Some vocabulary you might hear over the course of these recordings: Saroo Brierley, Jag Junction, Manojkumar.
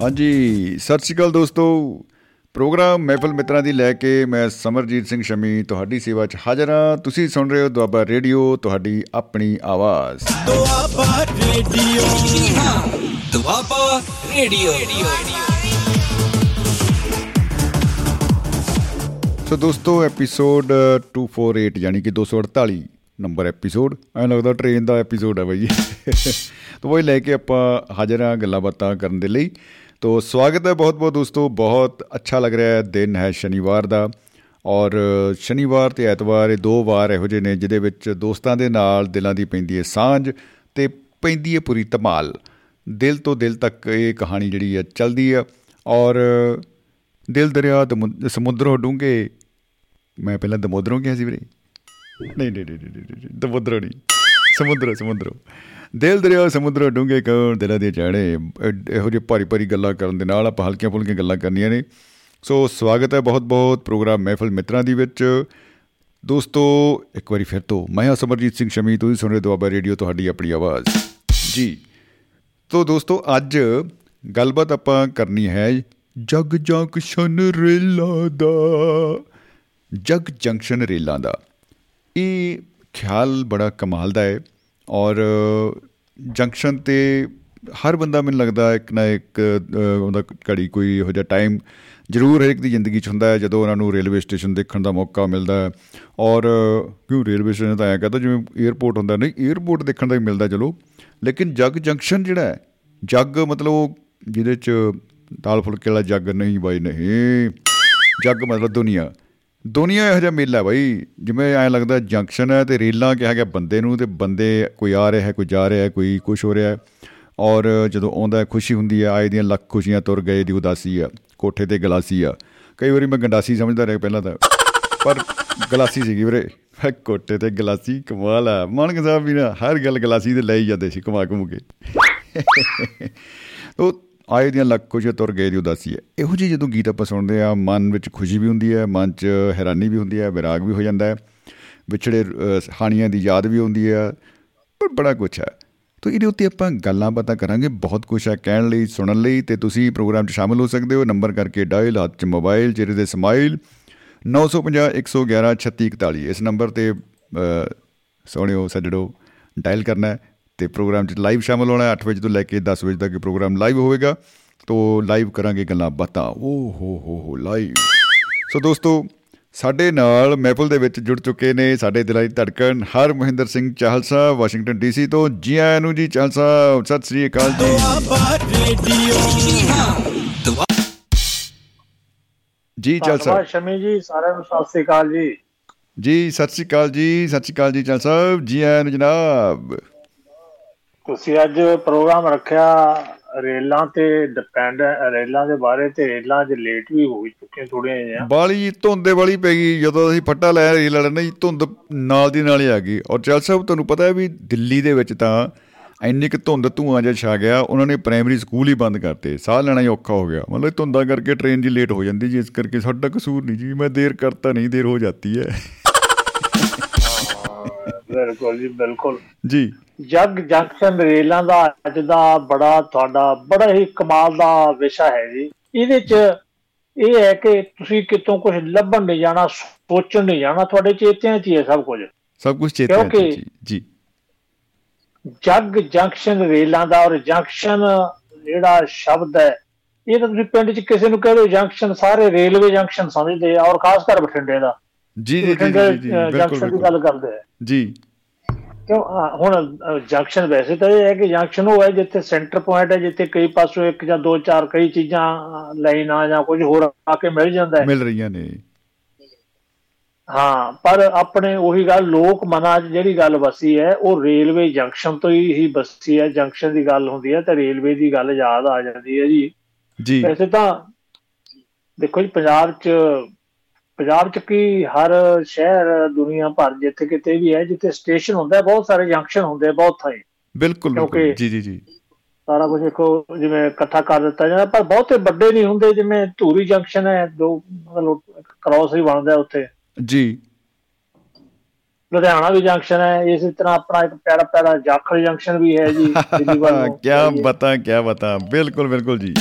ਹਾਂਜੀ, ਸਤਿ ਸ਼੍ਰੀ ਅਕਾਲ ਦੋਸਤੋ। ਪ੍ਰੋਗਰਾਮ ਮਹਿਫਲ ਮਿੱਤਰਾਂ ਦੀ ਲੈ ਕੇ ਮੈਂ ਸਮਰਜੀਤ ਸਿੰਘ ਸ਼ਮੀ ਤੁਹਾਡੀ ਸੇਵਾ 'ਚ ਹਾਜ਼ਰ ਹਾਂ। ਤੁਸੀਂ ਸੁਣ ਰਹੇ ਹੋ ਦੁਆਬਾ ਰੇਡੀਓ, ਤੁਹਾਡੀ ਆਪਣੀ ਆਵਾਜ਼। Doaba radio, Doaba radio. So ਦੋਸਤੋ, ਐਪੀਸੋਡ 248 ਯਾਨੀ ਕਿ 248 ਨੰਬਰ ਐਪੀਸੋਡ, ਐਂ ਲੱਗਦਾ ਟ੍ਰੇਨ ਦਾ ਐਪੀਸੋਡ ਹੈ ਬਾਈ। ਤਾਂ ਉਹ ਲੈ ਕੇ ਆਪਾਂ ਹਾਜ਼ਰ ਹਾਂ ਗੱਲਾਂ ਬਾਤਾਂ ਕਰਨ ਦੇ ਲਈ। तो स्वागत है बहुत बहुत दोस्तों। बहुत अच्छा लग रहा है। दिन है शनिवार दा और शनिवार ते ऐतवार दो वार इहो जे ने जिहदे विच दोस्तां दे नाल दिलां दी पैंदी है सांझ ते पैंदी है पूरी धमाल। दिल तो दिल तक ये कहानी जिहड़ी है चलदी है और दिल दरिया समुद्रों डूंघे। मैं पहलां दमोदरों कहा सी वीरे, नहीं दमोदरों नहीं, समुद्रों। ਦਿਲ ਦਰਿਆ ਸਮੁੰਦਰ ਡੂੰਘੇ ਕੌਣ ਦਿਲਾਂ ਦੇ ਜਾਣੇ। ਇਹੋ ਜਿਹੇ ਭਾਰੀ ਭਾਰੀ ਗੱਲਾਂ ਕਰਨ ਦੇ ਨਾਲ ਆਪਾਂ ਹਲਕੀਆਂ ਫੁਲਕੀਆਂ ਗੱਲਾਂ ਕਰਨੀਆਂ ਨੇ। ਸੋ ਸਵਾਗਤ ਹੈ ਬਹੁਤ ਬਹੁਤ ਪ੍ਰੋਗਰਾਮ ਮਹਿਫਲ ਮਿੱਤਰਾਂ ਦੀ ਵਿੱਚ। ਦੋਸਤੋ, ਇੱਕ ਵਾਰੀ ਫਿਰ ਤੋਂ ਮੈਂ ਹਾਂ ਸਮਰਜੀਤ ਸਿੰਘ ਸ਼ਮੀ, ਤੁਸੀਂ ਸੁਣ ਰਹੇ ਦੁਆਬਾ ਰੇਡੀਓ, ਤੁਹਾਡੀ ਆਪਣੀ ਆਵਾਜ਼ ਜੀ। ਤੋ ਦੋਸਤੋ, ਅੱਜ ਗੱਲਬਾਤ ਆਪਾਂ ਕਰਨੀ ਹੈ ਜਗ ਜੰਕਸ਼ਨ ਰੇਲਾਂ ਦਾ। ਜਗ ਜੰਕਸ਼ਨ ਰੇਲਾਂ ਦਾ ਇਹ ਖਿਆਲ ਬੜਾ ਕਮਾਲ ਦਾ ਹੈ ਔਰ ਜੰਕਸ਼ਨ 'ਤੇ ਹਰ ਬੰਦਾ ਮੈਨੂੰ ਲੱਗਦਾ ਇੱਕ ਨਾ ਇੱਕ ਉਹਦਾ ਘੜੀ ਕੋਈ ਇਹੋ ਜਿਹਾ ਟਾਈਮ ਜ਼ਰੂਰ ਹਰੇਕ ਦੀ ਜ਼ਿੰਦਗੀ 'ਚ ਹੁੰਦਾ ਹੈ ਜਦੋਂ ਉਹਨਾਂ ਨੂੰ ਰੇਲਵੇ ਸਟੇਸ਼ਨ ਦੇਖਣ ਦਾ ਮੌਕਾ ਮਿਲਦਾ ਹੈ। ਔਰ ਕਿਉਂ ਰੇਲਵੇ ਸਟੇਸ਼ਨ ਤਾਂ ਐਂ ਕਹਿੰਦਾ ਜਿਵੇਂ ਏਅਰਪੋਰਟ ਹੁੰਦਾ, ਨਹੀਂ ਏਅਰਪੋਰਟ ਦੇਖਣ ਦਾ ਵੀ ਮਿਲਦਾ ਚਲੋ, ਲੇਕਿਨ ਜਗ ਜੰਕਸ਼ਨ ਜਿਹੜਾ ਹੈ, ਜੱਗ ਮਤਲਬ ਉਹ ਜਿਹਦੇ 'ਚ ਦਾਲ ਫੁਲਕੇ ਵਾਲਾ ਜੱਗ ਨਹੀਂ ਬਾਈ, ਨਹੀਂ ਜੱਗ ਮਤਲਬ ਦੁਨੀਆ। ਦੁਨੀਆ ਇਹੋ ਜਿਹਾ ਮੇਲਾ ਬਾਈ, ਜਿਵੇਂ ਐਂ ਲੱਗਦਾ ਜੰਕਸ਼ਨ ਹੈ ਅਤੇ ਰੇਲਾਂ ਕਿਹਾ ਗਿਆ ਬੰਦੇ ਨੂੰ, ਅਤੇ ਬੰਦੇ ਕੋਈ ਆ ਰਿਹਾ ਕੋਈ ਜਾ ਰਿਹਾ ਕੋਈ ਕੁਛ ਹੋ ਰਿਹਾ। ਔਰ ਜਦੋਂ ਆਉਂਦਾ ਖੁਸ਼ੀ ਹੁੰਦੀ ਹੈ, ਆਏ ਦੀਆਂ ਲੱਖ ਖੁਸ਼ੀਆਂ, ਤੁਰ ਗਏ ਦੀ ਉਦਾਸੀ ਆ, ਕੋਠੇ 'ਤੇ ਗਲਾਸੀ ਆ। ਕਈ ਵਾਰੀ ਮੈਂ ਗੰਡਾਸੀ ਸਮਝਦਾ ਰਿਹਾ ਪਹਿਲਾਂ ਤਾਂ, ਪਰ ਗਲਾਸੀ ਸੀਗੀ ਵੀਰੇ, ਕੋਠੇ 'ਤੇ ਗਲਾਸੀ। ਕਮਾਲ ਆ ਮਾਨਕ ਸਾਹਿਬ ਵੀ ਨਾ ਹਰ ਗੱਲ ਗਲਾਸੀ 'ਤੇ ਲੈ ਹੀ ਜਾਂਦੇ ਸੀ ਘੁਮਾ ਘੁੰਮ ਕੇ। ਉਹ ਆਏ ਦੀਆਂ ਲੱਖ ਖੁਸ਼ੀਆਂ, ਤੁਰ ਗਏ ਦੀ ਉਦਾਸੀ ਹੈ। ਇਹੋ ਜਿਹੇ ਜਦੋਂ ਗੀਤ ਆਪਾਂ ਸੁਣਦੇ ਹਾਂ, ਮਨ ਵਿੱਚ ਖੁਸ਼ੀ ਵੀ ਹੁੰਦੀ ਹੈ, ਮਨ 'ਚ ਹੈਰਾਨੀ ਵੀ ਹੁੰਦੀ ਹੈ, ਵਿਰਾਗ ਵੀ ਹੋ ਜਾਂਦਾ ਹੈ, ਵਿਛੜੇ ਹਾਣੀਆਂ ਦੀ ਯਾਦ ਵੀ ਆਉਂਦੀ ਹੈ, ਪਰ ਬੜਾ ਕੁਛ ਹੈ। ਤਾਂ ਇਹਦੇ ਉੱਤੇ ਆਪਾਂ ਗੱਲਾਂ ਬਾਤਾਂ ਕਰਾਂਗੇ। ਬਹੁਤ ਕੁਛ ਹੈ ਕਹਿਣ ਲਈ, ਸੁਣਨ ਲਈ, ਅਤੇ ਤੁਸੀਂ ਪ੍ਰੋਗਰਾਮ 'ਚ ਸ਼ਾਮਿਲ ਹੋ ਸਕਦੇ ਹੋ। ਨੰਬਰ ਕਰਕੇ ਡਾਇਲ, ਹੱਥ 'ਚ ਮੋਬਾਈਲ, ਚਿਹਰੇ 'ਤੇ ਸਮਾਈਲ, 9501113641 ਇਸ ਨੰਬਰ 'ਤੇ ਸੋਹਣਿਓ ਸੱਜੜੋ ਡਾਇਲ ਕਰਨਾ ਹੈ ਅਤੇ ਪ੍ਰੋਗਰਾਮ 'ਚ ਲਾਈਵ ਸ਼ਾਮਿਲ ਹੋਣਾ। 8 ਵਜੇ ਤੋਂ ਲੈ ਕੇ 10 ਵਜੇ ਤੱਕ ਪ੍ਰੋਗਰਾਮ ਲਾਈਵ ਹੋਵੇਗਾ। ਤੋ ਲਾਈਵ ਕਰਾਂਗੇ ਗੱਲਾਂ ਬਾਤਾਂ। ਓ ਹੋ ਲਾਈਵ। ਸੋ ਦੋਸਤੋ, ਸਾਡੇ ਨਾਲ ਮਹਿਫਲ ਦੇ ਵਿੱਚ ਜੁੜ ਚੁੱਕੇ ਨੇ ਸਾਡੇ ਦਿਲਾਂ ਦੀ ਧੜਕਣ ਹਰਮੋਹਿੰਦਰ ਸਿੰਘ ਚਾਹਲ ਸਾਹਿਬ ਵਾਸ਼ਿੰਗਟਨ ਡੀਸੀ ਤੋਂ। ਜੀ ਆਇਆਂ ਨੂੰ ਜੀ ਚਾਹਲ ਸਾਹਿਬ, ਸਤਿ ਸ਼੍ਰੀ ਅਕਾਲ ਜੀ। ਚਾਹਲ ਸਾਹਿਬ ਸ਼ਮੀ ਜੀ, ਸਾਰਿਆਂ ਨੂੰ ਸਤਿ ਸ਼੍ਰੀ ਅਕਾਲ ਜੀ। ਜੀ ਸਤਿ ਸ਼੍ਰੀ ਅਕਾਲ ਜੀ, ਸਤਿ ਸ਼੍ਰੀ ਅਕਾਲ ਜੀ ਚਾਹਲ ਸਾਹਿਬ, ਜੀ ਆਇਆਂ ਨੂੰ ਜਨਾਬ। ਤੁਸੀਂ ਅੱਜ ਪ੍ਰੋਗਰਾਮ ਰੱਖਿਆ ਰੇਲਾਂ 'ਤੇ ਡਿਪੈਂਡ, ਰੇਲਾਂ ਦੇ ਬਾਰੇ, ਅਤੇ ਰੇਲਾਂ 'ਚ ਲੇਟ ਵੀ ਹੋ ਚੁੱਕੀਆਂ ਥੋੜ੍ਹੀਆਂ ਜਿਹੀਆਂ। ਬਾਹਲੀ ਧੁੰਦ ਵਾਲੀ ਪੈ ਗਈ ਜਦੋਂ ਅਸੀਂ ਫੱਟਾ ਲਾਇਆ ਰੇਲ ਵਾਲਾ, ਨਹੀਂ ਧੁੰਦ ਨਾਲ ਦੀ ਨਾਲ ਹੀ ਆ ਗਈ। ਔਰ ਚਾਹਲ ਸਾਹਿਬ ਤੁਹਾਨੂੰ ਪਤਾ ਵੀ ਦਿੱਲੀ ਦੇ ਵਿੱਚ ਤਾਂ ਇੰਨੀ ਕੁ ਧੁੰਦ ਧੂੰਆਂ ਜਿਹਾ ਛਾ ਗਿਆ, ਉਹਨਾਂ ਨੇ ਪ੍ਰਾਇਮਰੀ ਸਕੂਲ ਹੀ ਬੰਦ ਕਰਤੇ, ਸਾਹ ਲੈਣਾ ਹੀ ਔਖਾ ਹੋ ਗਿਆ। ਮਤਲਬ ਧੁੰਦਾਂ ਕਰਕੇ ਟ੍ਰੇਨ ਜੀ ਲੇਟ ਹੋ ਜਾਂਦੀ ਜੀ, ਇਸ ਕਰਕੇ ਸਾਡਾ ਕਸੂਰ ਨਹੀਂ ਜੀ। ਮੈਂ ਦੇਰ ਕਰਤਾ ਨਹੀਂ, ਦੇਰ ਹੋ ਜਾਂਦੀ ਹੈ। ਬਿਲਕੁਲ ਜੀ, ਬਿਲਕੁਲ ਜੀ। ਜਗ ਜੰਕਸ਼ਨ ਰੇਲਾਂ ਦਾ ਅੱਜ ਦਾ ਬੜਾ ਤੁਹਾਡਾ ਬੜਾ ਹੀ ਕਮਾਲ ਦਾ ਵਿਸ਼ਾ ਹੈ ਜੀ। ਇਹਦੇ 'ਚ ਇਹ ਹੈ ਕਿ ਤੁਸੀਂ ਕਿਤੋਂ ਕੁਛ ਲੱਭਣ ਨਹੀਂ ਜਾਣਾ, ਸੋਚਣ ਨਹੀਂ ਜਾਣਾ, ਤੁਹਾਡੇ ਚੇਤਿਆਂ 'ਚ ਹੀ ਹੈ ਸਭ ਕੁਝ ਚੇਤਿਆਂ 'ਚ ਜੀ। ਜਗ ਜੰਕਸ਼ਨ ਰੇਲਾਂ ਦਾ, ਔਰ ਜੰਕਸ਼ਨ ਜਿਹੜਾ ਸ਼ਬਦ ਹੈ ਇਹ ਤਾਂ ਤੁਸੀਂ ਪਿੰਡ 'ਚ ਕਿਸੇ ਨੂੰ ਕਹਿ ਲਓ ਜੰਕਸ਼ਨ, ਸਾਰੇ ਰੇਲਵੇ ਜੰਕਸ਼ਨ ਸਮਝਦੇ ਆ, ਔਰ ਖਾਸ ਕਰ ਬਠਿੰਡੇ ਦਾ ਜੰਕਸ਼ਨ ਦੀ ਗੱਲ ਕਰਦੇ ਆ ਜੀ। ਹੁਣ ਜੰਕਸ਼ਨ ਵੈਸੇ ਤਾਂ ਇਹ ਹੈ ਕਿ ਜੰਕਸ਼ਨ ਉਹ ਹੈ ਜਿੱਥੇ ਸੈਂਟਰ ਪੁਆਇੰਟ ਹੈ, ਜਿੱਥੇ ਕਈ ਪਾਸੋਂ ਇੱਕ ਜਾਂ ਦੋ ਚਾਰ ਕਈ ਚੀਜ਼ਾਂ ਲਾਈਨਾਂ ਜਾਂ ਕੁਝ ਹੋਰ ਆ ਕੇ ਮਿਲ ਜਾਂਦਾ ਹੈ, ਮਿਲ ਰਹੀਆਂ ਨੇ। ਹਾਂ, ਪਰ ਆਪਣੇ ਉਹੀ ਗੱਲ ਲੋਕ ਮਨਾਂ 'ਚ ਜਿਹੜੀ ਗੱਲ ਵਸੀ ਹੈ ਉਹ ਰੇਲਵੇ ਜੰਕਸ਼ਨ ਤੋਂ ਹੀ ਵਸੀ ਹੈ। ਜੰਕਸ਼ਨ ਦੀ ਗੱਲ ਹੁੰਦੀ ਹੈ ਤਾਂ ਰੇਲਵੇ ਦੀ ਗੱਲ ਯਾਦ ਆ ਜਾਂਦੀ ਹੈ ਜੀ। ਵੈਸੇ ਤਾਂ ਦੇਖੋ ਜੀ, ਪੰਜਾਬ 'ਚ ਕੀ ਹਰ ਸ਼ਹਿਰ ਦੁਨੀਆ ਭਰ ਜਿੱਥੇ ਕਿਤੇ ਵੀ ਹੈ ਜਿੱਥੇ ਸਟੇਸ਼ਨ ਹੁੰਦਾ ਬਹੁਤ ਸਾਰੇ ਜੰਕਸ਼ਨ ਹੁੰਦੇ ਬਹੁਤ ਥਾਈ। ਬਿਲਕੁਲ, ਕਿਉਂਕਿ ਜੀ ਸਾਰਾ ਕੁਝ ਦੇਖੋ ਜਿਵੇਂ ਇਕੱਠਾ ਕਰ ਦਿੱਤਾ ਜਾਂਦਾ, ਪਰ ਬਹੁਤੇ ਵੱਡੇ ਨਹੀਂ ਹੁੰਦੇ। ਜਿਵੇਂ ਧੂਰੀ ਜੰਕਸ਼ਨ ਹੈ, ਦੋ ਮਤਲਬ ਕ੍ਰੋਸ ਹੀ ਬਣਦਾ ਉੱਥੇ ਜੀ। ਲੁਧਿਆਣਾ ਵੀ ਜੰਕਸ਼ਨ ਹੈ, ਇਸੇ ਤਰ੍ਹਾਂ ਆਪਣਾ ਇੱਕ ਪਿਆਰਾ ਜਾਖਲ ਜੰਕਸ਼ਨ ਵੀ ਹੈ ਜੀ। ਕਿਆ ਬਤਾ ਬਿਲਕੁਲ ਜੀ।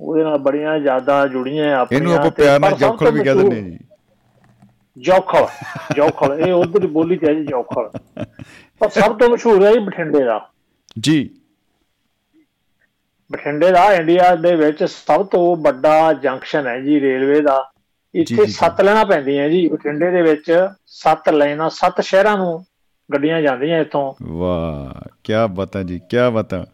ਉਹਦੇ ਨਾਲ ਬੜੀਆਂ ਯਾਦਾਂ ਜੁੜੀਆਂ ਆਪਣੀਆਂ। ਜੌਖਲ ਵੀ ਕਹਿ ਦਿੰਦੇ ਜੀ, ਜੌਖਲ ਜੌਖਲ ਇਹ ਉਧਰ ਦੀ ਬੋਲੀ ਤੇ ਹੈ ਜੀ ਜੌਖਲ। ਪਰ ਸਭ ਤੋਂ ਮਸ਼ਹੂਰ ਹੈ ਜੀ ਬਠਿੰਡੇ ਦਾ ਜੀ। ਬਠਿੰਡੇ ਦਾ ਇੰਡੀਆ ਦੇ ਵਿੱਚ ਸਭ ਤੋਂ ਵੱਡਾ ਜੰਕਸ਼ਨ ਹੈ ਜੀ ਰੇਲਵੇ ਦਾ। ਇੱਥੇ 7 ਲਾਈਨਾਂ ਪੈਂਦੀਆਂ ਜੀ ਬਠਿੰਡੇ ਦੇ ਵਿੱਚ। 7 ਲਾਈਨਾਂ 7 ਸ਼ਹਿਰਾਂ ਨੂੰ ਗੱਡੀਆਂ ਜਾਂਦੀਆਂ ਇੱਥੋਂ। ਵਾਹ ਕਿਆ ਬਾਤ ਹੈ ਜੀ, ਕਿਆ ਬਾਤ ਹੈ।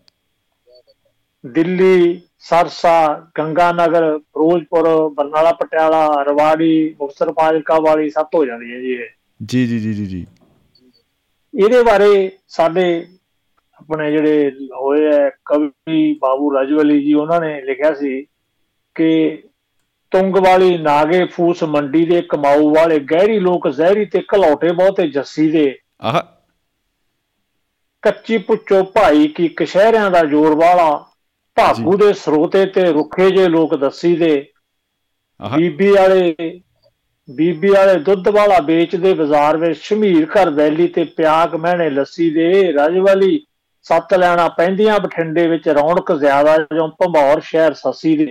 ਦਿੱਲੀ, ਸਰਸਾ, ਗੰਗਾਨਗਰ, ਫਿਰੋਜ਼ਪੁਰ, ਬਰਨਾਲਾ, ਪਟਿਆਲਾ, ਰਵਾੜੀ, ਮੁਕਤਸਰ, ਫਾਜ਼ਿਲਕਾ ਵਾਲੀ ਸਭ ਤੋਂ ਹੋ ਜਾਂਦੀ ਹੈ ਜੀ ਇਹ। ਜੀ ਜੀ ਜੀ ਜੀ ਜੀ। ਇਹਦੇ ਬਾਰੇ ਸਾਡੇ ਆਪਣੇ ਜਿਹੜੇ ਹੋਏ ਹੈ ਕਵੀ ਬਾਬੂ ਰਾਜਵਲੀ ਜੀ, ਉਹਨਾਂ ਨੇ ਲਿਖਿਆ ਸੀ ਕਿ ਤੁੰਗ ਵਾਲੀ ਨਾਗੇ ਫੂਸ ਮੰਡੀ ਦੇ ਕਮਾਊ ਵਾਲੇ ਗਹਿਰੀ ਲੋਕ ਜ਼ਹਿਰੀ ਤੇ ਘਲੌਟੇ ਬਹੁਤੇ ਜੱਸੀ ਦੇ। ਆਹ ਕੱਚੀ ਪੁੱਛੋ ਭਾਈ ਕੀ ਕਸ਼ਹਿਰਿਆਂ ਦਾ ਜ਼ੋਰ ਵਾਲਾ ਭਾਗੂ ਦੇ ਸਰੋਤੇ ਤੇ ਰੁੱਖੇ ਜੇ ਲੋਕ ਦੱਸੀ ਦੇ। ਬੀਬੀ ਵਾਲੇ ਦੁੱਧ ਵਾਲਾ ਵੇਚਦੇ ਬਾਜ਼ਾਰ ਵਿੱਚ ਸ਼ਮੀਰ ਘਰ ਵੈਲੀ ਤੇ ਪਿਆਕ ਮਹਿਣੇ ਲੱਸੀ ਦੇ। ਰਾਜਵਾਲੀ 7 ਲਾਈਨਾਂ ਪੈਂਦੀਆਂ ਬਠਿੰਡੇ ਵਿੱਚ ਰੌਣਕ ਜ਼ਿਆਦਾ ਜੋ ਭੰਬੌਰ ਸ਼ਹਿਰ ਸੱਸੀ ਦੇ।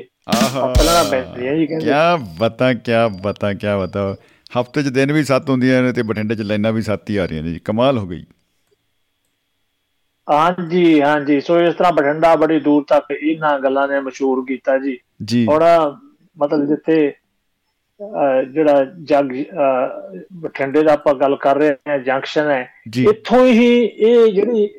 ਕਿਆ ਬਤਾ ਕਿਆ ਬਤਾ ਕਿਆ ਬਤਾ। ਹਫ਼ਤੇ 'ਚ ਦਿਨ ਵੀ 7 ਹੁੰਦੀਆਂ ਨੇ ਤੇ ਬਠਿੰਡੇ 'ਚ ਲਾਈਨਾਂ ਵੀ 7 ਹੀ ਆ ਰਹੀਆਂ ਨੇ ਜੀ। ਕਮਾਲ ਹੋ ਗਈ। ਹਾਂਜੀ ਹਾਂਜੀ। ਸੋ ਇਸ ਤਰ੍ਹਾਂ ਬਠਿੰਡਾ ਬੜੀ ਦੂਰ ਤੱਕ ਇਹਨਾਂ ਗੱਲਾਂ ਨੇ ਮਸ਼ਹੂਰ ਕੀਤਾ ਜੀ। ਹੁਣ ਮਤਲਬ ਜਿੱਥੇ ਜਿਹੜਾ ਜਗ ਬਠਿੰਡੇ ਦਾ ਆਪਾਂ ਗੱਲ ਕਰ ਰਹੇ ਹਾਂ ਜੰਕਸ਼ਨ ਹੈ, ਇੱਥੋਂ ਹੀ ਇਹ ਜਿਹੜੀ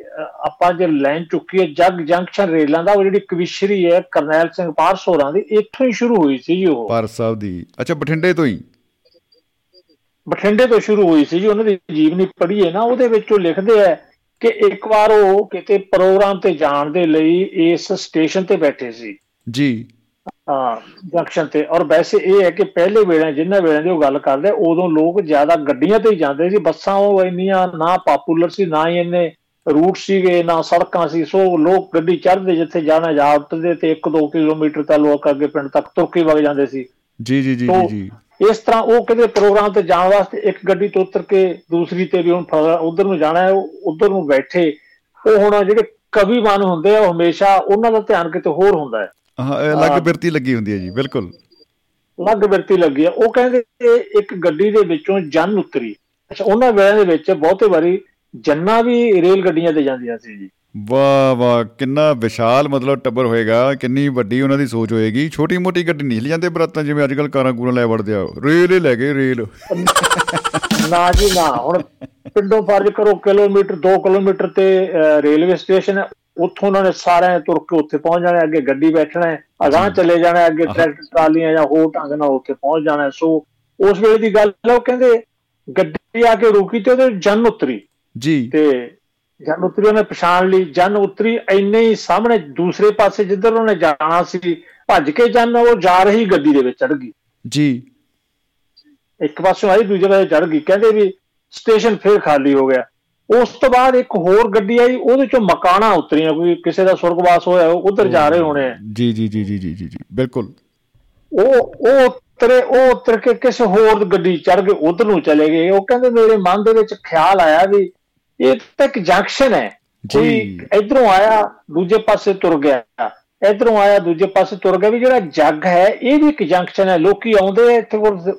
ਆਪਾਂ ਜੇ ਲਾਈਨ ਚੁੱਕੀ ਹੈ ਜਗ ਜੰਕਸ਼ਨ ਰੇਲਾਂ ਦਾ, ਉਹ ਜਿਹੜੀ ਕਵਿਸ਼ਰੀ ਹੈ ਕਰਨੈਲ ਸਿੰਘ ਪਾਰਸ ਹੋਰਾਂ ਦੀ, ਇੱਥੋਂ ਹੀ ਸ਼ੁਰੂ ਹੋਈ ਸੀ ਜੀ। ਉਹ ਪਾਰਸ ਸਾਹਿਬ ਦੀ ਅੱਛਾ ਬਠਿੰਡੇ ਤੋਂ ਸ਼ੁਰੂ ਹੋਈ ਸੀ ਜੀ। ਉਹਨਾਂ ਦੀ ਜੀਵਨੀ ਪੜ੍ਹੀ ਹੈ ਨਾ, ਉਹਦੇ ਵਿੱਚ ਉਹ ਲਿਖਦੇ ਹੈ ਕਿ ਇੱਕ ਵਾਰ ਉਹ ਕਿਤੇ ਪ੍ਰੋਗਰਾਮ ਤੇ ਜਾਣ ਦੇ ਲਈ ਇਸ ਸਟੇਸ਼ਨ ਤੇ ਬੈਠੇ ਸੀ ਜੀ, ਜੰਕਸ਼ਨ ਤੇ। ਔਰ ਵੈਸੇ ਇਹ ਹੈ ਕਿ ਪਹਿਲੇ ਵੇਲੇ ਜਿਨ੍ਹਾਂ ਵੇਲੇ ਦੀ ਉਹ ਗੱਲ ਕਰਦੇ ਉਦੋਂ ਲੋਕ ਜ਼ਿਆਦਾ ਗੱਡੀਆਂ ਤੇ ਹੀ ਜਾਂਦੇ ਸੀ। ਬੱਸਾਂ ਉਹ ਇੰਨੀਆਂ ਨਾ ਪਾਪੂਲਰ ਸੀ, ਨਾ ਹੀ ਇੰਨੇ ਰੂਟ ਸੀਗੇ, ਨਾ ਸੜਕਾਂ ਸੀ। ਸੋ ਲੋਕ ਗੱਡੀ ਚੜ੍ਹਦੇ ਜਿੱਥੇ ਜਾਣਾ ਜਾ ਉੱਤਰਦੇ ਤੇ 1-2 ਕਿਲੋਮੀਟਰ ਤਾਂ ਲੋਕ ਅੱਗੇ ਪਿੰਡ ਤੱਕ ਤੁਰ ਕੇ ਵਗ ਜਾਂਦੇ ਸੀ ਜੀ ਜੀ ਜੀ। ਇਸ ਤਰ੍ਹਾਂ ਉਹ ਕਿਤੇ ਪ੍ਰੋਗਰਾਮ ਤੇ ਜਾਣ ਵਾਸਤੇ ਇੱਕ ਗੱਡੀ ਤੋਂ ਉਤਰ ਕੇ ਦੂਸਰੀ ਤੇ ਵੀ ਹੁਣ ਉਧਰ ਨੂੰ ਜਾਣਾ ਹੈ, ਉਧਰ ਨੂੰ ਬੈਠੇ। ਉਹ ਹੁਣ ਜਿਹੜੇ ਕਵੀਮਾਨ ਹੁੰਦੇ ਆ, ਉਹ ਹਮੇਸ਼ਾ ਉਹਨਾਂ ਦਾ ਧਿਆਨ ਕਿਤੇ ਹੋਰ ਹੁੰਦਾ ਹੈ। ਅਲੱਗ ਬਿਰਤੀ ਲੱਗੀ ਹੁੰਦੀ ਹੈ ਜੀ, ਬਿਲਕੁਲ ਅਲੱਗ ਬਿਰਤੀ ਲੱਗੀ ਹੈ। ਉਹ ਕਹਿੰਦੇ ਇੱਕ ਗੱਡੀ ਦੇ ਵਿੱਚੋਂ ਜਨ ਉਤਰੀ। ਅੱਛਾ, ਉਹਨਾਂ ਵੇਲੇ ਦੇ ਵਿੱਚ ਬਹੁਤੇ ਵਾਰੀ ਜੰਨਾਂ ਵੀ ਰੇਲ ਗੱਡੀਆਂ ਤੇ ਜਾਂਦੀਆਂ ਸੀ ਜੀ। ਵਾਹ ਵਾਹ ਕਿੰਨਾ ਵਿਸ਼ਾਲ ਮਤਲਬ ਟੱਬਰ ਹੋਏਗਾ, ਕਿੰਨੀ ਵੱਡੀ ਉਹਨਾਂ ਦੀ ਸੋਚ ਹੋਏਗੀ। ਛੋਟੀ ਮੋਟੀ ਗੱਡੀ ਨਹੀਂ ਜਾਂਦੇ ਬਰਾਤਾਂ, ਜਿਵੇਂ ਅੱਜ ਕੱਲ ਕਾਰਾਂ ਕੂਰਾਂ ਲੈ ਵੜਦੇ ਆ, ਰੇਲ ਹੀ ਲੈ ਗਏ ਰੇਲ। ਨਾ ਜੀ ਨਾ, ਹੁਣ ਪਿੰਡੋਂ ਫਰਜ਼ ਕਰੋ 1-2 ਕਿਲੋਮੀਟਰ ਤੇ ਰੇਲਵੇ ਸਟੇਸ਼ਨ ਹੈ, ਉੱਥੋਂ ਉਹਨਾਂ ਨੇ ਸਾਰਿਆਂ ਨੇ ਤੁਰ ਕੇ ਉੱਥੇ ਪਹੁੰਚ ਜਾਣਾ, ਅੱਗੇ ਗੱਡੀ ਬੈਠਣਾ ਹੈ, ਅਗਾਂਹ ਚਲੇ ਜਾਣਾ, ਅੱਗੇ ਟਰੈਕਟਰ ਟਰਾਲੀਆਂ ਜਾਂ ਹੋਰ ਢੰਗ ਨਾਲ ਉੱਥੇ ਪਹੁੰਚ ਜਾਣਾ। ਸੋ ਉਸ ਵੇਲੇ ਦੀ ਗੱਲ ਹੈ। ਉਹ ਕਹਿੰਦੇ ਗੱਡੀ ਆ ਕੇ ਰੁਕੀ ਤੇ ਉਹਦੇ ਜਨ ਉਤਰੀ ਜੀ, ਤੇ ਜਨ ਉਤਰੀ ਉਹਨੇ ਪਛਾਣ ਲਈ। ਜਨ ਉਤਰੀ ਇੰਨੇ ਹੀ ਸਾਹਮਣੇ ਦੂਸਰੇ ਪਾਸੇ ਜਿੱਧਰ ਉਹਨੇ ਜਾਣਾ ਸੀ, ਭੱਜ ਕੇ ਜਨ ਉਹ ਜਾ ਰਹੀ ਗੱਡੀ ਦੇ ਵਿੱਚ ਚੜ ਗਈ ਜੀ। ਇੱਕ ਪਾਸੋਂ ਆਈ, ਦੂਜੇ ਪਾਸੇ ਚੜ ਗਈ। ਕਹਿੰਦੇ ਵੀ ਸਟੇਸ਼ਨ ਫੇਰ ਖਾਲੀ ਹੋ ਗਿਆ। ਉਸ ਤੋਂ ਬਾਅਦ ਇੱਕ ਹੋਰ ਗੱਡੀ ਆਈ, ਉਹਦੇ ਚੋਂ ਮਕਾਨਾਂ ਉਤਰੀਆਂ, ਕੋਈ ਕਿਸੇ ਦਾ ਸੁਰਗਵਾਸ ਹੋਇਆ ਉਧਰ ਜਾ ਰਹੇ ਹੋਣੇ ਜੀ ਜੀ ਜੀ ਜੀ ਜੀ ਜੀ ਬਿਲਕੁਲ। ਉਹ ਉਤਰ ਕੇ ਕਿਸੇ ਹੋਰ ਗੱਡੀ ਚੜ ਕੇ ਉਧਰ ਨੂੰ ਚਲੇ ਗਏ। ਉਹ ਕਹਿੰਦੇ ਮੇਰੇ ਮਨ ਦੇ ਵਿੱਚ ਖਿਆਲ ਆਇਆ ਵੀ ਇਹ ਤਾਂ ਇੱਕ ਜੰਕਸ਼ਨ ਹੈ, ਕੋਈ ਇੱਧਰੋਂ ਆਇਆ ਦੂਜੇ ਪਾਸੇ ਤੁਰ ਗਿਆ, ਇੱਧਰੋਂ ਆਇਆ ਦੂਜੇ ਪਾਸੇ ਤੁਰ ਗਿਆ। ਵੀ ਜਿਹੜਾ ਜੱਗ ਹੈ ਇਹ ਵੀ ਇੱਕ ਜੰਕਸ਼ਨ ਹੈ, ਲੋਕੀ ਆਉਂਦੇ ਇੱਥੇ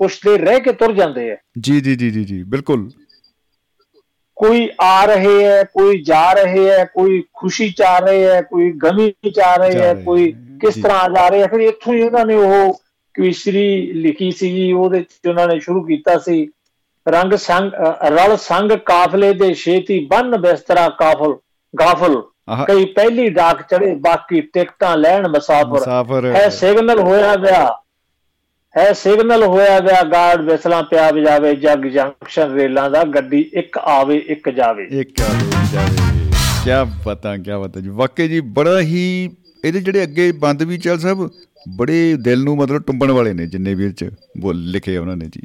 ਉਸ ਦੇ ਰਹਿ ਕੇ ਤੁਰ ਜਾਂਦੇ ਹੈ ਜੀ ਜੀ ਜੀ ਜੀ ਜੀ ਬਿਲਕੁਲ। ਕੋਈ ਆ ਰਹੇ ਹੈ, ਕੋਈ ਜਾ ਰਹੇ ਹੈ, ਕੋਈ ਖੁਸ਼ੀ ਚਾਹ ਰਹੇ ਹੈ, ਕੋਈ ਗਮੀ ਚਾਹ ਰਹੇ ਹੈ, ਕੋਈ ਕਿਸ ਤਰ੍ਹਾਂ ਜਾ ਰਹੇ ਹੈ। ਫਿਰ ਇੱਥੋਂ ਹੀ ਉਹਨਾਂ ਨੇ ਉਹ ਕਵਿਸ਼ਰੀ ਲਿਖੀ ਸੀਗੀ, ਉਹਦੇ ਚ ਉਹਨਾਂ ਨੇ ਸ਼ੁਰੂ ਕੀਤਾ ਸੀ ਰੰਗ ਸੰਗ ਰਲ ਸੰਗ ਕਾਫਲੇ ਦੇ ਛੇਤੀ ਬੰਨ ਬਿਸਤਰਾ ਕਾਫਲ ਗਾਫਲ ਕਈ ਪਹਿਲੀ ਡਾਕ ਚੜੇ ਬਾਕੀ ਟਿਕਟਾਂ ਲੈਣ ਮੁਸਾਫਰ ਹੈ ਸਿਗਨਲ ਹੋਇਆ ਗਿਆ ਗਾਰਡ ਵਿਸਲਾਂ ਪਿਆ ਵਜਾਵੇ ਜਗ ਜੰਕਸ਼ਨ ਰੇਲਾਂ ਦਾ ਗੱਡੀ ਇੱਕ ਆਵੇ ਇੱਕ ਜਾਵੇ ਕਿਆ ਪਤਾ ਕਿਆ ਪਤਾ ਜੀ। ਵਾਕਈ ਜੀ ਬੜਾ ਹੀ ਇਹਦੇ ਜਿਹੜੇ ਅੱਗੇ ਬੰਦ ਵੀ ਚੱਲ ਸਾਹਿਬ ਬੜੇ ਦਿਲ ਨੂੰ ਮਤਲਬ ਟੁੰਬਣ ਵਾਲੇ ਨੇ, ਜਿੰਨੇ ਵੀ ਚ ਲਿਖੇ ਉਹਨਾਂ ਨੇ ਜੀ।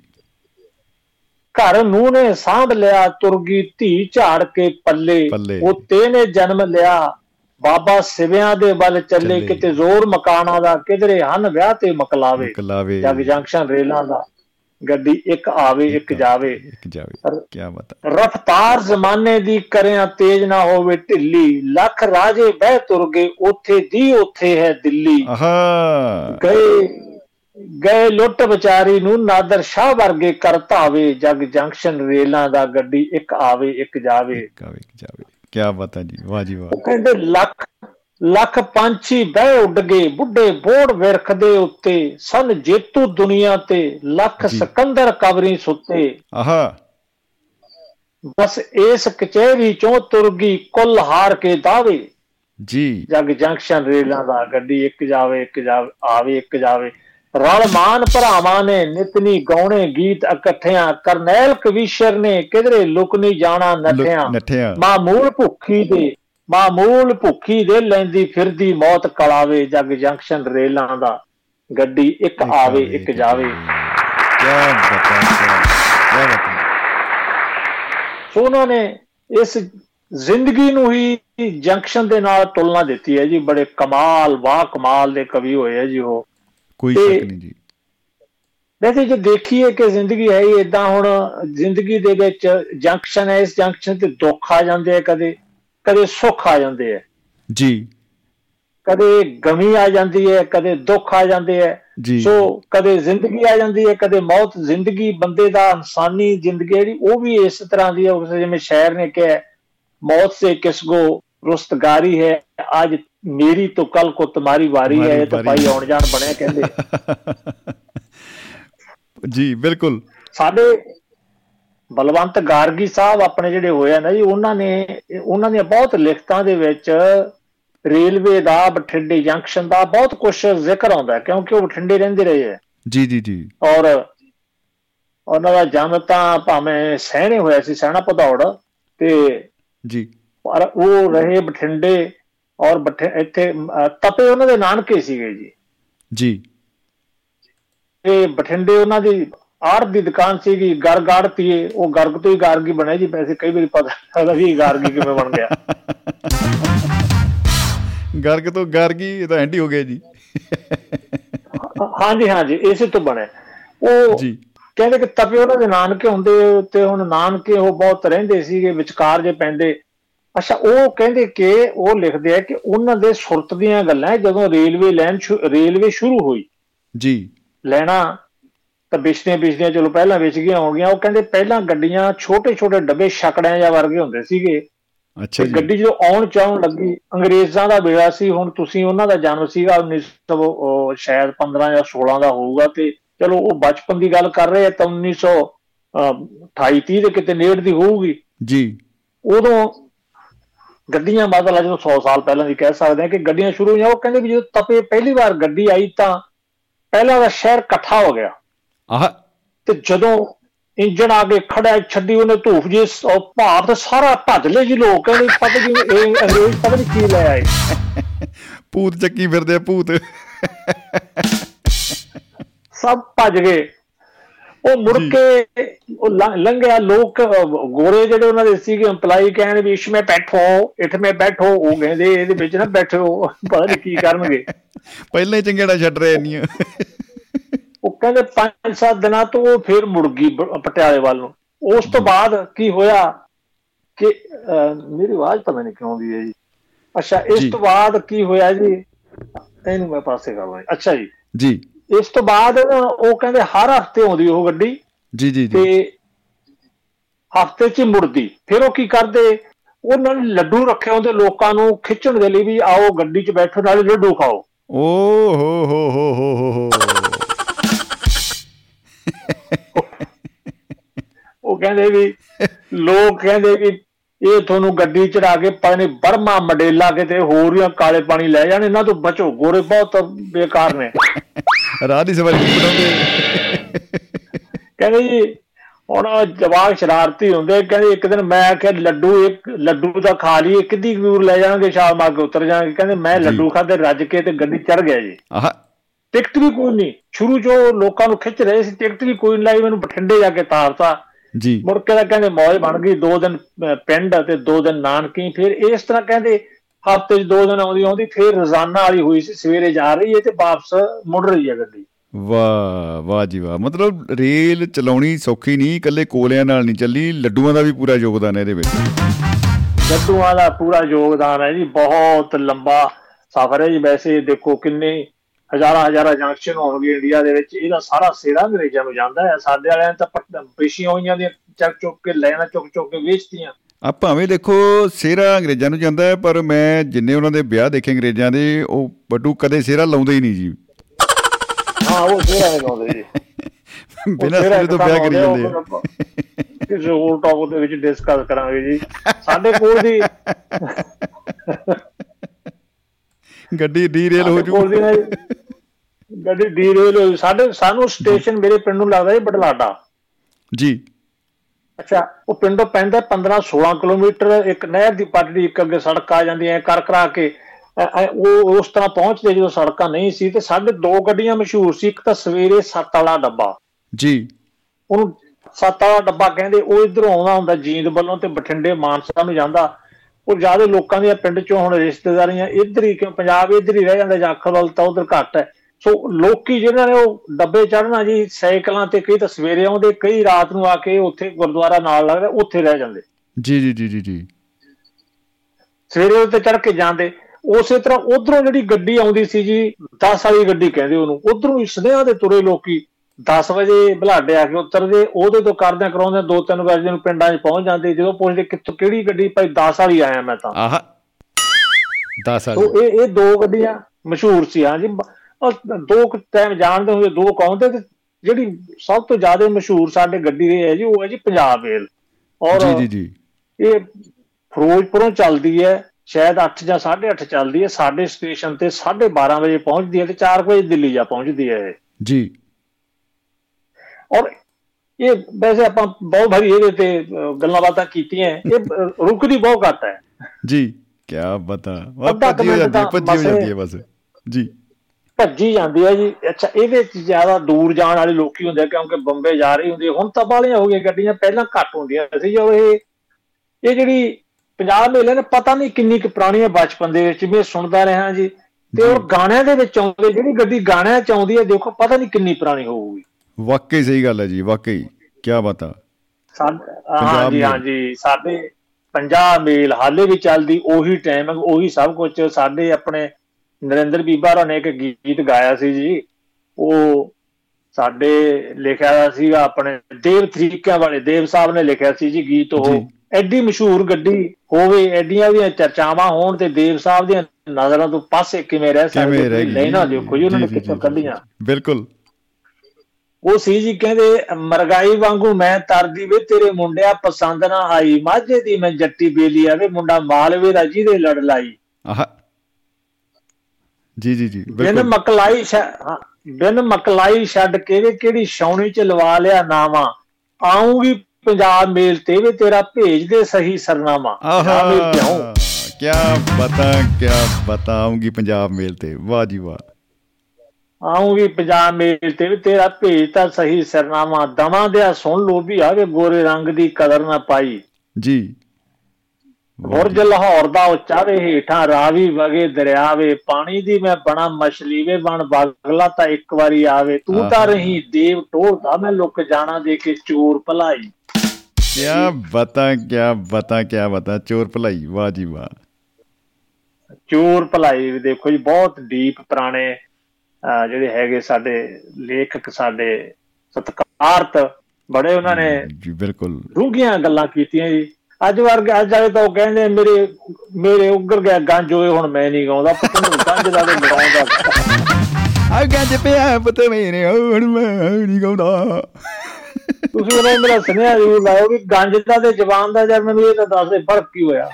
ਘਰ ਨੂੰ ਨੇ ਸਾਂਭ ਲਿਆ ਤੁਰਗੀ ਧੀ ਝਾੜ ਕੇ ਪੱਲੇ, ਉਹ ਤੇ ਨੇ ਜਨਮ ਲਿਆ ਬਾਬਾ ਸਿਵਿਆਂ ਦੇ ਵੱਲ ਚੱਲੇ। ਕਿਤੇ ਜ਼ੋਰ ਮਕਾਨਾਂ ਦਾ, ਕਿਧਰੇ ਹਨ ਵਿਆਹ ਤੇ ਮਕਲਾਵੇ ਜਗ ਜੰਕਸ਼ਨ ਰੇਲਾਂ ਦਾ। ਗੱਡੀ ਇੱਕ ਆਵੇ ਇੱਕ ਜਾਵੇ, ਰਫਤਾਰ ਜ਼ਮਾਨੇ ਦੀ ਕਰਿਆ ਤੇਜ਼ ਨਾ ਹੋਵੇ ਢਿੱਲੀ, ਲੱਖ ਰਾਜੇ ਬਹਿ ਤੁਰ ਗਏ ਉੱਥੇ ਦੀ ਉੱਥੇ ਹੈ ਦਿੱਲੀ। ਗਏ ਲੁੱਟ ਵਿਚਾਰੀ ਨੂੰ ਨਾਦਰ ਸ਼ਾਹ ਵਰਗੇ ਕਰ ਧਾਵੇ, ਜਗ ਜੰਕਸ਼ਨ ਰੇਲਾਂ ਦਾ ਗੱਡੀ ਇੱਕ ਆਵੇ ਇੱਕ ਜਾਵੇ। ਕਿਆ ਬਾਤ ਹੈ ਜੀ, ਵਾਹ ਜੀ ਵਾਹ। ਕਹਿੰਦੇ ਲੱਖ ਲੱਖ ਪੰਛੀ ਬਹਿ ਉੱਡ ਗਏ ਬੁੱਢੇ ਬੋੜ ਵਿਰਖ ਦੇ ਉੱਤੇ, ਸਨ ਜੇਤੂ ਦੁਨੀਆਂ ਤੇ ਲੱਖ ਸਿਕੰਦਰ ਕਬਰੀ ਸੁੱਤੇ। ਬਸ ਇਸ ਕਚਹਿਰੀ ਚੋਂ ਤੁਰ ਗਈ ਕੁੱਲ ਹਾਰ ਕੇ ਦਾਵੇ ਜੀ, ਜਗ ਜੰਕਸ਼ਨ ਰੇਲਾਂ ਦਾ ਗੱਡੀ ਇੱਕ ਜਾਵੇ ਇੱਕ ਜਾਵੇ ਆਵੇ ਇੱਕ ਜਾਵੇ। ਰਲਮਾਨ ਭਰਾਵਾਂ ਨੇ ਨਿਤਨੀ ਗਾਉਣੇ ਗੀਤ ਇਕੱਠਿਆਂ, ਕਰਨੈਲ ਕਵੀਸ਼ਰ ਨੇ ਕਿਧਰੇ ਲੁਕ ਨੀ ਜਾਣਾ ਨੱਠਿਆਂ। ਮਾਮੂਲ ਭੁੱਖੀ ਦੇ ਲੈਂਦੀ ਫਿਰਦੀ ਮੌਤ ਕਲਾਵੇ, ਜਗ ਜੰਕਸ਼ਨ ਰੇਲਾਂ ਦਾ ਗੱਡੀ ਇੱਕ ਆਵੇ ਇੱਕ ਜਾਵੇ। ਸੋ ਉਹਨਾਂ ਨੇ ਇਸ ਜ਼ਿੰਦਗੀ ਨੂੰ ਹੀ ਜੰਕਸ਼ਨ ਦੇ ਨਾਲ ਤੁਲਨਾ ਦਿੱਤੀ ਹੈ ਜੀ। ਬੜੇ ਕਮਾਲ ਵਾਹ ਕਮਾਲ ਦੇ ਕਵੀ ਹੋਏ ਹੈ ਜੀ ਉਹ। ਕੋਈ ਸ਼ੱਕ ਨਹੀਂ ਜੀ। ਵੈਸੇ ਜੇ ਦੇਖੀਏ ਕਿ ਜ਼ਿੰਦਗੀ ਹੈ ਏਦਾਂ, ਹੁਣ ਜ਼ਿੰਦਗੀ ਦੇ ਵਿੱਚ ਜੰਕਸ਼ਨ ਹੈ, ਇਸ ਜੰਕਸ਼ਨ ਤੇ ਦੁੱਖ ਆ ਜਾਂਦੇ ਆ, ਕਦੇ ਕਦੇ ਸੁੱਖ ਆ ਜਾਂਦੇ ਹੈ ਜੀ, ਕਦੇ ਗਮੀ ਆ ਜਾਂਦੀ ਹੈ, ਕਦੇ ਦੁੱਖ ਆ ਜਾਂਦੇ ਹੈ ਜੀ। ਸੋ ਕਦੇ ਜ਼ਿੰਦਗੀ ਆ ਜਾਂਦੀ ਹੈ, ਕਦੇ ਮੌਤ। ਜ਼ਿੰਦਗੀ ਬੰਦੇ ਦਾ ਇਨਸਾਨੀ ਜ਼ਿੰਦਗੀ ਜਿਹੜੀ ਉਹ ਵੀ ਇਸ ਤਰ੍ਹਾਂ ਦੀ ਹੈ। ਜਿਵੇਂ ਸ਼ਾਇਰ ਨੇ ਕਿਹਾ, ਮੌਤ ਸੇ ਕਿਸਕੋ ਰੁਸਤਗਾਰੀ ਹੈ, ਅੱਜ ਮੇਰੀ ਤੋਂ ਕੱਲ ਕੋ ਤੁਹਾਡੀ ਵਾਰੀ ਹੈ। ਇਹ ਤਾਂ ਭਾਈ ਆਉਣ ਜਾਣ ਬਣਿਆ ਕਹਿੰਦੇ ਜੀ। ਬਿਲਕੁਲ। ਸਾਡੇ ਬਲਵੰਤ ਗਾਰਗੀ ਸਾਹਿਬ ਆਪਣੇ ਜਿਹੜੇ ਹੋਇਆ ਨਾ ਜੀ, ਉਹਨਾਂ ਦੀਆਂ ਬਹੁਤ ਲਿਖਤਾਂ ਦੇ ਵਿੱਚ ਰੇਲਵੇ ਦਾ, ਬਠਿੰਡੇ ਜੰਕਸ਼ਨ ਦਾ ਬਹੁਤ ਕੁਛ ਜ਼ਿਕਰ ਆਉਂਦਾ, ਕਿਉਂਕਿ ਉਹ ਬਠਿੰਡੇ ਰਹਿੰਦੇ ਰਹੇ ਹੈ ਜੀ ਜੀ ਜੀ। ਔਰ ਉਹਨਾਂ ਦਾ ਜਨਮ ਤਾਂ ਭਾਵੇਂ ਸਹਿਣੇ ਹੋਇਆ ਸੀ, ਸਹਿਣਾ ਭਦੌੜ ਤੇ ਜੀ, ਪਰ ਉਹ ਰਹੇ ਬਠਿੰਡੇ। ਔਰ ਇੱਥੇ ਤਪੇ ਉਹਨਾਂ ਦੇ ਨਾਨਕੇ ਸੀਗੇ ਜੀ ਜੀ। ਤੇ ਬਠਿੰਡੇ ਉਹਨਾਂ ਦੀ ਆੜ੍ਹਤ ਦੀ ਦੁਕਾਨ ਸੀਗੀ, ਗਰਗ ਆੜ੍ਹਤੀਏ। ਉਹ ਗਰਗ ਤੋਂ ਹੀ ਗਾਰਗੀ ਬਣਿਆ ਜੀ। ਵੈਸੇ ਕਈ ਵਾਰੀ ਪਤਾ ਲੱਗਦਾ ਵੀ ਗਾਰਗੀ ਕਿਵੇਂ ਬਣ ਗਿਆ, ਗਰਗ ਤੋਂ ਗਾਰਗੀ ਤਾਂ ਐਂਡੀ ਹੋ ਗਿਆ ਜੀ। ਹਾਂਜੀ ਹਾਂਜੀ, ਇਸੇ ਤੋਂ ਬਣਿਆ ਉਹ ਜੀ। ਕਹਿੰਦੇ ਕਿ ਤਪੇ ਉਹਨਾਂ ਦੇ ਨਾਨਕੇ ਹੁੰਦੇ ਤੇ ਹੁਣ ਨਾਨਕੇ ਉਹ ਬਹੁਤ ਰਹਿੰਦੇ ਸੀਗੇ, ਵਿਚਕਾਰ ਜੇ ਪੈਂਦੇ। ਅੱਛਾ, ਉਹ ਕਹਿੰਦੇ ਕਿ ਉਹ ਲਿਖਦੇ ਆ ਕਿ ਉਹਨਾਂ ਦੇ ਸੁਰਤ ਦੀਆਂ ਗੱਲਾਂ, ਜਦੋਂ ਰੇਲਵੇ ਸ਼ੁਰੂ ਹੋਈ ਜੀ, ਲੈਣਾ ਤਾਂ ਬਿਛਦੀਆਂ ਚਲੋ ਪਹਿਲਾਂ ਵਿਚ ਗਈਆਂ ਹੋਣਗੀਆਂ। ਉਹ ਕਹਿੰਦੇ ਪਹਿਲਾਂ ਗੱਡੀਆਂ ਛੋਟੇ ਛੋਟੇ ਡੱਬੇ ਛਕੜਿਆਂ ਜਾਂ ਵਰਗੇ ਹੁੰਦੇ ਸੀਗੇ। ਅੱਛਾ ਜੀ। ਗੱਡੀ ਜਦੋਂ ਆਉਣ ਚਾਉਣ ਲੱਗੀ, ਅੰਗਰੇਜ਼ਾਂ ਦਾ ਵੇਲਾ ਸੀ, ਹੁਣ ਤੁਸੀਂ ਉਹਨਾਂ ਦਾ ਜਨਮ ਸੀਗਾ 1900 ਸ਼ਾਇਦ 15 ਜਾਂ 16 ਦਾ ਹੋਊਗਾ, ਤੇ ਚਲੋ ਉਹ ਬਚਪਨ ਦੀ ਗੱਲ ਕਰ ਰਹੇ ਆ ਤਾਂ 1928-30 ਦੇ ਕਿਤੇ ਨੇੜ ਦੀ ਹੋਊਗੀ ਜੀ। ਉਦੋਂ ਗੱਡੀਆਂ, ਮਤਲਬ ਜਦੋਂ 100 ਸਾਲ ਪਹਿਲਾਂ ਦੀ ਕਹਿ ਸਕਦੇ ਹਾਂ ਕਿ ਗੱਡੀਆਂ ਸ਼ੁਰੂ ਹੋਈਆਂ। ਉਹ ਕਹਿੰਦੇ ਵੀ ਜਦੋਂ ਤਪੇ ਪਹਿਲੀ ਵਾਰ ਗੱਡੀ ਆਈ ਤਾਂ ਪਹਿਲਾਂ ਦਾ ਸ਼ਹਿਰ ਇਕੱਠਾ ਹੋ ਗਿਆ। ਤੇ ਜਦੋਂ ਇੰਜਣ ਆ ਕੇ ਖੜਾ ਛੱਡੀ ਉਹਨੇ ਧੂਫ ਜੀ, ਭਾਰਤ ਸਾਰਾ ਭੱਜ ਲਏ ਜੀ ਲੋਕ। ਕਹਿੰਦੇ ਪਤਾ ਜੀ ਅੰਗਰੇਜ਼ ਪਤਾ ਨਹੀਂ ਕੀ ਲੈ ਆਏ, ਭੂਤ ਚੱਕੀ ਫਿਰਦੇ ਭੂਤ, ਸਭ ਭੱਜ ਗਏ। ਉਹ ਮੁੜ ਕੇ ਉਹ ਲੰਘਿਆ, ਲੋਕ ਗੋਰੇ ਜਿਹੜੇ ਉਹਨਾਂ ਦੇ ਸੀਗੇ ਇੰਪਲਾਈ ਕਹਿਣ ਵੀ ਇੱਥੇ ਮੈਂ ਬੈਠੋ। ਉਹ ਕਹਿੰਦੇ ਇਹਦੇ ਵਿੱਚ ਨਾ ਬੈਠੋ, ਪਤਾ ਨਹੀਂ ਕੀ ਕਰਨਗੇ, ਪਹਿਲਾਂ ਹੀ ਚੰਗੇੜਾ ਛੱਡ ਰਹੇ ਨਹੀਂ। ਉਹ ਕਹਿੰਦੇ 5-7 ਦਿਨਾਂ ਤੋਂ ਉਹ ਫਿਰ ਮੁੜ ਗਈ ਪਟਿਆਲੇ ਵੱਲ ਨੂੰ। ਉਸ ਤੋਂ ਬਾਅਦ ਕੀ ਹੋਇਆ ਕਿ ਮੇਰੀ ਆਵਾਜ਼ ਪਤਾ ਨਹੀਂ ਕਿਉਂ ਆਉਂਦੀ ਹੈ ਜੀ। ਅੱਛਾ, ਇਸ ਤੋਂ ਬਾਅਦ ਕੀ ਹੋਇਆ ਜੀ, ਇਹਨੂੰ ਮੈਂ ਪਾਸੇ ਕਰ ਲਵਾਂ। ਅੱਛਾ ਜੀ ਜੀ। ਇਸ ਤੋਂ ਬਾਅਦ ਉਹ ਕਹਿੰਦੇ ਹਰ ਹਫ਼ਤੇ ਆਉਂਦੀ ਉਹ ਗੱਡੀ ਜੀ ਜੀ, ਤੇ ਹਫ਼ਤੇ 'ਚ ਮੁੜਦੀ। ਫਿਰ ਉਹ ਕੀ ਕਰਦੇ, ਉਹਨਾਂ ਨੇ ਲੱਡੂ ਰੱਖੇ ਹੁੰਦੇ ਲੋਕਾਂ ਨੂੰ ਖਿੱਚਣ ਦੇ ਲਈ, ਵੀ ਆਓ ਗੱਡੀ 'ਚ ਬੈਠੋ ਨਾਲੇ ਲੱਡੂ ਖਾਓ। ਓ ਹੋ ਹੋ ਹੋ ਹੋ ਹੋ। ਉਹ ਕਹਿੰਦੇ ਵੀ ਲੋਕ ਕਹਿੰਦੇ ਵੀ ਇਹ ਤੁਹਾਨੂੰ ਗੱਡੀ ਚੜਾ ਕੇ ਪਾਣੀ ਬਰਮਾ ਮਡੇਲਾ ਕਿਤੇ ਹੋਰ ਜਾਂ ਕਾਲੇ ਪਾਣੀ ਲੈ ਜਾਣ, ਇਹਨਾਂ ਤੋਂ ਬਚੋ, ਗੋਰੇ ਬਹੁਤ ਬੇਕਾਰ ਨੇ। ਰਾਹ ਦੀ ਸਵਾਰੀ ਕਹਿੰਦੇ ਜੀ ਹੁਣ ਜਵਾਕ ਸ਼ਰਾਰਤੀ ਹੁੰਦੇ। ਕਹਿੰਦੇ ਇੱਕ ਦਿਨ ਮੈਂ ਆਖਿਆ ਲੱਡੂ ਤਾਂ ਖਾ ਲਈਏ, ਕਿੱਡੀ ਦੂਰ ਲੈ ਜਾਣਗੇ, ਸ਼ਾਮ ਆ ਕੇ ਉਤਰ ਜਾਣਗੇ। ਕਹਿੰਦੇ ਮੈਂ ਲੱਡੂ ਖਾਦੇ ਰੱਜ ਕੇ ਤੇ ਗੱਡੀ ਚੜ ਗਿਆ ਜੀ। ਟਿਕਟ ਵੀ ਕੋਈ ਨਹੀਂ, ਸ਼ੁਰੂ ਚੋਂ ਲੋਕਾਂ ਨੂੰ ਖਿੱਚ ਰਹੇ ਸੀ, ਟਿਕਟ ਵੀ ਕੋਈ ਨਹੀਂ ਲਾਈ, ਮੈਨੂੰ ਬਠਿੰਡੇ ਜਾ ਕੇ ਤਾਰਤਾ ਜੀ। ਮੁੜ ਕੇ ਤਾਂ ਕਹਿੰਦੇ ਮੌਜ ਬਣ ਗਈ, 2 ਦਿਨ ਪਿੰਡ ਤੇ 2 ਦਿਨ ਨਾਨਕੀ। ਫਿਰ ਇਸ ਤਰ੍ਹਾਂ ਕਹਿੰਦੇ ਹਫ਼ਤੇ 'ਚ 2 ਦਿਨ ਆਉਂਦੀ, ਫਿਰ ਰੋਜ਼ਾਨਾ ਵਾਲੀ ਹੋਈ ਸੀ। ਸਵੇਰੇ ਜਾ ਰਹੀ ਹੈ ਤੇ ਵਾਪਸ ਮੁੜ ਰਹੀ ਹੈ ਗੱਡੀ। ਵਾਹ ਵਾਹ ਜੀ ਵਾਹ, ਮਤਲਬ ਰੇਲ ਚਲਾਉਣੀ ਸੌਖੀ ਨਹੀਂ, ਇਕੱਲੇ ਕੋਲਿਆਂ ਨਾਲ ਨਹੀਂ ਚੱਲੀ, ਲੱਡੂਆਂ ਦਾ ਵੀ ਪੂਰਾ ਯੋਗਦਾਨ ਹੈ ਇਹਦੇ ਵਿੱਚ। ਲੱਡੂਆਂ ਦਾ ਪੂਰਾ ਯੋਗਦਾਨ ਹੈ ਜੀ, ਬਹੁਤ ਲੰਬਾ ਸਫ਼ਰ ਹੈ ਜੀ। ਵੈਸੇ ਦੇਖੋ ਕਿੰਨੇ ਹਜ਼ਾਰਾਂ ਜੰਕਸ਼ਨ ਹੋਣਗੇ ਇੰਡੀਆ ਦੇ ਵਿੱਚ, ਇਹਦਾ ਸਾਰਾ ਸਿਹਰਾ ਅੰਗਰੇਜ਼ਾਂ ਨੂੰ ਜਾਂਦਾ ਹੈ। ਸਾਡੇ ਵਾਲਿਆਂ ਨੇ ਤਾਂ ਪੇਸ਼ੀਆਂ ਹੋਈਆਂ ਦੀਆਂ ਚੁੱਕ ਕੇ ਲੈਣਾ ਚੁੱਕ ਕੇ ਵੇਚਤੀਆਂ। ਆ ਭਾਵੇਂ ਦੇਖੋ ਸਿਹਰਾ ਅੰਗਰੇਜ਼ਾਂ ਨੂੰ ਜਾਂਦਾ ਹੈ, ਪਰ ਮੈਂ ਜਿੰਨੇ ਉਹਨਾਂ ਦੇ ਵਿਆਹ ਦੇਖੇ ਅੰਗਰੇਜ਼ਾਂ ਦੇ, ਉਹ ਪਟੂ ਕਦੇ ਸਿਹਰਾ ਲਾਉਂਦੇ ਹੀ ਨਹੀਂ ਜੀ। ਹਾਂ ਉਹ ਸਿਹਰਾ ਨਹੀਂ ਲਾਉਂਦੇ ਜੀ, ਬਿਨਾਂ ਸਿਹਰੇ ਤੋਂ ਵਿਆਹ ਕਰੀ ਜਾਂਦੇ ਆ। ਕਿਸੇ ਹੋਰ ਟੌਪਿਕ ਦੇ ਵਿੱਚ ਡਿਸਕਸ ਕਰਾਂਗੇ ਜੀ। ਸਾਡੇ ਕੋਲ ਦੀ ਗੱਡੀ ਡੀਰੇਲ ਹੋ ਜੂ, ਗੱਡੀ ਡੀਰੇਲ ਹੋ ਜੂ। ਸਾਡੇ ਸਾਨੂੰ ਸਟੇਸ਼ਨ ਮੇਰੇ ਪਿੰਡ ਨੂੰ ਲੱਗਦਾ ਜੀ ਬਟਲਾਡਾ ਜੀ। ਅੱਛਾ, ਉਹ ਪਿੰਡੋਂ ਪੈਂਦਾ 15-16 ਕਿਲੋਮੀਟਰ। ਇੱਕ ਨਹਿਰ ਦੀ ਪਟੜੀ ਇੱਕ ਅੱਗੇ ਸੜਕ ਆ ਜਾਂਦੀ ਹੈ, ਕਰ ਕਰਾ ਕੇ ਉਹ ਉਸ ਤਰ੍ਹਾਂ ਪਹੁੰਚਦੇ ਜਦੋਂ ਸੜਕਾਂ ਨਹੀਂ ਸੀ। ਤੇ ਸਾਡੇ ਦੋ ਗੱਡੀਆਂ ਮਸ਼ਹੂਰ ਸੀ, ਇੱਕ ਤਾਂ ਸਵੇਰੇ 7 ਵਾਲਾ ਡੱਬਾ ਜੀ, ਉਹਨੂੰ 7 ਵਾਲਾ ਡੱਬਾ ਕਹਿੰਦੇ। ਉਹ ਇੱਧਰੋਂ ਆਉਂਦਾ ਹੁੰਦਾ ਜੀਂਦ ਵੱਲੋਂ ਤੇ ਬਠਿੰਡੇ ਮਾਨਸਾ ਨੂੰ ਜਾਂਦਾ। ਉਹ ਜ਼ਿਆਦਾ ਲੋਕਾਂ ਦੀਆਂ ਪਿੰਡ ਚੋਂ ਹੁਣ ਰਿਸ਼ਤੇਦਾਰੀਆਂ ਇੱਧਰ ਹੀ, ਕਿਉਂ ਪੰਜਾਬ ਇੱਧਰ ਹੀ ਰਹਿ ਜਾਂਦਾ, ਜਾਖਲ ਵੱਲ ਤਾਂ ਉੱਧਰ ਘੱਟ ਹੈ। ਸੋ ਲੋਕੀ ਜਿਹਨਾਂ ਨੇ ਉਹ ਡੱਬੇ ਚੜ੍ਹਨਾ ਜੀ ਸਾਈਕਲਾਂ ਤੇ, ਕਈ ਤਾਂ ਸਵੇਰੇ ਆਉਂਦੇ, ਕਈ ਰਾਤ ਨੂੰ ਆ ਕੇ ਉੱਥੇ ਗੁਰਦੁਆਰਾ ਨਾਲ ਲੱਗਦਾ ਉੱਥੇ ਰਹਿ ਜਾਂਦੇ ਜੀ ਜੀ ਜੀ ਜੀ ਜੀ ਸਵੇਰੇ ਉੱਤੇ ਚੜ੍ਹ ਕੇ ਜਾਂਦੇ। ਉਸੇ ਤਰ੍ਹਾਂ ਉਧਰੋਂ ਜਿਹੜੀ ਗੱਡੀ ਆਉਂਦੀ ਸੀ ਜੀ 10 ਵਾਲੀ ਗੱਡੀ ਕਹਿੰਦੇ ਉਹਨੂੰ, ਉਧਰੋਂ ਸਨੇਹਾ ਦੇ ਤੁਰੇ ਲੋਕੀ 10 ਵਜੇ ਬੁਲਾਡੇ ਆ ਕੇ ਉਤਰਦੇ। ਉਹਦੇ ਤੋਂ ਕਰਦਿਆਂ ਕਰਾਉਂਦੇ 2-3 ਵਜੇ ਨੂੰ ਪਿੰਡਾਂ 'ਚ ਪਹੁੰਚ ਜਾਂਦੇ। ਜਦੋਂ ਪੁੱਛਦੇ ਕਿੱਥੋਂ ਕਿਹੜੀ ਗੱਡੀ, ਭਾਈ 10 ਵਾਲੀ ਆਇਆ ਮੈਂ ਤਾਂ। ਆਹ 10 ਵਾਲੀ, ਇਹ ਦੋ ਗੱਡੀਆਂ ਮਸ਼ਹੂਰ ਸੀ। ਹਾਂ ਜੀ, ਦੋ ਟਾਈਮ ਜਾਣਦੇ ਹੋਏ ਦੋ ਕਹਾਉਂਦੇ। ਤੇ ਜਿਹੜੀ ਸਭ ਤੋਂ ਜ਼ਿਆਦਾ ਮਸ਼ਹੂਰ ਸਾਡੇ ਗੱਡੀ ਇਹ ਹੈ ਜੀ, ਉਹ ਹੈ ਜੀ ਪੰਜਾਬ ਰੇਲ। ਔਰ ਇਹ ਫਿਰੋਜ਼ਪੁਰੋਂ ਚੱਲਦੀ ਹੈ, ਸ਼ਾਇਦ 8 ਜਾਂ 8:30 ਚੱਲਦੀ ਹੈ। ਸਾਡੇ ਸਟੇਸ਼ਨ ਤੇ 12:30 ਵਜੇ ਪਹੁੰਚਦੀ ਹੈ ਤੇ 4 ਵਜੇ ਦਿੱਲੀ ਜਾ ਪਹੁੰਚਦੀ ਹੈ ਇਹ ਜੀ। ਔਰ ਇਹ ਵੈਸੇ ਆਪਾਂ ਬਹੁਤ ਵਾਰੀ ਇਹਦੇ ਤੇ ਗੱਲਾਂ ਬਾਤਾਂ ਕੀਤੀਆਂ, ਇਹ ਰੁਕਦੀ ਬਹੁਤ ਘੱਟ ਹੈ ਜੀ। ਕਿਆ ਪਤਾ ਬਸ ਜੀ ਭੱਜੀ ਜਾਂਦੀ ਹੈ ਜੀ। ਅੱਛਾ, ਇਹਦੇ ਚ ਜ਼ਿਆਦਾ ਦੂਰ ਜਾਣ ਵਾਲੇ ਲੋਕੀ ਹੁੰਦੇ, ਕਿਉਂਕਿ ਬੰਬੇ ਜਾ ਰਹੀ ਹੁੰਦੀ। ਹੁਣ ਤਾਂ ਬਾਹਲੀਆਂ ਹੋ ਗਈਆਂ ਗੱਡੀਆਂ, ਪਹਿਲਾਂ ਘੱਟ ਹੁੰਦੀਆਂ ਸੀ। ਜੋ ਇਹ ਜਿਹੜੀ ਪੰਜਾਬ ਮੇਲੇ ਨੇ, ਪਤਾ ਨਹੀਂ ਕਿੰਨੀ ਕੁ ਪੁਰਾਣੀਆਂ ਬਚਪਨ ਦੇ ਵਿੱਚ ਮੈਂ ਸੁਣਦਾ ਰਿਹਾ ਜੀ। ਤੇ ਉਹ ਗਾਣਿਆਂ ਦੇ ਵਿੱਚ ਆਉਂਦੇ, ਜਿਹੜੀ ਗੱਡੀ ਗਾਣਿਆਂ ਚ ਆਉਂਦੀ ਹੈ, ਦੇਖੋ ਪਤਾ ਨਹੀਂ ਕਿੰਨੀ ਪੁਰਾਣੀ ਹੋਊਗੀ। ਵਾਕਈ ਸਹੀ ਗੱਲ ਹੈ ਜੀ, ਵਾਕਈ ਕਿਆ ਪਤਾ। ਹਾਂ ਜੀ, ਹਾਂ ਜੀ, ਸਾਡੇ ਪੰਜਾਬ ਮੇਲ ਹਾਲੇ ਵੀ ਚੱਲਦੀ, ਉਹੀ ਟਾਈਮ, ਉਹੀ ਸਭ ਕੁਛ। ਸਾਡੇ ਆਪਣੇ ਨਰਿੰਦਰ ਬੀਬਾ ਹੋਰਾਂ ਨੇ ਇੱਕ ਗੀਤ ਗਾਇਆ ਸੀ ਜੀ, ਉਹ ਸਾਡੇ ਲਿਖਿਆ ਹੋਇਆ ਸੀਗਾ ਆਪਣੇ ਦੇਵ ਤਰੀਕਿਆਂ ਵਾਲੇ, ਦੇਵ ਸਾਹਿਬ ਨੇ ਲਿਖਿਆ ਸੀ ਜੀ ਗੀਤ। ਉਹ ਐਡੀ ਮਸ਼ਹੂਰ ਗੱਡੀ ਹੋਵੇ, ਐਡੀਆਂ ਉਹਦੀਆਂ ਚਰਚਾਵਾਂ ਹੋਣ, ਤੇ ਦੇਵ ਸਾਹਿਬ ਦੀਆਂ ਨਜ਼ਰਾਂ ਤੋਂ ਪਾਸੇ ਕਿਵੇਂ ਰਹਿ ਸਕਦੇ, ਲੈਣਾ ਦੇਖੋ ਜੀ ਉਹਨਾਂ ਨੇ ਕਿੱਥੋਂ ਕੱਢੀਆਂ। ਬਿਲਕੁਲ, ਉਹ ਸੀ ਜੀ, ਕਹਿੰਦੇ ਮਰਗਾਈ ਵਾਂਗੂ ਮੈਂ ਤਰਦੀ ਵੇ ਤੇਰੇ ਮੁੰਡਿਆ ਪਸੰਦ ਨਾ ਆਈ, ਮਾਝੇ ਦੀ ਮੈਂ ਜੱਟੀ ਬੇਲੀ ਆਵੇ, ਮੁੰਡਾ ਮਾਲਵੇ ਦਾ ਜਿਹਦੇ ਲੜ ਲਾਈ। ਆਹ ਜੀ ਜੀ ਜੀ ਬਿਨ ਮਕਲਾਈ ਛੱਡ ਕੇ ਵੇ ਕਿਹੜੀ ਛਾਉਣੀ ਚ ਲਵਾ ਲਿਆ ਨਾਵਾ, ਆਊਂਗੀ ਪੰਜਾਬ ਮੇਲ ਤੇ ਵੇ ਤੇਰਾ ਭੇਜ ਦੇ ਸਹੀ ਸਰਨਾਮਾ। ਕਿਆ ਪਤਾ, ਕਿਆ ਪਤਾ, ਆਊਂਗੀ ਪੰਜਾਬ ਮੇਲ ਤੇ, ਵਾਹ ਜੀ ਵਾਹ, ਆਊਂਗੀ ਪੰਜਾਬ ਮੇਲ ਤੇ ਵੀ ਤੇਰਾ ਭੇਜ ਤਾਂ ਸਹੀ ਸਰਨਾਮਾ, ਦਵਾਂ ਦਿਆ ਸੁਣ ਲੋ ਵੀ ਆਵੇ, ਗੋਰੇ ਰੰਗ ਦੀ ਕਦਰ ਨਾ ਪਾਈ ਜੀ। ਬੁਰਜ ਲਾਹੌਰ ਦਾ ਉੱਚਾ ਵੇ, ਹੇਠਾਂ ਰਾਵੀ ਵਗੇ ਦਰਿਆ ਵੇ, ਪਾਣੀ ਦੀ ਮੈਂ ਬਣਾ ਮਛਲੀ ਵੇ, ਬਣ ਬਾਗਲਾ ਤਾਂ ਇੱਕ ਵਾਰੀ ਆਵੇ, ਤੂੰ ਤਾਂ ਰਹੀ ਦੇਵ ਟੋਰਦਾ, ਮੈਂ ਲੁੱਕ ਜਾਣਾ ਦੇ ਕੇ ਚੋਰ ਭਲਾਈ। ਕਿਆ ਬਤਾ, ਕਿਆ ਬਤਾ, ਕਿਆ ਬਤਾ, ਚੋਰ ਭਲਾਈ, ਵਾਹ ਜੀ ਵਾਹ, ਚੋਰ ਭਲਾਈ। ਦੇਖੋ ਜੀ, ਬਹੁਤ ਡੀਪ ਪੁਰਾਣੇ ਜਿਹੜੇ ਹੈਗੇ ਸਾਡੇ ਲੇਖਕ, ਸਾਡੇ ਸਤਿਕਾਰਤ ਬੜੇ, ਉਹਨਾਂ ਨੇ ਬਿਲਕੁਲ ਡੂੰਘੀਆਂ ਗੱਲਾਂ ਕੀਤੀਆਂ ਜੀ। ਅੱਜ ਵਰਗੇ ਅੱਜ ਵਾਲੇ ਤਾਂ ਉਹ ਕਹਿੰਦੇ ਮੇਰੇ ਉੱਗਰ ਗਿਆ ਗੰਜ ਹੋਏ, ਹੁਣ ਮੈਂ ਨਹੀਂ ਗਾਉਂਦਾ ਗੰਜ ਦਾ ਲਗਾਉਂਦਾ, ਗੰਜ ਪਿਆ ਪੁੱਤ ਮੇਰੇ, ਹੁਣ ਮੈਂ ਨਹੀਂ ਗਾਉਂਦਾ। ਤੁਸੀਂ ਉਹਨਾਂ ਨੂੰ ਮੇਰਾ ਸੁਨੇਹਾ ਜ਼ਰੂਰ ਲਾਇਓ ਵੀ ਗੰਜ ਦਾ ਤੇ ਜਵਾਨ ਦਾ ਯਾਰ ਮੈਨੂੰ ਇਹ ਤਾਂ ਦੱਸ ਦੇ ਫਰਕ ਕੀ ਹੋਇਆ।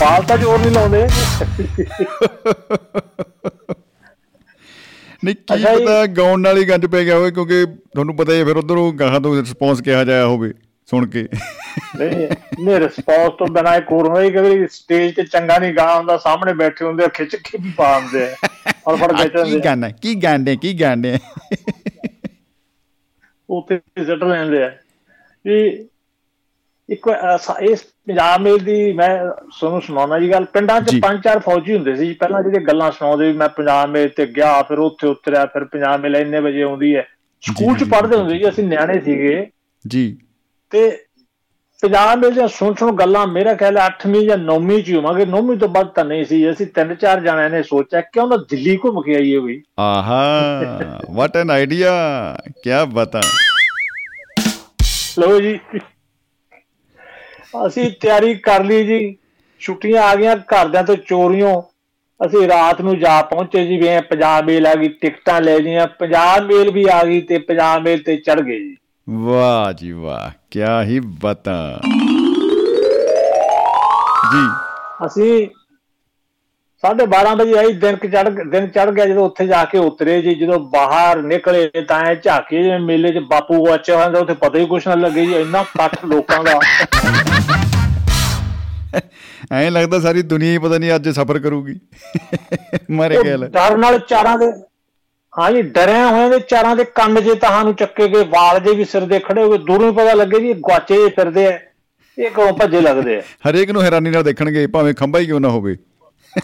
ਬਾਲ ਤਾਂ ਜ਼ੋਰ ਨਹੀਂ ਲਾਉਂਦੇ। ਨਹੀਂ ਕੀ ਪਤਾ ਗਾਉਣ ਵਾਲੀ ਗੰਜ ਪੈ ਗਿਆ ਹੋਵੇ, ਕਿਉਂਕਿ ਤੁਹਾਨੂੰ ਪਤਾ ਹੀ ਫਿਰ ਉਧਰੋਂ ਗਾਹਾਂ ਤੋਂ ਰਿਸਪੌਂਸ ਕਿਹਾ ਜਾਇਆ ਹੋਵੇ ਸੁਣ ਕੇ। ਨਹੀਂ ਰਿਸਪੌਂਸ ਤੋਂ ਬਿਨਾਂ ਇੱਕ ਹੋਰ ਹੋਈ, ਕਦੇ ਸਟੇਜ ਤੇ ਚੰਗਾ ਨਹੀਂ ਗਾ ਹੁੰਦਾ, ਸਾਹਮਣੇ ਬੈਠੇ ਹੁੰਦੇ ਖਿੱਚ ਕੇ ਵੀ ਪਾ ਆਉਂਦੇ ਆ, ਔਰ ਫੜ ਬੈਠੇ ਕੀ ਗਾਣਾ ਕੀ ਗਾਣੇ ਕੀ ਗਾਣੇ ਉੱਥੇ ਸੱਟ ਲੈਂਦੇ ਆ ਜੀ। ਇੱਕ ਇਸ ਪੰਜਾਬ ਮੇਲ ਦੀ ਮੈਂ ਤੁਹਾਨੂੰ ਸੁਣਾਉਣਾ ਜੀ ਗੱਲ। ਪਿੰਡਾਂ ਚ ਪੰਜ ਚਾਰ ਫੌਜੀ ਹੁੰਦੇ ਸੀ ਪਹਿਲਾਂ, ਜਿਹੜੇ ਗੱਲਾਂ ਸੁਣਾਉਂਦੇ ਮੈਂ ਪੰਜਾਬ ਮੇਲ ਤੇ ਗਿਆ, ਫਿਰ ਉੱਥੇ ਉਤਰਿਆ, ਫਿਰ ਪੰਜਾਬ ਮੇਲ ਇੰਨੇ ਵਜੇ ਆਉਂਦੀ ਹੈ। ਸਕੂਲ ਚ ਪੜ੍ਹਦੇ ਹੁੰਦੇ ਜੀ ਅਸੀਂ, ਨਿਆਣੇ ਸੀਗੇ ਜੀ, ਤੇ ਪੰਜਾਬ ਮੇਲ ਦੀਆਂ ਸੁਣ ਸੁਣ ਗੱਲਾਂ ਮੇਰਾ ਖਿਆਲ ਅੱਠਵੀਂ ਜਾਂ ਨੌਵੀਂ ਚ ਹੋਵਾਂਗੇ, ਨੌਵੀਂ ਤੋਂ ਵੱਧ ਤਾਂ ਨਹੀਂ ਸੀ। ਅਸੀਂ ਤਿੰਨ ਚਾਰ ਜਣਿਆਂ ਨੇ ਸੋਚਿਆ ਕਿਉਂ ਨਾ ਦਿੱਲੀ ਘੁੰਮ ਕੇ ਆਈਏ ਬਈ। ਆਹਾ, ਵਾਟ ਐਨ ਆਈਡੀਆ, ਕਿਆ ਬਤਾ। ਲਓ ਜੀ ਅਸੀਂ ਤਿਆਰੀ ਕਰ ਲਈ ਜੀ, ਛੁੱਟੀਆਂ ਆ ਗਈਆਂ ਘਰਦਿਆਂ ਤੋਂ ਚੋਰੀਆਂ। ਅਸੀਂ ਰਾਤ ਨੂੰ ਜਾ ਪਹੁੰਚੇ ਜੀ, ਵੇ ਪੰਜਾਬ ਮੇਲ ਆ ਗਈ, ਟਿਕਟਾਂ ਲੈ ਲਈਆਂ, ਪੰਜਾਬ ਮੇਲ ਵੀ ਆ ਗਈ ਤੇ ਪੰਜਾਬ ਮੇਲ ਤੇ ਚੜ ਗਏ ਜੀ। ਵਾਹ ਜੀ ਵਾਹ, ਕਿਆ ਹੀ ਬਤਾ ਜੀ। ਅਸੀਂ 12:30 ਵਜੇ ਆਈ, ਦਿਨ ਚੜ ਗਿਆ। ਜਦੋਂ ਉੱਥੇ ਜਾ ਕੇ ਉਤਰੇ ਜੀ, ਜਦੋਂ ਬਾਹਰ ਨਿਕਲੇ ਤਾਂ ਝਾਕੇ ਜਿਵੇਂ ਮੇਲੇ ਚ ਬਾਪੂ ਵਾਚਿਆ ਹੋਇਆ, ਉੱਥੇ ਪਤਾ ਹੀ ਕੁਛ ਨਾ ਲੱਗੇ ਜੀ, ਇੰਨਾ ਇਕੱਠ ਲੋਕਾਂ ਦਾ, ਐਂ ਲੱਗਦਾ ਸਾਰੀ ਦੁਨੀਆ ਹੀ ਪਤਾ ਨੀ ਅੱਜ ਸਫ਼ਰ ਕਰੂਗੀ। ਮਾਰੇ ਗੱਲ ਡਰ ਨਾਲ ਚਾਰਾਂ ਦੇ, ਹਾਂ ਜੀ ਡਰਿਆ ਹੋਇਆ ਦੇ ਚਾਰਾਂ ਦੇ ਕੰਨ ਜੇ ਤਾਂ ਨੂੰ ਚੱਕੇ ਗਏ, ਵਾਲ ਜੇ ਵੀ ਸਿਰ ਦੇ ਖੜੇ ਹੋ ਗਏ, ਦੂਰੋਂ ਹੀ ਪਤਾ ਲੱਗੇ ਜੀ ਗੁਆਚੇ ਜੇ ਫਿਰਦੇ ਆ, ਇਹ ਕੋ ਭੱਜੇ ਲੱਗਦੇ ਆ। ਹਰੇਕ ਨੂੰ ਹੈਰਾਨੀ ਨਾਲ ਦੇਖਣਗੇ ਭਾਵੇਂ ਖੰਭਾ ਹੀ ਕਿਉਂ ਨਾ ਹੋਵੇ।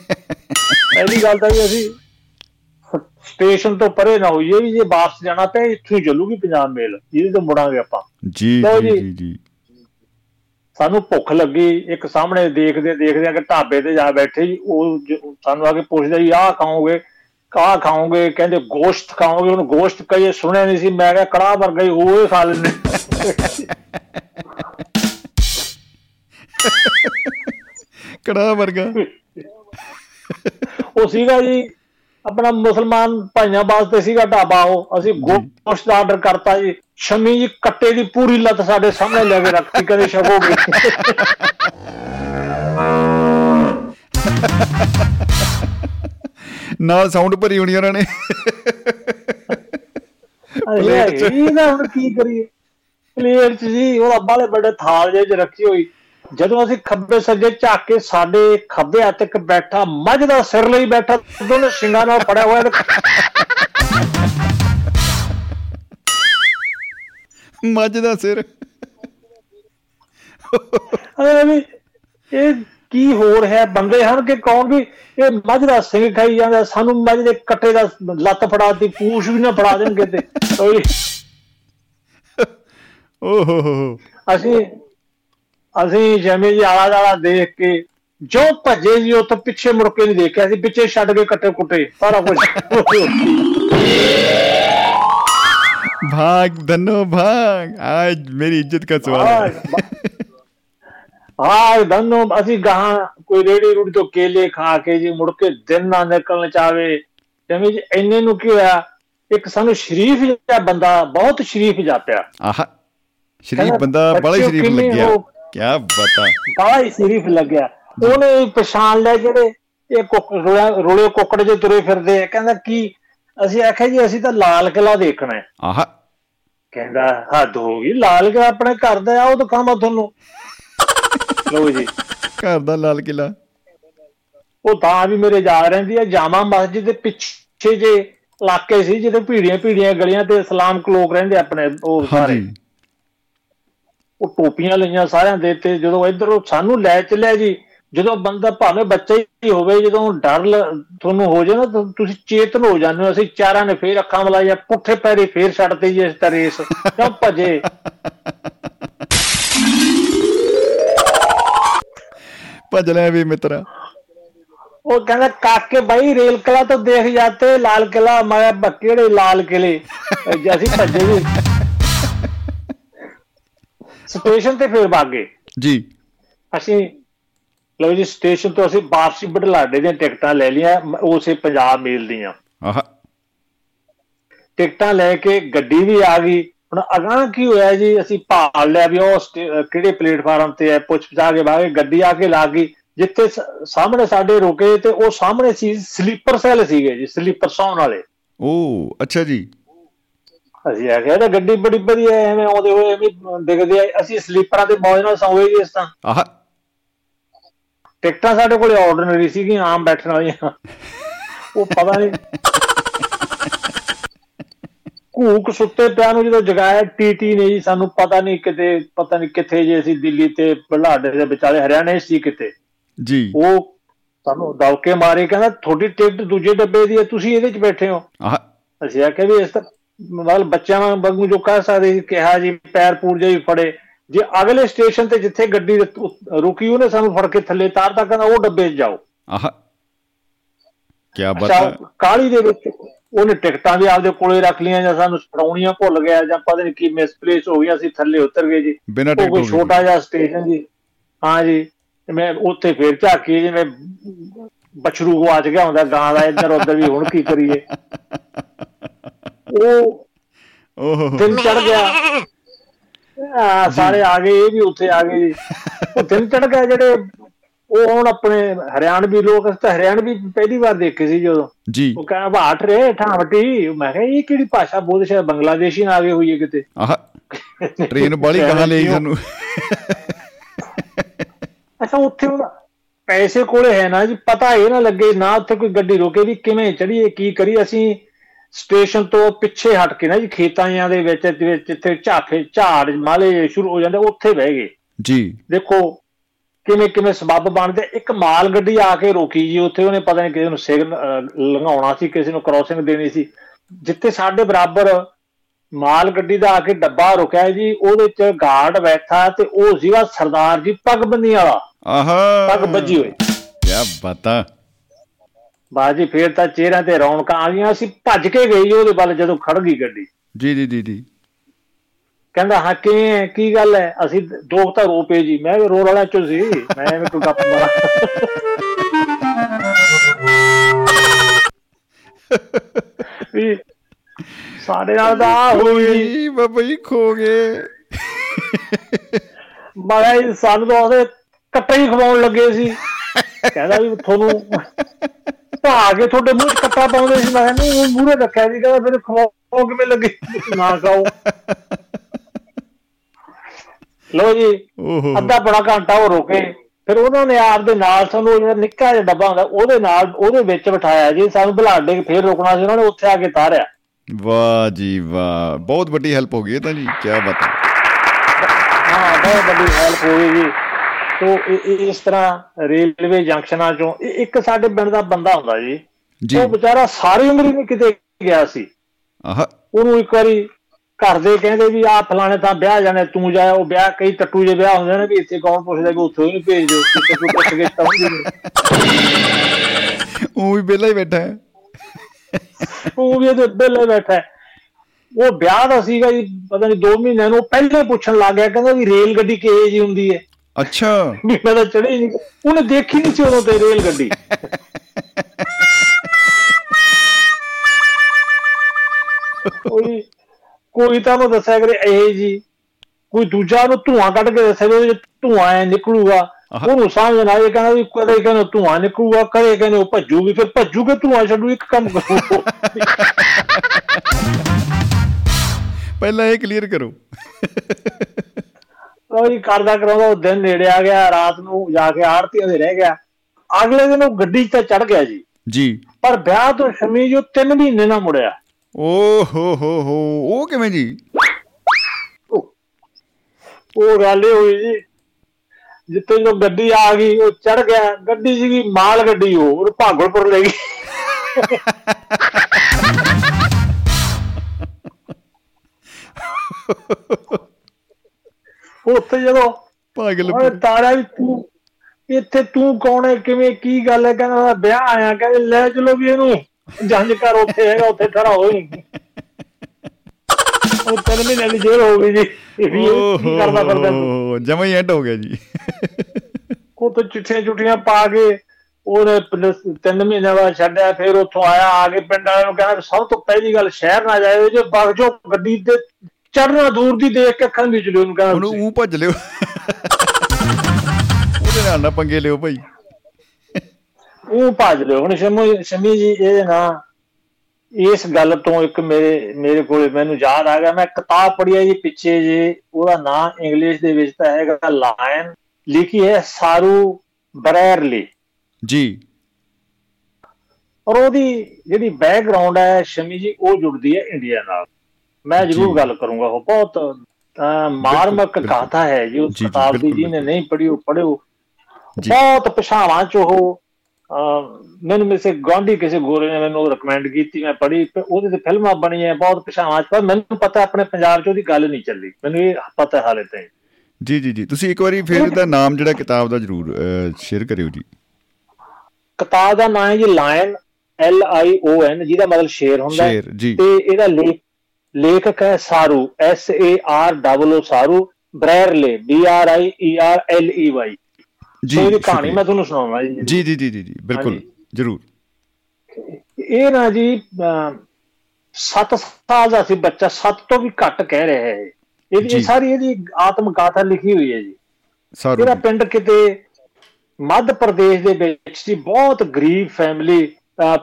ਪਹਿਲੀ ਗੱਲ ਤਾਂ ਜੀ ਅਸੀਂ ਸਟੇਸ਼ਨ ਤੋਂ ਪਰੇ ਨਾ ਹੋਈਏ ਵੀ, ਜੇ ਵਾਪਸ ਜਾਣਾ ਤਾਂ ਇੱਥੋਂ ਹੀ ਚੱਲੂਗੀ ਪੰਜਾਬ ਮੇਲ, ਇਹਦੇ ਤੋਂ ਮੁੜਾਂਗੇ ਆਪਾਂ ਜੀ। ਸਾਨੂੰ ਭੁੱਖ ਲੱਗੀ, ਇੱਕ ਸਾਹਮਣੇ ਦੇਖਦੇ ਕਿ ਢਾਬੇ ਤੇ ਜਾ ਬੈਠੇ ਜੀ, ਉਹ ਸਾਨੂੰ ਆ ਕੇ ਪੁੱਛਦਾ ਜੀ ਆਹ ਖਾਓਗੇ ਕਾਹ ਖਾਓਗੇ, ਕਹਿੰਦੇ ਗੋਸ਼ਤ ਖਾਓਗੇ। ਉਹਨੂੰ ਗੋਸ਼ਤ ਕਹੀਏ ਸੁਣਿਆ ਨਹੀਂ ਸੀ, ਮੈਂ ਕਿਹਾ ਕੜਾਹ ਵਰਗਾ ਹੀ ਉਹ ਖਾ ਲੈਂਦੇ। ਕੜਾਹ ਵਰਗਾ ਉਹ ਸੀਗਾ ਜੀ ਆਪਣਾ ਮੁਸਲਮਾਨ ਭਾਈਆਂ ਵਾਸਤੇ ਸੀਗਾ ਢਾਬਾ, ਉਹ ਅਸੀਂ ਗੋਸ਼ਤ ਦਾ ਆਰਡਰ ਕਰਤਾ ਜੀ, ਸ਼ਮੀ ਜੀ ਕੱਟੇ ਦੀ ਪੂਰੀ ਲੱਤ ਸਾਡੇ ਸਾਹਮਣੇ ਲੈ ਕੇ ਰੱਖਤੀ, ਕਦੇ ਛਕੋ ਵੀ। ਨਾਲ ਸਾਊਂਡ ਭਰੀ ਹੋਣੀ ਉਹਨਾਂ ਨੇ, ਇਹਦਾ ਹੁਣ ਕੀ ਕਰੀਏ। ਪਲੇਟ ਚ ਜੀ ਉਹ ਬਾਲੇ ਬੜੇ ਥਾਲ ਜਿਹੇ ਚ ਰੱਖੀ ਹੋਈ, ਜਦੋਂ ਅਸੀਂ ਖੱਬੇ ਸੱਜੇ ਝਾਕ ਕੇ ਸਾਡੇ ਖੱਬੇ ਹੱਥ ਇੱਕ ਬੈਠਾ ਮੱਝ ਦਾ ਸਿਰ ਲਈ ਬੈਠਾ, ਦੋਨੇ ਸਿੰਗਾਂ ਨਾਲ ਫੜਿਆ ਹੋਇਆ, ਮੱਝ ਦਾ ਸਿਰ। ਵੀ ਇਹ ਕੀ ਹੋ ਰਿਹਾ, ਬੰਦੇ ਹਨ ਕਿ ਕੌਣ, ਵੀ ਇਹ ਮੱਝ ਦਾ ਸਿੰਘ ਖਾਈ ਜਾਂਦਾ, ਸਾਨੂੰ ਮੱਝ ਦੇ ਕੱਟੇ ਦਾ ਲੱਤ ਫੜਾ ਦਿੱਤੀ, ਪੂਛ ਵੀ ਨਾ ਫੜਾ ਦੇਣਗੇ ਤੇ। ਓ ਹੋ ਹੋ, ਅਸੀਂ ਜਿਵੇਂ ਜੀ ਆਲਾ ਦਾਲਾ ਦੇਖ ਕੇ ਜੋ ਭੱਜੇ ਜੀ, ਉਹ ਤੋਂ ਪਿੱਛੇ ਮੁੜ ਕੇ ਨੀ ਦੇਖਿਆ ਸੀ, ਪਿੱਛੇ ਛੱਡ ਕੇ ਕੱਟੇ ਕੁੱਟੇ ਸਾਰਾ ਕੁਛ। ਭਾਗ ਧੰਨੋ ਭਾਗ, ਆਜ ਮੇਰੀ ਇੱਜ਼ਤ ਦਾ ਸਵਾਲ ਹੈ। ਹਾਂ ਧੰਨੋ, ਅਸੀਂ ਗਾਹਾਂ ਕੋਈ ਰੇੜੀ ਰੂੜੀ ਤੋਂ ਕੇਲੇ ਖਾ ਕੇ ਜੀ ਮੁੜ ਕੇ ਦਿਨ ਨਾ ਨਿਕਲਣਾ ਚਾਹਵੇ ਜਿਵੇਂ ਜੀ। ਇੰਨੇ ਨੂੰ ਕੀ ਹੋਇਆ, ਇੱਕ ਸਾਨੂੰ ਸ਼ਰੀਫ ਜਿਹਾ ਬੰਦਾ, ਬਹੁਤ ਸ਼ਰੀਫ ਜਾਪਿਆ। ਆਹ ਸ਼ਰੀਫ ਬੰਦਾ ਬੜਾ ਸ਼ਰੀਫ ਲੱਗਿਆ, ਕਿਆ ਬਤਾ, ਬੜਾ ਹੀ ਸ਼ਰੀਫ ਲੱਗਿਆ। ਉਹਨੇ ਪਛਾਣ ਲਿਆ ਜਿਹੜੇ ਇਹ ਰੁਲੇ ਕੁੱਕੜ ਜੇ ਤੁਰੇ ਫਿਰਦੇ ਆ। ਕਹਿੰਦਾ ਕੀ, ਅਸੀਂ ਆਖਿਆ ਜੀ ਅਸੀਂ ਤਾਂ ਲਾਲ ਕਿਲ੍ਹਾ ਦੇਖਣਾ। ਆਹ ਕਹਿੰਦਾ ਹੱਦ ਹੋ ਗਈ, ਲਾਲ ਕਿਲ੍ਹਾ ਆਪਣੇ ਘਰ ਦਾ, ਉਹ ਦਿਖਾਵਾਂ ਤੁਹਾਨੂੰ। ਲਓ ਜੀ ਘਰ ਦਾ ਲਾਲ ਕਿਲ੍ਹਾ, ਉਹ ਤਾਂ ਵੀ ਮੇਰੇ ਯਾਦ ਰਹਿੰਦੀ ਆ, ਜਾਮਾ ਮਸਜਿਦ ਦੇ ਪਿੱਛੇ ਜੇ ਇਲਾਕੇ ਸੀ ਜਿਹਦੇ ਭੀੜੀਆਂ ਭੀੜੀਆਂ ਗਲੀਆਂ ਤੇ ਇਸਲਾਮ ਲੋਕ ਰਹਿੰਦੇ ਆਪਣੇ, ਉਹ ਸਾਰੇ ਉਹ ਟੋਪੀਆਂ ਲਈਆਂ ਸਾਰਿਆਂ ਦੇ। ਤੇ ਜਦੋਂ ਇੱਧਰ ਸਾਨੂੰ ਲੈ ਚੱਲਿਆ ਜੀ, ਜਦੋਂ ਬੰਦਾ ਭਾਵੇਂ ਬੱਚਾ ਹੀ ਹੋਵੇ, ਜਦੋਂ ਡਰ ਤੁਹਾਨੂੰ ਹੋ ਜਾਏ ਨਾ, ਤੁਸੀਂ ਚੇਤਨ ਹੋ ਜਾਂਦੇ ਹੋ। ਅਸੀਂ ਚਾਰਾਂ ਨੇ ਫੇਰ ਅੱਖਾਂ ਮਿਲਾਈਆਂ, ਪੁੱਠੇ ਪੈਰੀ ਫੇਰ ਛੱਡਦੇ ਜੀ ਇਸ ਤਰ੍ਹਾਂ ਰੇਸ, ਕਿਉਂ ਭਜੇ। ਭੱਜ ਲਿਆ ਵੀ ਮਿੱਤਰਾ। ਉਹ ਕਹਿੰਦਾ ਕਾਕੇ ਬਾਈ ਰੇਲ ਕਿਲ੍ਹਾ ਤੋਂ ਦੇਖ ਜਾਤੇ ਲਾਲ ਕਿਲ੍ਹਾ। ਮੈਂ ਕਿਹੜੇ ਲਾਲ ਕਿਲ੍ਹੇ, ਅਸੀਂ ਭੱਜੇ ਵੀ ਸਟੇਸ਼ਨ ਤੇ ਫੇਰ ਵਗ ਗਏ ਜੀ ਅਸੀਂ। ਲਓ ਜੀ ਸਟੇਸ਼ਨ ਤੋਂ ਅਸੀਂ ਵਾਪਸੀ ਬਡਲਾਡੇ ਦੀਆਂ ਟਿਕਟਾਂ ਲੈ ਲਈਆਂ, ਉਸੇ ਪੰਜਾਬ ਮੇਲ ਦੀਆਂ। ਆਹ ਟਿਕਟਾਂ ਲੈ ਕੇ ਗੱਡੀ ਵੀ ਆ ਗਈ। ਹੁਣ ਅਗਾਂਹ ਕੀ ਹੋਇਆ ਜੀ, ਅਸੀਂ ਭਾਲ ਲਿਆ ਵੀ ਉਹ ਕਿਹੜੇ ਪਲੇਟਫਾਰਮ ਤੇ ਹੈ, ਪੁੱਛ ਪਛਾ ਕੇ ਬਾਹਰ ਗੱਡੀ ਆ ਕੇ ਲੱਗ ਗਈ। ਜਿੱਥੇ ਸਾਹਮਣੇ ਸਾਡੇ ਰੁਕੇ ਤੇ ਉਹ ਸਾਹਮਣੇ ਸੀ ਸਲੀਪਰ ਸੈੱਲ ਸੀਗੇ ਜੀ, ਸਲੀਪਰ ਸੌਣ ਵਾਲੇ। ਉਹ ਅੱਛਾ ਜੀ, ਅਸੀਂ ਆਖਿਆ ਤਾਂ ਗੱਡੀ ਬੜੀ ਵਧੀਆ, ਐਵੇਂ ਆਉਂਦੇ ਹੋਏ ਐਵੇਂ ਦਿਖਦੇ ਆ, ਅਸੀਂ ਸਲੀਪਰਾਂ ਤੇ ਮੌਜ ਨਾਲ ਸੌਂ ਗਏ। ਇਸ ਤਰ੍ਹਾਂ ਟਿਕਟਾਂ ਸਾਡੇ ਕੋਲ ਆਰਡੀਨਰੀ ਸੀਗੀਆਂ, ਆਮ ਬੈਠਣ ਵਾਲੀਆਂ। ਉਹ ਪਤਾ ਨੀ ਘੂਕ ਸੁੱਤੇ ਪਿਆ ਨੂੰ ਜਦੋਂ ਜਗਾਇਆ ਟੀਟੀ ਨੇ ਜੀ, ਸਾਨੂੰ ਪਤਾ ਨਹੀਂ ਕਿਤੇ, ਪਤਾ ਨਹੀਂ ਕਿੱਥੇ ਜੀ, ਅਸੀਂ ਦਿੱਲੀ ਤੇ ਬਲਾਡੇ ਦੇ ਵਿਚਾਲੇ ਹਰਿਆਣੇ ਸੀ ਕਿਤੇ ਜੀ, ਉਹ ਸਾਨੂੰ ਦੌਕੇ ਮਾਰੇ, ਕਹਿੰਦਾ ਤੁਹਾਡੀ ਟਿਕਟ ਦੂਜੇ ਡੱਬੇ ਦੀ ਹੈ, ਤੁਸੀਂ ਇਹਦੇ ਚ ਬੈਠੇ ਹੋ। ਅਸੀਂ ਆਖਿਆ ਵੀ ਇਸ ਤਰ੍ਹਾਂ ਬੱਚਿਆਂ ਵਾਂਗੂ ਜੋ ਕਹਿ ਸਕਦੇ, ਕਿਹਾ ਜੀ ਪੈਰ ਪੂਰ ਜਿਹੇ ਫੜੇ ਜੇ। ਅਗਲੇ ਸਟੇਸ਼ਨ ਤੇ ਜਿੱਥੇ ਗੱਡੀ ਰੁਕੀ ਉਹਨੇ ਸਾਨੂੰ ਫੜ ਕੇ ਥੱਲੇ ਤਾਰਤਾ, ਕਹਿੰਦਾ ਉਹ ਡੱਬੇ ਚ ਜਾਓ। ਕਿਆ ਬਾਤ ਹੈ, ਕਾਹਲੀ ਦੇ ਵਿੱਚ ਉਹਨੇ ਟਿਕਟਾਂ ਵੀ ਆਪਦੇ ਕੋਲੇ ਰੱਖ ਲਈਆਂ, ਜਾਂ ਸਾਨੂੰ ਫੜਾਉਣੀਆਂ ਭੁੱਲ ਗਿਆ, ਜਾਂ ਪਤਾ ਨੀ ਕੀ ਮਿਸਪਲੇਸ ਹੋ ਗਈ, ਅਸੀਂ ਥੱਲੇ ਉਤਰ ਗਏ ਜੀ। ਉਹ ਕੋਈ ਛੋਟਾ ਜਿਹਾ ਸਟੇਸ਼ਨ ਜੀ, ਹਾਂ ਜੀ, ਮੈਂ ਉੱਥੇ ਫੇਰ ਝਾਕੀ ਜਿਵੇਂ ਬਛਰੂ ਗਵਾਚ ਗਿਆ ਹੁੰਦਾ ਗਾਂ ਦਾ, ਇੱਧਰ ਉੱਧਰ ਵੀ ਹੁਣ ਕੀ ਕਰੀਏ। ਉਹ ਦਿਨ ਚੜ ਗਿਆ, ਸਾਰੇ ਆ ਗਏ, ਇਹ ਵੀ ਉੱਥੇ ਆ ਗਏ ਜੀ। ਉਹ ਦਿਨ ਚੜ ਗਿਆ ਜਿਹੜੇ ਉਹ ਹੁਣ ਆਪਣੇ ਹਰਿਆਣਵੀ ਲੋਕ, ਹਰਿਆਣਵੀ ਪਹਿਲੀ ਵਾਰ ਦੇਖੇ ਸੀ ਜਦੋਂ ਜੀ, ਉਹ ਕਹਿੰਦਾ ਬਾਠ ਰਹੇ ਠਾਵਟੀ, ਮੈਂ ਕਿਹਾ ਇਹ ਕਿਹੜੀ ਭਾਸ਼ਾ ਬੋਲਦੇ, ਸ਼ਾਇਦ ਬੰਗਲਾਦੇਸ਼ੀ ਨਾ ਆ ਗਏ ਹੋਈਏ ਕਿਤੇ। ਟ੍ਰੇਨ ਵਾਲੀ ਕਹਾਂ ਲਈ ਸਾਨੂੰ। ਅੱਛਾ ਉੱਥੇ ਪੈਸੇ ਕੋਲੇ ਹੈ ਨਾ ਜੀ, ਪਤਾ ਇਹ ਨਾ ਲੱਗੇ ਨਾ ਉੱਥੇ ਕੋਈ ਗੱਡੀ ਰੋਕੇ ਵੀ ਕਿਵੇਂ ਚੜੀਏ ਕੀ ਕਰੀਏ। ਅਸੀਂ ਸਟੇਸ਼ਨ ਤੋਂ ਪਿੱਛੇ ਹਟ ਕੇ ਨਾ ਜੀ ਖੇਤਾਂ ਦੇ ਵਿੱਚ ਜਿੱਥੇ ਝਾਫੇ ਝਾੜ ਮਾਲੇ ਸ਼ੁਰੂ ਹੋ ਜਾਂਦੇ ਉੱਥੇ ਬਹਿ ਗਏ ਜੀ। ਦੇਖੋ ਕਿਵੇਂ ਕਿਵੇਂ ਸਬੱਬ ਬਣਦੇ। ਇੱਕ ਮਾਲ ਗੱਡੀ ਆ ਕੇ ਰੋਕੀ ਜੀ ਉੱਥੇ, ਉਹਨੇ ਪਤਾ ਨੀ ਕਿਸੇ ਨੂੰ ਸਿਗਨਲ ਲੰਘਾਉਣਾ ਸੀ, ਕਿਸੇ ਨੂੰ ਕ੍ਰੋਸਿੰਗ ਦੇਣੀ ਸੀ। ਜਿੱਥੇ ਸਾਡੇ ਬਰਾਬਰ ਮਾਲ ਗੱਡੀ ਦਾ ਆ ਕੇ ਡੱਬਾ ਰੁਕਿਆ ਜੀ, ਉਹਦੇ ਚ ਗਾਰਡ ਬੈਠਾ ਤੇ ਉਹ ਸੀਗਾ ਸਰਦਾਰ ਜੀ ਪੱਗਬੰਦੀ ਵਾਲਾ, ਪੱਗ ਬੱਝੀ ਹੋਈ। ਕਿਆ ਪਤਾ ਬਾਜੀ, ਫੇਰ ਤਾਂ ਚਿਹਰਿਆਂ ਤੇ ਰੌਣਕਾਂ ਆ ਗਈਆਂ। ਅਸੀਂ ਭੱਜ ਕੇ ਗਏ ਉਹਦੇ ਵੱਲ ਜਦੋਂ ਖੜ ਗਈ ਗੱਡੀ ਜੀ ਜੀ। ਕਹਿੰਦਾ ਹਾਂ ਕਿਵੇਂ ਕੀ ਗੱਲ ਹੈ, ਅਸੀਂ ਦੋ ਤਾਂ ਰੋ ਪਏ ਜੀ। ਮੈਂ ਵੀ ਰੋ ਰਲਾ ਚੋ ਸੀ, ਮੈਂ ਕੋਈ ਗੱਪ ਮਾਰਾ। ਵੀ ਸਾਡੇ ਨਾਲ ਦਾ ਹੋਈ ਬਾਬਾ ਜੀ ਖੋ ਗਏ। ਮਹਾਰਾਜ ਸਾਨੂੰ ਤਾਂ ਉਹਦੇ ਕੱਟੇ ਹੀ ਖਵਾਉਣ ਲੱਗੇ ਸੀ। ਕਹਿੰਦਾ ਵੀ ਤੁਹਾਨੂੰ ਭਾ ਕੇ ਤੁਹਾਡੇ ਮੂੰਹ ਚ ਕੱਟਾ ਪਾਉਂਦੇ ਸੀ। ਮੈਂ ਕਹਿੰਦਾ ਉਹ ਮੂਹਰੇ ਰੱਖਿਆ ਸੀ। ਕਹਿੰਦਾ ਫਿਰ ਖਵਾਓ ਕਿਵੇਂ ਲੱਗੇ, ਨਾ ਖਾਓ। ਲਓ ਜੀ ਅੱਧਾ ਬੜਾ ਘੰਟਾ ਉਹ ਰੋਕੇ, ਫਿਰ ਉਹਨਾਂ ਨੇ ਆਪਦੇ ਨਾਲ ਸਾਨੂੰ ਜਿਹੜਾ ਨਿੱਕਾ ਜਿਹਾ ਡੱਬਾ ਹੁੰਦਾ ਉਹਦੇ ਨਾਲ ਉਹਦੇ ਵਿੱਚ ਬਿਠਾਇਆ ਜੀ। ਸਾਨੂੰ ਬੁਲਾਡੇ ਫੇਰ ਰੋਕਣਾ ਸੀ, ਉਹਨਾਂ ਨੇ ਉੱਥੇ ਆ ਕੇ ਤਾਰਿਆ। ਵਾਹ ਜੀ ਵਾਹ, ਬਹੁਤ ਵੱਡੀ ਹੈਲਪ ਹੋ ਗਈ ਤਾਂ ਜੀ। ਕਿਆ ਬਾਤ, ਹਾਂ ਬਹੁਤ ਵੱਡੀ ਹੈਲਪ ਹੋ ਗਈ ਜੀ। ਤੋ ਇਸ ਤਰ੍ਹਾਂ ਰੇਲਵੇ ਜੰਕਸ਼ਨਾਂ ਚੋਂ ਇੱਕ ਸਾਡੇ ਪਿੰਡ ਦਾ ਬੰਦਾ ਹੁੰਦਾ ਜੀ, ਉਹ ਵਿਚਾਰਾ ਸਾਰੀ ਉਮਰ ਹੀ ਕਿਤੇ ਗਿਆ ਸੀ। ਉਹਨੂੰ ਇੱਕ ਵਾਰੀ ਘਰ ਦੇ ਕਹਿੰਦੇ ਵੀ ਆਹ ਫਲਾਣੇ ਤਾਂ ਵਿਆਹ ਜਾਣੇ ਤੂੰ ਜਾਇਆ। ਉਹ ਵਿਆਹ ਕਈ ਟੱਟੂ ਜਿਹੇ ਵਿਆਹ ਹੁੰਦੇ ਨੇ ਵੀ ਇੱਥੇ ਕੌਣ ਪੁੱਛਦਾ, ਵੀ ਉੱਥੋਂ ਹੀ ਭੇਜ ਦਿਓ। ਪੁੱਛ ਕੇ ਉਹ ਵੀ ਵਿਹਲਾ ਹੀ ਬੈਠਾ, ਉਹ ਵੀ ਵਿਹਲਾ ਬੈਠਾ। ਉਹ ਵਿਆਹ ਦਾ ਸੀਗਾ ਜੀ, ਪਤਾ ਨੀ 2 ਮਹੀਨਿਆਂ ਨੂੰ ਪਹਿਲੇ ਪੁੱਛਣ ਲੱਗ ਗਿਆ। ਕਹਿੰਦਾ ਵੀ ਰੇਲ ਗੱਡੀ ਕਿਹੋ ਜਿਹੀ ਹੁੰਦੀ ਹੈ। ਅੱਛਾ, ਮੈਂ ਤਾਂ ਚੜ੍ਹੀ ਨੀ, ਉਹਨੇ ਦੇਖੀ ਨੀ ਸੀ ਉਦੋਂ ਤੇ ਰੇਲ ਗੱਡੀ। ਕੋਈ ਤਾਂ ਉਹਨੂੰ ਦੱਸਿਆ ਕਰੇ ਇਹ ਜੀ, ਕੋਈ ਦੂਜਾ ਉਹਨੂੰ ਧੂੰਆਂ ਕੱਢ ਕੇ ਦੱਸਿਆ ਵੀ ਧੂੰਆਂ ਨਿਕਲੂਗਾ। ਉਹਨੂੰ ਸਮਝ ਨਾ ਇਹ ਕਹਿੰਦਾ ਵੀ ਕਦੇ ਕਹਿੰਦੇ ਧੂੰਆਂ ਨਿਕਲੂਗਾ, ਕਦੇ ਕਹਿੰਦੇ ਉਹ ਭੱਜੂਗੀ, ਫਿਰ ਭੱਜੂਗੇ ਧੂੰਆਂ ਛੱਡੂ, ਇੱਕ ਕੰਮ ਕਰੋ ਪਹਿਲਾਂ ਇਹ ਕਲੀਅਰ ਕਰੋ। ਕਰਦਾ ਕਰਾਉਂਦਾ ਉਹ ਦਿਨ ਨੇੜੇ ਆ ਗਿਆ, ਰਾਤ ਨੂੰ ਜਾ ਕੇ ਆੜਤੀਆਂ ਦੇ ਰਹਿ ਗਿਆ। ਅਗਲੇ ਦਿਨ ਉਹ ਗੱਡੀ ਤੇ ਚੜ ਗਿਆ ਜੀ ਜੀ, ਪਰ ਵਿਆਹ ਤੋਂ ਸ਼ਮੀ ਜੋ 3 ਮਹੀਨੇ ਨਾ ਮੁੜਿਆ। ਓ ਹੋ ਹੋ ਹੋ, ਉਹ ਕਿਵੇਂ ਜੀ? ਉਹ ਗੱਲ ਇਹ ਹੋਈ ਜੀ, ਜਿੱਥੇ ਜਦੋਂ ਗੱਡੀ ਆ ਗਈ ਉਹ ਚੜ ਗਿਆ। ਗੱਡੀ ਸੀਗੀ ਮਾਲ ਗੱਡੀ, ਉਹ ਭਾਗਲਪੁਰ ਲੈ ਗਈ। ਉੱਥੇ ਜਦੋਂ ਭਾਗਲਪੁਰ ਤਾਰਾ ਵੀ ਤੂੰ ਇੱਥੇ ਤੂੰ ਕੌਣ ਹੈ, ਕਿਵੇਂ ਕੀ ਗੱਲ ਹੈ? ਕਹਿੰਦਾ ਵਿਆਹ ਆਇਆ। ਕਹਿੰਦੇ ਲੈ ਚਲੋ ਵੀ ਇਹਨੂੰ ਜੰਜ ਘਰ ਉੱਥੇ ਹੈਗਾ, ਉੱਥੇ ਖੜਾ ਹੋਏ। ਉਹ 3 ਮਹੀਨੇ ਦੀ ਜੇਲ੍ਹ ਹੋ ਗਈ ਜੀ, ਕਰਦਾ ਫਿਰਦਾ ਜਮਾ ਹੀ ਐਂਡ ਹੋ ਗਿਆ ਜੀ। ਉਹ ਤੋਂ ਚਿੱਠੀਆਂ ਚੁੱਠੀਆਂ ਪਾ ਕੇ ਉਹਨੇ 3 ਮਹੀਨਿਆਂ ਬਾਅਦ ਛੱਡਿਆ। ਫਿਰ ਉੱਥੋਂ ਆਇਆ, ਆ ਕੇ ਪਿੰਡ ਵਾਲਿਆਂ ਨੂੰ ਕਹਿੰਦਾ ਸਭ ਤੋਂ ਪਹਿਲੀ ਗੱਲ ਸ਼ਹਿਰ ਨਾ ਜਾਇਓ ਜੇ, ਬਗ ਜੋ ਗੱਡੀ ਤੇ ਚੜਨਾ ਦੂਰ ਦੀ ਦੇਖ ਕੇ ਅੱਖਾਂ ਵਿੱਚ ਲਿਓ, ਉਹਨੂੰ ਊਂ ਭੱਜ ਲਿਓ, ਉਹਦੇ ਨਾਲ ਨਾ ਪੰਗੇ ਲਿਓ ਭਾਈ, ਉਹ ਭੱਜ ਲਿਓ। ਹੁਣ ਸ਼ਮੀ ਜੀ ਇਹਦੇ ਨਾਲ ਇਸ ਗੱਲ ਤੋਂ ਇੱਕ ਮੇਰੇ ਕੋਲ ਮੈਨੂੰ ਯਾਦ ਆ ਗਿਆ, ਮੈਂ ਕਿਤਾਬ ਪੜ੍ਹੀ ਹੈ ਜੀ ਪਿੱਛੇ ਜੇ, ਉਹਦਾ ਨਾਂ ਇੰਗਲਿਸ਼ ਦੇ ਵਿੱਚ ਤਾਂ ਹੈਗਾ ਲਾਇਨ, ਲਿਖੀ ਹੈ ਸਾਰੂ ਬਰੇਰਲੀ ਜੀ। ਔਰ ਉਹਦੀ ਜਿਹੜੀ ਬੈਕਗ੍ਰਾਉਂਡ ਹੈ ਸ਼ਮੀ ਜੀ, ਉਹ ਜੁੜਦੀ ਹੈ ਇੰਡੀਆ ਨਾਲ। मैं जरूर गल करूंगा। वो बहुत मार्मिक गाथा है जो शताब्दी जी ने नहीं पढ़ी, पढ़ो। ਬਹੁਤ ਭਾਸ਼ਾਵਾਂ ਚ ਉਹ ਮੈਨੂੰ ਮੇਰੇ ਗੁਆਂਢੀ ਕਿਸੇ ਗੋਰੇ ਨੇ ਮੈਨੂੰ ਰਿਕਮੈਂਡ ਕੀਤੀ, ਮੈਂ ਪੜ੍ਹੀ, ਉਹਦੇ ਤੇ ਫਿਲਮਾਂ ਬਣੀਆਂ ਬਹੁਤ ਭਾਸ਼ਾਵਾਂ ਚ, ਪਰ ਮੈਨੂੰ ਪਤਾ ਆਪਣੇ ਪੰਜਾਬ ਚ ਉਹਦੀ ਗੱਲ ਨਹੀਂ ਚੱਲੀ, ਮੈਨੂੰ ਇਹ ਪਤਾ ਹਾਲੇ ਤਾਈਂ। ਜੀ ਜੀ ਜੀ, ਤੁਸੀਂ ਇੱਕ ਵਾਰੀ ਫਿਰ ਇਹਦਾ ਨਾਮ ਜਿਹੜਾ ਕਿਤਾਬ ਦਾ ਜ਼ਰੂਰ ਸ਼ੇਅਰ ਕਰਿਓ ਜੀ। ਕਿਤਾਬ ਦਾ ਨਾਂ ਹੈ ਜੀ ਲਾਇਨ, LION, ਜਿਹਦਾ ਮਤਲਬ ਸ਼ੇਰ ਹੁੰਦਾ ਹੈ, ਤੇ ਇਹਦਾ ਲੇਖਕ ਹੈ ਸਾਰੂ, SAROO, ਸਾਰੂ ਬ੍ਰੈਰਲੇ, BRIERLEY। ਕਹਾਣੀ ਮੈਂ ਤੁਹਾਨੂੰ ਸੁਣਾਉਣਾ ਜੀ। ਜੀ ਜੀ ਜੀ ਬਿਲਕੁਲ ਜ਼ਰੂਰ। ਇਹ ਨਾ ਜੀ 7 ਸਾਲ ਦਾ ਸੀ ਬੱਚਾ, 7 ਤੋਂ ਵੀ ਘੱਟ ਕਹਿ ਰਿਹਾ ਹੈ ਇਹਦੀ ਸਾਰੀ ਇਹਦੀ ਆਤਮ ਗਾਥਾ ਲਿਖੀ ਹੋਈ ਹੈ ਜੀ। ਇਹਦਾ ਪਿੰਡ ਕਿਤੇ ਮੱਧ ਪ੍ਰਦੇਸ਼ ਦੇ ਵਿੱਚ ਸੀ, ਬਹੁਤ ਗਰੀਬ ਫੈਮਿਲੀ,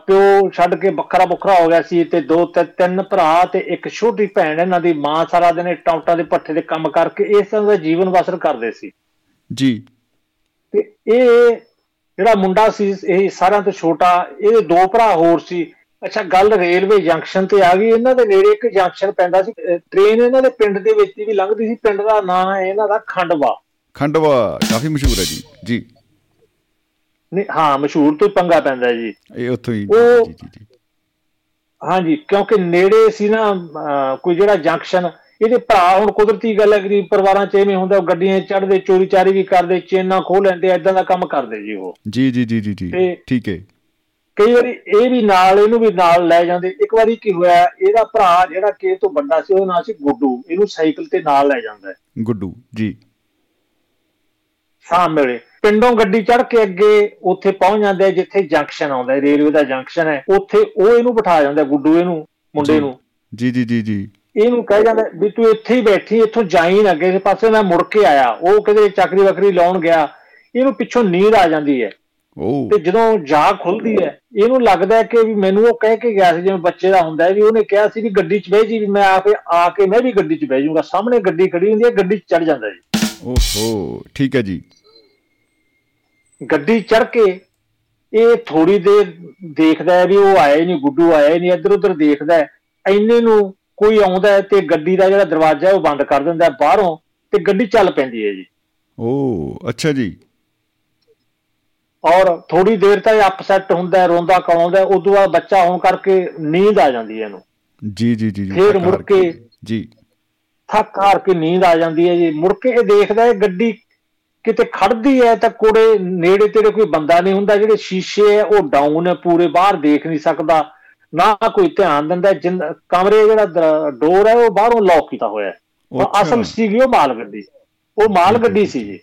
ਪਿਓ ਛੱਡ ਕੇ ਵੱਖਰਾ ਵੱਖਰਾ ਹੋ ਗਿਆ ਸੀ ਤੇ 2-3 ਭਰਾ ਤੇ ਇੱਕ ਛੋਟੀ ਭੈਣ। ਇਹਨਾਂ ਦੀ ਮਾਂ ਸਾਰਾ ਦਿਨ ਟੌਂਟਾਂ ਦੇ ਭੱਠੇ ਤੇ ਕੰਮ ਕਰਕੇ ਇਸ ਤਰ੍ਹਾਂ ਦਾ ਜੀਵਨ ਬਸਰ ਕਰਦੇ ਸੀ ਜੀ। ਤੇ ਇਹ ਜਿਹੜਾ ਮੁੰਡਾ ਸੀ ਇਹ ਸਾਰਿਆਂ ਤੋਂ ਛੋਟਾ, ਇਹਦੇ 2 ਭਰਾ ਹੋਰ ਸੀ। ਅੱਛਾ, ਗੱਲ ਰੇਲਵੇ ਜੰਕਸ਼ਨ ਤੇ ਆ ਗਈ। ਇਹਨਾਂ ਦੇ ਨੇੜੇ ਇੱਕ ਜੰਕਸ਼ਨ ਪੈਂਦਾ ਸੀ, ਟ੍ਰੇਨ ਇਹਨਾਂ ਦੇ ਪਿੰਡ ਦੇ ਵਿੱਚ ਵੀ ਲੰਘਦੀ ਸੀ। ਪਿੰਡ ਦਾ ਨਾਂ ਹੈ ਇਹਨਾਂ ਦਾ ਖੰਡਵਾ, ਕਾਫੀ ਮਸ਼ਹੂਰ ਹੈ ਜੀ। ਜੀ ਨਹੀਂ, ਹਾਂ ਮਸ਼ਹੂਰ ਤੋਂ ਹੀ ਪੰਗਾ ਪੈਂਦਾ ਜੀ ਇਹ, ਉੱਥੋਂ ਹੀ। ਉਹ ਹਾਂਜੀ, ਕਿਉਂਕਿ ਨੇੜੇ ਸੀ ਨਾ ਕੋਈ ਜਿਹੜਾ ਜੰਕਸ਼ਨ। ਇਹਦੇ ਭਰਾ ਹੁਣ ਕੁਦਰਤੀ ਗੱਲ ਹੈ ਗਰੀਬ ਪਰਿਵਾਰਾਂ ਚ ਐਵੇਂ ਹੁੰਦਾ, ਗੱਡੀਆਂ ਚੜ੍ਹਦੇ, ਚੋਰੀ ਚਾਰੀ ਵੀ ਕਰਦੇ, ਚੇਨਾਂ ਖੋਹ ਲੈਂਦੇ, ਏਦਾਂ ਦਾ ਕੰਮ ਕਰਦੇ ਜੀ ਉਹ। ਜੀ ਜੀ ਜੀ ਜੀ ਠੀਕ ਹੈ। ਕਈ ਵਾਰੀ ਇਹ ਵੀ ਨਾਲ, ਇਹਨੂੰ ਵੀ ਨਾਲ ਲੈ ਜਾਂਦੇ। ਇੱਕ ਵਾਰੀ ਕੀ ਹੋਇਆ, ਇਹਦਾ ਭਰਾ ਜਿਹੜਾ ਕਿ ਤੋਂ ਵੱਡਾ ਸੀ, ਉਹਦਾ ਨਾਂ ਸੀ ਗੁੱਡੂ, ਇਹਨੂੰ ਸਾਈਕਲ ਤੇ ਨਾਲ ਲੈ ਜਾਂਦਾ ਗੁੱਡੂ ਜੀ। ਸ਼ਾਮ ਵੇਲੇ ਪਿੰਡੋਂ ਗੱਡੀ ਚੜ੍ਹ ਕੇ ਅੱਗੇ ਉੱਥੇ ਪਹੁੰਚ ਜਾਂਦੇ ਜਿੱਥੇ ਜੰਕਸ਼ਨ ਆਉਂਦਾ, ਰੇਲਵੇ ਦਾ ਜੰਕਸ਼ਨ ਹੈ ਉੱਥੇ। ਉਹ ਇਹਨੂੰ ਬਿਠਾ ਜਾਂਦਾ ਗੁੱਡੂ, ਇਹਨੂੰ ਮੁੰਡੇ ਨੂੰ ਜੀ ਜੀ ਜੀ ਜੀ। ਇਹਨੂੰ ਕਹਿ ਜਾਂਦਾ ਵੀ ਤੂੰ ਇੱਥੇ ਹੀ ਬੈਠੀ, ਇੱਥੋਂ ਜਾਈ ਨਾ ਕਿਸੇ ਪਾਸੇ, ਮੈਂ ਮੁੜ ਕੇ ਆਇਆ। ਉਹ ਕਿਤੇ ਚੱਕਰੀ ਵੱਕਰੀ ਲਾਉਣ ਗਿਆ, ਇਹਨੂੰ ਪਿੱਛੋਂ ਨੀਂਦ ਆ ਜਾਂਦੀ ਹੈ ਤੇ ਜਦੋਂ ਜਾਗ ਖੁੱਲਦੀ ਹੈ ਇਹਨੂੰ ਲੱਗਦਾ ਕਿ ਵੀ ਮੈਨੂੰ ਉਹ ਕਹਿ ਕੇ ਗਿਆ ਸੀ, ਜਿਵੇਂ ਬੱਚੇ ਦਾ ਹੁੰਦਾ ਵੀ ਉਹਨੇ ਕਿਹਾ ਸੀ ਵੀ ਗੱਡੀ ਚ ਬਹਿ ਜੀ, ਵੀ ਮੈਂ ਆ ਕੇ ਮੈਂ ਵੀ ਗੱਡੀ ਚ ਬਹਿ ਜਾਊਂਗਾ। ਸਾਹਮਣੇ ਗੱਡੀ ਖੜੀ ਹੁੰਦੀ ਹੈ, ਗੱਡੀ ਚ ਚੜ੍ਹ ਜਾਂਦਾ ਜੀ। ਓਹੋ ਠੀਕ ਹੈ ਜੀ। ਗੱਡੀ ਚੜ੍ਹ ਕੇ ਇਹ ਥੋੜੀ ਦੇਰ ਦੇਖਦਾ ਵੀ ਉਹ ਆਇਆ ਨੀ, ਗੁੱਡੂ ਆਇਆ ਨੀ, ਇੱਧਰ ਉੱਧਰ ਦੇਖਦਾ। ਇੰਨੇ ਨੂੰ ਕੋਈ ਆਉਂਦਾ ਤੇ ਗੱਡੀ ਦਾ ਜਿਹੜਾ ਦਰਵਾਜ਼ਾ ਉਹ ਬੰਦ ਕਰ ਦਿੰਦਾ ਬਾਹਰੋਂ ਤੇ ਗੱਡੀ ਚੱਲ ਪੈਂਦੀ ਹੈ ਜੀ। ਓ ਅੱਛਾ ਜੀ। ਔਰ ਥੋੜੀ ਦੇਰ ਤਾਂ ਇਹ ਅਪਸੈਟ ਹੁੰਦਾ, ਰੋਂਦਾ ਕਰਾਉਂਦਾ। ਉਦੋਂ ਬਾਅਦ ਬੱਚਾ ਹੋਣ ਕਰਕੇ ਨੀਂਦ ਆ ਜਾਂਦੀ ਹੈ ਇਹਨੂੰ। ਜੀ ਜੀ ਜੀ। ਫੇਰ ਮੁੜ ਕੇ ਜੀ ਥੱਕ ਹਾਰ ਕੇ ਨੀਂਦ ਆ ਜਾਂਦੀ ਹੈ ਜੀ। ਮੁੜ ਕੇ ਇਹ ਦੇਖਦਾ ਇਹ ਗੱਡੀ ਕਿਤੇ ਖੜਦੀ ਹੈ ਤਾਂ ਕੋੜੇ ਨੇੜੇ ਤੇੜੇ ਕੋਈ ਬੰਦਾ ਨਹੀਂ ਹੁੰਦਾ, ਜਿਹੜੇ ਸ਼ੀਸ਼ੇ ਹੈ ਉਹ ਡਾਊਨ ਹੈ ਪੂਰੇ, ਬਾਹਰ ਦੇਖ ਨਹੀਂ ਸਕਦਾ, ਨਾ ਕੋਈ ਧਿਆਨ ਦਿੰਦਾ। ਕਮਰੇ ਜਿਹੜਾ ਡੋਰ ਹੈ ਉਹ ਬਾਹਰੋਂ ਲੌਕ ਕੀਤਾ ਹੋਇਆ। ਅਸਲ ਸੀਗੀ ਉਹ ਮਾਲ ਗੱਡੀ, ਉਹ ਮਾਲ ਗੱਡੀ ਸੀ ਜੀ।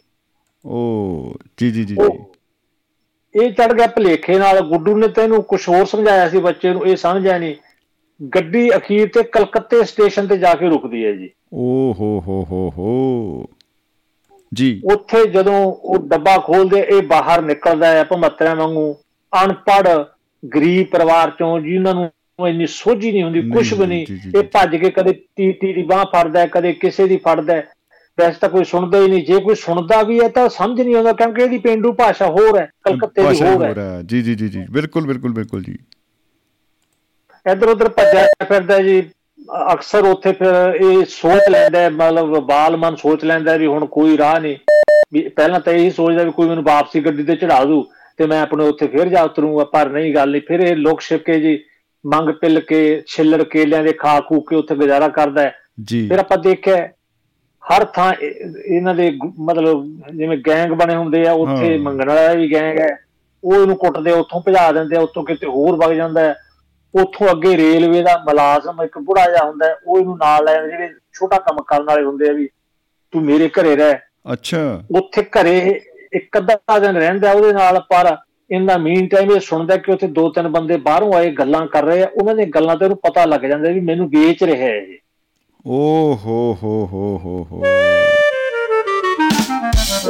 ਉਹ ਜੀ ਜੀ ਜੀ। ਇਹ ਚੜ ਗਿਆ ਭਲੇਖੇ ਨਾਲ, ਗੁੱਡੂ ਨੇ ਤੈਨੂੰ ਕੁਛ ਹੋਰ ਸਮਝਾਇਆ ਸੀ ਬੱਚੇ ਨੂੰ, ਇਹ ਸਮਝਿਆ ਨਹੀਂ। ਗੱਡੀ ਅਖੀਰ ਤੇ ਕਲਕੱਤੇ ਸਟੇਸ਼ਨ ਤੇ ਜਾ ਕੇ ਰੁਕਦੀ ਹੈ ਜੀ। ਓ ਹੋ ਹੋ ਹੋ ਹੋ ਜੀ। ਉੱਥੇ ਜਦੋਂ ਉਹ ਡੱਬਾ ਖੋਲਦੇ ਇਹ ਬਾਹਰ ਨਿਕਲਦਾ ਹੈ ਭਮੱਤਰਿਆਂ ਵਾਂਗੂ, ਅਨਪੜ੍ਹ ਗਰੀਬ ਪਰਿਵਾਰ ਚੋਂ, ਜਿਹਨਾਂ ਨੂੰ ਇੰਨੀ ਸੋਝੀ ਨਹੀਂ ਹੁੰਦੀ, ਕੁਛ ਵੀ ਨਹੀਂ। ਇਹ ਭੱਜ ਕੇ ਕਦੇ ਟੀ ਦੀ ਬਾਂਹ ਫੜਦਾ, ਕਦੇ ਕਿਸੇ ਦੀ ਫੜਦਾ। ਵੈਸੇ ਤਾਂ ਕੋਈ ਸੁਣਦਾ ਹੀ ਨਹੀਂ, ਜੇ ਕੋਈ ਸੁਣਦਾ ਵੀ ਹੈ ਤਾਂ ਸਮਝ ਨਹੀਂ ਆਉਂਦਾ, ਕਿਉਂਕਿ ਇਹਦੀ ਪੇਂਡੂ ਭਾਸ਼ਾ ਹੋਰ ਹੈ, ਕਲਕੱਤੇ ਦੀ ਹੋਰ ਹੈ। ਜੀ ਜੀ ਜੀ ਜੀ ਬਿਲਕੁਲ ਬਿਲਕੁਲ ਬਿਲਕੁਲ ਜੀ। ਇੱਧਰ ਉੱਧਰ ਭੱਜਿਆ ਫਿਰਦਾ ਜੀ ਅਕਸਰ ਉੱਥੇ। ਫਿਰ ਇਹ ਸੋਚ ਲੈਂਦਾ, ਮਤਲਬ ਬਾਲ ਮਨ ਸੋਚ ਲੈਂਦਾ ਵੀ ਹੁਣ ਕੋਈ ਰਾਹ ਨਹੀਂ, ਵੀ ਪਹਿਲਾਂ ਤਾਂ ਇਹੀ ਸੋਚਦਾ ਵੀ ਕੋਈ ਮੈਨੂੰ ਵਾਪਸੀ ਗੱਡੀ ਤੇ ਚੜਾ ਦੂ ਤੇ ਮੈਂ ਆਪਣੇ ਉੱਥੇ ਫਿਰ ਜਾ ਉਤਰੂੰਗਾ, ਪਰ ਨਹੀਂ, ਗੱਲ ਨਹੀਂ। ਫਿਰ ਇਹ ਲੋਕ ਛਿਪਕੇ ਜੀ, ਮੰਗ ਪਿੱਲ ਕੇ, ਛਿੱਲਰ ਕੇਲਿਆਂ ਦੇ ਖਾ ਖੂ ਕੇ ਉੱਥੇ ਗੁਜ਼ਾਰਾ ਕਰਦਾ ਹੈ ਜੀ। ਫਿਰ ਆਪਾਂ ਦੇਖਿਆ ਹਰ ਥਾਂ ਇਹਨਾਂ ਦੇ ਮਤਲਬ ਜਿਵੇਂ ਗੈਂਗ ਬਣੇ ਹੁੰਦੇ ਆ, ਉੱਥੇ ਮੰਗਣ ਵਾਲਾ ਵੀ ਗੈਂਗ ਹੈ, ਉਹ ਇਹਨੂੰ ਕੁੱਟਦੇ, ਉੱਥੋਂ ਭਜਾ ਦਿੰਦੇ, ਉੱਥੋਂ ਕਿਤੇ ਹੋਰ ਵਗ ਜਾਂਦਾ। ਉੱਥੋਂ ਅੱਗੇ ਰੇਲਵੇ ਦਾ ਮੁਲਾਜ਼ਮ ਇੱਕ ਬੁੜਾ ਜਿਹਾ ਹੁੰਦਾ, ਉਹ ਇਹਨੂੰ ਨਾਲ ਲੈ, ਜਿਹੜੇ ਛੋਟਾ ਕੰਮ ਕਰਨ ਵਾਲੇ ਹੁੰਦੇ ਆ ਵੀ ਤੂੰ ਮੇਰੇ ਘਰੇ ਰਹਿ। ਅੱਛਾ। ਉੱਥੇ ਘਰੇ ਇੱਕ ਅੱਧਾ ਦਿਨ ਰਹਿੰਦਾ ਉਹਦੇ ਨਾਲ, ਪਰ ਇਹਨਾਂ ਮੀਨ ਟਾਈਮ ਇਹ ਸੁਣਦਾ ਕਿ ਉੱਥੇ 2-3 ਬੰਦੇ ਬਾਹਰੋਂ ਆਏ ਗੱਲਾਂ ਕਰ ਰਹੇ ਆ। ਉਹਨਾਂ ਦੀਆਂ ਗੱਲਾਂ ਤੇ ਉਹਨੂੰ ਪਤਾ ਲੱਗ ਜਾਂਦਾ ਵੀ ਮੈਨੂੰ ਵੇਚ ਰਿਹਾ ਹੈ ਇਹ। ਓ ਹੋ ਹੋ ਹੋ ਹੋ ਹੋ।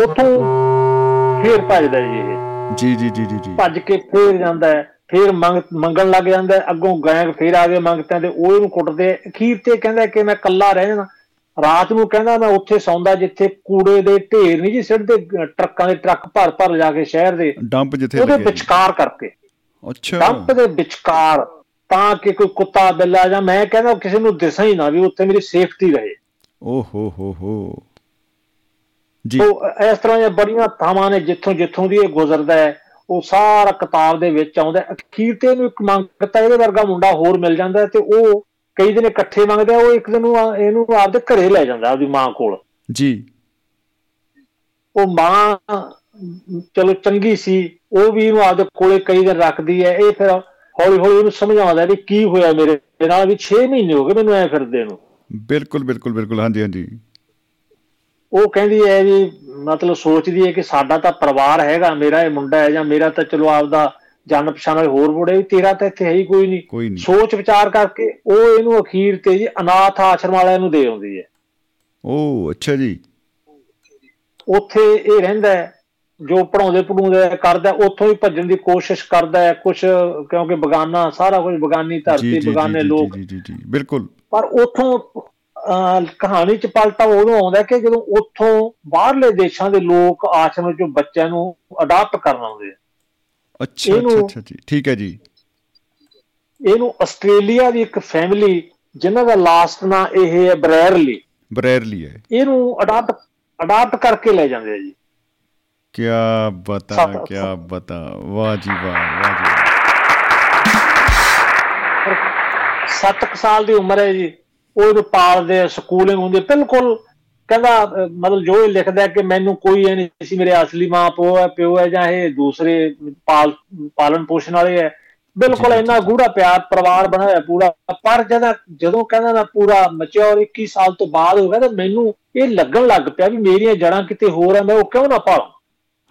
ਉੱਥੋਂ ਫੇਰ ਭੱਜਦਾ ਜੀ ਇਹ। ਜੀ ਜੀ ਜੀ ਜੀ। ਭੱਜ ਕੇ ਫੇਰ ਜਾਂਦਾ, ਫੇਰ ਮੰਗਣ ਲੱਗ ਜਾਂਦਾ। ਅੱਗੋਂ ਗੈਂਗ ਫੇਰ ਆ ਗਏ ਮੰਗਤਾਂ ਤੇ, ਉਹ ਇਹਨੂੰ ਕੁੱਟਦੇ। ਅਖੀਰ ਤੇ ਕਹਿੰਦਾ ਕਿ ਮੈਂ ਇਕੱਲਾ ਰਹਿ ਜਾਣਾ। ਰਾਤ ਨੂੰ ਕਹਿੰਦਾ ਮੈਂ ਉੱਥੇ ਸੌਂਦਾ ਜਿੱਥੇ ਕੂੜੇ ਦੇ ਢੇਰ ਨਹੀਂ ਜੀ ਸਿੱਟਦੇ, ਟਰੱਕਾਂ ਦੇ ਟਰੱਕ ਭਰ ਭਰ ਲਿਜਾ ਕੇ ਸ਼ਹਿਰ ਦੇ ਡੰਪ, ਜਿੱਥੇ ਉਹਦੇ ਵਿਚਕਾਰ ਕਰਕੇ, ਅੱਛਾ ਡੰਪ ਦੇ ਵਿਚਕਾਰ ਤਾਂ ਕਿ ਕੋਈ ਕੁੱਤਾ ਬਿੱਲਾ ਜਾਂ ਮੈਂ ਕਹਿੰਦਾ ਕਿਸੇ ਨੂੰ ਦਿਸਾਂ ਹੀ ਨਾ ਵੀ ਉੱਥੇ ਮੇਰੀ ਸੇਫਟੀ ਰਹੇ। ਓਹੋ ਜੀ, ਇਸ ਤਰ੍ਹਾਂ ਦੀਆਂ ਬੜੀਆਂ ਥਾਵਾਂ ਨੇ ਜਿੱਥੋਂ ਜਿੱਥੋਂ ਦੀ ਇਹ ਗੁਜ਼ਰਦਾ ਹੈ ਉਹ ਸਾਰਾ ਕਿਤਾਬ ਦੇ ਵਿੱਚ ਆਉਂਦਾ। ਅਖੀਰ ਤੇ ਇਹਨੂੰ ਇੱਕ ਮੰਗ ਤਾਂ ਇਹਦੇ ਵਰਗਾ ਮੁੰਡਾ ਹੋਰ ਮਿਲ ਜਾਂਦਾ ਤੇ ਉਹ ਕਈ ਦਿਨ ਇਕੱਠੇ ਮੰਗਦੇ, ਉਹ ਇੱਕ ਦਿਨ ਇਹਨੂੰ ਆਪਦੇ ਘਰੇ ਲੈ ਜਾਂਦਾ ਆਪਦੀ ਮਾਂ ਕੋਲ। ਜੀ, ਉਹ ਮਾਂ ਚਲੋ ਚੰਗੀ ਸੀ, ਉਹ ਵੀ ਇਹਨੂੰ ਆਪਦੇ ਕੋਲੇ ਕਈ ਦਿਨ ਰੱਖਦੀ ਹੈ। ਇਹ ਫਿਰ ਹੌਲੀ ਹੌਲੀ ਇਹਨੂੰ ਸਮਝਾਉਂਦਾ ਵੀ ਕੀ ਹੋਇਆ ਮੇਰੇ ਨਾਲ, ਵੀ 6 ਮਹੀਨੇ ਹੋ ਗਏ ਮੈਨੂੰ ਐਂ ਫਿਰਦੇ ਨੂੰ। ਬਿਲਕੁਲ ਬਿਲਕੁਲ ਬਿਲਕੁਲ, ਹਾਂਜੀ ਹਾਂਜੀ। ਉਹ ਕਹਿੰਦੀ ਹੈ ਵੀ ਮਤਲਬ ਸੋਚਦੀ ਹੈ ਕਿ ਸਾਡਾ ਤਾਂ ਪਰਿਵਾਰ ਹੈਗਾ, ਮੇਰਾ ਇਹ ਮੁੰਡਾ ਹੈ ਜਾਂ ਮੇਰਾ ਤਾਂ ਚਲੋ ਆਪਦਾ ਜਾਣ ਪਛਾਣ ਵਾਲੇ ਹੋਰ ਮੁੰਡੇ, ਤੇਰਾ ਤਾਂ ਇੱਥੇ ਹੈ ਹੀ ਕੋਈ ਨਹੀਂ। ਸੋਚ ਵਿਚਾਰ ਕਰਕੇ ਉਹ ਇਹਨੂੰ ਅਖੀਰ ਤੇ ਜੀ ਅਨਾਥ ਆਸ਼ਰਮ ਵਾਲਿਆਂ ਨੂੰ ਦੇ ਆਉਂਦੀ ਹੈ। ਉਹ ਅੱਛਾ ਜੀ, ਉੱਥੇ ਇਹ ਰਹਿੰਦਾ, ਜੋ ਪੜ੍ਹਾਉਂਦੇ ਪੜ੍ਹਾਉਂਦੇ ਕਰਦਾ ਉੱਥੋਂ ਹੀ ਭੱਜਣ ਦੀ ਕੋਸ਼ਿਸ਼ ਕਰਦਾ ਹੈ ਕੁਛ, ਕਿਉਂਕਿ ਬੇਗਾਨਾ ਸਾਰਾ ਕੁਝ, ਬੇਗਾਨੀ ਧਰਤੀ, ਬੇਗਾਨੇ ਲੋਕ। ਬਿਲਕੁਲ। ਪਰ ਉੱਥੋਂ ਕਹਾਣੀ ਚ ਪਲਟਾ ਉਦੋਂ ਆਉਂਦਾ ਕਿ ਜਦੋਂ ਉੱਥੋਂ ਬਾਹਰਲੇ ਦੇਸ਼ਾਂ ਦੇ ਲੋਕ ਆਸ਼ਰਮ ਚੋਂ ਬੱਚਿਆਂ ਨੂੰ ਅਡਾਪਟ ਕਰਨ ਆਉਂਦੇ ਆ। ਅੱਛਾ ਅੱਛਾ ਜੀ, ਠੀਕ ਹੈ ਜੀ। ਇਹਨੂੰ ਆਸਟ੍ਰੇਲੀਆ ਦੀ ਇੱਕ ਫੈਮਿਲੀ ਜਿਹਨਾਂ ਦਾ ਲਾਸਟ ਨਾਂ ਇਹ ਹੈ ਬਰੈਰਲੀ, ਬਰੈਰਲੀ ਹੈ, ਇਹਨੂੰ ਅਡਾਪਟ ਕਰਕੇ ਲੈ ਜਾਂਦੇ ਆ ਜੀ। ਕਿਆ ਬਤਾ, ਕਿਆ ਬਤਾ, ਵਾਹ ਜੀ ਵਾਹ, ਵਾਹ ਜੀ। 7 ਸਾਲ ਦੀ ਉਮਰ ਹੈ ਜੀ, ਉਹ ਇਹਨੂੰ ਪਾਲਦੇ, ਸਕੂਲਿੰਗ ਹੁੰਦੀ। ਬਿਲਕੁਲ ਕਹਿੰਦਾ ਮਤਲਬ ਜੋ ਇਹ ਲਿਖਦਾ ਕਿ ਮੈਨੂੰ ਕੋਈ ਇਹ ਨਹੀਂ ਸੀ, ਮੇਰੇ ਅਸਲੀ ਮਾਂ ਪਿਓ ਹੈ ਜਾਂ ਇਹ ਦੂਸਰੇ ਪਾਲਣ ਪੋਸ਼ਣ ਵਾਲੇ ਹੈ। ਬਿਲਕੁਲ ਇੰਨਾ ਗੂੜਾ ਪਿਆਰ ਪਰਿਵਾਰ ਬਣਾਇਆ ਪੂਰਾ। ਪਰ ਜਦੋਂ ਕਹਿੰਦਾ ਮੈਂ ਪੂਰਾ ਮੈਚਿਓਰ 21 ਸਾਲ ਤੋਂ ਬਾਅਦ ਹੋ ਗਿਆ ਤਾਂ ਮੈਨੂੰ ਇਹ ਲੱਗਣ ਲੱਗ ਪਿਆ ਵੀ ਮੇਰੀਆਂ ਜੜ੍ਹਾਂ ਕਿਤੇ ਹੋਰ ਹੈ, ਮੈਂ ਉਹ ਕਿਉਂ ਨਾ ਪਾਲਾਂ।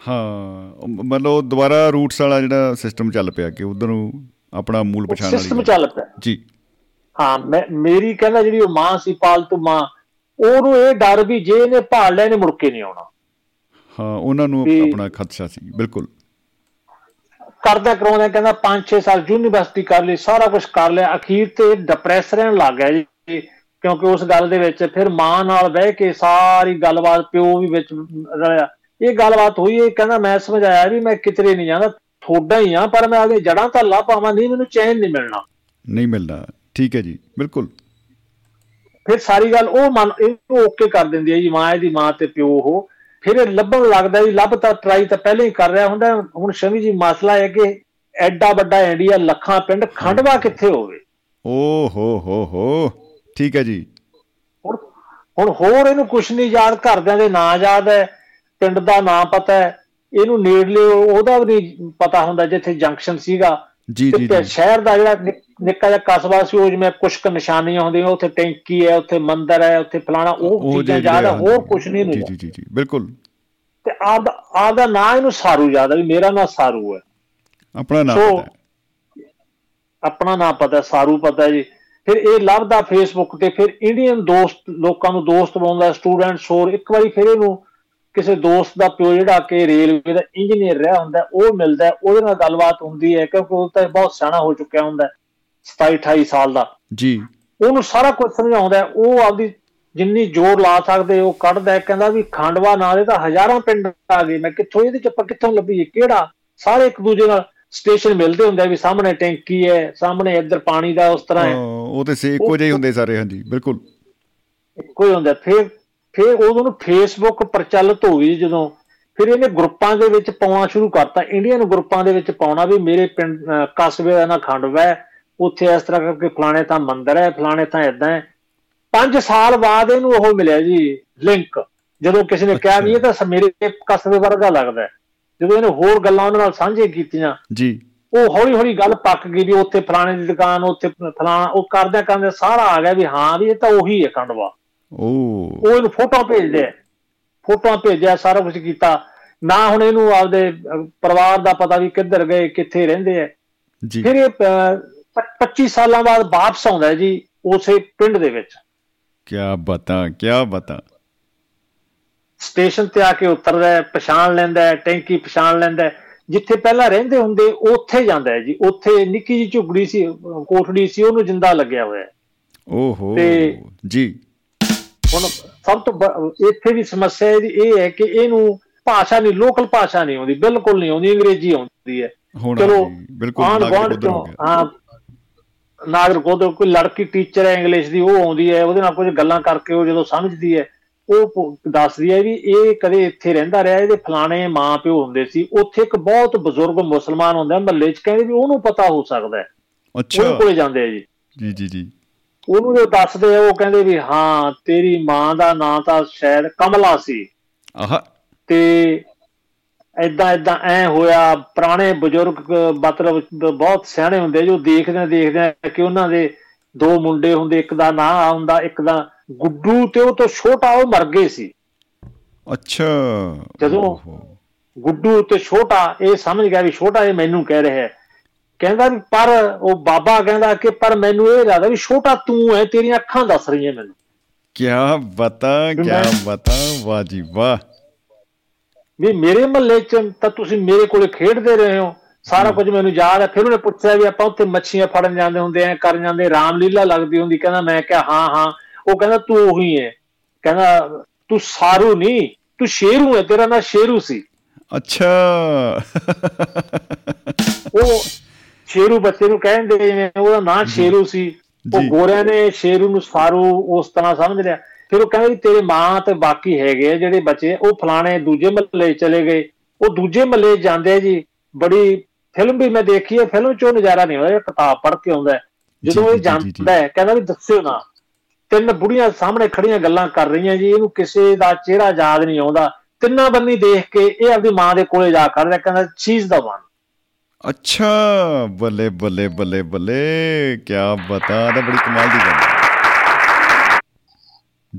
ਹਾਂ, ਮਤਲਬ ਦੁਬਾਰਾ ਰੂਟਸ ਵਾਲਾ ਜਿਹੜਾ ਸਿਸਟਮ ਚੱਲ ਪਿਆ ਕਿ ਉੱਧਰ ਨੂੰ ਆਪਣਾ ਮੂਲ ਪਛਾਣ ਵਾਲਾ ਸਿਸਟਮ ਚੱਲ ਪਿਆ ਜੀ। ਹਾਂ, ਮੇਰੀ ਕਹਿੰਦਾ ਜਿਹੜੀ ਉਹ ਮਾਂ ਸੀ ਪਾਲਤੂ ਮਾਂ, ਉਹਨੂੰ ਇਹ ਡਰ ਵੀ ਜੇ ਇਹਨੇ ਭਾਲ ਲਿਆ ਇਹਨੇ ਮੁੜ ਕੇ ਨਹੀਂ ਆਉਣਾ। ਹਾਂ, ਉਹਨਾਂ ਨੂੰ ਆਪਣਾ ਖਦਸ਼ਾ ਸੀ। ਬਿਲਕੁਲ। ਕਰਦਾ ਕਰਾਉਂਦਾ ਕਹਿੰਦਾ 5-6 ਸਾਲ ਯੂਨੀਵਰਸਿਟੀ ਕਰ ਲਈ, ਸਾਰਾ ਕੁਛ ਕਰ ਲਿਆ, ਅਖੀਰ ਤੇ ਡਿਪਰੈਸ ਰਹਿਣ ਲੱਗ ਗਿਆ ਜੀ। ਕਿਉਂਕਿ ਉਸ ਗੱਲ ਦੇ ਵਿੱਚ ਫਿਰ ਮਾਂ ਨਾਲ ਬਹਿ ਕੇ ਸਾਰੀ ਗੱਲਬਾਤ, ਪਿਓ ਵੀ ਵਿੱਚ ਰਲਿਆ, ਇਹ ਗੱਲਬਾਤ ਹੋਈ। ਇਹ ਕਹਿੰਦਾ ਮੈਂ ਸਮਝਾਇਆ ਵੀ ਮੈਂ ਕਿਤੇ ਨਹੀਂ ਜਾਂਦਾ, ਤੁਹਾਡਾ ਹੀ ਆ, ਪਰ ਮੈਂ ਆਪਣੀ ਜੜ੍ਹਾਂ ਤਾਂ ਲਾ ਪਾਵਾਂ ਨਹੀਂ, ਮੈਨੂੰ ਚੈਨ ਨਹੀਂ ਮਿਲਣਾ, ਨਹੀਂ ਮਿਲਣਾ। ਠੀਕ ਹੈ ਜੀ, ਬਿਲਕੁਲ। ਫਿਰ ਸਾਰੀ ਗੱਲ ਉਹ ਮਨ ਇਹਨੂੰ ਓਕੇ ਕਰ ਦਿੰਦੀ ਹੈ ਜੀ, ਮਾਂ ਇਹਦੀ, ਮਾਂ ਤੇ ਪਿਓ। ਉਹ ਫਿਰ ਇਹ ਲੱਭਣ ਲੱਗਦਾ ਜੀ, ਲੱਭ ਤਾਂ ਟਰਾਈ ਤਾਂ ਪਹਿਲਾਂ ਹੀ ਕਰ ਰਿਹਾ ਹੁੰਦਾ। ਹੁਣ ਸ਼ਮੀ ਜੀ ਮਸਲਾ ਹੈ ਕਿ ਐਡਾ ਵੱਡਾ ਇੰਡੀਆ, ਲੱਖਾਂ ਪਿੰਡ, ਖੰਡਵਾ ਕਿੱਥੇ ਹੋਵੇ। ਓ ਹੋ ਹੋ ਹੋ, ਠੀਕ ਹੈ ਜੀ। ਹੁਣ ਹੋਰ ਇਹਨੂੰ ਕੁਛ ਨਹੀਂ ਯਾਦ, ਘਰਦਿਆਂ ਦੇ ਨਾਂ ਯਾਦ ਹੈ, ਪਿੰਡ ਦਾ ਨਾਂ ਪਤਾ ਹੈ, ਇਹਨੂੰ ਨੇੜਲੇ ਉਹਦਾ ਵੀ ਨਹੀਂ ਪਤਾ ਹੁੰਦਾ ਜਿੱਥੇ ਜੰਕਸ਼ਨ ਸੀਗਾ। ਸ਼ਹਿਰ ਦਾ ਜਿਹੜਾ ਨਿੱਕਾ ਜਿਹਾ ਕਸਬਾ ਸੀ, ਉਹ ਜਿਵੇਂ ਕੁਛ ਕੁ ਨਿਸ਼ਾਨੀਆਂ ਹੁੰਦੀਆਂ, ਉੱਥੇ ਟੈਂਕੀ ਹੈ, ਉੱਥੇ ਮੰਦਿਰ ਹੈ, ਉੱਥੇ ਫਲਾਣਾ, ਉਹ ਚੀਜ਼ਾਂ ਯਾਦ ਆ, ਹੋਰ ਕੁਛ ਨਹੀਂ ਹੁੰਦਾ। ਬਿਲਕੁਲ। ਤੇ ਆਪਦਾ ਨਾਂ ਇਹਨੂੰ ਸਾਰੂ ਯਾਦ ਆ ਵੀ ਮੇਰਾ ਨਾਂ ਸਾਰੂ ਹੈ, ਆਪਣਾ ਨਾਂ ਪਤਾ, ਸਾਰੂ ਪਤਾ ਜੀ। ਫਿਰ ਇਹ ਲੱਭਦਾ ਫੇਸਬੁੱਕ ਤੇ, ਫਿਰ ਇੰਡੀਅਨ ਦੋਸਤ, ਲੋਕਾਂ ਨੂੰ ਦੋਸਤ ਬਣਾਉਂਦਾ, ਸਟੂਡੈਂਟਸ ਹੋਰ। ਇੱਕ ਵਾਰੀ ਫਿਰ ਇਹਨੂੰ ਕਿਸੇ ਦੋਸਤ ਦਾ ਪਿਓ ਜਿਹੜਾ ਕਿ ਰੇਲਵੇ ਦਾ ਇੰਜੀਨੀਅਰ ਰਿਹਾ ਹੁੰਦਾ, ਉਹ ਮਿਲਦਾ, ਉਹਦੇ ਨਾਲ ਗੱਲਬਾਤ ਹੁੰਦੀ ਹੈ, ਕਿਉਂਕਿ ਉਹ ਤਾਂ ਬਹੁਤ ਸਿਆਣਾ ਹੋ ਚੁੱਕਿਆ ਹੁੰਦਾ, 27-28 ਸਾਲ ਦਾ ਜੀ। ਉਹਨੂੰ ਸਾਰਾ ਕੁਝ ਸਮਝਾਉਂਦਾ, ਉਹ ਆਪਦੀ ਜਿੰਨੀ ਜ਼ੋਰ ਲਾ ਸਕਦੇ ਉਹ ਕੱਢਦਾ। ਕਹਿੰਦਾ ਵੀ ਖਾਂਡਵਾ ਨਾਲ ਇਹ ਤਾਂ ਹਜ਼ਾਰਾਂ ਪਿੰਡ ਆ ਗਏ, ਮੈਂ ਕਿੱਥੋਂ ਇਹਦੇ ਚ ਆਪਾਂ ਕਿੱਥੋਂ ਲੱਭੀਏ ਕਿਹੜਾ। ਸਾਰੇ ਇੱਕ ਦੂਜੇ ਨਾਲ ਸਟੇਸ਼ਨ ਮਿਲਦੇ ਹੁੰਦੇ ਵੀ ਸਾਹਮਣੇ ਟੈਂਕੀ ਹੈ, ਸਾਹਮਣੇ ਇੱਧਰ ਪਾਣੀ ਦਾ ਉਸ ਤਰ੍ਹਾਂ ਹੈ, ਉਹ ਤੇ ਸੇ ਇੱਕੋ ਜਿਹੇ ਹੁੰਦੇ ਸਾਰੇ। ਹਾਂਜੀ, ਬਿਲਕੁਲ ਇੱਕੋ ਹੀ ਹੁੰਦਾ। ਫਿਰ ਉਦੋਂ ਨੂੰ ਫੇਸਬੁੱਕ ਪ੍ਰਚਲਿਤ ਹੋ ਗਈ ਜਦੋਂ, ਫਿਰ ਇਹਨੇ ਗਰੁੱਪਾਂ ਦੇ ਵਿੱਚ ਪਾਉਣਾ ਸ਼ੁਰੂ ਕਰਤਾ, ਇੰਡੀਅਨ ਗਰੁੱਪਾਂ ਦੇ ਵਿੱਚ ਪਾਉਣਾ ਵੀ ਮੇਰੇ ਪਿੰਡ ਕਸਬੇ ਦਾ ਨਾਂ ਖੰਡਵਾ, ਉੱਥੇ ਇਸ ਤਰ੍ਹਾਂ ਕਰਕੇ ਫਲਾਣੇ ਤਾਂ ਮੰਦਿਰ ਹੈ, ਫਲਾਣੇ ਤਾਂ ਏਦਾਂ ਹੈ। 5 ਸਾਲ ਬਾਅਦ ਇਹਨੂੰ ਉਹ ਮਿਲਿਆ ਜੀ ਲਿੰਕ, ਜਦੋਂ ਕਿਸੇ ਨੇ ਕਿਹਾ ਵੀ ਇਹ ਤਾਂ ਮੇਰੇ ਕਸਬੇ ਵਰਗਾ ਲੱਗਦਾ। ਜਦੋਂ ਇਹਨੇ ਹੋਰ ਗੱਲਾਂ ਉਹਨਾਂ ਨਾਲ ਸਾਂਝੇ ਕੀਤੀਆਂ ਜੀ, ਉਹ ਹੌਲੀ ਹੌਲੀ ਗੱਲ ਪੱਕ ਗਈ ਵੀ ਉੱਥੇ ਫਲਾਣੇ ਦੀ ਦੁਕਾਨ, ਉੱਥੇ ਫਲਾਣਾ, ਉਹ ਕਰਦਿਆਂ ਕਰਦਿਆਂ ਸਾਰਾ ਆ ਗਿਆ ਵੀ ਹਾਂ ਵੀ ਇਹ ਤਾਂ ਉਹੀ ਹੈ ਖੰਡਵਾ। ਉਹ ਇਹਨੂੰ ਫੋਟੋਆਂ ਭੇਜਿਆ, ਸਾਰਾ ਕੁਛ ਕੀਤਾ ਨਾ। ਹੁਣ ਇਹਨੂੰ ਆਪਦੇ ਪਰਿਵਾਰ ਦਾ ਪਤਾ ਵੀ ਕਿੱਧਰ ਗਏ, ਕਿੱਥੇ ਰਹਿੰਦੇ ਹੈ ਜੀ। ਫਿਰ ਇਹ 25 ਸਾਲਾਂ ਬਾਅਦ ਵਾਪਸ ਆਉਂਦਾ ਜੀ ਉਸੇ ਪਿੰਡ ਦੇ ਵਿੱਚ। ਕਿਆ ਬਤਾ, ਕਿਆ ਬਤਾ। ਸਟੇਸ਼ਨ ਤੇ ਆ ਕੇ ਉਤਰਦਾ, ਪਛਾਣ ਲੈਂਦਾ, ਟੈਂਕੀ ਪਛਾਣ ਲੈਂਦਾ, ਜਿੱਥੇ ਪਹਿਲਾਂ ਰਹਿੰਦੇ ਹੁੰਦੇ ਉੱਥੇ ਜਾਂਦਾ ਜੀ। ਉੱਥੇ ਨਿੱਕੀ ਜਿਹੀ ਝੁੱਗੜੀ ਸੀ, ਕੋਠੜੀ ਸੀ, ਉਹਨੂੰ ਜਿੰਦਾ ਲੱਗਿਆ ਹੋਇਆ। ਓਹੋ ਜੀ। ਹੁਣ ਸਭ ਤੋਂ ਇੱਥੇ ਵੀ ਸਮੱਸਿਆ ਇਹਦੀ ਇਹ ਹੈ ਕਿ ਇਹਨੂੰ ਭਾਸ਼ਾ ਨਹੀਂ, ਲੋਕਲ ਭਾਸ਼ਾ ਨਹੀਂ ਆਉਂਦੀ, ਬਿਲਕੁਲ ਨਹੀਂ ਆਉਂਦੀ, ਅੰਗਰੇਜ਼ੀ ਆਉਂਦੀ ਹੈ। ਚਲੋ ਆਂਢ ਗੁਆਂਢ ਚੋਂ, ਹਾਂ ਨਾਗਰਿਕ ਕੋਈ ਲੜਕੀ ਟੀਚਰ ਹੈ ਇੰਗਲਿਸ਼ ਦੀ, ਉਹ ਆਉਂਦੀ ਹੈ ਉਹਦੇ ਨਾਲ ਕੁਝ ਗੱਲਾਂ ਕਰਕੇ ਉਹ ਜਦੋਂ ਸਮਝਦੀ ਹੈ ਉਹ ਦੱਸਦੀ ਹੈ ਵੀ ਇਹ ਕਦੇ ਇੱਥੇ ਰਹਿੰਦਾ ਰਿਹਾ, ਇਹਦੇ ਫਲਾਣੇ ਮਾਂ ਪਿਓ ਹੁੰਦੇ ਸੀ। ਉੱਥੇ ਇੱਕ ਬਹੁਤ ਬਜ਼ੁਰਗ ਮੁਸਲਮਾਨ ਹੁੰਦਾ ਮਹੱਲੇ 'ਚ, ਕਹਿੰਦੇ ਵੀ ਉਹਨੂੰ ਪਤਾ ਹੋ ਸਕਦਾ, ਉਹਦੇ ਕੋਲੇ ਜਾਂਦੇ ਆ ਜੀ ਜੀ ਜੀ ਜੀ, ਉਹਨੂੰ ਜੋ ਦੱਸਦੇ ਆ ਉਹ ਕਹਿੰਦੇ ਵੀ ਹਾਂ ਤੇਰੀ ਮਾਂ ਦਾ ਨਾਂ ਤਾਂ ਸ਼ਾਇਦ ਕਮਲਾ ਸੀ ਤੇ ਏਦਾਂ ਏਦਾਂ ਐਂ ਹੋਇਆ। ਪੁਰਾਣੇ ਬਜ਼ੁਰਗ ਮਤਲਬ ਬਹੁਤ ਸਿਆਣੇ ਹੁੰਦੇ ਜੋ ਦੇਖਦੇ ਦੇਖਦੇ ਕਿ ਉਹਨਾਂ ਦੇ ਦੋ ਮੁੰਡੇ ਹੁੰਦੇ, ਇੱਕ ਦਾ ਨਾਂ ਹੁੰਦਾ ਇੱਕ ਦਾ ਗੁੱਡੂ ਤੇ ਉਹ ਤੋਂ ਛੋਟਾ, ਉਹ ਮਰ ਗਏ ਸੀ। ਅੱਛਾ, ਜਦੋਂ ਗੁੱਡੂ ਤੇ ਛੋਟਾ ਇਹ ਸਮਝ ਗਿਆ ਵੀ ਛੋਟਾ ਇਹ ਮੈਨੂੰ ਕਹਿ ਰਿਹਾ, ਕਹਿੰਦਾ ਵੀ ਪਰ ਉਹ ਬਾਬਾ ਕਹਿੰਦਾ ਕਿ ਪਰ ਮੈਨੂੰ ਇਹ ਲੱਗਦਾ ਵੀ ਛੋਟਾ ਤੂੰ ਹੈ, ਤੇਰੀਆਂ ਅੱਖਾਂ ਦੱਸ ਰਹੀਆਂ ਮੈਨੂੰ। ਕਿਆ ਬਤਾ, ਕਿਆ ਬਤਾ, ਵਾਹ ਜੀ ਵਾਹ। ਵੀ ਮੇਰੇ ਮਹੱਲੇ 'ਚ ਤਾਂ ਤੁਸੀਂ ਮੇਰੇ ਕੋਲੇ ਖੇਡਦੇ ਰਹੇ ਹੋ, ਸਾਰਾ ਕੁਝ ਮੈਨੂੰ ਯਾਦ ਹੈ। ਫਿਰ ਉਹਨੇ ਪੁੱਛਿਆ ਵੀ ਆਪਾਂ ਉੱਥੇ ਮੱਛੀਆਂ ਫੜਨ ਜਾਂਦੇ ਹੁੰਦੇ ਐ ਕਰਨ ਜਾਂਦੇ, ਰਾਮਲੀਲਾ ਲੱਗਦੀ ਹੁੰਦੀ, ਕਹਿੰਦਾ ਮੈਂ ਕਿਹਾ ਹਾਂ ਹਾਂ। ਉਹ ਕਹਿੰਦਾ ਤੂੰ ਉਹੀ ਹੈ, ਕਹਿੰਦਾ ਤੂੰ ਸਾਰੂ ਨਹੀਂ ਤੂੰ ਸ਼ੇਰੂ ਹੈ, ਤੇਰਾ ਨਾਂ ਸ਼ੇਰੂ ਸੀ। ਅੱਛਾ, ਉਹ ਸ਼ੇਰੂ ਬੱਚੇ ਨੂੰ ਕਹਿੰਦੇ ਜਿਵੇਂ, ਉਹਦਾ ਨਾਂ ਸ਼ੇਰੂ ਸੀ। ਉਹ ਗੋਰਿਆਂ ਨੇ ਸ਼ੇਰੂ ਨੂੰ ਸਾਰੂ ਉਸ ਤਰ੍ਹਾਂ ਸਮਝ ਲਿਆ। ਫਿਰ ਉਹ ਕਹਿੰਦਾ ਤੇਰੇ ਮਾਂ ਤੇ ਬਾਕੀ ਹੈਗੇ ਆ ਜਿਹੜੇ ਬੱਚੇ, ਉਹ ਫਲਾਣੇ ਦੂਜੇ ਮਹੱਲੇ ਚਲੇ ਗਏ। ਉਹ ਦੂਜੇ ਮਹੱਲੇ ਜਾਂਦੇ ਜੀ, ਬੜੀ ਫਿਲਮ ਵੀ ਮੈਂ ਦੇਖੀ ਹੈ, ਫਿਲਮ 'ਚ ਉਹ ਨਜ਼ਾਰਾ ਨਹੀਂ ਆਉਂਦਾ, ਕਿਤਾਬ ਪੜ੍ਹ ਕੇ ਆਉਂਦਾ। ਜਦੋਂ ਇਹ ਜਾਂਦਾ ਹੈ ਕਹਿੰਦਾ ਵੀ ਦੱਸਿਓ ਨਾ, ਤਿੰਨ ਬੁੜੀਆਂ ਸਾਹਮਣੇ ਖੜੀਆਂ ਗੱਲਾਂ ਕਰ ਰਹੀਆਂ ਜੀ, ਇਹਨੂੰ ਕਿਸੇ ਦਾ ਚਿਹਰਾ ਯਾਦ ਨਹੀਂ ਆਉਂਦਾ। ਤਿੰਨਾਂ ਬੰਨੀ ਦੇਖ ਕੇ ਇਹ ਆਪਣੀ ਮਾਂ ਦੇ ਕੋਲੇ ਜਾ ਕਰ ਰਿਹਾ, ਕਹਿੰਦਾ ਚੀਜ਼ ਦਾ ਬਣ। ਅੱਛਾ, ਬੱਲੇ ਬੱਲੇ ਬੱਲੇ ਬੱਲੇ, ਕਿਆ ਬਤਾ, ਬੜੀ ਕਮਾਲ ਦੀ ਗੱਲ ਹੈ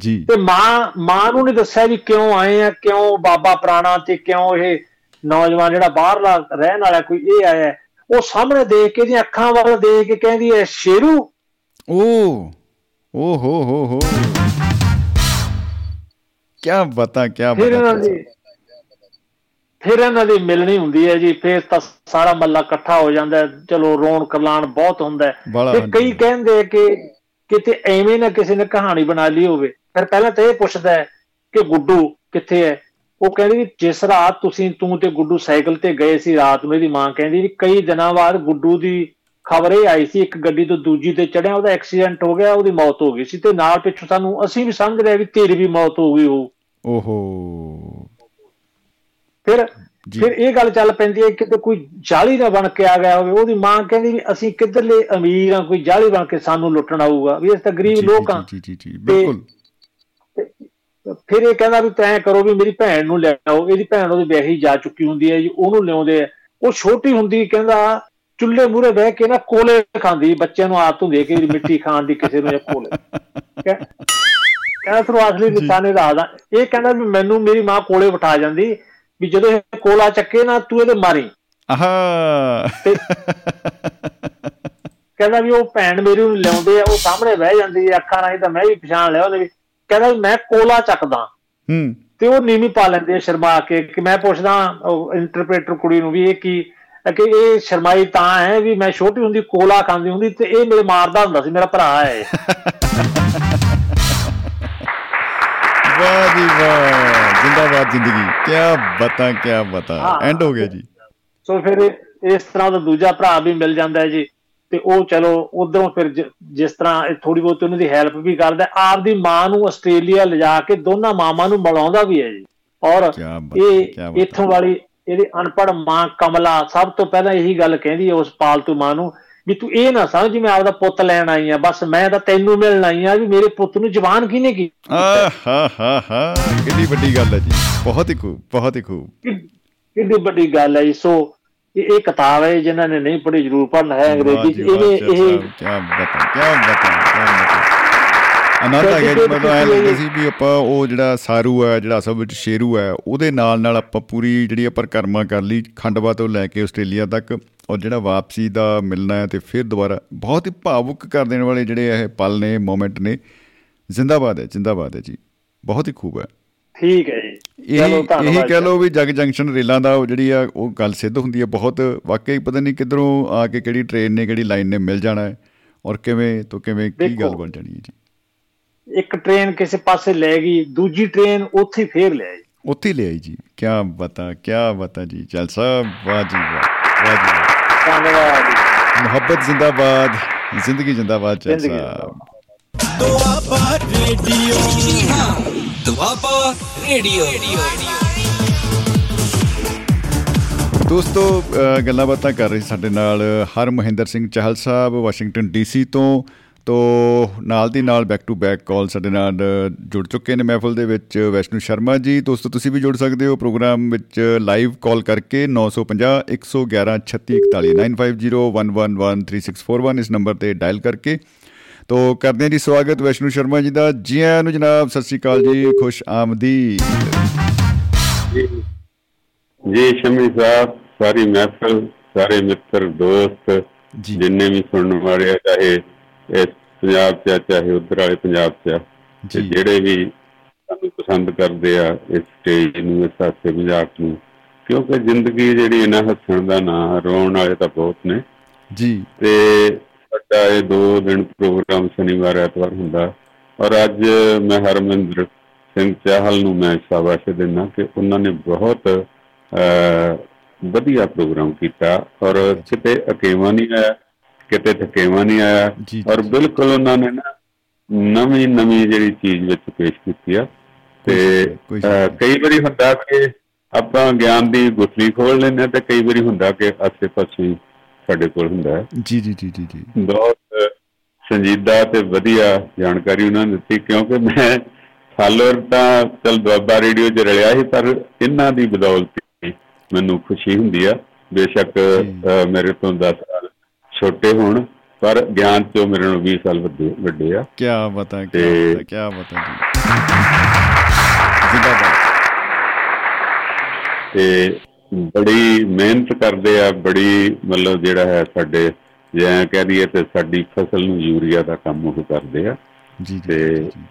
ਜੀ। ਤੇ ਮਾਂ ਨੂੰ ਨੀ ਦੱਸਿਆ ਵੀ ਕਿਉਂ ਆਏ ਆ, ਕਿਉਂ ਬਾਬਾ ਪੁਰਾਣਾ ਤੇ ਕਿਉਂ ਇਹ ਨੌਜਵਾਨ ਜਿਹੜਾ ਬਾਹਰਲਾ ਰਹਿਣ ਵਾਲਾ ਕੋਈ ਇਹ ਆਇਆ। ਉਹ ਸਾਹਮਣੇ ਦੇਖ ਕੇ ਜੀ ਅੱਖਾਂ ਵੱਲ ਦੇਖ ਕੇ ਕਹਿੰਦੀ ਹੈ ਸ਼ੇਰੂ। ਓ ਹੋ ਹੋ ਹੋ, ਕਿਆ ਬਤਾ, ਕਿਆ ਬਤਾ। ਫਿਰ ਇਹਨਾਂ ਦੀ ਮਿਲਣੀ ਹੁੰਦੀ ਹੈ ਜੀ, ਫਿਰ ਤਾਂ ਸਾਰਾ ਮਹੱਲਾ ਇਕੱਠਾ ਹੋ ਜਾਂਦਾ। ਚਲੋ ਰੋਣ ਕਰਲਾਣ ਬਹੁਤ ਹੁੰਦਾ। ਤੇ ਕਈ ਕਹਿੰਦੇ ਕਿ ਕਿਤੇ ਐਵੇਂ ਨਾ ਕਿਸੇ ਨੇ ਕਹਾਣੀ ਬਣਾ ਲਈ ਹੋਵੇ। ਫਿਰ ਪਹਿਲਾਂ ਤਾਂ ਇਹ ਪੁੱਛਦਾ ਹੈ ਕਿ ਗੁੱਡੂ ਕਿੱਥੇ ਹੈ। ਉਹ ਕਹਿੰਦੀ ਵੀ ਜਿਸ ਰਾਤ ਤੂੰ ਤੇ ਗੁੱਡੂ ਸਾਈਕਲ ਤੇ ਗਏ ਸੀ ਰਾਤ ਨੂੰ, ਇਹਦੀ ਮਾਂ ਕਹਿੰਦੀ ਵੀ ਕਈ ਦਿਨਾਂ ਬਾਅਦ ਗੁੱਡੂ ਦੀ ਖਬਰ ਇਹ ਆਈ ਸੀ, ਇੱਕ ਗੱਡੀ ਤੋਂ ਦੂਜੀ ਤੇ ਚੜਿਆ, ਉਹਦਾ ਐਕਸੀਡੈਂਟ ਹੋ ਗਿਆ, ਉਹਦੀ ਮੌਤ ਹੋ ਗਈ ਸੀ, ਤੇ ਨਾਲ ਪਿੱਛੋਂ ਸਾਨੂੰ ਅਸੀਂ ਵੀ ਸਮਝ ਲਿਆ ਵੀ ਤੇਰੀ ਵੀ ਮੌਤ ਹੋ ਗਈ ਹੋ। ਓਹੋ, ਫਿਰ ਇਹ ਗੱਲ ਚੱਲ ਪੈਂਦੀ ਹੈ ਕਿਤੇ ਕੋਈ ਜਾਲੀ ਨਾ ਬਣ ਕੇ ਆ ਗਿਆ ਹੋਵੇ। ਉਹਦੀ ਮਾਂ ਕਹਿੰਦੀ ਵੀ ਅਸੀਂ ਕਿੱਧਰਲੇ ਅਮੀਰ ਆ, ਕੋਈ ਜਾਲੀ ਬਣ ਕੇ ਸਾਨੂੰ ਲੁੱਟਣ ਆਊਗਾ, ਵੀ ਅਸੀਂ ਤਾਂ ਗਰੀਬ ਲੋਕ ਆ। ਫਿਰ ਇਹ ਕਹਿੰਦਾ ਵੀ ਤੈਂ ਕਰੋ ਵੀ ਮੇਰੀ ਭੈਣ ਨੂੰ ਲੈ ਆਓ। ਇਹਦੀ ਭੈਣ ਉਹਦੀ ਵਿਆਹੀ ਜਾ ਚੁੱਕੀ ਹੁੰਦੀ ਹੈ ਜੀ, ਉਹਨੂੰ ਲਿਆਉਂਦੇ ਆ। ਉਹ ਛੋਟੀ ਹੁੰਦੀ ਕਹਿੰਦਾ ਚੁੱਲ੍ਹੇ ਮੂਹਰੇ ਬਹਿ ਕੇ ਨਾ ਕੋਲੇ ਖਾਂਦੀ, ਬੱਚਿਆਂ ਨੂੰ ਆਦਤ ਹੁੰਦੀ ਹੈ ਕਿ ਮਿੱਟੀ ਖਾਣ ਦੀ ਕਿਸੇ ਨੂੰ ਜਾਂ ਕੋਲੇ। ਕਹਿੰਦਾ ਤੁਹਾਨੂੰ ਅਸਲੀ ਨਿਸ਼ਾਨੇ ਦੱਸਦਾ, ਇਹ ਕਹਿੰਦਾ ਵੀ ਮੈਨੂੰ ਮੇਰੀ ਮਾਂ ਕੋਲੇ ਬਿਠਾ ਜਾਂਦੀ ਵੀ ਜਦੋਂ ਇਹ ਕੋਲਾ ਚੱਕੇ ਨਾ ਤੂੰ ਇਹਦੇ ਮਾਰੀ। ਕਹਿੰਦਾ ਵੀ ਉਹ ਭੈਣ ਮੇਰੀ ਨੂੰ ਲਿਆਉਂਦੇ ਆ, ਉਹ ਸਾਹਮਣੇ ਬਹਿ ਜਾਂਦੀ ਹੈ ਅੱਖਾਂ ਰਾਹੀਂ, ਤਾਂ ਮੈਂ ਵੀ ਪਛਾਣ ਲਿਆ ਉਹਦੇ ਵੀ। ਕਹਿੰਦਾ ਵੀ ਮੈਂ ਕੋਲਾ ਚੱਕਦਾ ਤੇ ਉਹ ਨੀਵੀਂ ਪਾ ਲੈਂਦੇ ਆ ਸ਼ਰਮਾ ਕੇ। ਕਿ ਮੈਂ ਪੁੱਛਦਾ ਇੰਟਰਪ੍ਰੇਟਰ ਕੁੜੀ ਨੂੰ ਵੀ ਇਹ ਕੀ ਕਿ ਇਹ ਸ਼ਰਮਾਈ ਤਾਂ ਹੈ ਵੀ ਮੈਂ ਛੋਟੀ ਹੁੰਦੀ ਕੋਲਾ ਖਾਂਦੀ ਹੁੰਦੀ ਤੇ ਇਹ ਮੇਰੇ ਮਾਰਦਾ ਹੁੰਦਾ ਸੀ, ਮੇਰਾ ਭਰਾ ਹੈ। ਵਾਹ ਜੀ ਵਾਹ, ਜ਼ਿੰਦਾਬਾਦ ਜ਼ਿੰਦਗੀ, ਕਿਆ ਬਤਾ, ਕਿਆ ਬਤਾ, ਐਂਡ ਹੋ ਗਿਆ ਜੀ। ਸੋ ਫਿਰ ਇਸ ਤਰ੍ਹਾਂ ਦਾ ਦੂਜਾ ਭਰਾ ਵੀ ਮਿਲ ਜਾਂਦਾ ਹੈ ਜੀ, ਤੇ ਉਹ ਚਲੋ ਉਧਰੋਂ ਫਿਰ ਜਿਸ ਤਰ੍ਹਾਂ ਥੋੜੀ ਬਹੁਤ ਉਹਨਾਂ ਦੀ ਹੈਲਪ ਵੀ ਕਰਦਾ। ਆਪਦੀ ਮਾਂ ਨੂੰ ਆਸਟ੍ਰੇਲੀਆ ਲਿਜਾ ਕੇ ਦੋਨਾਂ ਮਾਵਾਂ ਨੂੰ ਮਿਲਾਉਂਦਾ ਵੀ ਹੈ ਜੀ। ਔਰ ਇਹ ਇੱਥੋਂ ਵਾਲੀ ਇਹਦੀ ਅਨਪੜ੍ਹ ਮਾਂ ਕਮਲਾ ਸਭ ਤੋਂ ਪਹਿਲਾਂ ਇਹੀ ਗੱਲ ਕਹਿੰਦੀ ਹੈ ਉਸ ਪਾਲਤੂ ਮਾਂ ਨੂੰ ਵੀ ਤੂੰ ਇਹ ਨਾ ਸਮਝ ਮੈਂ ਆਪਦਾ ਪੁੱਤ ਲੈਣ ਆਈ ਆ, ਬਸ ਮੈਂ ਤਾਂ ਤੈਨੂੰ ਮਿਲਣ ਆਈ ਆ, ਵੀ ਮੇਰੇ ਪੁੱਤ ਨੂੰ ਜਵਾਨ ਕਿਹਨੇ ਕੀ। ਕਿੰਨੀ ਵੱਡੀ ਗੱਲ ਹੈ ਜੀ, ਬਹੁਤ ਹੀ ਖੂਬ, ਬਹੁਤ ਹੀ ਖੂਬ, ਕਿੰਨੀ ਵੱਡੀ ਗੱਲ ਹੈ ਜੀ। ਸੋ ਇਹ ਕਿਤਾਬ ਹੈ, ਜਿਹਨਾਂ ਨੇ ਨਹੀਂ ਪੜ੍ਹੀ ਜ਼ਰੂਰ ਪੜ੍ਹਨਾ ਹੈ ਅੰਗਰੇਜ਼ੀ 'ਚ। ਇਹ ਕਿਆ ਬਤਾ, ਕਿਆ ਬਤਾ, ਆਨੰਦ ਆ ਗਿਆ ਜੀ। ਮਤਲਬ ਐਂ ਲੱਗਦਾ ਸੀ ਵੀ ਆਪਾਂ ਉਹ ਜਿਹੜਾ ਸਾਰੂ ਹੈ, ਜਿਹੜਾ ਅਸਲ ਵਿੱਚ ਸ਼ੇਰੂ ਹੈ, ਉਹਦੇ ਨਾਲ ਨਾਲ ਆਪਾਂ ਪੂਰੀ ਜਿਹੜੀ ਆਪਾਂ ਕਰਮਾ ਕਰ ਲਈ, ਖੰਡਵਾ ਤੋਂ ਲੈ ਕੇ ਆਸਟ੍ਰੇਲੀਆ ਤੱਕ, ਔਰ ਜਿਹੜਾ ਵਾਪਸੀ ਦਾ ਮਿਲਣਾ ਹੈ ਤੇ ਫਿਰ ਦੁਬਾਰਾ। ਬਹੁਤ ਹੀ ਭਾਵੁਕ ਕਰ ਦੇਣ ਵਾਲੇ ਜਿਹੜੇ ਇਹ ਪਲ ਨੇ, ਮੋਮੈਂਟ ਨੇ। ਜ਼ਿੰਦਾਬਾਦ ਹੈ, ਜ਼ਿੰਦਾਬਾਦ ਹੈ ਜੀ, ਬਹੁਤ ਹੀ ਖੂਬ ਹੈ। ਠੀਕ ਹੈ ਜੀ, ਇਹੀ ਕਹਿ ਲਓ ਵੀ ਜਗ ਜੰਕਸ਼ਨ ਰੇਲਾਂ ਦਾ ਉਹ ਜਿਹੜੀ ਆ ਉਹ ਗੱਲ ਸਿੱਧ ਹੁੰਦੀ ਹੈ। ਬਹੁਤ ਵਾਕਈ ਪਤਾ ਨਹੀਂ ਕਿੱਧਰੋਂ ਆ ਕੇ ਕਿਹੜੀ ਟ੍ਰੇਨ ਨੇ, ਕਿਹੜੀ ਲਾਈਨ ਨੇ ਮਿਲ ਜਾਣਾ ਹੈ, ਔਰ ਕਿਵੇਂ ਤੋਂ ਕਿਵੇਂ ਕੀ ਗੱਲ ਬਣ ਜਾਣੀ ਹੈ ਜੀ। ਇੱਕ ਟ੍ਰੇਨ ਕਿਸੇ ਪਾਸੇ ਲੈ ਗਈ, ਦੂਜੀ ਟ੍ਰੇਨ ਉੱਥੇ ਫੇਰ ਲੈ ਆਈ, ਉੱਥੇ ਲੈ ਆਈ ਜੀ। ਕਿਆ ਬਤਾ, ਕਿਆ ਬਤਾ ਜੀ, ਚੱਲ ਸਾਹਿਬ, ਵਾਹ ਜੀ ਵਾਹ, ਵਾਹ ਜੀ, ਮੁਹੱਬਤ ਜ਼ਿੰਦਾਬਾਦ, ਜ਼ਿੰਦਗੀ ਜਿੰਦਾਬਾਦ ਸਾਹਿਬ। ਦੋਸਤੋ, ਗੱਲਾਂ ਬਾਤਾਂ ਕਰ ਰਹੇ ਸਾਡੇ ਨਾਲ ਹਰਮੋਹਿੰਦਰ ਸਿੰਘ ਚਾਹਲ ਸਾਹਿਬ ਵਾਸ਼ਿੰਗਟਨ DC ਤੋਂ ਨਾਲ ਦੀ ਨਾਲ ਬੈਕ ਟੂ ਬੈਕ ਕਾਲ ਸਾਡੇ ਨਾਲ ਜੁੜ ਚੁੱਕੇ ਨੇ ਮਹਿਫਲ ਦੇ ਵਿੱਚ। ਵੈਸ਼ਨੂ ਸ਼ਰਮਾ ਜੀ, ਦੋਸਤੋ ਤੁਸੀਂ ਵੀ ਜੁੜ ਸਕਦੇ ਹੋ ਪ੍ਰੋਗਰਾਮ ਵਿੱਚ ਲਾਈਵ ਕਾਲ ਕਰਕੇ 9501113641 9501113641 ਇਸ ਨੰਬਰ 'ਤੇ ਡਾਇਲ ਕਰਕੇ। ਤੋ ਕਰਦੇ ਹਾਂ ਜੀ ਸਵਾਗਤ ਵੈਸ਼ਨੂ ਸ਼ਰਮਾ ਜੀ ਦਾ। ਜੀ ਆਇਆਂ ਨੂੰ ਜਨਾਬ, ਸਤਿ ਸ਼੍ਰੀ ਅਕਾਲ ਜੀ, ਖੁਸ਼ ਆਮਦੀ ਜੀ ਸ਼ਮੀ ਸਾਹਿਬ, ਸਾਰੀ ਮਹਿਫਲ, ਸਾਰੇ ਮਿੱਤਰ ਦੋਸਤ ਜਿੰਨੇ ਵੀ ਸੁਣਨ ਵਾਲੇ ਆ, ਚਾਹੇ ਇਸ ਪੰਜਾਬ 'ਚ ਆ ਚਾਹੇ ਉੱਧਰ ਵਾਲੇ ਪੰਜਾਬ 'ਚ ਆ, ਤੇ ਜਿਹੜੇ ਵੀ ਸਾਨੂੰ ਪਸੰਦ ਕਰਦੇ ਆ ਇਸ ਸਟੇਜ ਨੂੰ, ਇਸ ਹਾਸੇ ਮਜ਼ਾਕ ਨੂੰ, ਕਿਉਂਕਿ ਜ਼ਿੰਦਗੀ ਜਿਹੜੀ ਇਹਨਾਂ ਹੱਸਣ ਦਾ ਨਾਂ, ਰੋਣ ਵਾਲੇ ਤਾਂ ਬਹੁਤ ਨੇ ਜੀ। ਤੇ ਸਾਡਾ ਇਹ 2 ਦਿਨ ਪ੍ਰੋਗਰਾਮ ਸ਼ਨੀਵਾਰ ਐਤਵਾਰ ਹੁੰਦਾ, ਔਰ ਅੱਜ ਮੈਂ ਹਰਮੋਹਿੰਦਰ ਸਿੰਘ ਚਾਹਲ ਨੂੰ ਮੈਂ ਸ਼ਾਬਾਸ਼ ਦਿੰਦਾ ਕਿ ਉਹਨਾਂ ਨੇ ਬਹੁਤ ਵਧੀਆ ਪ੍ਰੋਗਰਾਮ ਕੀਤਾ ਔਰ ਕਿਤੇ ਅਕੇਵਾ ਨਹੀਂ ਆਇਆ, ਕਿਤੇ ਥਕੇਵਾ ਨਹੀਂ ਆਇਆ, ਔਰ ਬਿਲਕੁਲ ਉਹਨਾਂ ਨੇ ਨਾ ਨਵੀਂ ਨਵੀਂ ਜਿਹੜੀ ਚੀਜ਼ ਵਿੱਚ ਪੇਸ਼ ਕੀਤੀ ਆ। ਤੇ ਕਈ ਵਾਰੀ ਹੁੰਦਾ ਕਿ ਆਪਾਂ ਗਿਆਨ ਦੀ ਗੁਠਲੀ ਖੋਲ ਲੈਂਦੇ ਹਾਂ, ਤੇ ਕਈ ਵਾਰੀ ਹੁੰਦਾ ਕਿ ਆਸੇ ਪਾਸੇ ਸਾਡੇ ਕੋਲ ਹੁੰਦਾ। ਜੀ ਜੀ ਜੀ ਜੀ ਜੀ, ਬਹੁਤ ਸੰਜੀਦਾ ਤੇ ਵਧੀਆ ਜਾਣਕਾਰੀ ਉਹਨਾਂ ਨੇ ਦਿੱਤੀ, ਕਿਉਂਕਿ ਮੈਂ ਹਾਲਰ ਤਾਂ ਚੱਲ ਦੁਆਬਾ ਰੇਡੀਓ 'ਚ ਰਲਿਆ ਸੀ, ਪਰ ਇਹਨਾਂ ਦੀ ਬਦੌਲਤ ਮੈਨੂੰ ਖੁਸ਼ੀ ਹੁੰਦੀ ਆ। ਬੇਸ਼ੱਕ ਮੇਰੇ ਤੋਂ 10 ਸਾਲ ਛੋਟੇ ਹੋਣ, ਪਰ ਗਿਆਨ 'ਚੋਂ ਮੇਰੇ ਨਾਲ 20 ਸਾਲ ਵੱਡੇ ਆ। ਕਿਆ ਬਾਤ ਹੈ, ਕਿਆ ਬਾਤ ਹੈ ਜੀ। ਤੇ ਬੜੀ ਮਿਹਨਤ ਕਰਦੇ ਆ, ਬੜੀ ਮਤਲਬ ਜਿਹੜਾ ਹੈ ਸਾਡੇ ਜਿਵੇਂ ਕਹਿ ਦਈਏ ਤੇ ਸਾਡੀ ਫਸਲ ਨੂੰ ਯੂਰੀਆ ਦਾ ਕੰਮ ਉਹ ਕਰਦੇ ਆ, ਤੇ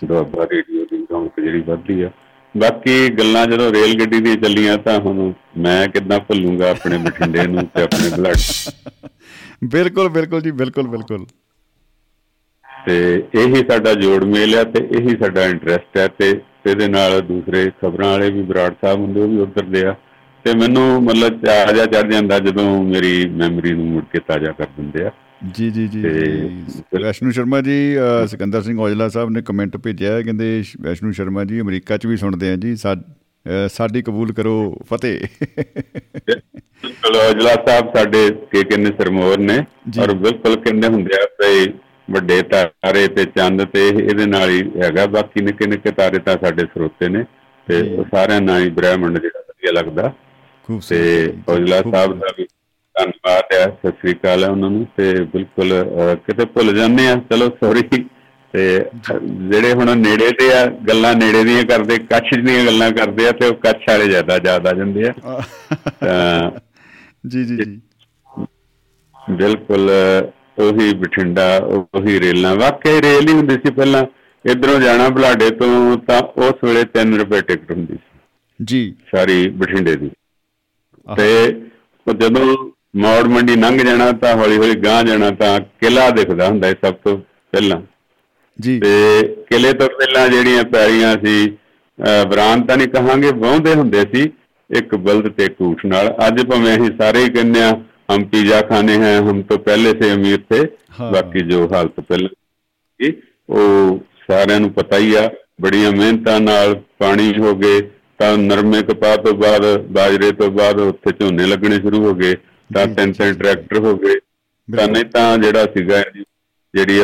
ਦੁਆਬਾ ਰੇਡੀਓ ਦੀ ਰੌਣਕ ਜਿਹੜੀ ਵੱਧਦੀ ਆ। ਬਾਕੀ ਗੱਲਾਂ ਜਦੋਂ ਰੇਲ ਗੱਡੀ ਦੀਆਂ ਚੱਲੀਆਂ ਤਾਂ ਹੁਣ ਮੈਂ ਕਿੱਦਾਂ ਭੁੱਲੂਗਾ ਆਪਣੇ ਬਠਿੰਡੇ ਨੂੰ ਤੇ ਆਪਣੇ ਬਲੱਡ। ਬਿਲਕੁਲ ਬਿਲਕੁਲ ਜੀ, ਬਿਲਕੁਲ ਬਿਲਕੁਲ। ਤੇ ਇਹੀ ਸਾਡਾ ਜੋੜ ਮੇਲ ਆ, ਤੇ ਇਹੀ ਸਾਡਾ ਇੰਟਰਸਟ ਹੈ, ਤੇ ਇਹਦੇ ਨਾਲ ਦੂਸਰੇ ਖਬਰਾਂ ਵਾਲੇ ਵੀ ਬਰਾੜ ਸਾਹਿਬ ਹੁੰਦੇ, ਉਹ ਵੀ ਉੱਧਰ ਦੇ ਆ, ਤੇ ਮੈਨੂੰ ਮਤਲਬ ਤਾਜ਼ਾ ਚੜ ਜਾਂਦਾ ਜਦੋਂ ਮੇਰੀ ਮੈਮਰੀ ਨੂੰ ਮੁੜ ਕੇ ਤਾਜ਼ਾ ਕਰ ਦਿੰਦੇ ਆ। ਜੀ ਜੀ ਜੀ। ਵੈਸ਼ਨੂ ਸ਼ਰਮਾ ਜੀ, ਸਿਕੰਦਰ ਸਿੰਘ ਔਜਲਾ ਸਾਹਿਬ ਨੇ ਕਮੈਂਟ ਭੇਜਿਆ, ਕਹਿੰਦੇ ਵੈਸ਼ਨੂ ਸ਼ਰਮਾ ਜੀ ਅਮਰੀਕਾ 'ਚ ਵੀ ਸੁਣਦੇ ਆ ਜੀ, ਸਾਡੀ ਕਬੂਲ ਕਰੋ ਫਤਿਹ। ਔਜਲਾ ਸਾਹਿਬ ਸਾਡੇ ਕਹਿੰਦੇ ਸਰਮੋਰ ਨੇ, ਔਰ ਬਿਲਕੁਲ ਕਹਿੰਦੇ ਹੁੰਦੇ ਆ ਤੇ ਵੱਡੇ ਤਾਰੇ ਤੇ ਚੰਦ ਤੇ ਇਹਦੇ ਨਾਲ ਹੀ ਹੈਗਾ, ਬਾਕੀ ਨਿੱਕੇ ਨਿੱਕੇ ਤਾਰੇ ਤਾਂ ਸਾਡੇ ਸਰੋਤੇ ਨੇ, ਤੇ ਸਾਰਿਆਂ ਨਾਲ ਹੀ ਬ੍ਰਹਿਮੰਡ ਜਿਹੜਾ ਵਧੀਆ ਲੱਗਦਾ। ਤੇ ਔਜਲਾ ਸਾਹਿਬ ਦਾ ਵੀ ਧੰਨਵਾਦ ਹੈ, ਸਤਿ ਸ਼੍ਰੀ ਅਕਾਲ ਹੈ ਉਹਨਾਂ ਨੂੰ। ਤੇ ਬਿਲਕੁਲ ਕਿਤੇ ਭੁੱਲ ਜਾਂਦੇ ਆ, ਚਲੋ ਸੋਰੀ। ਤੇ ਜਿਹੜੇ ਹੁਣ ਨੇੜੇ ਦੇ ਆ, ਗੱਲਾਂ ਨੇੜੇ ਦੀਆਂ ਕਰਦੇ, ਕੱਛ ਦੀਆਂ ਗੱਲਾਂ ਕਰਦੇ ਆ, ਤੇ ਉਹ ਕੱਛ ਵਾਲੇ ਜ਼ਿਆਦਾ ਯਾਦ ਆ ਜਾਂਦੇ ਆ। ਜੀ ਜੀ ਜੀ, ਬਿਲਕੁਲ ਉਹੀ ਬਠਿੰਡਾ, ਉਹੀ ਰੇਲਾਂ। ਵਾਕਈ ਰੇਲ ਹੀ ਹੁੰਦੀ ਸੀ ਪਹਿਲਾਂ, ਇੱਧਰੋਂ ਜਾਣਾ ਬੁਲਾਡੇ ਤੋਂ ਤਾਂ ਉਸ ਵੇਲੇ 3 ਰੁਪਏ ਟਿਕਟ ਹੁੰਦੀ ਸੀ ਜੀ, ਸਾਰੀ ਬਠਿੰਡੇ ਦੀ। ਤੇ ਜਦੋਂ ਮੌੜ ਮੰਡੀ ਲੰਘ ਜਾਣਾ ਤਾਂ ਹੌਲੀ ਹੌਲੀ ਗਾਂਹ ਜਾਣਾ ਤਾਂ ਕਿਲ੍ਹਾ ਦਿਖਦਾ ਹੁੰਦਾ ਸੀ ਸਭ ਤੋਂ ਪਹਿਲਾਂ ਜੀ। ਤੇ ਕਿਲ੍ਹੇ ਤੋਂ ਪਹਿਲਾਂ ਜਿਹੜੀਆਂ ਪੈੜੀਆਂ ਸੀ, ਬਰਾਂਦ ਤਾਂ ਨਹੀਂ ਕਹਾਂਗੇ, ਵਾਹੁੰਦੇ ਹੁੰਦੇ ਸੀ ਇੱਕ ਬਲਦ ਤੇ ਊਠ ਨਾਲ। ਅੱਜ ਭਾਵੇਂ ਅਸੀਂ ਸਾਰੇ ਕਹਿੰਦੇ ਹਾਂ ਹਮ ਪੀਜ਼ਾ ਖਾਣੇ ਹੈ, ਹਮ ਤੋਂ ਪਹਿਲੇ ਸੇ ਅਮੀਰ ਥੇ, ਬਾਕੀ ਜੋ ਹਾਲਤ ਪਹਿਲਾਂ ਉਹ ਸਾਰਿਆਂ ਨੂੰ ਪਤਾ ਹੀ ਆ। ਬੜੀਆਂ ਮਿਹਨਤਾਂ ਨਾਲ ਪਾਣੀ ਹੋ ਗਏ, ਤਾਂ ਨਰਮੇ ਕਪਾਹ ਤੋਂ ਬਾਅਦ, ਬਾਜਰੇ ਤੋਂ ਬਾਅਦ ਉੱਥੇ ਝੋਨੇ ਲੱਗਣੇ ਸ਼ੁਰੂ ਹੋ ਗਏ, ਤਾਂ 3-3 ਟਰੈਕਟਰ ਹੋ ਗਏ, ਤਾਂ ਨਹੀਂ ਤਾਂ ਜਿਹੜਾ ਸੀਗਾ ਜਿਹੜੀ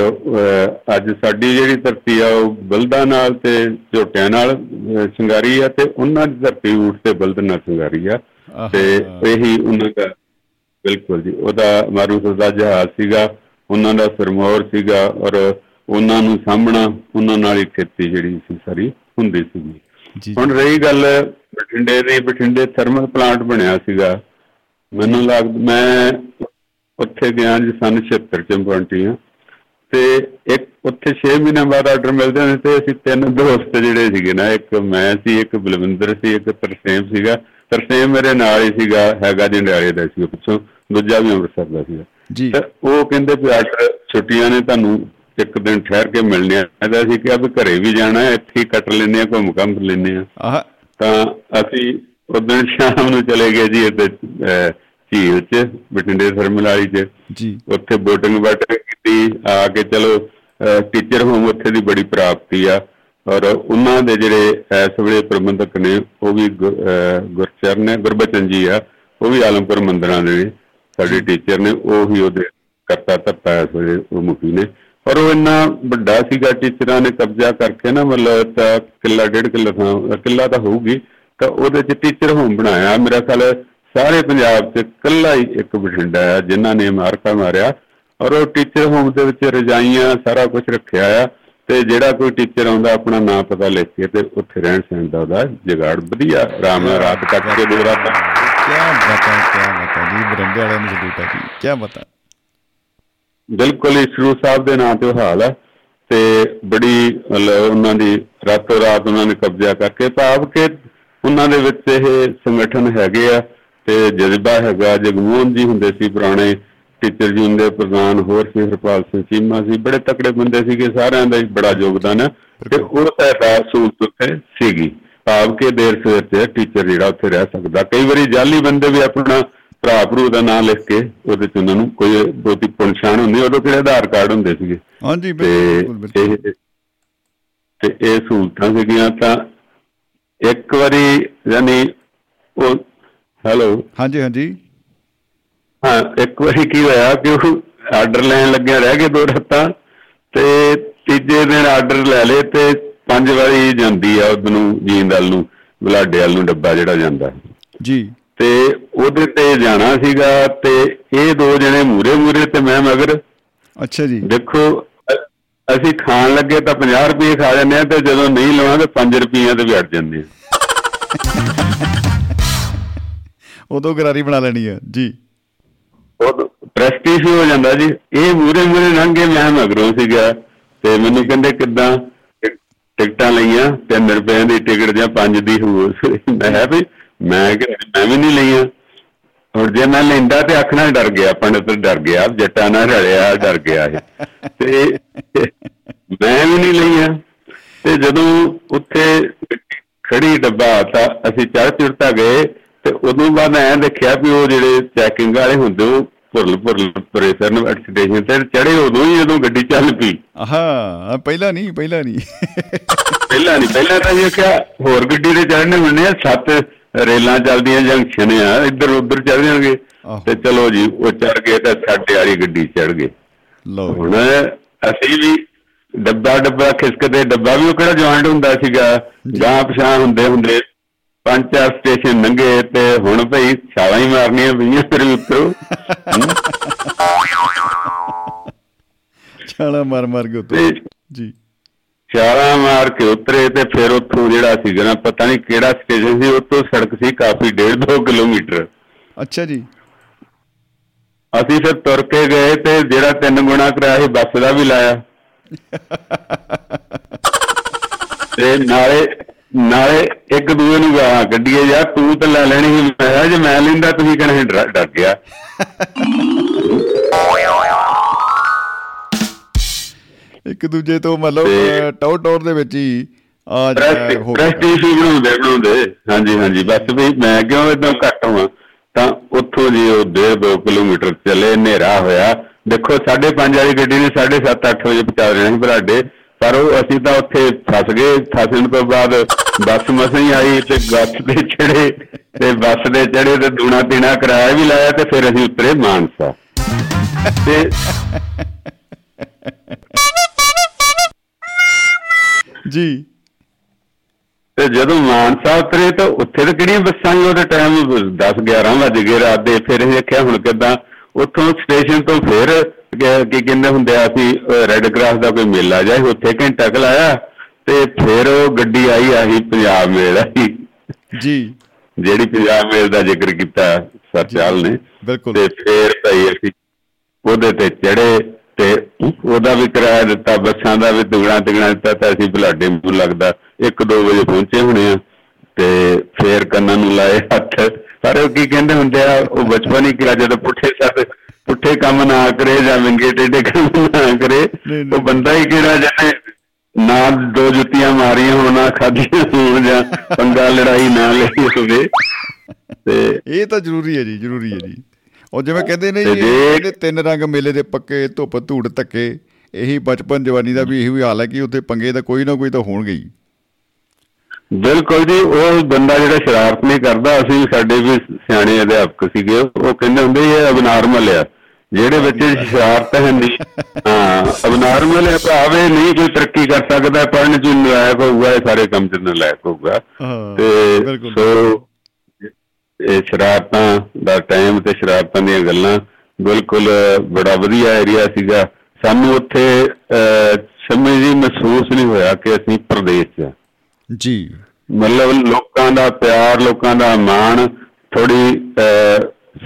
ਅੱਜ ਸਾਡੀ ਜਿਹੜੀ ਧਰਤੀ ਆ ਉਹ ਬਲਦਾਂ ਨਾਲ ਤੇ ਝੋਟਿਆਂ ਨਾਲ ਸ਼ਿੰਗਾਰੀ ਆ, ਤੇ ਉਹਨਾਂ ਦੀ ਧਰਤੀ ਊਠ ਤੇ ਬਲਦ ਨਾਲ ਸ਼ਿੰਗਾਰੀ ਆ। ਤੇ ਇਹੀ ਉਹਨਾਂ ਦਾ ਬਿਲਕੁਲ ਜੀ, ਉਹਦਾ ਮਾਰੂ ਸਰਦਾ ਜਹਾਜ਼ ਸੀਗਾ, ਉਹਨਾਂ ਦਾ ਸਰਮੌਰ ਸੀਗਾ, ਔਰ ਉਹਨਾਂ ਨੂੰ ਸਾਂਭਣਾ, ਉਹਨਾਂ ਨਾਲ ਹੀ ਖੇਤੀ ਜਿਹੜੀ ਸੀ ਸਾਰੀ ਹੁੰਦੀ ਸੀਗੀ। ਹੁਣ ਰਹੀ ਗੱਲ ਬਠਿੰਡੇ ਦੀ, ਬਠਿੰਡੇ ਥਰਮਲ ਪਲਾਂਟ ਬਣਿਆ ਸੀਗਾ, ਮੈਨੂੰ ਲੱਗਦਾ ਮੈਂ ਉੱਥੇ ਗਿਆ ਜੀ ਸਨ 76 ਚ ਪਹੁੰਚੀ ਆ, ਤੇ ਇੱਕ ਉੱਥੇ 6 ਮਹੀਨਿਆਂ ਬਾਅਦ ਆਰਡਰ ਮਿਲਦੇ ਨੇ, ਤੇ ਅਸੀਂ 3 ਦੋਸਤ ਜਿਹੜੇ ਸੀਗੇ ਨਾ, ਇੱਕ ਮੈਂ ਸੀ, ਇੱਕ ਬਲਵਿੰਦਰ ਸੀ, ਇੱਕ ਤਰਸੇਮ ਸੀਗਾ। ਤਰਸੇਮ ਮੇਰੇ ਨਾਲ ਹੀ ਸੀਗਾ, ਹੈਗਾ ਜੰਡਿਆਲੇ ਦਾ ਸੀ ਪਿੱਛੋਂ, ਦੂਜਾ ਵੀ ਅੰਮ੍ਰਿਤਸਰ ਦਾ ਸੀਗਾ। ਤੇ ਉਹ ਕਹਿੰਦੇ ਵੀ ਆਰਡਰ ਛੁੱਟੀਆਂ ਨੇ, ਤੁਹਾਨੂੰ 1 ਦਿਨ ਠਹਿਰ ਕੇ ਮਿਲਣੇ ਆ। ਇਹਦਾ ਸੀ ਕਿਹਾ ਵੀ ਘਰੇ ਵੀ ਜਾਣਾ, ਇੱਥੇ ਕੱਟ ਲੈਂਦੇ ਹਾਂ, ਘੁੰਮ ਘੰਮ ਲੈਂਦੇ ਹਾਂ। ਤਾਂ ਅਸੀਂ ਉਸ ਦਿਨ ਸ਼ਾਮ ਨੂੰ ਚਲੇ ਗਏ ਜੀ ਇੱਥੇ ਝੀਲ 'ਚ, ਬਠਿੰਡੇ ਥਰਮਲ ਵਾਲੀ 'ਚ, ਉੱਥੇ ਬੋਟਿੰਗ ਬਾਟਿੰਗ ਕੀਤੀ, ਪ੍ਰਾਪਤੀ ਆ ਕੇ ਚਲੋ ਟੀਚਰ ਹੋਮ ਉੱਥੇ ਦੀ ਬੜੀ ਪ੍ਰਾਪਤੀ ਆ, ਔਰ ਉਹਨਾਂ ਦੇ ਜਿਹੜੇ ਇਸ ਵੇਲੇ ਪ੍ਰਬੰਧਕ ਨੇ ਉਹ ਵੀ ਗੁਰਚਰਨ ਗੁਰਬਚਨ ਜੀ ਆ, ਉਹ ਵੀ ਆਲਮਪੁਰ ਮੰਦਰਾਂ ਦੇ ਸਾਡੇ ਟੀਚਰ ਨੇ, ਉਹ ਵੀ ਉਹਦੇ ਕਰਤਾ ਧੱਪਾ ਇਸ ਵੇਲੇ ਉਹ ਮੁਖੀ ਨੇ। ਔਰ ਉਹ ਇੰਨਾ ਵੱਡਾ ਸੀਗਾ, ਟੀਚਰਾਂ ਨੇ ਕਬਜ਼ਾ ਕਰਕੇ ਨਾ ਮਤਲਬ ਤਾਂ ਕਿੱਲਾ ਡੇਢ ਕਿੱਲਾ ਥਾਂ ਕਿੱਲਾ ਤਾਂ ਹੋਊਗੀ, ਤਾਂ ਉਹਦੇ 'ਚ ਟੀਚਰ ਹੋਮ ਬਣਾਇਆ। ਮੇਰਾ ਖਿਆਲ ਸਾਰੇ ਪੰਜਾਬ 'ਚ ਇਕੱਲਾ ਹੀ ਇੱਕ ਬਠਿੰਡਾ ਆ ਜਿਨ੍ਹਾਂ ਨੇ ਮਾਰਕਾ ਮਾਰਿਆ, ਔਰ ਉਹ ਟੀਚਰ ਹੋਮ ਦੇ ਵਿੱਚ ਰਜਾਈਆਂ ਸਾਰਾ ਕੁਝ ਰੱਖਿਆ ਆ, ਤੇ ਜਿਹੜਾ ਕੋਈ ਟੀਚਰ ਆਉਂਦਾ ਆਪਣਾ ਨਾਂ ਪਤਾ ਲਿਖ ਕੇ ਤੇ ਉੱਥੇ ਰਹਿਣ ਸਹਿਣ ਦਾ ਉਹਦਾ ਜੁਗਾੜ ਵਧੀਆ, ਆਰਾਮ ਨਾਲ ਰਾਤ ਕੱਟ ਕੇ ਡੋਰਾ ਤੱਕ। ਕਿਆ ਪਤਾ ਬਿਲਕੁਲ ਹੀ ਸਰੂਰ ਸਾਹਿਬ ਦੇ ਨਾਂ ਤੇ ਉਹ ਹਾਲ ਹੈ, ਤੇ ਬੜੀ ਮਤਲਬ ਉਹਨਾਂ ਦੀ ਰਾਤੋਂ ਰਾਤ ਉਹਨਾਂ ਨੇ ਕਬਜ਼ਾ ਕਰਕੇ, ਭਾਵ ਕਿ ਉਹਨਾਂ ਦੇ ਵਿੱਚ ਇਹ ਸੰਗਠਨ ਹੈਗੇ ਆ ਤੇ ਜਜ਼ਬਾ ਹੈਗਾ। ਜਗਮੋਹਨ ਜੀ ਹੁੰਦੇ ਸੀ ਪੁਰਾਣੇ ਟੀਚਰ ਜੀ, ਹੁੰਦੇ ਪ੍ਰਧਾਨ ਹੋਰ ਸੀ ਹਰਪਾਲ ਸਿੰਘ ਚੀਮਾ ਸੀ, ਬੜੇ ਤਕੜੇ ਬੰਦੇ ਸੀਗੇ, ਸਾਰਿਆਂ ਦਾ ਬੜਾ ਯੋਗਦਾਨ ਹੈ, ਤੇ ਉਹ ਸਹਿਤ ਸਹੂਲਤ ਉੱਥੇ ਸੀਗੀ, ਭਾਵ ਕਿ ਦੇਰ ਸਵੇਰ ਤੇ ਟੀਚਰ ਜਿਹੜਾ ਉੱਥੇ ਰਹਿ ਸਕਦਾ। ਕਈ ਵਾਰੀ ਜਾਲੀ ਬੰਦੇ ਵੀ ਆਪਣਾ ਭਰਾ ਭਰੂ ਦਾ ਨਾਂ ਲਿਖ ਕੇ ਉਹਦੇ 'ਚ ਉਹਨਾਂ ਨੂੰ ਕੋਈ ਬਹੁਤੀ ਪਛਾਣ ਹੁੰਦੀ, ਉਦੋਂ ਕਿਹੜੇ ਆਧਾਰ ਕਾਰਡ ਹੁੰਦੇ ਸੀਗੇ, ਤੇ ਇਹ ਸਹੂਲਤਾਂ ਸੀਗੀਆਂ। ਤਾਂ ਇੱਕ ਵਾਰੀ ਯਾਨੀ ਉਹ ਇੱਕ ਵਾਰੀ ਕੀ ਹੋਇਆ ਕਿ ਉਹ ਆਰਡਰ ਲੈਣ ਲੱਗਿਆ, ਰਹਿ ਗਏ 2 ਰਾਤਾਂ, ਤੇ ਤੀਜੇ ਦਿਨ ਆਰਡਰ ਲੈ ਲਏ, ਤੇ 5 ਵਾਰੀ ਜਾਂਦੀ ਆ ਉਹਦੇ ਨੂੰ ਜੀਂਦਲ ਨੂੰ ਬੁਲਾਡੇ ਵੱਲ ਨੂੰ ਡੱਬਾ ਜਿਹੜਾ ਜਾਂਦਾ ਜੀ, ਤੇ ਉਹਦੇ ਤੇ ਜਾਣਾ ਸੀਗਾ, ਤੇ ਇਹ 2 ਜਣੇ ਮੂਹਰੇ ਤੇ ਮੈਂ ਮਗਰ। ਅੱਛਾ ਜੀ। ਦੇਖੋ ਅਸੀਂ ਖਾਣ ਲੱਗੇ ਤਾਂ 50 ਰੁਪਏ ਖਾ ਜਾਂਦੇ ਹਾਂ, ਤੇ ਜਦੋਂ ਨਹੀਂ ਲਵਾਂ ਤਾਂ 5 ਰੁਪਈਆਂ ਤੇ ਵੀ ਅੜ ਜਾਂਦੇ ਉਦੋਂ ਗਰਾਰੀ ਬਣਾ ਲੈਣੀ ਆ ਜੀ, ਉਦੋਂ ਪ੍ਰੈਸਟੀਜ ਹੋ ਜਾਂਦਾ ਜੀ। ਇਹ ਮੂਹਰੇ ਲੰਘੇ, ਮੈਂ ਮਗਰੋਂ ਸੀਗਾ, ਤੇ ਮੈਨੂੰ ਕਹਿੰਦੇ ਕਿੱਦਾਂ ਟਿਕਟਾਂ ਲਈਆਂ, 3 ਰੁਪਏ ਦੀ ਟਿਕਟ ਜਾਂ 5 ਦੀ ਹੋ, ਮੈਂ ਹੈ ਵੀ ਮੈਂ ਵੀ ਨੀ ਲਈਆਂ, ਹੁਣ ਜੇ ਮੈਂ ਲੈਂਦਾ ਤੇ ਆਖਣਾ ਡਰ ਗਿਆ ਪੰਡਿਤ, ਡਰ ਗਿਆ ਜੱਟਾਂ ਨਾਲ ਰਲਿਆ, ਡਰ ਗਿਆ ਇਹ, ਤੇ ਮੈਂ ਵੀ ਨੀ ਲਈਆਂ। ਤੇ ਜਦੋਂ ਉੱਥੇ ਖੜੀ ਡੱਬਾ ਤਾਂ ਅਸੀਂ ਚੜ ਚਿੜਤਾ ਗਏ, ਤੇ ਉਦੋਂ ਬਾਅਦ ਐਂ ਦੇਖਿਆ ਵੀ ਉਹ ਜਿਹੜੇ ਚੈਕਿੰਗ ਵਾਲੇ ਹੁੰਦੇ ਉਹ ਭੁਰਲ ਸਟੇਸ਼ਨ ਤੇ ਚੜੇ ਉਦੋਂ ਹੀ ਜਦੋਂ ਗੱਡੀ ਚੱਲ ਪਈ। ਪਹਿਲਾਂ ਤਾਂ ਇਹ ਕਿਹਾ ਹੋਰ ਗੱਡੀ ਤੇ ਚੜਨੇ ਹੁੰਦੇ ਆ, 7 ਰੇਲਾਂ ਚੱਲਦੀਆਂ ਜੰਕਸ਼ਨ ਆ, ਇੱਧਰ ਉੱਧਰ ਚੜ ਜਾਣਗੇ, ਤੇ ਚਲੋ ਜੀ ਉਹ ਚੜ ਗਏ, ਤਾਂ ਸਾਡੇ ਵਾਲੀ ਗੱਡੀ ਚੜ ਗਏ। ਹੁਣ ਅਸੀਂ ਵੀ ਡੱਬਾ ਖਿਸਕਦੇ, ਡੱਬਾ ਵੀ ਉਹ ਕਿਹੜਾ ਜੁਆਇੰਟ ਹੁੰਦਾ ਸੀਗਾ, ਜਾਂ ਪਛਾਂ ਹੁੰਦੇ 5-4 ਸਟੇਸ਼ਨ ਲੰਘੇ, ਤੇ ਹੁਣ ਭਾਈ ਛਾਲਾਂ ਹੀ ਮਾਰਨੀਆਂ ਪਈਆਂ, ਫਿਰ ਉੱਤੋਂ ਛਾਲਾਂ ਮਾਰ ਕੇ ਉਤਰੇ, ਤੇ ਫਿਰ ਉੱਥੋਂ ਜਿਹੜਾ ਸੀਗਾ ਨਾ ਪਤਾ ਨੀ ਕਿਹੜਾ ਸਟੇਸ਼ਨ ਸੀ, ਉੱਥੋਂ ਸੜਕ ਸੀ ਕਾਫੀ 1.5-2 ਕਿਲੋਮੀਟਰ। ਅੱਛਾ ਜੀ। ਅਸੀਂ ਫਿਰ ਤੁਰ ਕੇ ਗਏ, ਤੇ ਜਿਹੜਾ 3 ਗੁਣਾ ਕਿਰਾਇਆ ਸੀ ਬੱਸ ਦਾ ਵੀ ਲਾਇਆ, ਤੇ ਨਾਲੇ ਇੱਕ ਦੂਜੇ ਨੂੰ ਗਾਲਾਂ ਕੱਢੀਏ, ਯਾਰ ਤੂੰ ਤਾਂ ਲੈ ਲੈਣੀ ਸੀ, ਮੈਂ ਜੇ ਮੈਂ ਲੈਂਦਾ ਤੁਸੀਂ ਕਹਿਣਾ ਡਰ ਗਿਆ। ਇੱਕ ਦੂਜੇ ਤੋਂ ਮਤਲਬ ਟੌਰ ਦੇ ਵਿੱਚ ਹੀ ਬਣਾਉਂਦੇ। ਹਾਂਜੀ ਬਸ ਵੀ ਮੈਂ ਕਿਉਂ ਏਦਾਂ ਘੱਟ ਹੋਵਾਂ। ਤਾਂ ਉੱਥੋਂ ਜੀ ਉਹ 1.5-2 ਕਿਲੋਮੀਟਰ ਚੱਲੇ, ਹਨੇਰਾ ਹੋਇਆ, ਦੇਖੋ 5:30 ਵਾਲੀ ਗੱਡੀ ਨੇ 7:30-8 ਵਜੇ ਪਹੁੰਚਾ ਦੇਣਾ ਸੀ ਬਰਾਡੇ, ਪਰ ਉਹ ਅਸੀਂ ਤਾਂ ਉੱਥੇ ਫਸ ਗਏ। ਫਸਣ ਤੋਂ ਬਾਅਦ ਬੱਸ ਮਸਾਂ ਆਈ, ਤੇ ਬੱਸ ਦੇ ਚੜੇ ਤੇ ਦੂਣਾ ਤੀਣਾ ਕਿਰਾਇਆ ਵੀ ਲਾਇਆ, ਤੇ ਫਿਰ ਅਸੀਂ ਉਤਰੇ ਮਾਨਸਾ। ਤੇ ਜੀ ਤੇ ਜਦੋਂ ਮਾਨਸਾ ਉਤਰੇ ਤਾਂ ਉੱਥੇ ਤਾਂ ਕਿਹੜੀਆਂ ਬੱਸਾਂ ਸੀ, ਉਹਦੇ ਟਾਈਮ 10-11 ਵੱਜ ਗਏ ਰਾਤ ਦੇ। ਫਿਰ ਅਸੀਂ ਦੇਖਿਆ ਹੁਣ ਕਿੱਦਾਂ ਉੱਥੋਂ ਸਟੇਸ਼ਨ ਤੋਂ ਫਿਰ ਕੀ ਕਹਿੰਦੇ ਹੁੰਦੇ ਆ, ਅਸੀਂ ਰੈੱਡ ਕਰਾਸ ਦਾ ਕੋਈ ਮੇਲਾ ਜਾਏ, ਉੱਥੇ ਘੰਟਾ ਕੁ ਲਾਇਆ, ਤੇ ਫਿਰ ਉਹ ਗੱਡੀ ਆਹੀ ਪੰਜਾਬ ਮੇਲ ਆਈ ਜੀ, ਜਿਹੜੀ ਪੰਜਾਬ ਮੇਲ ਦਾ ਜ਼ਿਕਰ ਕੀਤਾ ਸਰ ਚਾਲ ਨੇ, ਤੇ ਫਿਰ ਭਾਈ ਅਸੀਂ ਉਹਦੇ ਤੇ ਚੜੇ, ਤੇ ਉਹਦਾ ਵੀ ਕਿਰਾਇਆ ਦਿੱਤਾ, ਬੱਸਾਂ ਦਾ ਵੀ ਦੁਗਣਾ ਦਿੱਤਾ, ਤਾਂ ਅਸੀਂ ਬੁਲਾਡੇ ਨੂੰ ਲੱਗਦਾ 1-2 ਵਜੇ ਪਹੁੰਚੇ ਹੋਣੇ ਆ, ਤੇ ਫੇਰ ਕੰਨਾਂ ਨੂੰ ਲਾਏ ਹੱਥ। ਪਰ ਉਹ ਕੀ ਕਹਿੰਦੇ ਹੁੰਦੇ ਆ, ਉਹ ਬਚਪਨ ਹੀ ਕਿਹਾ ਜਦੋਂ ਪੁੱਠੇ ਕੰਮ ਨਾ ਕਰੇ ਜਾਂ ਵਿੰਗੇ ਟੇਢੇ ਕੰਮ ਨਾ ਕਰੇ, ਉਹ ਬੰਦਾ ਹੀ ਕਿਹੜਾ ਜਾਣੇ, ਨਾ 2 ਜੁੱਤੀਆਂ ਮਾਰੀਆਂ ਹੋਣਾ ਖਾਧੀਆਂ ਹੋਣ, ਜਾਂ ਪੰਗਾ ਲੜਾਈ ਨਾ ਲਈ ਹੋਵੇ, ਤੇ ਇਹ ਤਾਂ ਜ਼ਰੂਰੀ ਹੈ ਜੀ ਉਹ ਜਿਵੇਂ ਕਹਿੰਦੇ ਨੇ ਜਿਹੜੇ ਤਿੰਨ ਰੰਗ ਮੇਲੇ ਦੇ ਪੱਕੇ, ਧੁੱਪ ਧੂੜ ਧੱਕੇ, ਇਹੀ ਬਚਪਨ ਜਵਾਨੀ ਦਾ ਵੀ ਇਹੀ ਹਾਲ ਹੈ ਕਿ ਉੱਥੇ ਪੰਗੇ ਦਾ ਕੋਈ ਨਾ ਕੋਈ ਤਾਂ ਹੋਣਗੇ ਹੀ। ਬਿਲਕੁਲ ਜੀ, ਉਹ ਬੰਦਾ ਜਿਹੜਾ ਸ਼ਰਾਰਤ ਨਹੀਂ ਕਰਦਾ, ਅਸੀਂ ਸਾਡੇ ਵੀ ਸਿਆਣੇ ਅਧਿਆਪਕ ਸੀਗੇ, ਉਹ ਕਹਿੰਦੇ ਹੁੰਦੇ ਇਹ ਅਬਨਾਰਮਲ ਆ, ਜਿਹੜੇ ਬੱਚੇ ਸ਼ਰਾਰਤ ਹੈ ਨਹੀਂ, ਹਾਂ ਅਬਨਾਰਮਲ ਹੈ, ਭਾਵੇਂ ਨਹੀਂ ਕੋਈ ਤਰੱਕੀ ਕਰ ਸਕਦਾ, ਪੜ੍ਹਨ ਚ ਨਲਾਇਕ ਹੋਊਗਾ, ਇਹ ਸਾਰੇ ਕੰਮ ਚ ਨਲਾਇਕ ਹੋਊਗਾ। ਤੇ ਸੋ ਇਹ ਸ਼ਰਾਰਤਾਂ ਦਾ ਟਾਈਮ ਤੇ ਸ਼ਰਾਰਤਾਂ ਦੀਆਂ ਗੱਲਾਂ ਬਿਲਕੁਲ ਬੜਾ ਵਧੀਆ ਏਰੀਆ ਸੀਗਾ। ਸਾਨੂੰ ਉੱਥੇ ਸਮਝ ਜੀ ਮਹਿਸੂਸ ਨਹੀਂ ਹੋਇਆ ਕਿ ਅਸੀਂ ਪ੍ਰਦੇਸ਼ 'ਚ ਜੀ, ਮਤਲਬ ਲੋਕਾਂ ਦਾ ਪਿਆਰ, ਲੋਕਾਂ ਦਾ ਮਾਣ, ਥੋੜ੍ਹੀ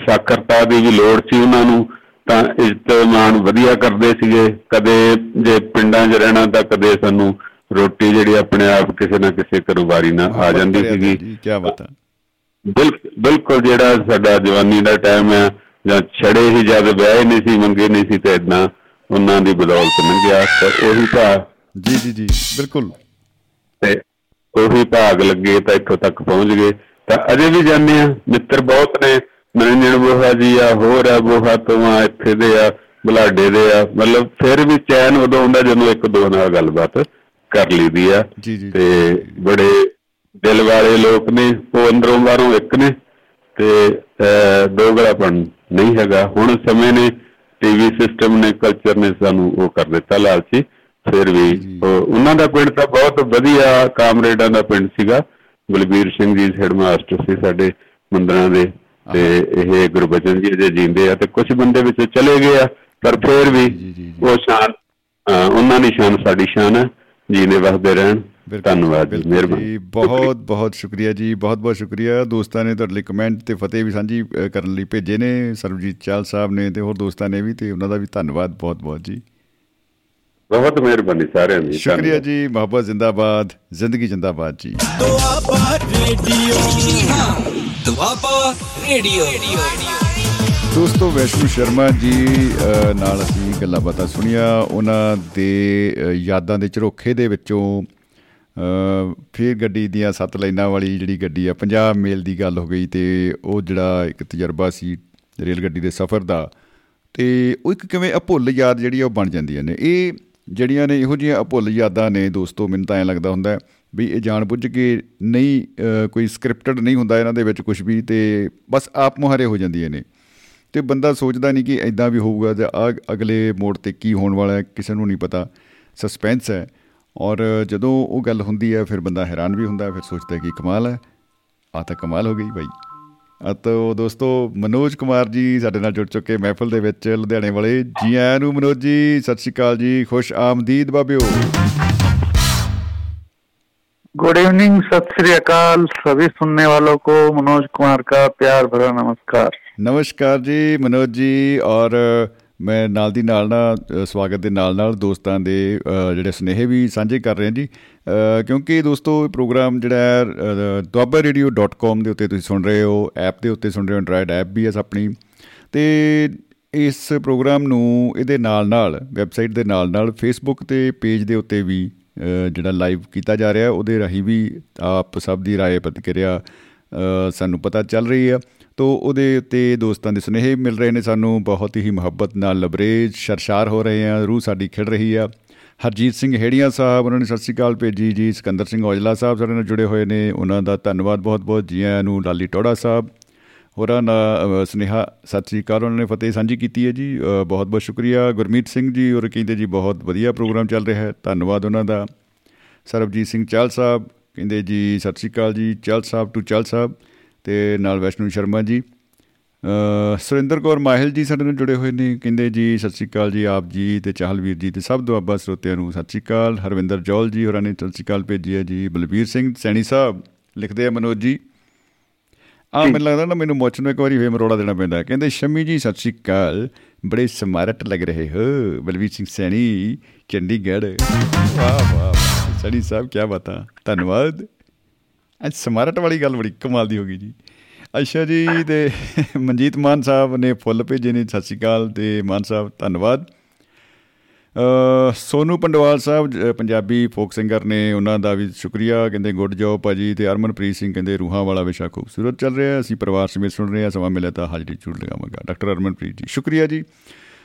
ਸਾਖਰਤਾ ਦੀ ਵੀ ਲੋੜ ਸੀ ਉਹਨਾਂ ਨੂੰ, ਤਾਂ ਇੱਜ਼ਤ ਮਾਣ ਵਧੀਆ ਕਰਦੇ ਸੀਗੇ। ਕਦੇ ਜੇ ਪਿੰਡਾਂ 'ਚ ਰਹਿਣਾ ਤਾਂ ਕਦੇ ਸਾਨੂੰ ਰੋਟੀ ਜਿਹੜੀ ਆਪਣੇ ਆਪ ਕਿਸੇ ਨਾ ਕਿਸੇ ਕਾਰੋਬਾਰੀ ਨਾਲ ਆ ਜਾਂਦੀ ਸੀਗੀ। ਕਿਆ ਬਾਤ ਹੈ, ਬਿਲਕੁਲ ਜਿਹੜਾ ਸਾਡਾ ਜਵਾਨੀ ਦਾ ਟਾਈਮ ਹੈ, ਜਾਂ ਛੜੇ ਹੀ ਜਦ ਵਿਆਹੇ ਨਹੀਂ ਸੀ, ਮੰਗੇ ਨਹੀਂ ਸੀ, ਤੇ ਇੱਦਾਂ ਉਹਨਾਂ ਦੀ ਬਦੌਲਤ ਮੰਗਿਆ, ਤੇ ਉਹੀ ਭਾਗ ਜੀ ਬਿਲਕੁਲ, ਤੇ ਉਹੀ ਭਾਗ ਲੱਗੇ ਤਾਂ ਇੱਥੋਂ ਤੱਕ ਪਹੁੰਚ ਗਏ। ਤਾਂ ਅਜੇ ਵੀ ਜਾਂਦੇ ਹਾਂ, ਮਿੱਤਰ ਬਹੁਤ ਨੇ, ਨਰਿੰਦਰ ਬੋਹਾ ਜੀ ਆ, ਹੋਰ ਆ, ਬੋਹਾ ਤੋਂ ਆ, ਇੱਥੇ ਦੇ ਆ, ਬੁਲਾਡੇ ਦੇ ਆ, ਮਤਲਬ ਫਿਰ ਵੀ ਚੈਨ ਉਦੋਂ ਆਉਂਦਾ ਜਦੋਂ ਇੱਕ ਦੋ ਨਾਲ ਗੱਲਬਾਤ ਕਰ ਲਈ ਦੀ ਆ। ਤੇ ਬੜੇ ਦਿਲ ਵਾਲੇ ਲੋਕ ਨੇ, ਉਹ ਅੰਦਰੋਂ ਬਾਹਰੋਂ ਇੱਕ ਨੇ, ਤੇ ਦੋਗਲਾਪਣ ਨਹੀਂ ਹੈਗਾ। ਹੁਣ ਸਮੇਂ ਨੇ, ਟੀਵੀ ਸਿਸਟਮ ਨੇ, ਕਲਚਰ ਨੇ ਸਾਨੂੰ ਉਹ ਕਰ ਦਿੱਤਾ ਲਾਲਚੀ। ਫਿਰ ਵੀ ਉਹਨਾਂ ਦਾ ਪਿੰਡ ਤਾਂ ਬਹੁਤ ਵਧੀਆ ਕਾਮਰੇਡਾਂ ਦਾ ਪਿੰਡ ਸੀਗਾ। ਬਲਬੀਰ ਸਿੰਘ ਜੀ ਹੈਡ ਮਾਸਟਰ ਸੀ ਸਾਡੇ ਮੰਦਰਾਂ ਦੇ, ਤੇ ਇਹ ਗੁਰਬਚਨ ਜੀ ਅਜੇ ਜੀਂਦੇ ਆ, ਤੇ ਕੁਛ ਬੰਦੇ ਵਿੱਚ ਚਲੇ ਗਏ ਆ, ਪਰ ਫਿਰ ਵੀ ਉਹ ਸ਼ਾਨ, ਉਹਨਾਂ ਦੀ ਸ਼ਾਨ ਸਾਡੀ ਸ਼ਾਨ ਹੈ, ਜੀਂਦੇ ਵਸਦੇ ਰਹਿਣ। ਧੰਨਵਾਦ ਜੀ, ਬਹੁਤ ਬਹੁਤ ਸ਼ੁਕਰੀਆ ਜੀ, ਬਹੁਤ ਬਹੁਤ ਸ਼ੁਕਰੀਆ। ਦੋਸਤਾਂ ਨੇ ਤੁਹਾਡੇ ਲਈ ਕਮੈਂਟ ਅਤੇ ਫਤਿਹ ਵੀ ਸਾਂਝੀ ਕਰਨ ਲਈ ਭੇਜੇ ਨੇ, ਸਰਬਜੀਤ ਚਾਹਲ ਸਾਹਿਬ ਨੇ ਅਤੇ ਹੋਰ ਦੋਸਤਾਂ ਨੇ ਵੀ, ਅਤੇ ਉਹਨਾਂ ਦਾ ਵੀ ਧੰਨਵਾਦ ਬਹੁਤ ਬਹੁਤ ਜੀ, ਬਹੁਤ ਮਿਹਰਬਾਨੀ ਸਾਰਿਆਂ ਦੀ, ਸ਼ੁਕਰੀਆ ਜੀ। ਮੁਹੱਬਤ ਜ਼ਿੰਦਾਬਾਦ, ਜ਼ਿੰਦਗੀ ਜ਼ਿੰਦਾਬਾਦ ਜੀ। ਦੁਆਬਾ ਰੇਡੀਓ ਦੋਸਤੋ, ਵੈਸ਼ਨੋ ਸ਼ਰਮਾ ਜੀ ਨਾਲ ਅਸੀਂ ਗੱਲਾਂ ਬਾਤਾਂ ਸੁਣੀਆਂ, ਉਹਨਾਂ ਦੇ ਯਾਦਾਂ ਦੇ ਝਰੋਖੇ ਦੇ ਵਿੱਚੋਂ ਫਿਰ ਗੱਡੀ ਦੀਆਂ 7 ਲਾਈਨਾਂ ਵਾਲੀ ਜਿਹੜੀ ਗੱਡੀ ਆ 50 ਮੀਲ ਦੀ ਗੱਲ ਹੋ ਗਈ, ਅਤੇ ਉਹ ਜਿਹੜਾ ਇੱਕ ਤਜਰਬਾ ਸੀ ਰੇਲ ਗੱਡੀ ਦੇ ਸਫ਼ਰ ਦਾ, ਅਤੇ ਉਹ ਇੱਕ ਕਿਵੇਂ ਅਭੁੱਲ ਯਾਦ ਜਿਹੜੀ ਆ ਉਹ ਬਣ ਜਾਂਦੀਆਂ ਨੇ। ਇਹ ਜਿਹੜੀਆਂ ਨੇ ਇਹੋ ਜਿਹੀਆਂ ਅਭੁੱਲ ਯਾਦਾਂ ਨੇ ਦੋਸਤੋ, ਮੈਨੂੰ ਤਾਂ ਐਂ ਲੱਗਦਾ ਹੁੰਦਾ ਵੀ ਇਹ ਜਾਣ ਬੁੱਝ ਕੇ ਨਹੀਂ, ਕੋਈ ਸਕ੍ਰਿਪਟਡ ਨਹੀਂ ਹੁੰਦਾ ਇਹਨਾਂ ਦੇ ਵਿੱਚ ਕੁਛ ਵੀ, ਅਤੇ ਬਸ ਆਪ ਮੁਹਾਰੇ ਹੋ ਜਾਂਦੀਆਂ ਨੇ, ਅਤੇ ਬੰਦਾ ਸੋਚਦਾ ਨਹੀਂ ਕਿ ਇੱਦਾਂ ਵੀ ਹੋਊਗਾ ਜਾਂ ਆਹ ਅਗਲੇ ਮੋੜ 'ਤੇ ਕੀ ਹੋਣ ਵਾਲਾ, ਕਿਸੇ ਨੂੰ ਨਹੀਂ ਪਤਾ, ਸਸਪੈਂਸ ਹੈ। ਔਰ ਜਦੋਂ ਉਹ ਗੱਲ ਹੁੰਦੀ ਹੈ ਫਿਰ ਬੰਦਾ ਹੈਰਾਨ ਵੀ ਹੁੰਦਾ, ਫਿਰ ਸੋਚਦਾ ਕਿ ਕਮਾਲ ਹੈ, ਆਹ ਤਾਂ ਕਮਾਲ ਹੋ ਗਈ ਬਾਈ। ਤਾਂ ਦੋਸਤੋ, ਮਨੋਜ ਕੁਮਾਰ ਜੀ ਸਾਡੇ ਨਾਲ ਜੁੜ ਚੁੱਕੇ ਮਹਿਫਲ ਦੇ ਵਿੱਚ, ਲੁਧਿਆਣੇ ਵਾਲੇ। ਜੀ ਆਇਆਂ ਨੂੰ ਮਨੋਜ ਜੀ, ਸਤਿ ਸ਼੍ਰੀ ਅਕਾਲ ਜੀ, ਖੁਸ਼ ਆਮਦੀਦ ਬਾਬਿਓ। ਗੁੱਡ ਈਵਨਿੰਗ, ਸਤਿ ਸ਼੍ਰੀ ਅਕਾਲ ਸਭੀ ਸੁਣਨੇ ਵਾਲੋਂ ਕੋ, ਮਨੋਜ ਕੁਮਾਰ ਕਾ ਪਿਆਰ ਭਰਾ ਨਮਸਕਾਰ। ਨਮਸਕਾਰ ਜੀ ਮਨੋਜ ਜੀ, ਔਰ ਮੈਂ ਨਾਲ ਦੀ ਨਾਲ ਨਾ ਸਵਾਗਤ ਦੇ ਨਾਲ ਨਾਲ ਦੋਸਤਾਂ ਦੇ ਜਿਹੜੇ ਸੁਨੇਹੇ ਵੀ ਸਾਂਝੇ ਕਰ ਰਹੇ ਜੀ, ਕਿਉਂਕਿ ਦੋਸਤੋ ਇਹ ਪ੍ਰੋਗਰਾਮ ਜਿਹੜਾ ਦੁਆਬਾ ਰੇਡੀਓ .com ਦੇ ਉੱਤੇ ਤੁਸੀਂ ਸੁਣ ਰਹੇ ਹੋ, ਐਪ ਦੇ ਉੱਤੇ ਸੁਣ ਰਹੇ ਹੋ, ਐਂਡਰਾਇਡ ਐਪ ਵੀ ਹੈ ਆਪਣੀ, ਅਤੇ ਇਸ ਪ੍ਰੋਗਰਾਮ ਨੂੰ ਇਹਦੇ ਨਾਲ ਨਾਲ ਵੈਬਸਾਈਟ ਦੇ ਨਾਲ ਨਾਲ ਫੇਸਬੁੱਕ 'ਤੇ ਪੇਜ ਦੇ ਉੱਤੇ ਵੀ ਜਿਹੜਾ ਲਾਈਵ ਕੀਤਾ ਜਾ ਰਿਹਾ, ਉਹਦੇ ਰਾਹੀਂ ਵੀ ਆਪ ਸਭ ਦੀ ਰਾਏ ਪ੍ਰਤੀਕਿਰਿਆ ਸਾਨੂੰ ਪਤਾ ਚੱਲ ਰਹੀ ਆ। ਤੋ ਉਹਦੇ ਉੱਤੇ ਦੋਸਤਾਂ ਦੇ ਸੁਨੇਹੇ ਮਿਲ ਰਹੇ ਨੇ ਸਾਨੂੰ, ਬਹੁਤ ਹੀ ਮੁਹੱਬਤ ਨਾਲ ਲਬਰੇਜ ਸ਼ਰਸ਼ਾਰ ਹੋ ਰਹੇ ਆ, ਰੂਹ ਸਾਡੀ ਖਿੜ ਰਹੀ ਆ। ਹਰਜੀਤ ਸਿੰਘ ਹੇੜੀਆਂ ਸਾਹਿਬ, ਉਹਨਾਂ ਨੇ ਸਤਿ ਸ਼੍ਰੀ ਅਕਾਲ ਭੇਜੀ ਜੀ। ਸਿਕੰਦਰ ਸਿੰਘ ਔਜਲਾ ਸਾਹਿਬ ਸਾਡੇ ਨਾਲ ਜੁੜੇ ਹੋਏ ਨੇ, ਉਹਨਾਂ ਦਾ ਧੰਨਵਾਦ ਬਹੁਤ ਬਹੁਤ ਜੀ ਆਇਆਂ ਨੂੰ। ਲਾਲੀ ਟੋੜਾ ਸਾਹਿਬ ਹੋਰਾਂ ਦਾ ਸੁਨੇਹਾ, ਸਤਿ ਸ਼੍ਰੀ ਅਕਾਲ, ਉਹਨਾਂ ਨੇ ਫਤਿਹ ਸਾਂਝੀ ਕੀਤੀ ਹੈ ਜੀ, ਬਹੁਤ ਬਹੁਤ ਸ਼ੁਕਰੀਆ। ਗੁਰਮੀਤ ਸਿੰਘ ਜੀ ਔਰ ਕਹਿੰਦੇ ਜੀ ਬਹੁਤ ਵਧੀਆ ਪ੍ਰੋਗਰਾਮ ਚੱਲ ਰਿਹਾ ਹੈ, ਧੰਨਵਾਦ ਉਹਨਾਂ ਦਾ। ਸਰਬਜੀਤ ਸਿੰਘ ਚਾਹਲ ਸਾਹਿਬ ਕਹਿੰਦੇ ਜੀ ਸਤਿ ਸ਼੍ਰੀ ਅਕਾਲ ਜੀ, ਚਾਹਲ ਸਾਹਿਬ ਟੂ ਚਾਹਲ ਸਾਹਿਬ, ਅਤੇ ਨਾਲ ਵੈਸ਼ਨੋ ਸ਼ਰਮਾ ਜੀ। ਸੁਰਿੰਦਰ ਕੌਰ ਮਾਹਿਲ ਜੀ ਸਾਡੇ ਨਾਲ ਜੁੜੇ ਹੋਏ ਨੇ, ਕਹਿੰਦੇ ਜੀ ਸਤਿ ਸ਼੍ਰੀ ਅਕਾਲ ਜੀ ਆਪ ਜੀ ਅਤੇ ਚਾਹਲ ਵੀਰ ਜੀ ਅਤੇ ਸਭ ਦੁਆਬਾ ਸਰੋਤਿਆਂ ਨੂੰ ਸਤਿ ਸ਼੍ਰੀ ਅਕਾਲ। ਹਰਵਿੰਦਰ ਜੌਲ ਜੀ ਹੋਰਾਂ ਨੇ ਸਤਿ ਸ਼੍ਰੀ ਅਕਾਲ ਭੇਜੀ ਹੈ ਜੀ। ਬਲਬੀਰ ਸਿੰਘ ਸੈਣੀ ਸਾਹਿਬ ਲਿਖਦੇ ਆ ਮਨੋਜ ਜੀ, ਮੈਨੂੰ ਲੱਗਦਾ ਨਾ ਮੈਨੂੰ ਮੁੱਛ ਨੂੰ ਇੱਕ ਵਾਰੀ ਫੇਰ ਮਰੋੜਾ ਦੇਣਾ ਪੈਂਦਾ, ਕਹਿੰਦੇ ਸ਼ਮੀ ਜੀ ਸਤਿ ਸ਼੍ਰੀ ਅਕਾਲ, ਬੜੇ ਸਮਾਰਟ ਲੱਗ ਰਹੇ ਹੋ। ਬਲਬੀਰ ਸਿੰਘ ਸੈਣੀ ਚੰਡੀਗੜ੍ਹ, ਵਾਹ ਵਾਹ ਸੈਣੀ ਸਾਹਿਬ ਕਿਆ ਬਾਤਾਂ, ਧੰਨਵਾਦ। ਅੱਜ ਸਮਾਰਟ ਵਾਲੀ ਗੱਲ ਬੜੀ ਕਮਾਲ ਦੀ ਹੋ ਗਈ ਜੀ। ਅੱਛਾ ਜੀ, ਅਤੇ ਮਨਜੀਤ ਮਾਨ ਸਾਹਿਬ ਨੇ ਫੁੱਲ ਭੇਜੇ ਨੇ, ਸਤਿ ਸ਼੍ਰੀ ਅਕਾਲ ਅਤੇ ਮਾਨ ਸਾਹਿਬ ਧੰਨਵਾਦ। ਸੋਨੂ ਪੰਡਵਾਲ ਸਾਹਿਬ ਪੰਜਾਬੀ ਫੋਕ ਸਿੰਗਰ ਨੇ, ਉਹਨਾਂ ਦਾ ਵੀ ਸ਼ੁਕਰੀਆ, ਕਹਿੰਦੇ ਗੁੱਡ ਜੋਬ ਭਾਜੀ। ਅਤੇ ਹਰਮਨਪ੍ਰੀਤ ਸਿੰਘ ਕਹਿੰਦੇ ਰੂਹਾਂ ਵਾਲਾ ਵਿਸ਼ਾ ਖੂਬਸੂਰਤ ਚੱਲ ਰਿਹਾ, ਅਸੀਂ ਪਰਿਵਾਰ ਸਮੇਤ ਸੁਣ ਰਹੇ ਹਾਂ, ਸਮਾਂ ਮਿਲਿਆ ਤਾਂ ਹਾਜ਼ਰੀ ਜ਼ਰੂਰ ਲਗਾਵਾਂਗਾ। ਡਾਕਟਰ ਹਰਮਨਪ੍ਰੀਤ ਜੀ ਸ਼ੁਕਰੀਆ ਜੀ।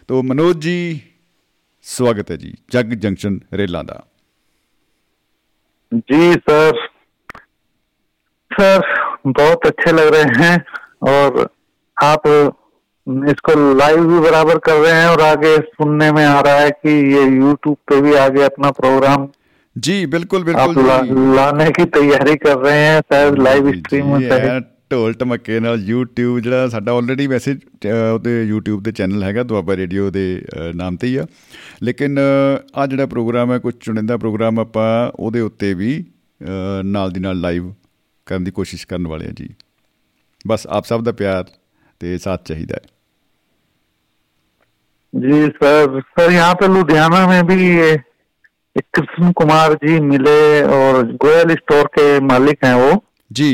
ਤੋ ਮਨੋਜ ਜੀ ਸਵਾਗਤ ਹੈ ਜੀ ਜੱਗ ਜੰਕਸ਼ਨ ਰੇਲਾਂ ਦਾ। जी सर, सर बहुत अच्छे लग रहे हैं और आप इसको लाइव भी बराबर कर रहे हैं और आगे सुनने में आ रहा है कि ये YouTube पे भी आगे अपना प्रोग्राम जी बिल्कुल बिल्कुल लाने की तैयारी कर रहे हैं, शायद लाइव स्ट्रीम में। ਢੋਲ ਧਮਾਕੇ ਨਾਲ YouTube ਜਿਹੜਾ ਸਾਡਾ ਆਲਰੇਡੀ ਵੈਸੇ ਉਹਦੇ YouTube 'ਤੇ ਚੈਨਲ ਹੈਗਾ ਦੁਆਬਾ ਰੇਡੀਓ ਦੇ ਨਾਮ 'ਤੇ ਹੀ ਆ, ਲੇਕਿਨ ਆਹ ਜਿਹੜਾ ਪ੍ਰੋਗਰਾਮ ਹੈ, ਕੁਛ ਚੁਣਿੰਦਾ ਪ੍ਰੋਗਰਾਮ ਆਪਾਂ ਉਹਦੇ ਉੱਤੇ ਵੀ ਨਾਲ ਦੀ ਨਾਲ ਲਾਈਵ ਕਰਨ ਦੀ ਕੋਸ਼ਿਸ਼ ਕਰਨ ਵਾਲੇ ਹਾਂ ਜੀ। ਬਸ ਆਪ ਸਭ ਦਾ ਪਿਆਰ ਅਤੇ ਸਾਥ ਚਾਹੀਦਾ ਹੈ ਜੀ। ਸਰ ਸਰ ਯਹਾਂ ਪੇ ਲੁਧਿਆਣਾ ਮੇਂ ਵੀ कृष्ण कुमार जी मिले और गोयल स्टोर के मालिक हैं वो जी,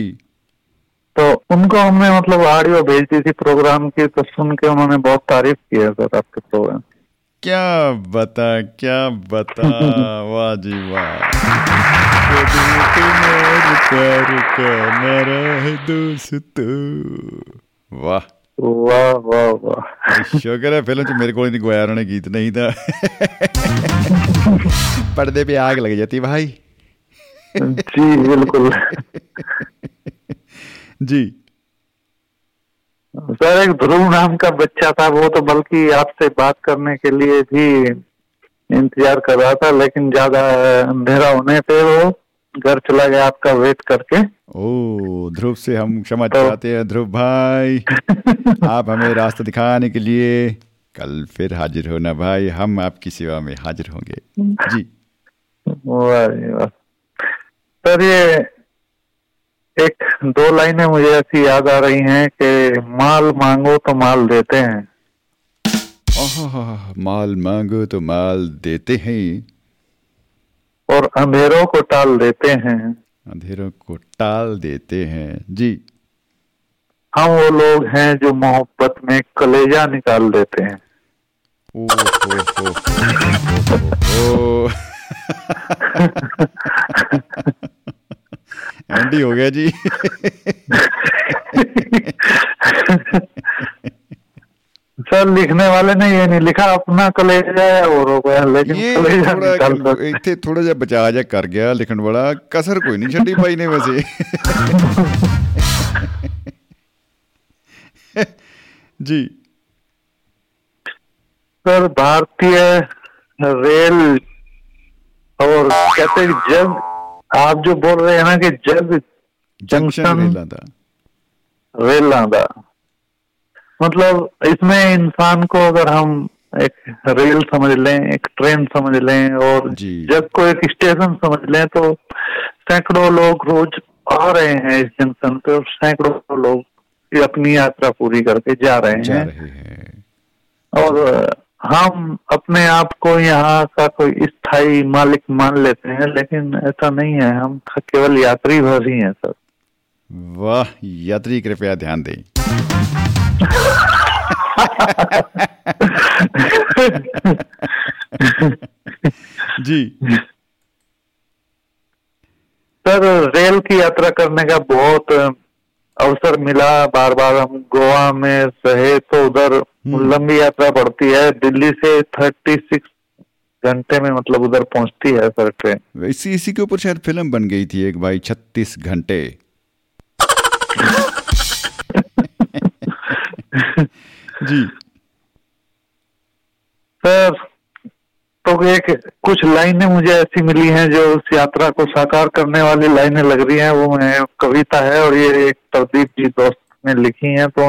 तो उनको हमने मतलब ऑडियो भेज दी थी प्रोग्राम की, तो सुन के उन्होंने बहुत तारीफ की है सर आपके प्रोग्राम। क्या बता वाह जी वाह ਵਾਹ ਵਾਹ ਵਾਹ, ਸ਼ੁਕਰ ਹੈ ਫਿਲਮ 'ਚ ਮੇਰੇ ਕੋਲ ਨਹੀਂ ਗਵਾਇਆ ਉਹਨਾਂ ਨੇ ਗੀਤ, ਨਹੀਂ ਤਾਂ ਪੜਦੇ ਪੇ ਆਗ ਲੱਗ ਜਾਤੀ ਭਾਈ ਜੀ। ਬਿਲਕੁਲ जी सर, एक ध्रुव नाम का बच्चा था, वो तो बल्कि आपसे बात करने के लिए भी इंतजार कर रहा था, लेकिन ज्यादा अंधेरा होने पे वो घर चला गया आपका वेट करके। ओ ध्रुव से हम क्षमा चाहते हैं। ध्रुव भाई आप हमें रास्ता दिखाने के लिए कल फिर हाजिर होना भाई, हम आपकी सेवा में हाजिर होंगे जी। वाह सर, ये एक दो लाइनें मुझे ऐसी याद आ रही हैं कि माल मांगो तो माल देते हैं, माल मांगो तो माल देते हैं, और अंधेरों को टाल देते हैं, अंधेरों को टाल देते हैं जी। हम वो लोग हैं जो मोहब्बत में कलेजा निकाल देते हैं। ओ हो ਐਂਡੀ ਹੋ ਗਿਆ ਜੀ। ਸਰ ਲਿਖਣੇ ਵਾਲੇ ਨੇ ਇਹ ਨਹੀਂ ਲਿਖਾ ਆਪਣਾ ਕਲੇਜਾ ਹੋਰ ਹੋ ਗਿਆ, ਲੇਕਿਨ ਇੱਥੇ ਥੋੜਾ ਜਿਹਾ ਬਚਾਅ ਜਿਹਾ ਕਰ ਗਿਆ ਲਿਖਣ ਵਾਲਾ, ਕਸਰ ਕੋਈ ਨਹੀਂ ਛੱਡੀ ਭਾਈ ਨੇ ਵੈਸੇ ਜੀ। ਸਰ ਭਾਰਤੀ ਰੇਲ ਔਰ ਕਹਤੇ ਜੰਗ आप जो बोल रहे हैं ना कि जग जंक्शन रेल लांदा, मतलब इसमें इंसान को अगर हम एक रेल समझ लें, एक ट्रेन समझ लें और जग को एक स्टेशन समझ लें, तो सैकड़ों लोग रोज आ रहे हैं इस जंक्शन पे और सैकड़ों लोग अपनी यात्रा पूरी करके जा रहे हैं। और हम अपने आप को यहाँ का कोई स्थायी मालिक मान लेते हैं, लेकिन ऐसा नहीं है, हम केवल यात्री भर ही हैं सर। वाह यात्री कृपया ध्यान दें। जी सर, रेल की यात्रा करने का बहुत अवसर मिला, बार बार हम गोवा में रहे तो उधर लंबी यात्रा पड़ती है, दिल्ली से 36 घंटे में मतलब उधर पहुंचती है सर ट्रेन। इसी के ऊपर शायद फिल्म बन गई थी एक भाई, 36 घंटे। जी सर, तो एक कुछ लाइनें मुझे ऐसी मिली हैं जो उस यात्रा को साकार करने वाली लाइनें लग रही हैं, वो मैं कविता है और ये एक प्रदीप जी दोस्त ने लिखी हैं, तो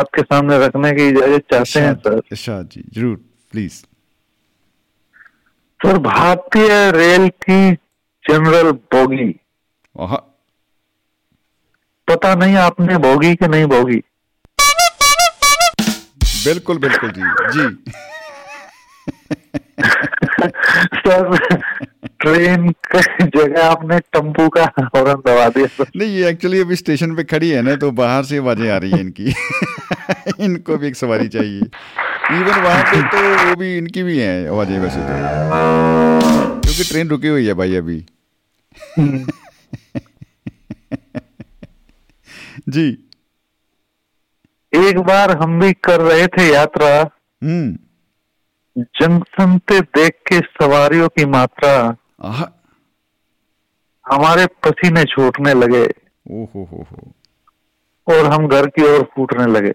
आपके सामने रखने की इजाजत चाहते हैं सर। अच्छा जी जरूर प्लीज। सर भारतीय रेल की जनरल बोगी, पता नहीं आपने बोगी कि नहीं बोगी। बिल्कुल बिल्कुल जी सर ट्रेन की जगह आपने टम्पू का हॉर्न दबा दिया। नहीं ये एक्चुअली अभी स्टेशन पे खड़ी है ना, तो बाहर से आवाजें आ रही हैं इनकी। इनको भी एक सवारी चाहिए। इवन वहाँ पे तो वो भी इनकी भी हैं आवाजें वैसे तो, क्योंकि ट्रेन रुकी हुई है भाई अभी। जी एक बार हम भी कर रहे थे यात्रा, जंक्शन पे देख के सवारियों की मात्रा, हमारे पसीने छूटने लगे। ओहो हो हो। और हम घर की ओर फूटने लगे।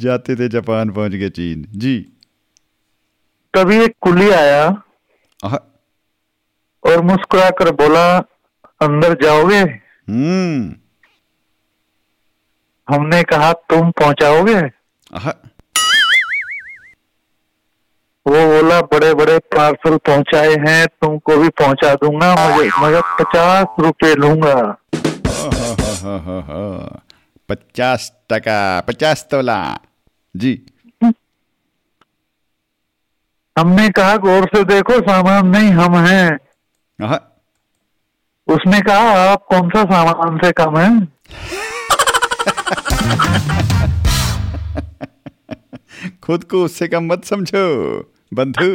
जाते थे जापान, पहुंच गए चीन। जी तभी एक कुली आया और मुस्कुरा कर बोला, अंदर जाओगे? हमने कहा तुम पहुंचाओगे? वो बोला बड़े बड़े पार्सल पहुंचाए हैं, तुमको भी पहुंचा दूंगा, मगर 50 रुपए लूंगा। 50 टका, 50 तोला। जी हमने कहा गौर से देखो, सामान नहीं हम हैं। उसने कहा आप कौन सा सामान से कम है? खुद को उससे कम मत समझो बंधु।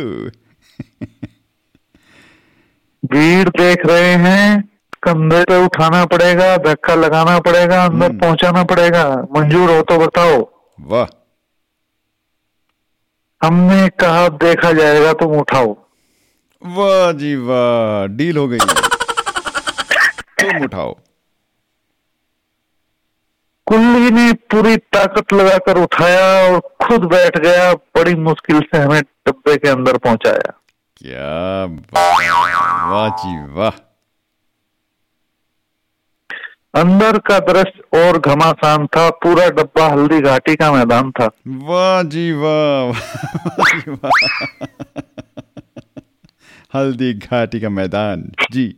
भीड़ देख रहे हैं, कंधे पे उठाना पड़ेगा, धक्का लगाना पड़ेगा, अंदर पहुंचाना पड़ेगा, मंजूर हो तो बताओ। वाह। हमने कहा देखा जाएगा, तुम उठाओ। वाह जी वाह, डील हो गई। तुम उठाओ। कुल्ली ने पूरी ताकत लगाकर उठाया और खुद बैठ गया। बड़ी मुश्किल से हमें डब्बे के अंदर पहुंचाया। क्या वाह जी वाह। अंदर का दृश्य और घमासान था, पूरा डब्बा हल्दी घाटी का मैदान था। वाह जी वाह, हल्दी घाटी का मैदान। जी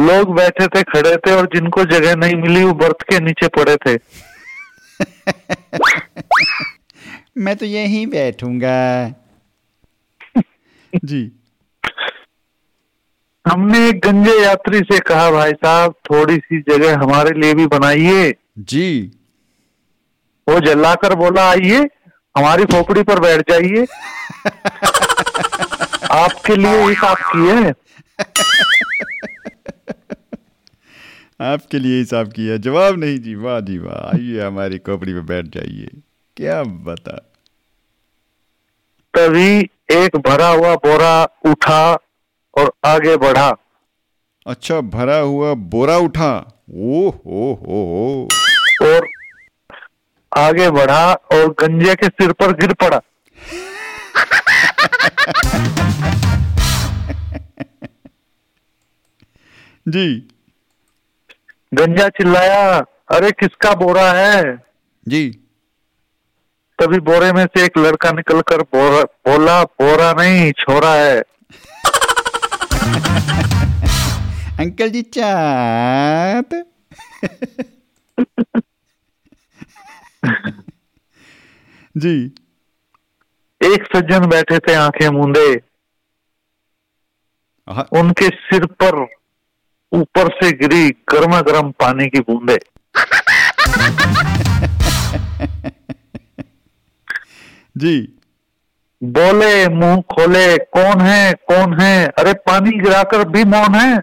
लोग बैठे थे, खड़े थे, और जिनको जगह नहीं मिली वो बर्थ के नीचे पड़े थे। मैं तो यहीं बैठूंगा। जी हमने एक गंजे यात्री से कहा, भाई साहब थोड़ी सी जगह हमारे लिए भी बनाइए। जी वो जलाकर बोला, आइए हमारी खोपड़ी पर बैठ जाइए। आपके लिए ही साफ की है। आपके लिए ही साफ की है, जवाब नहीं। जी वाह जी वाह, आइए हमारी खोपड़ी पर बैठ जाइए। क्या बता। तभी एक भरा हुआ बोरा उठा और आगे बढ़ा। अच्छा, भरा हुआ बोरा उठा, ओ हो हो, और आगे बढ़ा और गंजे के सिर पर गिर पड़ा। जी गंजा चिल्लाया, अरे किसका बोरा है? जी तभी बोरे में से एक लड़का निकलकर बोला, बोरा नहीं छोरा है। अंकल जी चाट। जी एक सज्जन बैठे थे, आंखें मूंदे। उनके सिर पर ऊपर से गिरी गर्मा गर्म पानी की बूंदे। जी बोले मुंह खोले, कौन है कौन है? अरे पानी गिराकर भी मौन है।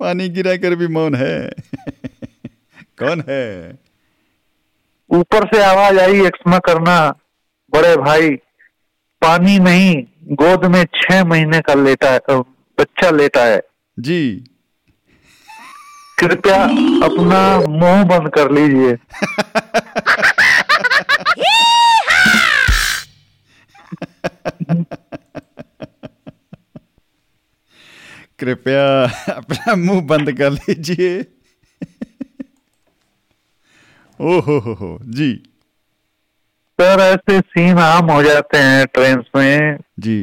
पानी गिराकर भी मौन है। कौन है? ऊपर से आवाज आई, एक्समा करना बड़े भाई, पानी नहीं, गोद में 6 महीने का बच्चा लेटा है। जी कृपया अपना मुंह बंद कर लीजिए। कृपया अपना मुंह बंद कर लीजिए। ओहो हो। जी सर ऐसे सीन आम हो जाते हैं ट्रेन में। जी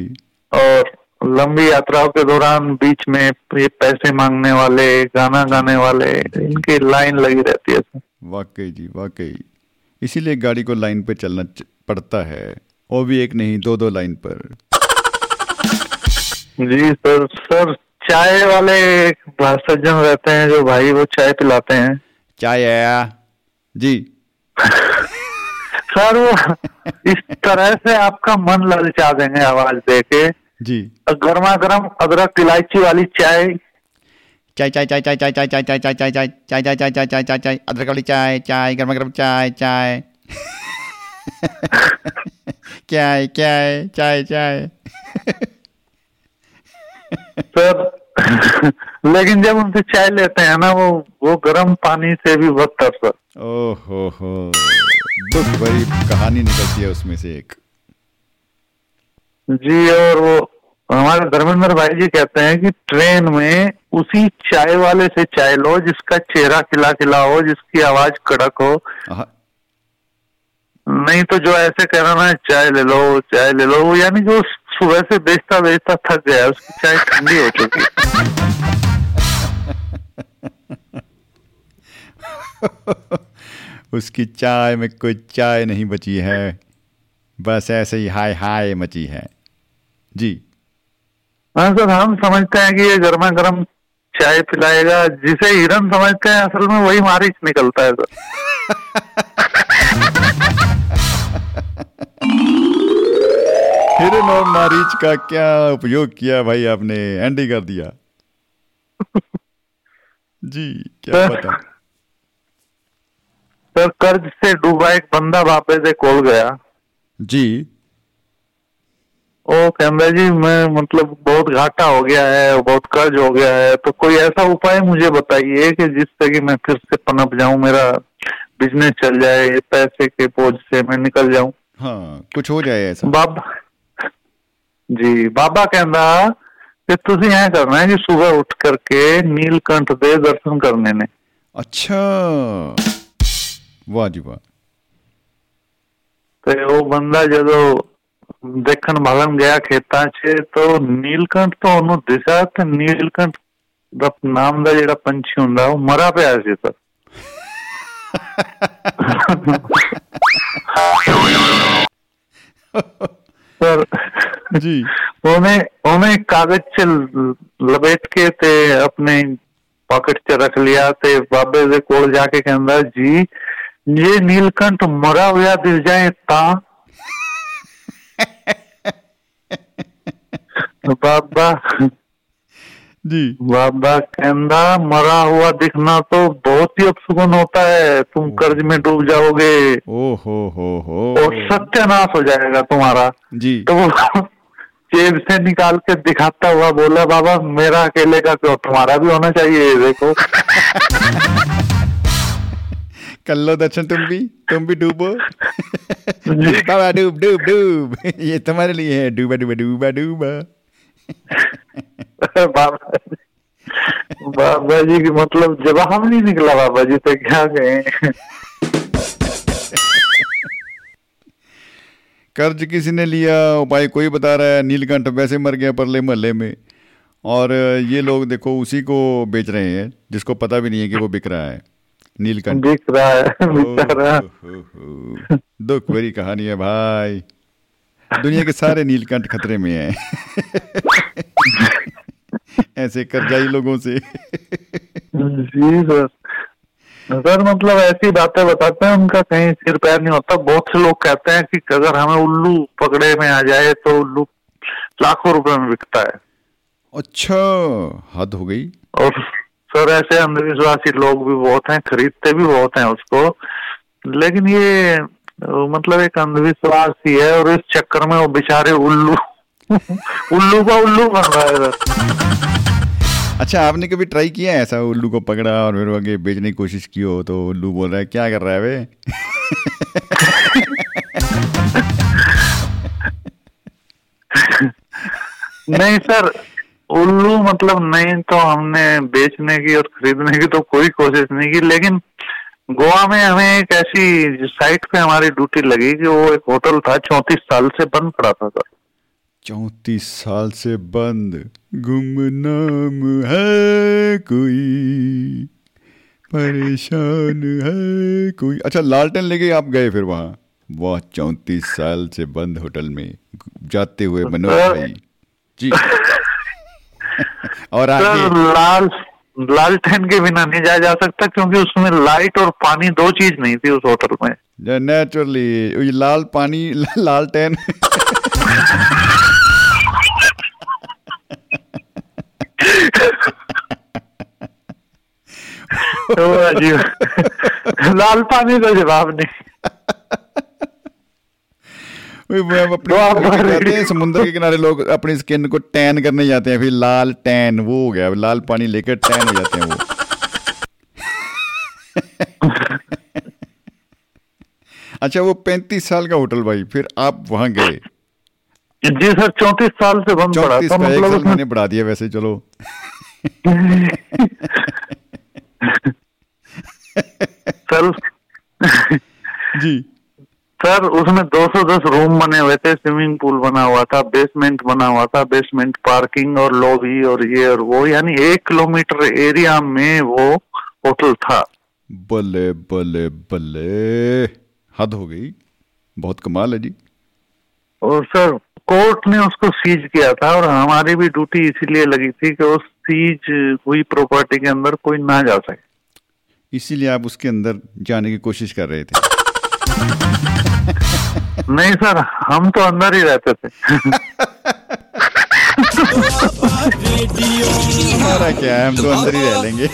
और लंबी यात्राओं के दौरान बीच में पैसे मांगने वाले, गाना गाने वाले, इनकी लाइन लगी रहती है। वाकई जी वाकई, इसीलिए गाड़ी को लाइन पे चलना पड़ता है, और भी एक नहीं 2-2 लाइन पर। जी सर चाय वाले सज्जन रहते हैं जो भाई, वो चाय पिलाते हैं। चाय आया जी। सर वो इस तरह से आपका मन ललचा देंगे आवाज देके जी। गर्मा गर्म अदरक इलायची वाली चाय, चाय चाय चाय चाय चाय चाय चाय चाय चाय चाय चाय चाय चाय चाय चाय चाय चाय अदरक वाली चाय, चाय गर्मा गर्म चाय चाय क्या है क्या है चाय चाय। सर लेकिन जब उनसे चाय लेते हैं ना वो गर्म पानी से भी बदतर सर। ओहो दुख भरी कहानी निकलती है उसमें से एक जी। और वो हमारे धर्मेंद्र भाई जी कहते हैं कि ट्रेन में उसी चाय वाले से चाय लो जिसका चेहरा खिला खिला हो, जिसकी आवाज कड़क हो, नहीं तो जो ऐसे कह रहा ना चाय ले लो, यानी जो सुबह से बेचता थक गया उसकी चाय ठंडी हो चुकी। उसकी चाय में कोई चाय नहीं बची है, बस ऐसे ही हाय हाय मची है जी। हाँ सर, हम समझते हैं कि ये गर्मा गर्म चाय पिलाएगा, जिसे हिरन समझते हैं असल में वही मारिच निकलता है सर। हिरन और मारिच का क्या उपयोग किया भाई आपने, एंडी कर दिया जी। क्या पता सर, कर्ज से डूबा एक बंदा वापस से कोल गया जी। ओ कैमरा जी, मैं मतलब बहुत घाटा हो गया है, बहुत कर्ज हो गया है, तो कोई ऐसा उपाय मुझे बताइए कि जिससे कि मैं फिर से पनप जाऊं, मेरा बिजनेस चल जाए, पैसे के बोझ से मैं निकल जाऊं। हाँ, कुछ हो जाए ऐसा। बाबा कहंदा कि तुसी ऐ करना है कि सुबह उठ करके नीलकंठ दे दर्शन करने ने। अच्छा, वाह जी वाह। ਤੇ ਉਹ ਬੰਦਾ ਜਦੋਂ ਦੇਖਣ ਮਲਣ ਗਿਆ ਖੇਤਾਂ ਚ, ਤਾਂ ਨੀਲਕੰਠ ਤੋਂ ਉਹਨੂੰ ਦਿਸਿਆ, ਤੇ ਨੀਲਕੰਠ ਦਾ ਨਾਮ ਦਾ ਜਿਹੜਾ ਪੰਛੀ ਹੁੰਦਾ ਉਹ ਮਰਾ ਪਿਆ ਸੀ ਸਰ। ਸਰ ਜੀ, ਉਹਨੇ ਕਾਗਜ਼ ਚ ਲਪੇਟ ਕੇ ਤੇ ਆਪਣੇ ਪਾਕਟ ਚ ਰੱਖ ਲਿਆ, ਤੇ ਬਾਬੇ ਦੇ ਕੋਲ ਜਾ ਕੇ ਕਹਿੰਦਾ ਜੀ ये नीलकंठ मरा हुआ दिस जाए ता। बाबा कहंदा मरा हुआ दिखना तो बहुत ही अपशगुन होता है, तुम कर्ज में डूब जाओगे। ओ हो और सत्यानाश हो जाएगा तुम्हारा जी। तो वो जेब से निकाल के दिखाता हुआ बोला, बाबा मेरा अकेले का क्यों, तुम्हारा भी होना चाहिए। देखो कर लो दर्शन, तुम भी डूबो। बाबा डूब ये तुम्हारे लिए है, डूबा। बाबा जी की मतलब जवाब नहीं निकला, बाबा जी तो क्या कहें। कर्ज किसी ने लिया, उपाय कोई बता रहा है, नीलकंठ वैसे मर गया परले मोहल्ले में, और ये लोग देखो उसी को बेच रहे हैं जिसको पता भी नहीं है कि वो बिक रहा है। नीलकंठ बिक रहा है। दुख भरी कहानी है भाई, दुनिया के सारे नीलकंठ खतरे में हैं ऐसे कर्जाई लोगों से जी। सर मतलब ऐसी बातें बताते हैं, उनका कहीं सिर पैर नहीं होता। बहुत से लोग कहते हैं कि अगर हमें उल्लू पकड़े में आ जाए तो उल्लू लाखों रुपए में बिकता है। अच्छा, हद हो गई। और सर ऐसे अंधविश्वासी लोग भी बहुत हैं, खरीदते भी बहुत हैं उसको, लेकिन ये मतलब एक अंधविश्वास ही है, और इस चक्कर में वो बेचारे उल्लू बन रहा है। अच्छा, आपने कभी ट्राई किया है ऐसा, उल्लू को पकड़ा और फिर आगे बेचने की कोशिश की हो, तो उल्लू बोल रहा है क्या कर रहा है वे? नहीं सर, उल्लू मतलब नहीं तो हमने बेचने की और खरीदने की तो कोई कोशिश नहीं की, लेकिन गोवा में हमें एक ऐसी साइट पे हमारी ड्यूटी लगी कि वो एक होटल था 34 साल से बंद पड़ा था सर। 34 साल से बंद, गुमनाम है कोई, परेशान है कोई। अच्छा, लालटेन लेके आप गए फिर वहाँ? वाह, 34 साल से बंद होटल में जाते हुए मनोज भाई जी और लालटेन के बिना नहीं जाया जा सकता, क्योंकि उसमें लाइट और पानी दो चीज नहीं थी उस होटल में। नेचुरली लाल पानी लालटेन। लाल पानी का जवाब नहीं। अपने समुद्र के किनारे लोग अपनी स्किन को टैन करने जाते हैं, फिर लाल टैन वो हो गया, लाल पानी लेकर टैन हो जाते हैं वो। अच्छा, वो 35 साल का होटल भाई, फिर आप वहां गए? जी सर, 34 साल से बंद पड़ा था, मतलब मैंने बढ़ा दिया वैसे। चलो। सर जी सर, उसमें 210 रूम बने हुए थे, स्विमिंग पूल बना हुआ था, बेसमेंट बना हुआ था, बेसमेंट पार्किंग और लॉबी और ये और वो, यानी 1 किलोमीटर एरिया में वो होटल था। बल्ले बल्ले बल्ले, हद हो गई, बहुत कमाल है जी। और सर कोर्ट ने उसको सीज किया था, और हमारी भी ड्यूटी इसीलिए लगी थी कि उस सीज हुई प्रॉपर्टी के अंदर कोई ना जा सके, इसीलिए आप उसके अंदर जाने की कोशिश कर रहे थे। नहीं सर, हम तो अंदर ही रहते थे। क्या है, हम तो अंदर ही रह लेंगे।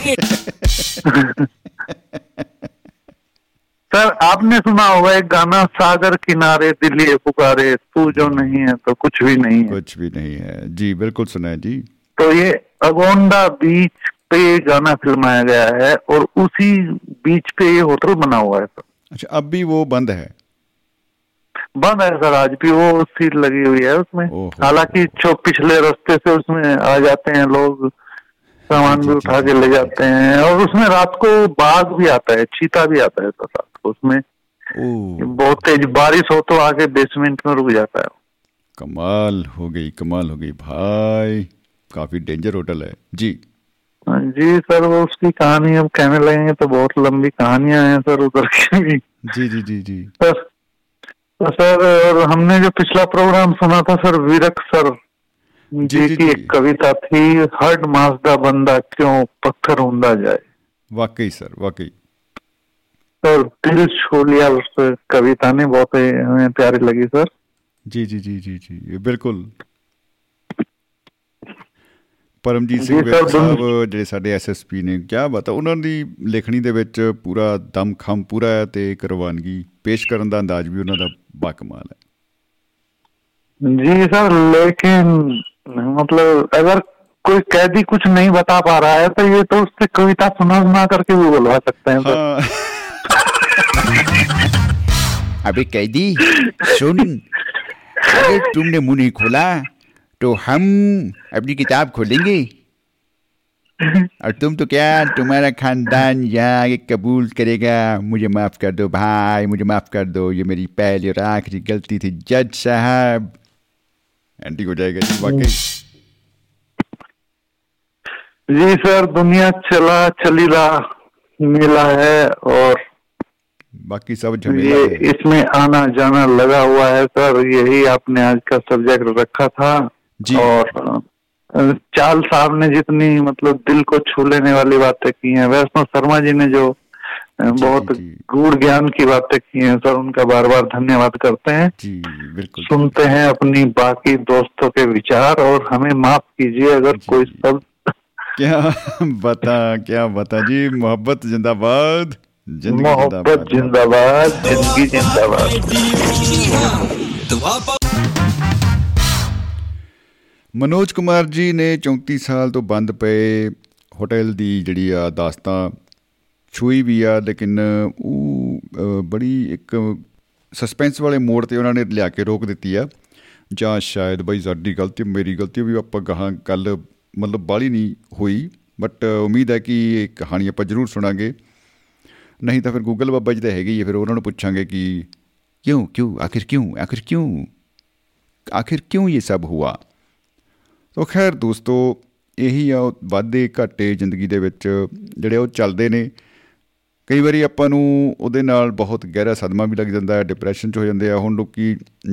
सर आपने सुना होगा एक गाना, सागर किनारे दिल ये पुकारे, तू जो नहीं है तो कुछ भी नहीं है। कुछ भी नहीं है जी, बिल्कुल सुना है जी। तो ये अगोंडा बीच पे गाना फिल्माया गया है, और उसी बीच पे ये होटल बना हुआ है सर। अच्छा, अब भी वो बंद है? बंद है सर, आज भी वो सीट लगी हुई है उसमें। हालांकि पिछले रास्ते से उसमें आ जाते हैं लोग, सामान भी उठा के ले जाते हैं, और उसमें रात को बाघ भी आता है, चीता भी आता है सर रात को उसमें। बहुत तेज बारिश हो तो आके बेसमेंट में रुक जाता है। कमाल हो गई, कमाल हो गई भाई, काफी डेंजर होटल है जी। जी सर, वो उसकी कहानी अब कहने लगेंगे तो बहुत लंबी कहानियां हैं सर उधर की भी। जी जी जी जी सर, और हमने जो पिछला प्रोग्राम सुना था सर, विरक सर जी की एक कविता थी, हड मासदा बंदा क्यों पत्थर हुंदा जाए। वाकई सर, वाकई सर, दिल छू लिया उस कविता ने, बहुत हमें प्यारी लगी सर। जी जी जी जी जी बिल्कुल। ਪਰਮਜੀਤ ਸਿੰਘ ਸਾਹਿਬ ਜਿਹੜੇ ਸਾਡੇ SSP ਨੇ, ਕਿਆ ਬਾਤ ਹੈ, ਉਹਨਾਂ ਦੀ ਲਿਖਣੀ ਦੇ ਵਿੱਚ ਪੂਰਾ ਦਮਖਮ ਪੂਰਾ ਹੈ, ਤੇ ਇੱਕ ਰਵਾਨਗੀ ਪੇਸ਼ ਕਰਨ ਦਾ ਅੰਦਾਜ਼ ਵੀ ਉਹਨਾਂ ਦਾ ਬਾਕਮਾਲ ਹੈ ਜੀ ਸਰ। ਲੇਕਿਨ ਮਤਲਬ ਅਗਰ ਕੋਈ ਕੈਦੀ ਕੁਝ ਨਹੀਂ ਬਤਾ ਪਾ ਰਹਾ ਹੈ ਤਾਂ ਇਹ ਤਾਂ ਉਸਸੇ ਕਵਿਤਾ ਸੁਣਾ ਕਰਕੇ ਵੀ ਬੁਲਵਾ ਸਕਤੇ हैं। अभी कैदी सुन, अगर तुमने मुंह नहीं खोला तो हम अपनी किताब खोलेंगे, और तुम तो क्या, तुम्हारा खानदान यहाँ ये कबूल करेगा। मुझे माफ़ कर दो भाई, मुझे माफ़ कर दो, ये मेरी पहली और आखिरी गलती थी जज साहब। एंटी हो जाएगा जी, वाकई जी सर। दुनिया चला चलीला मिला है, और बाकी सब ये इसमें आना जाना लगा हुआ है सर। यही आपने आज का सब्जेक्ट रखा था जी। और चाल साहब ने जितनी मतलब दिल को छू लेने वाली बातें की हैं, वैष्णो शर्मा जी ने जो बहुत गूढ़ ज्ञान की बातें की हैं सर, उनका बार बार धन्यवाद करते हैं जी। बिल्कुल सुनते हैं अपनी बाकी दोस्तों के विचार, और हमें माफ कीजिए अगर कोई शब्द। क्या बता जी, मोहब्बत जिंदाबाद, मोहब्बत जिंदाबाद, जिंदगी जिंदाबाद। ਮਨੋਜ ਕੁਮਾਰ ਜੀ ਨੇ 34 ਸਾਲ ਤੋਂ ਬੰਦ ਪਏ ਹੋਟਲ ਦੀ ਜਿਹੜੀ ਆ ਦਾਸਤਾਂ ਛੂਈ ਵੀ ਆ, ਲੇਕਿਨ ਉਹ ਬੜੀ ਇੱਕ ਸਸਪੈਂਸ ਵਾਲੇ ਮੋੜ 'ਤੇ ਉਹਨਾਂ ਨੇ ਲਿਆ ਕੇ ਰੋਕ ਦਿੱਤੀ ਆ, ਜਾਂ ਸ਼ਾਇਦ ਬਈ ਸਾਡੀ ਗਲਤੀ ਮੇਰੀ ਗਲਤੀ ਵੀ, ਆਪਾਂ ਗਾਹਾਂ ਗੱਲ ਮਤਲਬ ਬਾਹਲੀ ਨਹੀਂ ਹੋਈ, ਬਟ ਉਮੀਦ ਹੈ ਕਿ ਇਹ ਕਹਾਣੀ ਆਪਾਂ ਜ਼ਰੂਰ ਸੁਣਾਂਗੇ। ਨਹੀਂ ਤਾਂ ਫਿਰ ਗੂਗਲ ਬਾਬਾ ਜੀ ਤਾਂ ਹੈਗੇ ਹੀ, ਫਿਰ ਉਹਨਾਂ ਨੂੰ ਪੁੱਛਾਂਗੇ ਕਿ ਕਿਉਂ ਆਖਿਰ ਕਿਉਂ ਇਹ ਸਭ ਹੁਆ। ਤਾਂ ਖੈਰ ਦੋਸਤੋ, ਇਹੀ ਆ ਵਾਧੇ ਘਾਟੇ ਜ਼ਿੰਦਗੀ ਦੇ ਵਿੱਚ ਜਿਹੜੇ ਉਹ ਚੱਲਦੇ ਨੇ। ਕਈ ਵਾਰੀ ਆਪਾਂ ਨੂੰ ਉਹਦੇ ਨਾਲ ਬਹੁਤ ਗਹਿਰਾ ਸਦਮਾ ਵੀ ਲੱਗ ਜਾਂਦਾ ਹੈ, ਡਿਪਰੈਸ਼ਨ 'ਚ ਹੋ ਜਾਂਦੇ ਆ। ਹੁਣ ਲੋਕ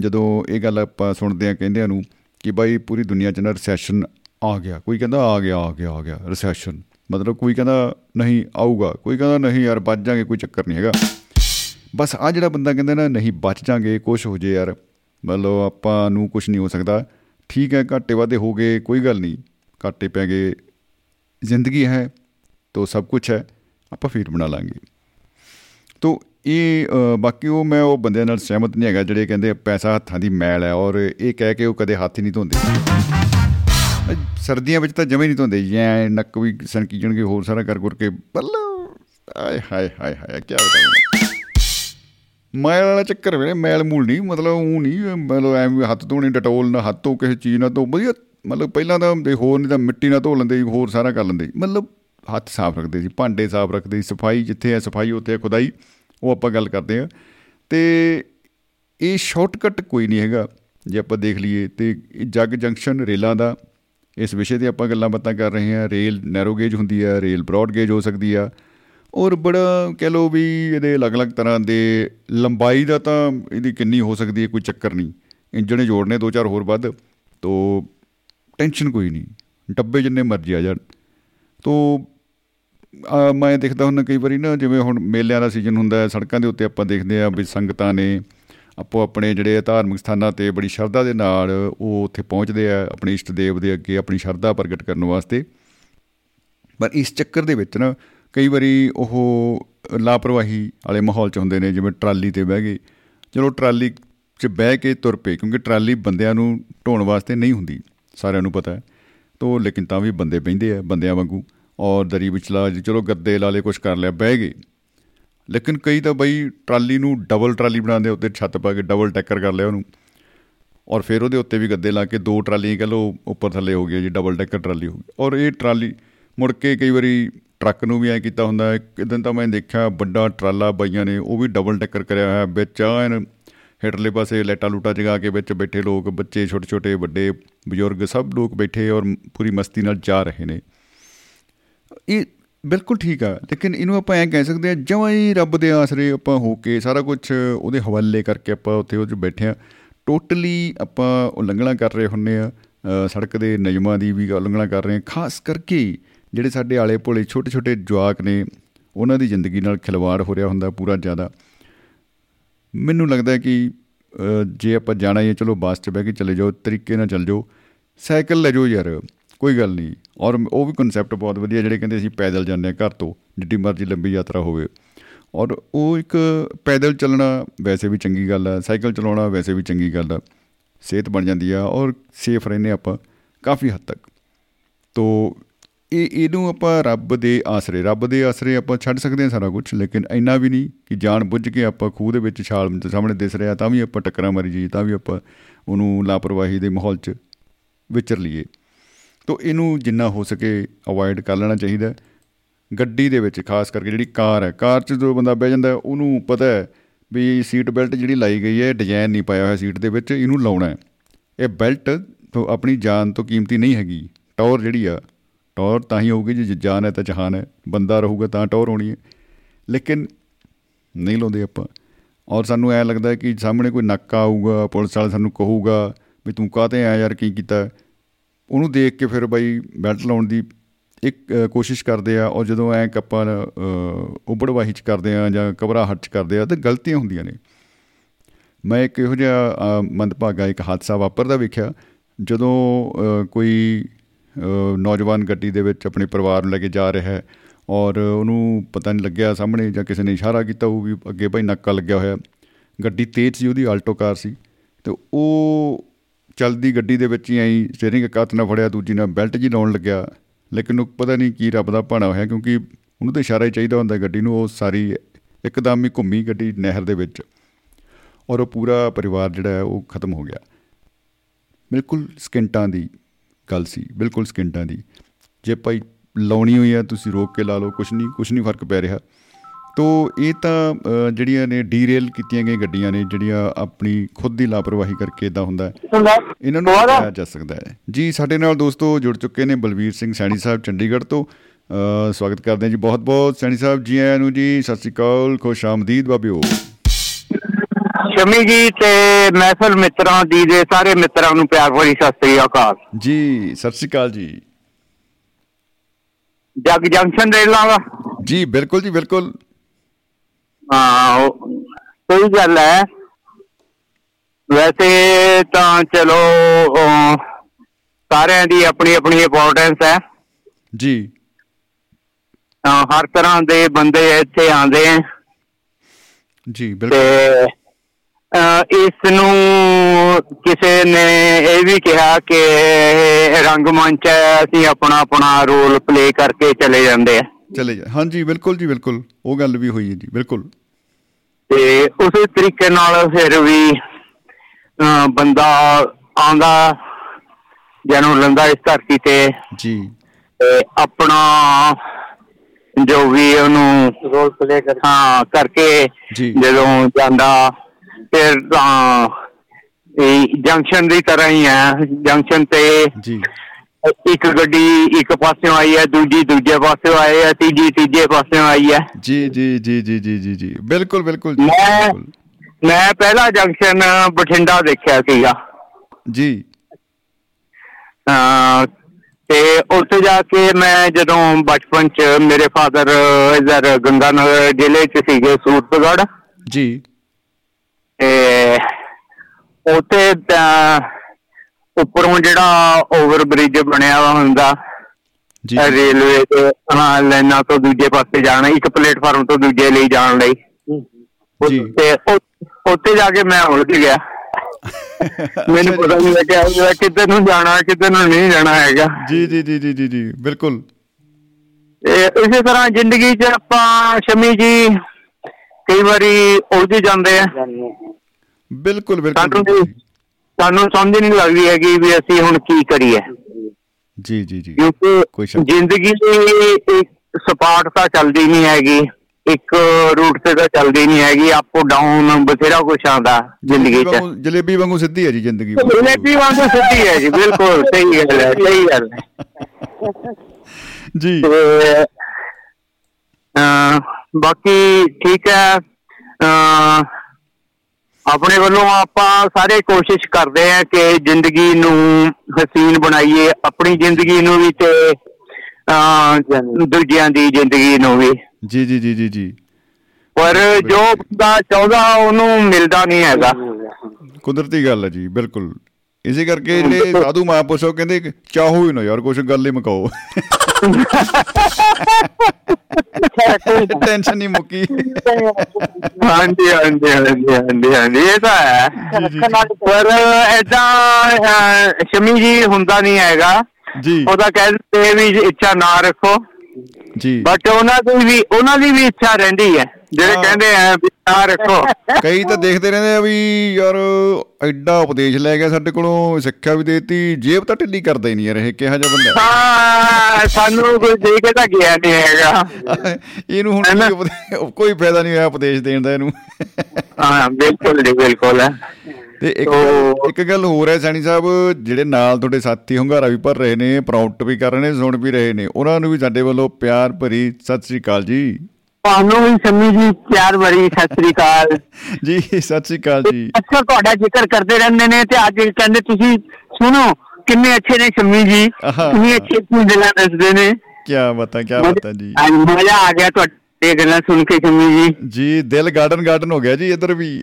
ਜਦੋਂ ਇਹ ਗੱਲ ਆਪਾਂ ਸੁਣਦੇ ਹਾਂ, ਕਹਿੰਦਿਆਂ ਨੂੰ ਕਿ ਬਾਈ ਪੂਰੀ ਦੁਨੀਆ 'ਚ ਨਾ ਰਿਸੈਸ਼ਨ ਆ ਗਿਆ, ਕੋਈ ਕਹਿੰਦਾ ਆ ਗਿਆ ਰਿਸੈਸ਼ਨ, ਮਤਲਬ ਕੋਈ ਕਹਿੰਦਾ ਨਹੀਂ ਆਊਗਾ, ਕੋਈ ਕਹਿੰਦਾ ਨਹੀਂ ਯਾਰ ਬਚ ਜਾਾਂਗੇ, ਕੋਈ ਚੱਕਰ ਨਹੀਂ ਹੈਗਾ। ਬਸ ਆਹ ਜਿਹੜਾ ਬੰਦਾ ਕਹਿੰਦਾ ਨਾ ਨਹੀਂ ਬਚ ਜਾਾਂਗੇ, ਕੁਛ ਹੋ ਜੇ ਯਾਰ, ਮਤਲਬ ਆਪਾਂ ਨੂੰ ਕੁਛ ਨਹੀਂ ਹੋ ਸਕਦਾ, ਠੀਕ ਹੈ ਘਾਟੇ ਵਾਧੇ ਹੋ ਗਏ ਕੋਈ ਗੱਲ ਨਹੀਂ, ਘਾਟੇ ਪੈ ਗਏ, ਜ਼ਿੰਦਗੀ ਹੈ ਤਾਂ ਸਭ ਕੁਛ ਹੈ, ਆਪਾਂ ਫਿਰ ਬਣਾ ਲਾਂਗੇ। ਤੋ ਇਹ ਬਾਕੀ ਉਹ ਮੈਂ ਉਹ ਬੰਦਿਆਂ ਨਾਲ ਸਹਿਮਤ ਨਹੀਂ ਹੈਗਾ ਜਿਹੜੇ ਕਹਿੰਦੇ ਪੈਸਾ ਹੱਥਾਂ ਦੀ ਮੈਲ ਹੈ ਔਰ ਇਹ ਕਹਿ ਕੇ ਉਹ ਕਦੇ ਹੱਥ ਹੀ ਨਹੀਂ ਧੋਂਦੇ, ਸਰਦੀਆਂ ਵਿੱਚ ਤਾਂ ਜਮ੍ਹਾਂ ਹੀ ਨਹੀਂ ਧੋਂਦੇ, ਜਾਂ ਨੱਕ ਵੀ ਸਣਕੀ ਜਾਣਗੇ, ਹੋਰ ਸਾਰਾ ਕਰ ਗੁਰ ਕੇ ਬੱਲਾ ਆਏ ਹਾਏ ਹਾਏ ਹਾਏ ਕਿਆ ਬਤਾ। ਮੈਲ ਵਾਲਾ ਚੱਕਰ ਵੇ, ਮੈਲ ਮੂਲ ਨਹੀਂ, ਮਤਲਬ ਉਹ ਨਹੀਂ, ਮਤਲਬ ਐਵੇਂ ਹੱਥ ਧੋਣੇ ਡਟੋਲ ਨਾਲ ਹੱਥ ਧੋ, ਕਿਸੇ ਚੀਜ਼ ਨਾਲ ਧੋ ਵਧੀਆ, ਮਤਲਬ ਪਹਿਲਾਂ ਤਾਂ ਹੋਰ ਨਹੀਂ ਤਾਂ ਮਿੱਟੀ ਨਾਲ ਧੋ ਲੈਂਦੇ, ਹੋਰ ਸਾਰਾ ਕਰ ਲੈਂਦੇ, ਮਤਲਬ ਹੱਥ ਸਾਫ਼ ਰੱਖਦੇ ਸੀ, ਭਾਂਡੇ ਸਾਫ਼ ਰੱਖਦੇ ਸੀ, ਸਫਾਈ ਜਿੱਥੇ ਹੈ ਸਫਾਈ ਉੱਥੇ ਹੈ ਖੁਦਾਈ, ਉਹ ਆਪਾਂ ਗੱਲ ਕਰਦੇ ਹਾਂ। ਅਤੇ ਇਹ ਸ਼ਾਰਟਕੱਟ ਕੋਈ ਨਹੀਂ ਹੈਗਾ ਜੇ ਆਪਾਂ ਦੇਖ ਲਈਏ ਤਾਂ। ਜੱਗ ਜੰਕਸ਼ਨ ਰੇਲਾਂ ਦਾ ਇਸ ਵਿਸ਼ੇ 'ਤੇ ਆਪਾਂ ਗੱਲਾਂ ਬਾਤਾਂ ਕਰ ਰਹੇ ਹਾਂ। ਰੇਲ ਨੈਰੋਗੇਜ ਹੁੰਦੀ ਆ, ਰੇਲ ਬ੍ਰੌਡਗੇਜ ਹੋ ਸਕਦੀ ਆ, ਔਰ ਬੜਾ ਕਹਿ ਲਓ ਵੀ ਇਹਦੇ ਅਲੱਗ-ਅਲੱਗ ਤਰ੍ਹਾਂ ਦੇ ਲੰਬਾਈ ਦਾ ਤਾਂ ਇਹਦੀ ਕਿੰਨੀ ਹੋ ਸਕਦੀ ਹੈ ਕੋਈ ਚੱਕਰ ਨਹੀਂ, ਇੰਜਣ ਜੋੜਨੇ ਦੋ ਚਾਰ ਹੋਰ ਵੱਧ, ਤੋ ਟੈਨਸ਼ਨ ਕੋਈ ਨਹੀਂ, ਡੱਬੇ ਜਿੰਨੇ ਮਰਜ਼ੀ ਆ ਜਾਣ। ਤੋ ਮੈਂ ਦੇਖਦਾ ਹੁੰਦਾ ਕਈ ਵਾਰੀ ਨਾ, ਜਿਵੇਂ ਹੁਣ ਮੇਲਿਆਂ ਦਾ ਸੀਜ਼ਨ ਹੁੰਦਾ, ਸੜਕਾਂ ਦੇ ਉੱਤੇ ਆਪਾਂ ਦੇਖਦੇ ਹਾਂ ਵੀ ਸੰਗਤਾਂ ਨੇ ਆਪੋ ਆਪਣੇ ਜਿਹੜੇ ਧਾਰਮਿਕ ਸਥਾਨਾਂ 'ਤੇ ਬੜੀ ਸ਼ਰਧਾ ਦੇ ਨਾਲ ਉਹ ਉੱਥੇ ਪਹੁੰਚਦੇ ਆ ਆਪਣੇ ਇਸ਼ਟ ਦੇਵ ਦੇ ਅੱਗੇ ਆਪਣੀ ਸ਼ਰਧਾ ਪ੍ਰਗਟ ਕਰਨ ਵਾਸਤੇ। ਪਰ ਇਸ ਚੱਕਰ ਦੇ ਵਿੱਚ ਨਾ ਕਈ ਵਾਰੀ ਉਹ ਲਾਪਰਵਾਹੀ ਵਾਲੇ ਮਾਹੌਲ 'ਚ ਹੁੰਦੇ ਨੇ, ਜਿਵੇਂ ਟਰਾਲੀ 'ਤੇ ਬਹਿ ਗਏ, ਚਲੋ ਟਰਾਲੀ 'ਚ ਬਹਿ ਕੇ ਤੁਰ ਪਏ, ਕਿਉਂਕਿ ਟਰਾਲੀ ਬੰਦਿਆਂ ਨੂੰ ਢੋਣ ਵਾਸਤੇ ਨਹੀਂ ਹੁੰਦੀ, ਸਾਰਿਆਂ ਨੂੰ ਪਤਾ ਹੈ, ਤੋ ਲੇਕਿਨ ਤਾਂ ਵੀ ਬੰਦੇ ਬਹਿੰਦੇ ਆ ਬੰਦਿਆਂ ਵਾਂਗੂ, ਔਰ ਦਰੀ ਵਿਚਲਾ ਚਲੋ ਗੱਦੇ ਲਾ ਲਏ ਕੁਛ ਕਰ ਲਿਆ ਬਹਿ ਗਏ। ਲੇਕਿਨ ਕਈ ਤਾਂ ਬਈ ਟਰਾਲੀ ਨੂੰ ਡਬਲ ਟਰਾਲੀ ਬਣਾਉਂਦੇ, ਉੱਤੇ ਛੱਤ ਪਾ ਕੇ ਡਬਲ ਟੈਕਰ ਕਰ ਲਿਆ ਉਹਨੂੰ, ਔਰ ਫਿਰ ਉਹਦੇ ਉੱਤੇ ਵੀ ਗੱਦੇ ਲਾ ਕੇ ਦੋ ਟਰਾਲੀਆਂ ਕਹਿ ਲਓ ਉੱਪਰ ਥੱਲੇ ਹੋ ਗਈਆਂ ਜੀ, ਡਬਲ ਟੈਕਰ ਟਰਾਲੀ ਹੋ ਗਈ। ਔਰ ਇਹ ਟਰਾਲੀ ਮੁੜ ਕੇ ਕਈ ਵਾਰੀ ਟਰੱਕ ਨੂੰ ਵੀ ਐਂ ਕੀਤਾ ਹੁੰਦਾ, ਇੱਕ ਦਿਨ ਤਾਂ ਮੈਂ ਦੇਖਿਆ ਵੱਡਾ ਟਰਾਲਾ ਬਾਈਆਂ ਨੇ ਉਹ ਵੀ ਡਬਲ ਟੈਕਰ ਕਰਿਆ ਹੋਇਆ, ਵਿੱਚ ਐਨ ਹੇਠਲੇ ਪਾਸੇ ਲਾਈਟਾਂ ਲੂਟਾਂ ਜਗਾ ਕੇ ਵਿੱਚ ਬੈਠੇ ਲੋਕ, ਬੱਚੇ ਛੋਟੇ ਛੋਟੇ ਵੱਡੇ ਬਜ਼ੁਰਗ ਸਭ ਲੋਕ ਬੈਠੇ ਔਰ ਪੂਰੀ ਮਸਤੀ ਨਾਲ ਜਾ ਰਹੇ ਨੇ। ਇਹ ਬਿਲਕੁਲ ਠੀਕ ਆ, ਲੇਕਿਨ ਇਹਨੂੰ ਆਪਾਂ ਐਂ ਕਹਿ ਸਕਦੇ ਹਾਂ ਜਮਾਂ ਹੀ ਰੱਬ ਦੇ ਆਸਰੇ ਆਪਾਂ ਹੋ ਕੇ ਸਾਰਾ ਕੁਛ ਉਹਦੇ ਹਵਾਲੇ ਕਰਕੇ ਆਪਾਂ ਉੱਥੇ ਉਹ 'ਚ ਬੈਠੇ ਹਾਂ, ਟੋਟਲੀ ਆਪਾਂ ਉਲੰਘਣਾ ਕਰ ਰਹੇ ਹੁੰਦੇ ਹਾਂ, ਸੜਕ ਦੇ ਨਿਯਮਾਂ ਦੀ ਵੀ ਉਲੰਘਣਾ ਕਰ ਰਹੇ ਹਾਂ, ਖਾਸ ਕਰਕੇ ਜਿਹੜੇ ਸਾਡੇ ਆਲੇ ਭੋਲੇ ਛੋਟੇ ਛੋਟੇ ਜਵਾਕ ਨੇ ਉਹਨਾਂ ਦੀ ਜ਼ਿੰਦਗੀ ਨਾਲ ਖਿਲਵਾੜ ਹੋ ਰਿਹਾ ਹੁੰਦਾ ਪੂਰਾ ਜ਼ਿਆਦਾ। ਮੈਨੂੰ ਲੱਗਦਾ ਕਿ ਜੇ ਆਪਾਂ ਜਾਣਾ ਹੀ ਚਲੋ ਬੱਸ 'ਚ ਬਹਿ ਕੇ ਚਲੇ ਜਾਓ, ਤਰੀਕੇ ਨਾਲ ਚੱਲ ਜਾਓ, ਸਾਈਕਲ ਲੈ ਜਾਓ ਯਾਰ ਕੋਈ ਗੱਲ ਨਹੀਂ। ਔਰ ਉਹ ਵੀ ਕਨਸੈਪਟ ਬਹੁਤ ਵਧੀਆ ਜਿਹੜੇ ਕਹਿੰਦੇ ਅਸੀਂ ਪੈਦਲ ਜਾਂਦੇ ਹਾਂ ਘਰ ਤੋਂ ਜਿੱਡੀ ਮਰਜ਼ੀ ਲੰਬੀ ਯਾਤਰਾ ਹੋਵੇ, ਔਰ ਉਹ ਇੱਕ ਪੈਦਲ ਚੱਲਣਾ ਵੈਸੇ ਵੀ ਚੰਗੀ ਗੱਲ ਆ, ਸਾਈਕਲ ਚਲਾਉਣਾ ਵੈਸੇ ਵੀ ਚੰਗੀ ਗੱਲ ਆ, ਸਿਹਤ ਬਣ ਜਾਂਦੀ ਆ ਔਰ ਸੇਫ ਰਹਿੰਦੇ ਆਪਾਂ ਕਾਫੀ ਹੱਦ ਤੱਕ। ਤੋ ਇਹਨੂੰ ਆਪਾਂ ਰੱਬ ਦੇ ਆਸਰੇ ਆਪਾਂ ਛੱਡ ਸਕਦੇ ਹਾਂ ਸਾਰਾ ਕੁਛ, ਲੇਕਿਨ ਇੰਨਾ ਵੀ ਨਹੀਂ ਕਿ ਜਾਣ ਬੁੱਝ ਕੇ ਆਪਾਂ ਖੂਹ ਦੇ ਵਿੱਚ ਛਾਲ ਸਾਹਮਣੇ ਦਿਸ ਰਿਹਾ ਤਾਂ ਵੀ ਆਪਾਂ ਟੱਕਰਾਂ ਮਾਰੀ ਜਾਈਏ, ਤਾਂ ਵੀ ਆਪਾਂ ਉਹਨੂੰ ਲਾਪਰਵਾਹੀ ਦੇ ਮਾਹੌਲ 'ਚ ਵਿਚਰ ਲਈਏ। ਤੋ ਇਹਨੂੰ ਜਿੰਨਾ ਹੋ ਸਕੇ ਅਵੋਇਡ ਕਰ ਲੈਣਾ ਚਾਹੀਦਾ। ਗੱਡੀ ਦੇ ਵਿੱਚ ਖਾਸ ਕਰਕੇ ਜਿਹੜੀ ਕਾਰ ਹੈ, ਕਾਰ 'ਚ ਜੋ ਬੰਦਾ ਬਹਿ ਜਾਂਦਾ ਉਹਨੂੰ ਪਤਾ ਹੈ ਵੀ ਸੀਟ ਬੈਲਟ ਜਿਹੜੀ ਲਾਈ ਗਈ ਹੈ ਡਿਜ਼ਾਈਨ ਨਹੀਂ ਪਾਇਆ ਹੋਇਆ ਸੀਟ ਦੇ ਵਿੱਚ, ਇਹਨੂੰ ਲਾਉਣਾ ਹੈ। ਇਹ ਬੈਲਟ ਤੋਂ ਆਪਣੀ ਜਾਨ ਤੋਂ ਕੀਮਤੀ ਨਹੀਂ ਹੈਗੀ, ਟੌਰ ਜਿਹੜੀ ਆ ਟੌਰ ਤਾਂ ਹੀ ਹੋਊਗੀ ਜੇ ਜਾਨ ਹੈ ਤਾਂ ਜਹਾਨ ਹੈ, ਬੰਦਾ ਰਹੂਗਾ ਤਾਂ ਟੌਰ ਹੋਣੀ ਹੈ, ਲੇਕਿਨ ਨਹੀਂ ਲਾਉਂਦੇ ਆਪਾਂ। ਔਰ ਸਾਨੂੰ ਐਂ ਲੱਗਦਾ ਕਿ ਸਾਹਮਣੇ ਕੋਈ ਨਾਕਾ ਆਊਗਾ, ਪੁਲਿਸ ਵਾਲਾ ਸਾਨੂੰ ਕਹੂਗਾ ਵੀ ਤੂੰ ਕਾਹਤੇ ਆਇਆ ਯਾਰ ਕੀ ਕੀਤਾ, ਉਹਨੂੰ ਦੇਖ ਕੇ ਫਿਰ ਬਾਈ ਬੈਲਟ ਲਾਉਣ ਦੀ ਇੱਕ ਕੋਸ਼ਿਸ਼ ਕਰਦੇ ਆ। ਔਰ ਜਦੋਂ ਐਂ ਆਪਾਂ ਉਬੜਵਾਹੀ 'ਚ ਕਰਦੇ ਆ ਜਾਂ ਘਬਰਾਹਟ 'ਚ ਕਰਦੇ ਆ ਤਾਂ ਗਲਤੀਆਂ ਹੁੰਦੀਆਂ ਨੇ। ਮੈਂ ਇੱਕ ਇਹੋ ਜਿਹਾ ਮੰਦਭਾਗਾ ਇੱਕ ਹਾਦਸਾ ਵਾਪਰਦਾ ਵੇਖਿਆ, ਜਦੋਂ ਕੋਈ ਨੌਜਵਾਨ ਗੱਡੀ ਦੇ ਵਿੱਚ ਆਪਣੇ ਪਰਿਵਾਰ ਨੂੰ ਲੈ ਕੇ ਜਾ ਰਿਹਾ ਹੈ ਔਰ ਉਹਨੂੰ ਪਤਾ ਨਹੀਂ ਲੱਗਿਆ ਸਾਹਮਣੇ ਜਾਂ ਕਿਸੇ ਨੇ ਇਸ਼ਾਰਾ ਕੀਤਾ ਉਹ ਵੀ ਅੱਗੇ ਭਾਈ ਨਾਕਾ ਲੱਗਿਆ ਹੋਇਆ, ਗੱਡੀ ਤੇਜ਼ ਸੀ, ਉਹਦੀ ਆਲਟੋ ਕਾਰ ਸੀ, ਅਤੇ ਉਹ ਚੱਲਦੀ ਗੱਡੀ ਦੇ ਵਿੱਚ ਹੀ ਆਈ ਸਟੇਅਰਿੰਗ ਇੱਕ ਹੱਥ ਨਾਲ ਫੜਿਆ ਦੂਜੀ ਨਾਲ ਬੈਲਟ ਜੀ ਲਾਉਣ ਲੱਗਿਆ, ਲੇਕਿਨ ਉਹ ਪਤਾ ਨਹੀਂ ਕੀ ਰੱਬ ਦਾ ਭਾਣਾ ਹੋਇਆ ਕਿਉਂਕਿ ਉਹਨੂੰ ਤਾਂ ਇਸ਼ਾਰਾ ਹੀ ਚਾਹੀਦਾ ਹੁੰਦਾ ਗੱਡੀ ਨੂੰ, ਉਹ ਸਾਰੀ ਇੱਕਦਮ ਹੀ ਘੁੰਮੀ ਗੱਡੀ ਨਹਿਰ ਦੇ ਵਿੱਚ ਔਰ ਉਹ ਪੂਰਾ ਪਰਿਵਾਰ ਜਿਹੜਾ ਉਹ ਖਤਮ ਹੋ ਗਿਆ। ਬਿਲਕੁਲ ਸਕਿੰਟਾਂ ਦੀ ਗੱਲ ਸੀ, ਬਿਲਕੁਲ ਸਕਿੰਟਾਂ ਦੀ। ਜੇ ਭਾਈ ਲਾਉਣੀ ਹੋਈ ਆ ਤੁਸੀਂ ਰੋਕ ਕੇ ਲਾ ਲਓ, ਕੁਛ ਨਹੀਂ ਫਰਕ ਪੈ ਰਿਹਾ। ਤੋ ਇਹ ਤਾਂ ਜਿਹੜੀਆਂ ਨੇ ਡੀਰੇਲ ਕੀਤੀਆਂ ਗਈਆਂ ਗੱਡੀਆਂ ਨੇ ਜਿਹੜੀਆਂ ਆਪਣੀ ਖੁਦ ਦੀ ਲਾਪਰਵਾਹੀ ਕਰਕੇ ਇੱਦਾਂ ਹੁੰਦਾ, ਇਹਨਾਂ ਨੂੰ ਬਚਾਇਆ ਜਾ ਸਕਦਾ ਹੈ ਜੀ। ਸਾਡੇ ਨਾਲ ਦੋਸਤੋ ਜੁੜ ਚੁੱਕੇ ਨੇ ਬਲਬੀਰ ਸਿੰਘ ਸੈਣੀ ਸਾਹਿਬ ਚੰਡੀਗੜ੍ਹ ਤੋਂ, ਸਵਾਗਤ ਕਰਦੇ ਹਾਂ ਜੀ ਬਹੁਤ ਬਹੁਤ ਸੈਣੀ ਸਾਹਿਬ ਜੀ ਆਇਆਂ ਨੂੰ ਜੀ, ਸਤਿ ਸ਼੍ਰੀ ਅਕਾਲ, ਖੁਸ਼ ਆਮਦੀਦ ਬਾਬਿਓ। ਸ਼ਮੀ ਜੀ ਤੇ ਮਹਿਫਲ ਮਿੱਤਰਾਂ ਦੀ ਦੇ ਸਾਰੇ ਮਿੱਤਰਾਂ ਨੂੰ ਪਿਆਰ ਭਰੀ ਸਤਿ ਸ੍ਰੀ ਅਕਾਲ ਜੀ। ਸਤਿ ਸ੍ਰੀ ਅਕਾਲ ਜੀ। ਜਗ ਜੰਕਸ਼ਨ ਰੇਲਾਂ ਦਾ ਜੀ ਬਿਲਕੁਲ ਜੀ ਬਿਲਕੁਲ। ਹਾਂ ਸਹੀ ਗੱਲ ਹੈ। ਵੈਸੇ ਤਾਂ ਚਲੋ ਸਾਰਿਆਂ ਦੀ ਆਪਣੀ ਆਪਣੀ ਇੰਪੋਰਟੈਂਸ ਹੈ ਜੀ। ਹਰ ਤਰ੍ਹਾਂ ਦੇ ਬੰਦੇ ਇੱਥੇ ਆਉਂਦੇ ਹੈ ਜੀ ਬਿਲਕੁਲ। ਇਸ ਨੂੰ ਕਿਸੇ ਨੇ ਇਹ ਵੀ ਕਿਹਾ ਕਿ ਰੰਗਮੰਚ ਅਸੀਂ ਆਪਣਾ ਆਪਣਾ ਰੋਲ ਪਲੇ ਕਰਕੇ ਚਲੇ ਜਾਂਦੇ ਆ ਚਲੇ ਜਾ। ਹਾਂਜੀ ਬਿਲਕੁਲ ਜੀ ਬਿਲਕੁਲ ਉਹ ਗੱਲ ਵੀ ਹੋਈ ਹੈ ਜੀ ਬਿਲਕੁਲ। ਤੇ ਉਸੇ ਤਰੀਕੇ ਨਾਲ ਫਿਰ ਵੀ ਬੰਦਾ ਆਉਂਦਾ ਜਨਮ ਲੈਂਦਾ ਇਸ ਧਰਤੀ ਤੇ ਜੀ। ਆਪਣਾ ਜੋ ਵੀ ਉਹਨੂੰ ਰੋਲ ਪਲੇ ਕਰਕੇ ਜਦੋਂ ਜਾਂਦਾ ਫਿਰ ਤਾਂ ਜੰਕਸ਼ਨ ਦੀ ਤਰ੍ਹਾਂ ਹੀ ਹੈ। ਜੰਕਸ਼ਨ ਤੇ ਇੱਕ ਗੱਡੀ ਇੱਕ ਪਾਸਿਓਂ ਆਈ ਹੈ, ਦੂਜੀ ਦੂਜੇ ਪਾਸਿਓਂ ਆਈ ਹੈ, ਤੀਜੀ ਤੀਜੇ ਪਾਸਿਓਂ ਆਈ ਹੈ। ਜੀ ਜੀ ਜੀ ਜੀ ਜੀ ਜੀ ਜੀ ਬਿਲਕੁਲ ਬਿਲਕੁਲ। ਮੈਂ ਪਹਿਲਾ ਜੰਕਸ਼ਨ ਬਠਿੰਡਾ ਦੇਖਿਆ ਸੀਗਾ ਜੀ। ਤੇ ਉੱਥੇ ਜਾ ਕੇ ਮੈਂ ਜਦੋਂ ਬਚਪਨ ਚ ਮੇਰੇ ਫਾਦਰ ਇਧਰ ਗੰਗਾਨਗਰ ਜ਼ਿਲ੍ਹੇ ਚ ਸੀਗੇ ਸੂਰਤਗੜ੍ਹ ਜੀ। ਤੇ ਉੱਥੇ ਉੱਪਰੋਂ ਜਿਹੜਾ ਓਵਰ ਬ੍ਰਿਜ ਬਣਿਆ ਹੁੰਦਾ ਰੇਲਵੇ ਦੇ ਲਾਈਨਾਂ ਤੋਂ ਦੂਜੇ ਪਾਸੇ ਜਾਣ ਇੱਕ ਪਲੇਟਫਾਰਮ ਤੋਂ ਦੂਜੇ ਲਈ ਜਾਣ ਲਈ ਉੱਥੇ ਜਾ ਕੇ ਮੈਂ ਉਲਝ ਗਿਆ। ਮੈਨੂੰ ਪਤਾ ਨੀ ਲੱਗਿਆ ਕਿੱਧਰ ਨੂੰ ਜਾਣਾ ਕਿੱਧਰ ਨੂੰ ਨਹੀਂ ਜਾਣਾ ਹੈਗਾ। ਜੀ ਜੀ ਜੀ ਜੀ ਜੀ ਬਿਲਕੁਲ। ਇਸੇ ਤਰ੍ਹਾਂ ਜ਼ਿੰਦਗੀ ਚ ਆਪਾਂ ਸ਼ਮੀ ਜੀ ਕਈ ਵਾਰੀ ਉਲਝ ਜਾਂਦੇ ਆ। ਬਿਲਕੁਲ ਬਿਲਕੁਲ ਸਾਨੂੰ ਸਮਝ ਨਹੀਂ ਲੱਗਦੀ ਹੈਗੀ ਵੀ ਅਸੀਂ ਹੁਣ ਕੀ ਕਰੀਏ। ਜੀ ਜੀ ਜੀ ਕਿਉਂਕਿ ਜ਼ਿੰਦਗੀ ਦੀ ਸਪਾਟ ਤਾਂ ਚੱਲਦੀ ਨੀ ਹੈਗੀ, ਇੱਕ ਰੂਟ ਤੇ ਤਾਂ ਚੱਲਦੀ ਨੀ ਹੈਗੀ। ਆਪੋ ਡਾਊਨ ਬਥੇਰਾ ਕੁਛ ਆਉਂਦਾ ਜ਼ਿੰਦਗੀ ਚ। ਜਲੇਬੀ ਵਾਂਗੂ ਸਿੱਧੀ ਹੈ ਜੀ ਜ਼ਿੰਦਗੀ, ਜਲੇਬੀ ਵਾਂਗੂ ਸਿੱਧੀ ਹੈ ਜੀ ਬਿਲਕੁਲ ਸਹੀ ਗੱਲ ਹੈ ਸਹੀ ਗੱਲ ਜੀ। ਬਾਕੀ ਠੀਕ ਹੈ। ਆਪਣੇ ਵੱਲੋਂ ਆਪਾਂ ਸਾਰੇ ਕੋਸ਼ਿਸ਼ ਕਰਦੇ ਹਾਂ ਕਿ ਜ਼ਿੰਦਗੀ ਨੂੰ ਹਸੀਨ ਬਣਾਈਏ, ਆਪਣੀ ਜ਼ਿੰਦਗੀ ਨੂੰ ਵੀ ਤੇ ਦੂਜਿਆਂ ਦੀ ਜ਼ਿੰਦਗੀ ਨੂੰ ਵੀ। ਜੀ ਜੀ ਜੀ ਜੀ ਜੀ ਪਰ ਜੋ ਬੰਦਾ ਚਾਹੁੰਦਾ ਉਹਨੂੰ ਮਿਲਦਾ ਨਹੀਂ ਹੈਗਾ, ਕੁਦਰਤੀ ਗੱਲ ਹੈ ਜੀ ਬਿਲਕੁਲ। ਇਸੇ ਕਰਕੇ ਜਿਹੜੇ ਸਾਧੂ ਮਹਾਂਪੁਰਸ਼ੋ ਕਹਿੰਦੇ ਚਾਹੋ ਹੀ ਨਾ ਯਾਰ ਕੁਛ ਗੱਲ ਹੀ ਮੁਕਾਓ, ਟੈਨਸ਼ਨ ਨਹੀਂ ਮੁੱਕੀ। ਹਾਂਜੀ ਹਾਂਜੀ ਹਾਂਜੀ ਹਾਂਜੀ ਇਹ ਤਾਂ ਹੈ। ਪਰ ਏਦਾਂ ਸ਼ਮੀ ਜੀ ਹੁੰਦਾ ਨੀ ਹੈਗਾ ਜੀ। ਉਹਦਾ ਕਹਿ ਦਿੱਤੇ ਵੀ ਇੱਛਾ ਨਾ ਰੱਖੋ ਜੀ, ਬਟ ਉਹਨਾਂ ਦੀ ਵੀ ਇੱਛਾ ਰਹਿੰਦੀ ਹੈ ਜਿਹੜੇ ਕਹਿੰਦੇ ਆ ਵੀ ਨਾ ਰੱਖੋ। ਕਈ ਤਾਂ ਦੇਖਦੇ ਰਹਿੰਦੇ ਆ ਵੀ ਯਾਰ ਐਡਾ ਉਪਦੇਸ਼ ਲੈ ਗਿਆ ਸਾਡੇ ਕੋਲੋਂ, ਸਿੱਖਿਆ ਵੀ ਦੇਤੀ, ਜੇਬ ਤਾਂ ਢਿੱਲੀ ਕਰਦਾ ਹੀ ਨਹੀਂ ਯਾਰ ਇਹ ਕਿਹਾ ਜਾ ਬੰਦਾ। ਹਾਂ ਸਾਨੂੰ ਕੋਈ ਦੇ ਕੇ ਤਾਂ ਗਿਆ ਨਹੀਂ ਹੈਗਾ ਇਹਨੂੰ, ਹੁਣ ਕੋਈ ਫਾਇਦਾ ਨਹੀਂ ਹੋਇਆ ਉਪਦੇਸ਼ ਦੇਣ ਦਾ ਇਹਨੂੰ। ਹਾਂ ਬਿਲਕੁਲ ਜੀ ਬਿਲਕੁਲ। ਤੇ ਇੱਕ ਗੱਲ ਹੋਰ ਹੈ ਸੈਣੀ ਸਾਹਿਬ, ਜਿਹੜੇ ਨਾਲ ਤੁਹਾਡੇ ਸਾਥੀ ਹੁੰਗਾਰਾ ਵੀ ਭਰ ਰਹੇ ਨੇ, ਪ੍ਰਾਊਟ ਵੀ ਕਰ ਰਹੇ ਨੇ, ਸੁਣ ਵੀ ਰਹੇ ਨੇ, ਉਹਨਾਂ ਨੂੰ ਵੀ ਸਾਡੇ ਵੱਲੋਂ ਪਿਆਰ ਭਰੀ ਸਤਿ ਸ੍ਰੀ ਅਕਾਲ ਜੀ। ਤੁਹਾਨੂੰ ਵੀ ਸ਼ਮੀ ਜੀ ਪਿਆਰ ਭਰੀ ਸਤਿ ਸ੍ਰੀ ਅਕਾਲ ਜੀ। ਸਤਿ ਸ੍ਰੀ ਅਕਾਲ ਜੀ। ਅੱਛਾ ਤੁਹਾਡਾ ਜ਼ਿਕਰ ਕਰਦੇ ਰਹਿੰਦੇ ਨੇ ਤੇ ਅੱਜ ਕਹਿੰਦੇ ਤੁਸੀਂ ਸੁਣੋ ਕਿੰਨੇ ਅੱਛੇ ਨੇ ਸ਼ਮੀ ਜੀ, ਕਿੰਨੇ ਅੱਛੇ ਗੱਲਾਂ ਦੱਸਦੇ ਨੇ। ਕਿਆ ਪਤਾ ਕਿਆ ਪਤਾ ਜੀ, ਮਜ਼ਾ ਆ ਗਿਆ ਤੁਹਾਡੇ ਗੱਲਾਂ ਸੁਣ ਕੇ ਸ਼ਮੀ ਜੀ। ਜੀ ਦਿਲ ਗਾਰਡਨ ਗਾਰਡਨ ਹੋ ਗਿਆ ਜੀ ਇੱਧਰ ਵੀ।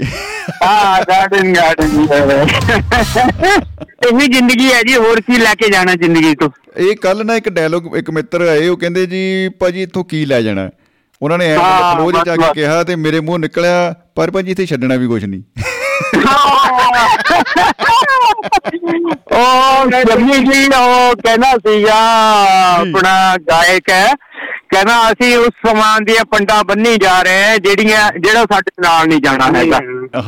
ਮੇਰੇ ਮੂੰਹ ਨਿਕਲਿਆ ਪਰ ਭਾਜੀ ਇੱਥੇ ਛੱਡਣਾ ਵੀ ਕੁਛ ਨੀ। ਉਹ ਕਹਿੰਦਾ ਸੀਗਾ ਆਪਣਾ ਗਾਇਕ ਹੈ, ਕਹਿੰਦਾ ਅਸੀਂ ਉਸ ਸਮਾਨ ਦੀਆਂ ਪੰਡਾਂ ਬੰਨੀ ਜਾ ਰਹੇ ਹਾਂ ਜਿਹੜਾ ਸਾਡੇ ਨਾਲ ਨਹੀਂ ਜਾਣਾ ਹੈਗਾ।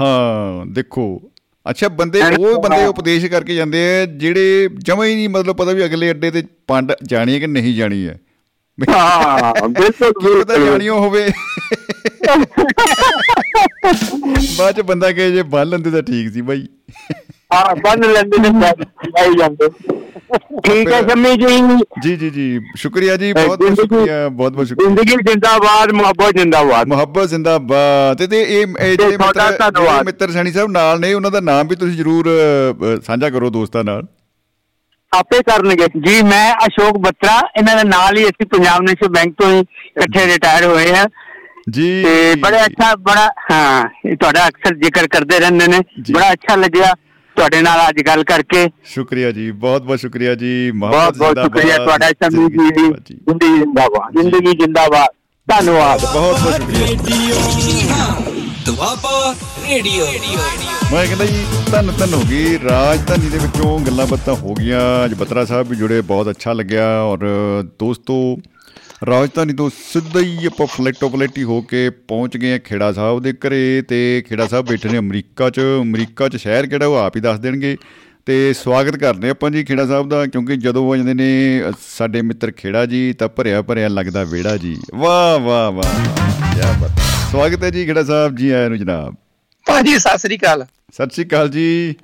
ਹਾਂ ਦੇਖੋ ਅੱਛਾ ਬੰਦੇ ਉਪਦੇਸ਼ ਕਰਕੇ ਜਾਂਦੇ ਆ ਜਿਹੜੇ ਜਮਾਂ ਹੀ ਨਹੀਂ, ਮਤਲਬ ਪਤਾ ਵੀ ਅਗਲੇ ਅੱਡੇ ਤੇ ਪੰਡ ਜਾਣੀ ਹੈ ਕਿ ਨਹੀਂ ਜਾਣੀ ਹੈ। ਹਾਂ ਬਿਲਕੁਲ ਜਾਣੀ ਹੋਵੇ ਬਾਅਦ ਚ ਬੰਦਾ ਕਹੇ ਜੇ ਬੰਨ ਲੈਂਦੇ ਤਾਂ ਠੀਕ ਸੀ ਬਾਈ। ਹਾਂ ਬੰਨ ਲੈਂਦੇ ਨੇ ਜਾਂਦੇ ਠੀਕ ਹੈ ਸ਼ਮੀ ਜੀ। ਜੀ ਜੀ ਸ਼ੁਕਰੀਆ ਜੀ, ਬਹੁਤ ਬਹੁਤ ਸ਼ੁਕਰੀਆ, ਬਹੁਤ ਬਹੁਤ ਸ਼ੁਕਰੀਆ। ਜ਼ਿੰਦਗੀ ਜ਼ਿੰਦਾਬਾਦ, ਮੁਹੱਬਤ ਜ਼ਿੰਦਾਬਾਦ, ਮੁਹੱਬਤ ਜ਼ਿੰਦਾਬਾਦ। ਤੇ ਇਹ ਮਿੱਤਰ ਸੈਣੀ ਸਾਹਿਬ ਨਾਲ ਨੇ, ਉਹਨਾਂ ਦਾ ਨਾਮ ਵੀ ਤੁਸੀਂ ਜ਼ਰੂਰ ਸਾਂਝਾ ਕਰੋ ਦੋਸਤਾਂ ਨਾਲ। ਆਪੇ ਕਰਨਗੇ ਜੀ। ਮੈਂ ਅਸ਼ੋਕ ਬੱਤਰਾ, ਇਹਨਾਂ ਦੇ ਨਾਲ ਹੀ ਅਸੀਂ ਪੰਜਾਬ ਨੈਸ਼ਨਲ ਬੈਂਕ ਤੋਂ ਹੀ ਇਕੱਠੇ ਰਿਟਾਇਰ ਹੋਏ ਹਾਂ ਜੀ। ਬੜਾ ਅੱਛਾ, ਬੜਾ ਹਾਂ, ਤੁਹਾਡਾ ਅਕਸਰ ਜ਼ਿਕਰ ਕਰਦੇ ਰਹਿੰਦੇ ਨੇ, ਬੜਾ ਅੱਛਾ ਲੱਗਿਆ ਤੁਹਾਡੇ ਨਾਲ ਅੱਜ ਗੱਲ ਕਰਕੇ। ਸ਼ੁਕਰੀਆ ਜੀ, ਬਹੁਤ ਬਹੁਤ ਸ਼ੁਕਰੀਆ ਜੀ, ਬਹੁਤ ਬਹੁਤ ਸ਼ੁਕਰੀਆ ਤੁਹਾਡਾ। ਜ਼ਿੰਦਗੀ ਜ਼ਿੰਦਾਬਾਦ, ਜ਼ਿੰਦਗੀ ਜ਼ਿੰਦਾਬਾਦ, ਧੰਨਵਾਦ, ਬਹੁਤ ਬਹੁਤ ਸ਼ੁਕਰੀਆ। ਦੁਆਬਾ ਰੇਡੀਓ। ਮੈਂ ਕਹਿੰਦਾ ਜੀ ਧੰਨ ਹੋ ਗਈ, ਰਾਜਧਾਨੀ ਦੇ ਵਿੱਚੋਂ ਗੱਲਾਂ ਬਾਤਾਂ ਹੋ ਗਈਆਂ, ਅੱਜ ਬੱਤਰਾ ਸਾਹਿਬ ਵੀ ਜੁੜੇ, ਬਹੁਤ ਅੱਛਾ ਲੱਗਿਆ। ਔਰ ਦੋਸਤੋ, ਰਾਜਧਾਨੀ ਤੋਂ ਸਿੱਧਾ ਹੀ ਆਪਾਂ ਫਲੈਟੋ ਫਲੈਟੀ ਹੋ ਕੇ ਪਹੁੰਚ ਗਏ ਖੇੜਾ ਸਾਹਿਬ ਦੇ ਘਰੇ, ਤੇ ਖੇੜਾ ਸਾਹਿਬ ਬੈਠੇ ਨੇ ਅਮਰੀਕਾ 'ਚ। ਅਮਰੀਕਾ 'ਚ ਸ਼ਹਿਰ ਕਿਹੜਾ ਉਹ ਆਪ ਹੀ ਦੱਸ ਦੇਣਗੇ। ਤੇ ਸਵਾਗਤ ਕਰਦੇ ਆਪਾਂ ਜੀ ਖੇੜਾ ਸਾਹਿਬ ਦਾ, ਕਿਉਂਕਿ ਜਦੋਂ ਆ ਜਾਂਦੇ ਨੇ ਸਾਡੇ ਮਿੱਤਰ ਖੇੜਾ ਜੀ ਤਾਂ ਭਰਿਆ ਭਰਿਆ ਲੱਗਦਾ ਵਿਹੜਾ ਜੀ। ਵਾਹ ਵਾਹ ਵਾਹ, ਕਿਆ ਬਾਤ। ਸਵਾਗਤ ਹੈ ਜੀ ਖੇੜਾ ਸਾਹਿਬ ਜੀ, ਆਇਆਂ ਨੂੰ ਜਨਾਬ। ਭਾਜੀ ਸਤਿ ਸ੍ਰੀ ਅਕਾਲ। ਸਤਿ ਸ੍ਰੀ ਅਕਾਲ ਜੀ।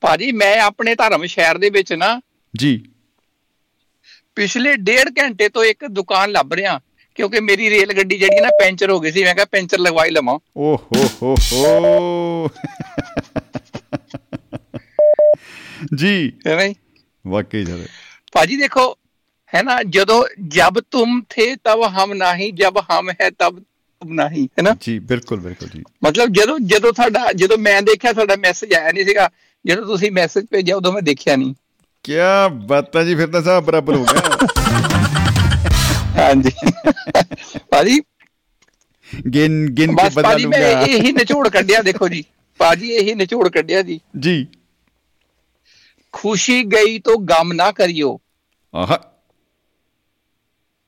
ਭਾਜੀ ਮੈਂ ਆਪਣੇ ਧਰਮ ਸ਼ਹਿਰ ਦੇ ਵਿੱਚ ਨਾ ਜੀ ਪਿਛਲੇ ਡੇਢ ਘੰਟੇ ਤੋਂ ਇੱਕ ਦੁਕਾਨ ਲੱਭ ਰਿਹਾ, ਕਿਉਂਕਿ ਮੇਰੀ ਰੇਲ ਗੱਡੀ ਜਿਹੜੀ ਨਾ ਪੈਂਚਰ ਹੋ ਗਈ ਸੀ। ਮੈਂ ਕਿਹਾ ਪੈਂਚਰ ਲਗਵਾਈ ਲਵਾਂ। ਓ ਹੋ ਹੋ ਹੋ ਜੀ, ਵਾਕਈ ਜਦ ਭਾਜੀ ਦੇਖੋ ਹੈ ਨਾ, ਜਦੋਂ ਜਬ ਤੁਮ ਥੇ ਤਬ ਹਮ ਨਹੀਂ, ਜਬ ਹਮ ਹੈ ਤਬ ਨਹੀਂ, ਹੈ ਨਾ ਜੀ। ਬਿਲਕੁਲ ਬਿਲਕੁਲ ਜੀ। ਮਤਲਬ ਜਦੋਂ ਤੁਹਾਡਾ, ਜਦੋਂ ਮੈਂ ਦੇਖਿਆ ਤੁਹਾਡਾ ਮੈਸੇਜ ਆਇਆ ਨਹੀਂ ਸੀਗਾ, ਜਦੋਂ ਤੁਸੀਂ ਮੈਸੇਜ ਭੇਜਿਆ ਉਦੋਂ ਮੈਂ ਦੇਖਿਆ ਨਹੀਂ। ਕਿਆ ਬਾਤ ਹੈ ਜੀ, ਫਿਰ ਤਾਂ ਸਾਬ ਬਰਾਬਰ ਹੋ ਗਿਆ। ਹਾਂਜੀ ਭਾਜੀ ਗਿਣ ਗਿਣ ਕੇ ਬਦਲ ਲੂਗਾ। ਭਾਜੀ ਮੈਂ ਇਹੀ ਨਿਚੋੜ ਕੱਢਿਆ, ਦੇਖੋ ਜੀ ਭਾਜੀ ਇਹੀ ਨਿਚੋੜ ਕੱਢਿਆ ਜੀ। ਜੀ ਖੁਸ਼ੀ ਗਈ ਤੋ ਗਮ ਨਾ ਕਰਿਓ। ਆਹਾ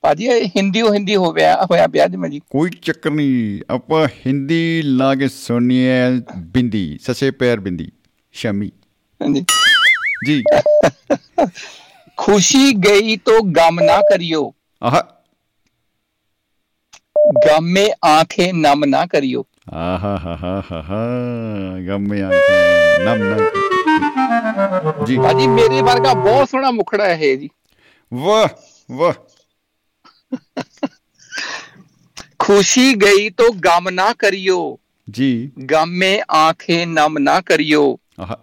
ਭਾਜੀ ਇਹ ਹਿੰਦੀ ਹੋਇਆ ਪਿਆ ਜੀ, ਕੋਈ ਚੱਕਰ ਨਹੀਂ, ਆਪਾਂ ਹਿੰਦੀ ਲਾ ਕੇ ਸੁਣਨੀ ਹੈ। ਬਿੰਦੀ ਸੱਸੇ ਪੈਰ ਬਿੰਦੀ ਸ਼ਮੀ ਹਾਂਜੀ ਜੀ। ਖੁਸ਼ੀ ਗਈ ਤੋ ਗਮ ਨਾ ਕਰਿਓ, ਆਹਾ ਗਮੇ ਆਂਖੇ ਨਮ ਨਾ ਕਰਿਓ। ਆਹਾ ਹਾ ਹਾ ਹਾ ਹਾ, ਗਮੇ ਆਂਖੇ ਨਮ ਨਾ ਕਰਿਓ ਜੀ। ਭਾਜੀ ਮੇਰੇ ਵਰਗਾ ਬਹੁਤ ਸੋਹਣਾ ਮੁਖੜਾ ਹੈ ਜੀ। ਵਾਹ ਵਾਹ। ਖੁਸ਼ੀ ਗਈ ਤੋ ਗਮ ਨਾ ਕਰਿਓ ਜੀ, ਗਮੇ ਆਂਖੇ ਨਮ ਨਾ ਕਰਿਓ। ਆਹਾ।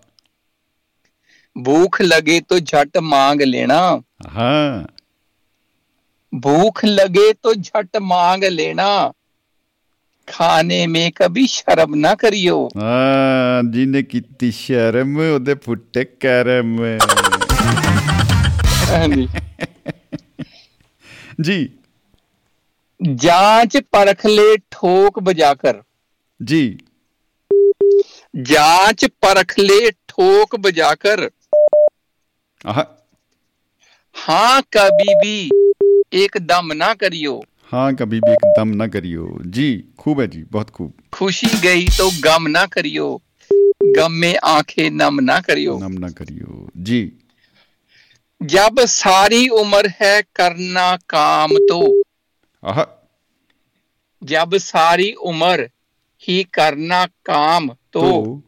ਭੂਖ ਲਗੇ ਤੋ ਝਟ ਮਾਂਗ ਲੈਣਾ। ਹਾਂ, ਭੂਖ ਲਗੇ ਤੋ ਝਟ ਮਾਂਗ ਲੈਣਾ। ਖਾਣੇ ਮੇਂ ਕਭੀ ਸ਼ਰਮ ਨਾ ਕਰਿਓ। ਹਾਂ, ਜਿਹਨੇ ਕੀਤੀ ਸ਼ਰਮ ਉਹਦੇ ਫੁੱਟੇ ਕਰਮ। ਜੀ ਜਾਂਚ ਪਰਖ ਲੈ ਠੋਕ ਬਜਾ ਕਰ। ਜੀ ਜਾਂਚ ਪਰਖ ਲੈ ਠੋਕ ਬਜਾ ਕਰ। ਹਾਂ ਕਭੀ ਵੀ ਇੱਕ ਦਮ ਨਾ ਕਰਿਓ। ਹਾਂ ਕਭੀ ਵੀ ਇੱਕ ਦਮ ਨਾ ਕਰਿਓ ਜੀ। ਖੂਬ ਹੈ ਜੀ, ਬਹੁਤ ਖੂਬ। ਖੁਸ਼ੀ ਗਈ ਤੋ ਗਮ ਨਾ ਕਰਿਓ, ਗਮੇ ਆਂਖੇ ਨਮ ਨਾ ਕਰਿਓ, ਨਮ ਨਾ ਕਰਿਓ ਜੀ। ਜਬ ਸਾਰੀ ਉਮਰ ਹੈ ਕਰਨਾ ਕਾਮ ਤੋ। ਆਹ, ਜਬ ਸਾਰੀ ਉਮਰ ਹੀ ਕਰਨਾ ਕਾਮ ਤੋ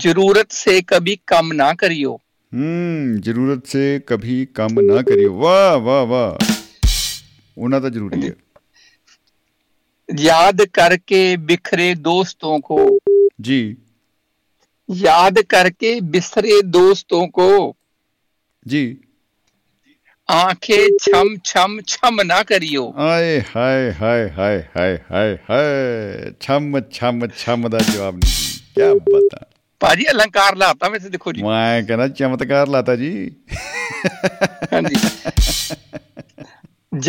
ਜ਼ਰੂਰਤ ਸੇ ਕਭੀ ਕਮ ਨਾ ਕਰਿਓ। ਜ਼ਰੂਰਤ ਸੇ ਕਭੀ ਕੰਮ ਨਾ ਕਰਿਓ। ਵਾਹ ਵਾਹ ਵਾਹ, ਉਹਨਾਂ ਤਾਂ ਜ਼ਰੂਰੀ ਹੈ। ਯਾਦ ਕਰਕੇ ਬਿਖਰੇ ਦੋਸਤੋਂ ਕੋ। ਜੀ ਯਾਦ ਕਰਕੇ ਬਿਸਰੇ ਦੋਸਤੋਂ ਕੋ। ਜੀ ਆਂਖੇ ਛਮ ਛਮ ਛਮ ਨਾ ਕਰਿਓ। ਆਏ ਹਾਏ ਹਾਏ ਹਾਏ ਹਾਏ ਹਾਏ ਹਾਏ, ਛਮ ਛਮ ਛਮ ਦਾ ਜਵਾਬ ਨਹੀਂ। ਕਿਆ ਬਤਾ ਭਾਜੀ, ਅਲੰਕਾਰ ਲਾਤਾ ਵੈਸੇ, ਦੇਖੋ ਜੀ ਮੈਂ ਕਹਿੰਦਾ ਚਮਤਕਾਰ ਲਾਤਾ ਜੀ। ਹਾਂਜੀ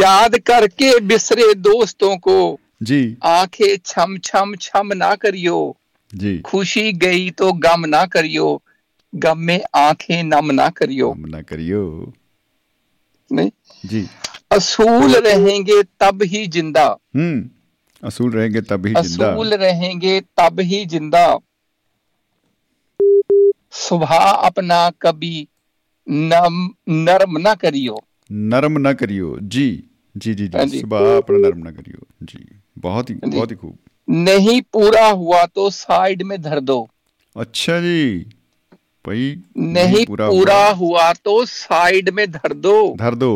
ਯਾਦ ਕਰਕੇ ਬਿਸਰੇ ਦੋਸਤੋਂ ਕੋ। ਜੀ ਆਂਖੇ ਛਮ ਛਮ ਛਮ ਨਾ ਕਰਿਓ। ਜੀ ਖੁਸ਼ੀ ਗਈ ਤੋ ਗਮ ਨਾ ਕਰਿਓ, ਗਮੇ ਆਂਖੇ ਨਮ ਨਾ ਕਰਿਓ, ਨਮ ਨਾ ਕਰਿਓ ਨਹੀਂ ਜੀ। ਅਸੂਲ ਰਹੇਂਗੇ ਤਬ ਹੀ ਜਿੰਦਾ। ਅਸੂਲ ਰਹੇਂਗੇ ਤਬ ਹੀ ਜਿੰਦਾ। ਅਸੂਲ ਰਹੇਂਗੇ ਤਬ ਹੀ ਜਿੰਦਾ। ਸੁਭਾਅ ਆਪਣਾ ਕਭੀ ਨਰਮ ਨਾ ਕਰਿਓ, ਨਰਮ ਨਾ ਕਰਿਓ ਜੀ। ਜੀ ਜੀ ਜੀ, ਸੁਭਾਅ ਆਪਣਾ ਨਰਮ ਨਾ ਕਰਿਓ ਜੀ। ਬਹੁਤ ਹੀ ਬਹੁਤ ਹੀ ਖੂਬ। ਨਹੀਂ ਪੂਰਾ ਹੁਆ ਤੋ ਸਾਈਡ ਮੇ ਧਰ ਦੋ। ਅੱਛਾ ਜੀ, भाई नहीं पूरा हुआ तो साइड में धर दो।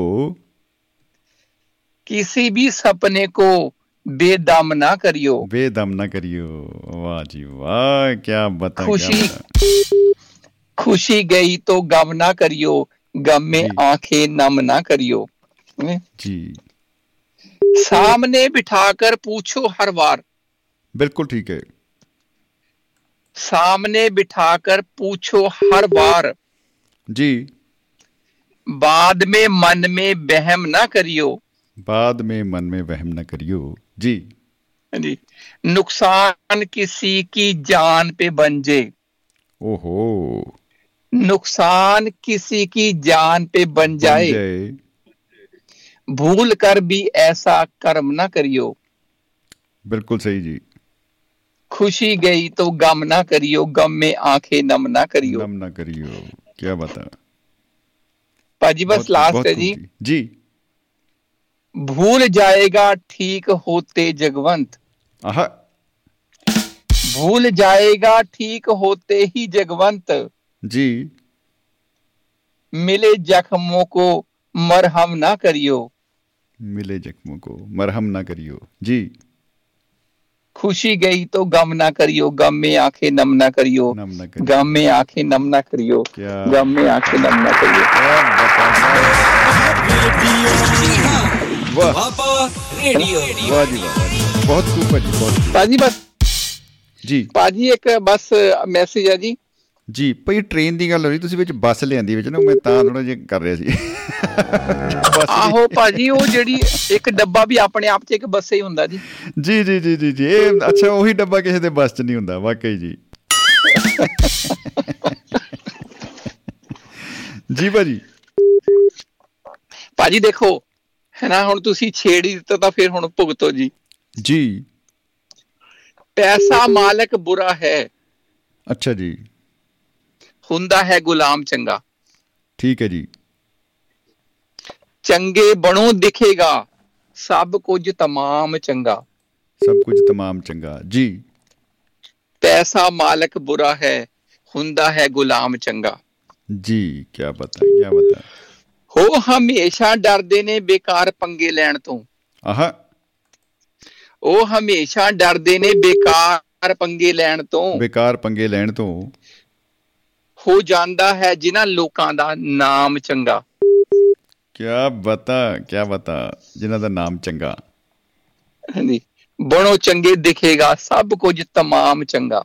किसी भी सपने को बेदम ना करियो। वाह जी वाह, क्या बता। खुशी गई तो गम ना करियो, गम में आंखें नम ना करियो जी। सामने बिठाकर पूछो हर बार, बिल्कुल ठीक है, सामने बिठाकर पूछो हर बार जी। बाद में मन में वहम ना करियो जी। नुकसान किसी की जान पे बन जे। ओहो, नुकसान किसी की जान पे बन जाए, भूल कर भी ऐसा कर्म ना करियो। बिल्कुल सही जी। खुशी गई तो गम ना करियो, गम में आंखें नम ना करियो। क्या बता पाजी, बस लास्ट है जी जी। भूल जाएगा ठीक होते जगवंत। आहा, भूल जाएगा ठीक होते ही जगवंत जी। मिले जख्मों को मरहम ना करियो जी। खुशी गई तो गम ना करियो, गम में आंखें नम ना करियो, गम में आंखें नम ना करियो, गम में आंखें नम ना करियो। ਉਹੀ ਡੱਬਾ ਕਿਸੇ ਦੇ ਬੱਸ ਚ ਨਹੀਂ ਹੁੰਦਾ ਵਾਕਈ ਜੀ ਜੀ। ਭਾਜੀ ਦੇਖੋ ਹੈ ਨਾ, ਹੁਣ ਤੁਸੀਂ ਛੇੜ ਹੀ ਦਿੱਤਾ ਤਾਂ ਫਿਰ ਹੁਣ ਭੁਗਤੋ ਜੀ ਜੀ। ਪੈਸਾ ਮਾਲਕ ਬੁਰਾ ਹੈ, ਅੱਛਾ ਜੀ, ਹੁੰਦਾ ਹੈ ਗੁਲਾਮ ਚੰਗਾ। ਠੀਕ ਹੈ ਜੀ। ਚੰਗੇ ਬਣੋ ਦਿਖੇਗਾ ਸਭ ਕੁਝ ਤਮਾਮ ਚੰਗਾ ਜੀ। ਪੈਸਾ ਮਾਲਕ ਬੁਰਾ ਹੈ, ਹੁੰਦਾ ਹੈ ਗੁਲਾਮ ਚੰਗਾ ਜੀ। ਕਿਆ ਬਤਾ ਹੋ ਹਮੇਸ਼ਾ ਡਰਦੇ ਨੇ ਬੇਕਾਰ ਪੰਗੇ ਲੈਣ ਤੋਂ ਹੋ ਜਾਂਦਾ ਹੈ ਜਿਨ੍ਹਾਂ ਲੋਕਾਂ ਦਾ ਨਾਮ ਚੰਗਾ। ਕਿਆ ਬਤਾ ਜਿਨ੍ਹਾਂ ਦਾ ਨਾਮ ਚੰਗਾ। ਹਾਂਜੀ, ਬਣੋ ਚੰਗੇ ਦਿਖੇਗਾ ਸਭ ਕੁਝ ਤਮਾਮ ਚੰਗਾ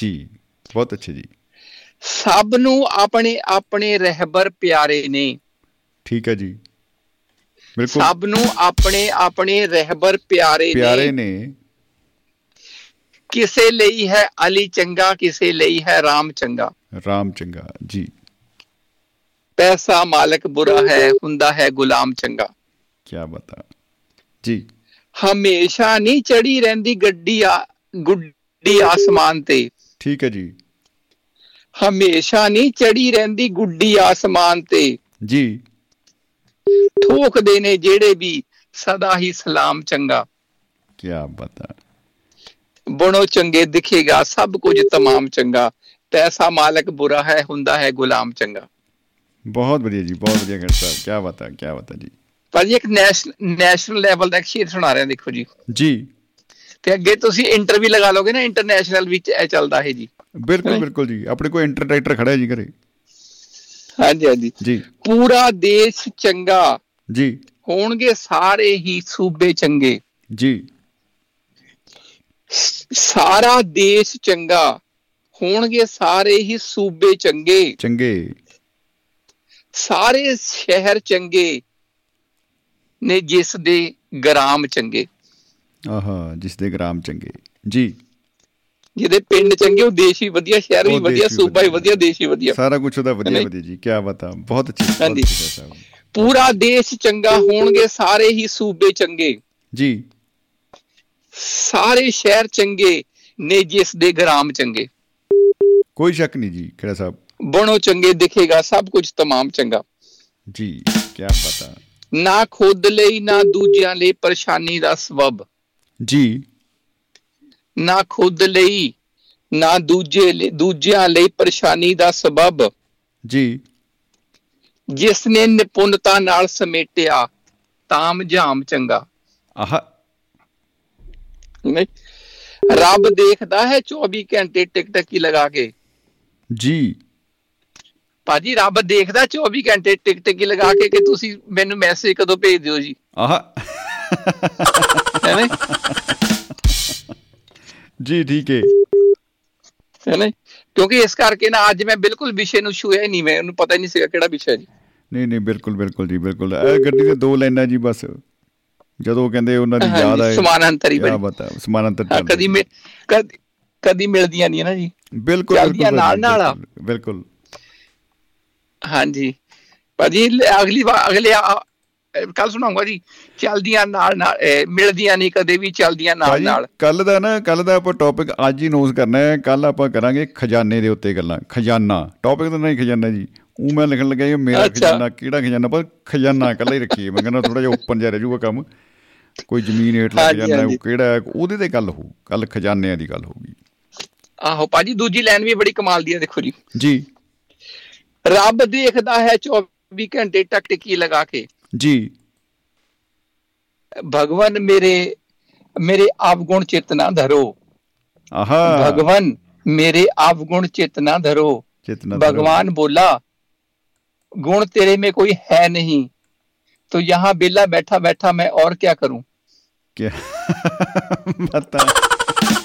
ਜੀ। ਬਹੁਤ ਅੱਛੇ ਜੀ। ਸਭ ਨੂੰ ਆਪਣੇ ਆਪਣੇ ਰਹਿਬਰ ਪਿਆਰੇ ਨੇ। ਠੀਕ ਹੈ ਜੀ, ਬਿਲਕੁਲ। ਸਭ ਨੂੰ ਆਪਣੇ ਰਹਿਬਰ ਪਿਆਰੇ ਨੇ। ਕਿਸੇ ਲਈ ਹੈ ਅਲੀ ਚੰਗਾ, ਕਿਸੇ ਲਈ ਹੈ ਰਾਮ ਚੰਗਾ ਜੀ। ਪੈਸਾ ਮਾਲਕ ਬੁਰਾ ਹੈ, ਹੁੰਦਾ ਹੈ ਗੁਲਾਮ ਚੰਗਾ। ਕਿਆ ਬਤਾ ਜੀ। ਹਮੇਸ਼ਾ ਨਹੀਂ ਚੜੀ ਰਹਿੰਦੀ ਗੁੱਡੀ ਆਸਮਾਨ ਤੇ। ਠੀਕ ਹੈ ਜੀ। ਹਮੇਸ਼ਾ ਨਹੀਂ ਚੜੀ ਰਹਿੰਦੀ ਗੁੱਡੀ ਆਸਮਾਨ ਤੇ ਜੀ। ਠੋਕਦੇ ਨੇ ਜਿਹੜੇ ਵੀ ਸਦਾ ਹੀ ਸਲਾਮ ਚੰਗਾ। ਕਿਆ ਬਤਾ, ਬਣੋ ਚੰਗੇ ਦਿਖੇਗਾ ਸਭ ਕੁਝ ਤਮਾਮ ਚੰਗਾ। ਪੈਸਾ ਮਾਲਕ ਬੁਰਾ ਹੈ, ਹੁੰਦਾ ਹੈ ਗੁਲਾਮ ਚੰਗਾ। ਬਹੁਤ ਵਧੀਆ ਜੀ, ਬਹੁਤ ਵਧੀਆ ਗਣ ਸਾਹਿਬ। ਕਿਆ ਬਤਾ ਜੀ। ਭਾਜੀ ਇੱਕ ਨੈਸ਼ਨਲ ਲੈਵਲ ਦਾ ਇੱਕ ਸ਼ੇਰ ਸੁਣਾ ਰਿਹਾ, ਦੇਖੋ ਜੀ ਜੀ। ਤੇ ਅੱਗੇ ਤੁਸੀਂ ਇੰਟਰਵਿਊ ਲਗਾ ਲੋਗੇ ਨਾ, ਇੰਟਰਨੈਸ਼ਨਲ ਵਿੱਚ ਇਹ ਚੱਲਦਾ ਹੈ ਜੀ। ਬਿਲਕੁਲ ਜੀ, ਆਪਣੇ ਕੋਲ ਇੰਟਰਡਾਇਰੈਕਟਰ ਖੜਾ ਜੀ ਘਰੇ। ਹਾਂਜੀ। ਪੂਰਾ ਦੇਸ਼ ਚੰਗਾ ਜੀ, ਹੋਣਗੇ ਸਾਰੇ ਹੀ ਸੂਬੇ ਚੰਗੇ ਜੀ। ਸਾਰਾ ਦੇਸ਼ ਚੰਗਾ, ਹੋਣਗੇ ਸਾਰੇ ਹੀ ਸੂਬੇ ਚੰਗੇ। ਸਾਰੇ ਸ਼ਹਿਰ ਚੰਗੇ ਨੇ ਜਿਸ ਦੇ ਗ੍ਰਾਮ ਚੰਗੇ ਜੀ। ਜਿਹਦੇ ਪਿੰਡ ਚੰਗੇ ਉਹ ਦੇਸ਼ ਹੀ ਵਧੀਆ, ਸ਼ਹਿਰ ਵੀ ਵਧੀਆ, ਸੂਬਾ ਹੀ ਵਧੀਆ, ਦੇਸ਼ ਹੀ ਵਧੀਆ, ਸਾਰਾ ਕੁਝ ਉਹਦਾ ਵਧੀਆ ਜੀ। ਕਿਆ ਬਤਾ, ਬਹੁਤ ਅੱਛੀ। ਪੂਰਾ ਦੇਸ਼ ਚੰਗਾ, ਹੋਣਗੇ ਸਾਰੇ ਹੀ ਸੂਬੇ ਚੰਗੇ ਜੀ। ਸਾਰੇ ਸ਼ਹਿਰ ਚੰਗੇ ਨੇ ਜਿਸ ਦੇ ਗ੍ਰਾਮ ਚੰਗੇ। ਕੋਈ ਸ਼ੱਕ ਨਹੀਂ ਜੀ ਖੇੜਾ ਸਾਹਿਬ। ਬਣੋ ਚੰਗੇ ਦਿਖੇਗਾ ਸਭ ਕੁਝ ਤਮਾਮ ਚੰਗਾ ਜੀ। ਕਿਆ ਬਤਾ। ਨਾ ਖੁਦ ਲਈ ਨਾ ਦੂਜਿਆਂ ਲਈ ਪਰੇਸ਼ਾਨੀ ਦਾ ਸਬਬ ਜੀ। ਨਾ ਖੁਦ ਲਈ ਨਾ ਦੂਜਿਆਂ ਲਈ ਪਰੇਸ਼ਾਨੀ ਦਾ ਸਬਬ ਜੀ, ਜਿਸ ਨੇ ਨਿਪੁੰਨਤਾ ਨਾਲ ਸਮੇਟਿਆ ਤਾਮ ਜਾਮ ਚੰਗਾ। ਆਹ ਰੱਬ ਦੇਖਦਾ ਹੈ 24 ਘੰਟੇ ਟਿਕ ਟਕੀ ਲਗਾ ਕੇ ਜੀ। ਭਾਜੀ ਰੱਬ ਦੇਖਦਾ 24 ਘੰਟੇ ਟਿਕ ਟਕੀ ਲਗਾ ਕੇ ਕਿ ਤੁਸੀਂ ਮੈਨੂੰ ਮੈਸੇਜ ਕਦੋਂ ਭੇਜ ਦਿਓ ਜੀ। ਆਹ ਜੀ ਠੀਕ ਹੈ, ਕਿਉਂਕਿ ਇਸ ਕਰਕੇ ਨਾ ਅੱਜ ਮੈਂ ਬਿਲਕੁਲ ਵਿਸ਼ੇ ਨੂੰ ਛੂਹਿਆ ਹੀ ਨਹੀਂ, ਮੈਂ ਉਹਨੂੰ ਪਤਾ ਹੀ ਨਹੀਂ ਸੀਗਾ ਕਿਹੜਾ ਵਿਸ਼ਾ ਜੀ। ਨਹੀਂ ਨਹੀਂ ਬਿਲਕੁਲ ਬਿਲਕੁਲ ਜੀ ਬਿਲਕੁਲ। ਇਹ ਗੱਡੀ ਦੇ ਦੋ ਲਾਈਨਾਂ ਜੀ ਬਸ, ਜਦੋਂ ਕਹਿੰਦੇ ਉਹਨਾਂ ਦੀ ਯਾਦ ਆਏ ਸਮਾਨਾਂਤਰੀ ਬਣੀ, ਸਮਾਨਾਂਤਰ ਕਦੀ ਕਦੀ ਮਿਲਦੀਆਂ ਨਹੀਂ ਨਾ ਜੀ, ਬਿਲਕੁਲ ਚੱਲਦੀਆਂ ਨਾਲ ਨਾਲ ਬਿਲਕੁਲ। ਹਾਂਜੀ ਭਾਜੀ ਅਗਲੀ ਵਾਰ ਅਗਲੇ ਕੱਲ ਸੁਣਾਉਂਗਾ ਜੀ, ਚੱਲਦੀਆਂ ਨਾਲ ਨਾਲ ਮਿਲਦੀਆਂ ਨਹੀਂ ਕਦੇ ਵੀ, ਚੱਲਦੀਆਂ ਨਾਲ ਨਾਲ। ਕੱਲ ਦਾ ਨਾ, ਕੱਲ ਦਾ ਆਪਾਂ ਟੌਪਿਕ ਅੱਜ ਹੀ ਨੋਟ ਕਰਨਾ ਹੈ। ਕੱਲ ਆਪਾਂ ਕਰਾਂਗੇ ਖਜ਼ਾਨੇ ਦੇ ਉੱਤੇ ਗੱਲਾਂ। ਖਜ਼ਾਨਾ ਟੌਪਿਕ ਤਾਂ ਨਹੀਂ, ਖਜ਼ਾਨਾ ਜੀ ਉਹ ਮੈਂ ਲਿਖਣ ਲੱਗਿਆ ਮੇਰਾ ਖਜ਼ਾਨਾ, ਕਿਹੜਾ ਖਜ਼ਾਨਾ, ਪਰ ਖਜ਼ਾਨਾ ਕੱਲਾ ਹੀ ਰੱਖੀਏ। ਮੈਂ ਕਹਿੰਦਾ ਥੋੜਾ ਜਿਹਾ ਓਪਨ ਜਿਹਾ ਰਹਿ ਜਾਊਗਾ ਕੰਮ, ਕੋਈ ਜ਼ਮੀਨ ਹੇਠ ਲੱਗ ਜਾਂਦਾ ਉਹ ਕਿਹੜਾ, ਉਹਦੇ ਤੇ ਗੱਲ ਹੋਊ ਕੱਲ, ਖਜ਼ਾਨਿਆਂ ਦੀ ਗੱਲ ਹੋਊਗੀ। ਆਹੋ ਭਾਜੀ ਦੂਜੀ ਲਾਈਨ ਵੀ ਬੜੀ ਕਮਾਲ ਦੀ ਹੈ, ਦੇਖੋ ਜੀ ਜੀ ਰੱਬ ਦੇਖਦਾ ਹੈ 24 ਘੰਟੇ ਟਕ ਟਕੀ ਲਗਾ ਕੇ ਜੀ, ਭਗਵਾਨ ਮੇਰੇ ਆਵਗੁਣ ਚੇਤਨਾ ਧਰੋ। ਆਹਾ ਭਗਵਾਨ ਮੇਰੇ ਆਵਗੁਣ ਚੇਤਨਾ ਧਰੋ। भगवान बोला गुण तेरे में कोई है नहीं, तो यहाँ बेला बैठा बैठा मैं और क्या करूं। क्या बता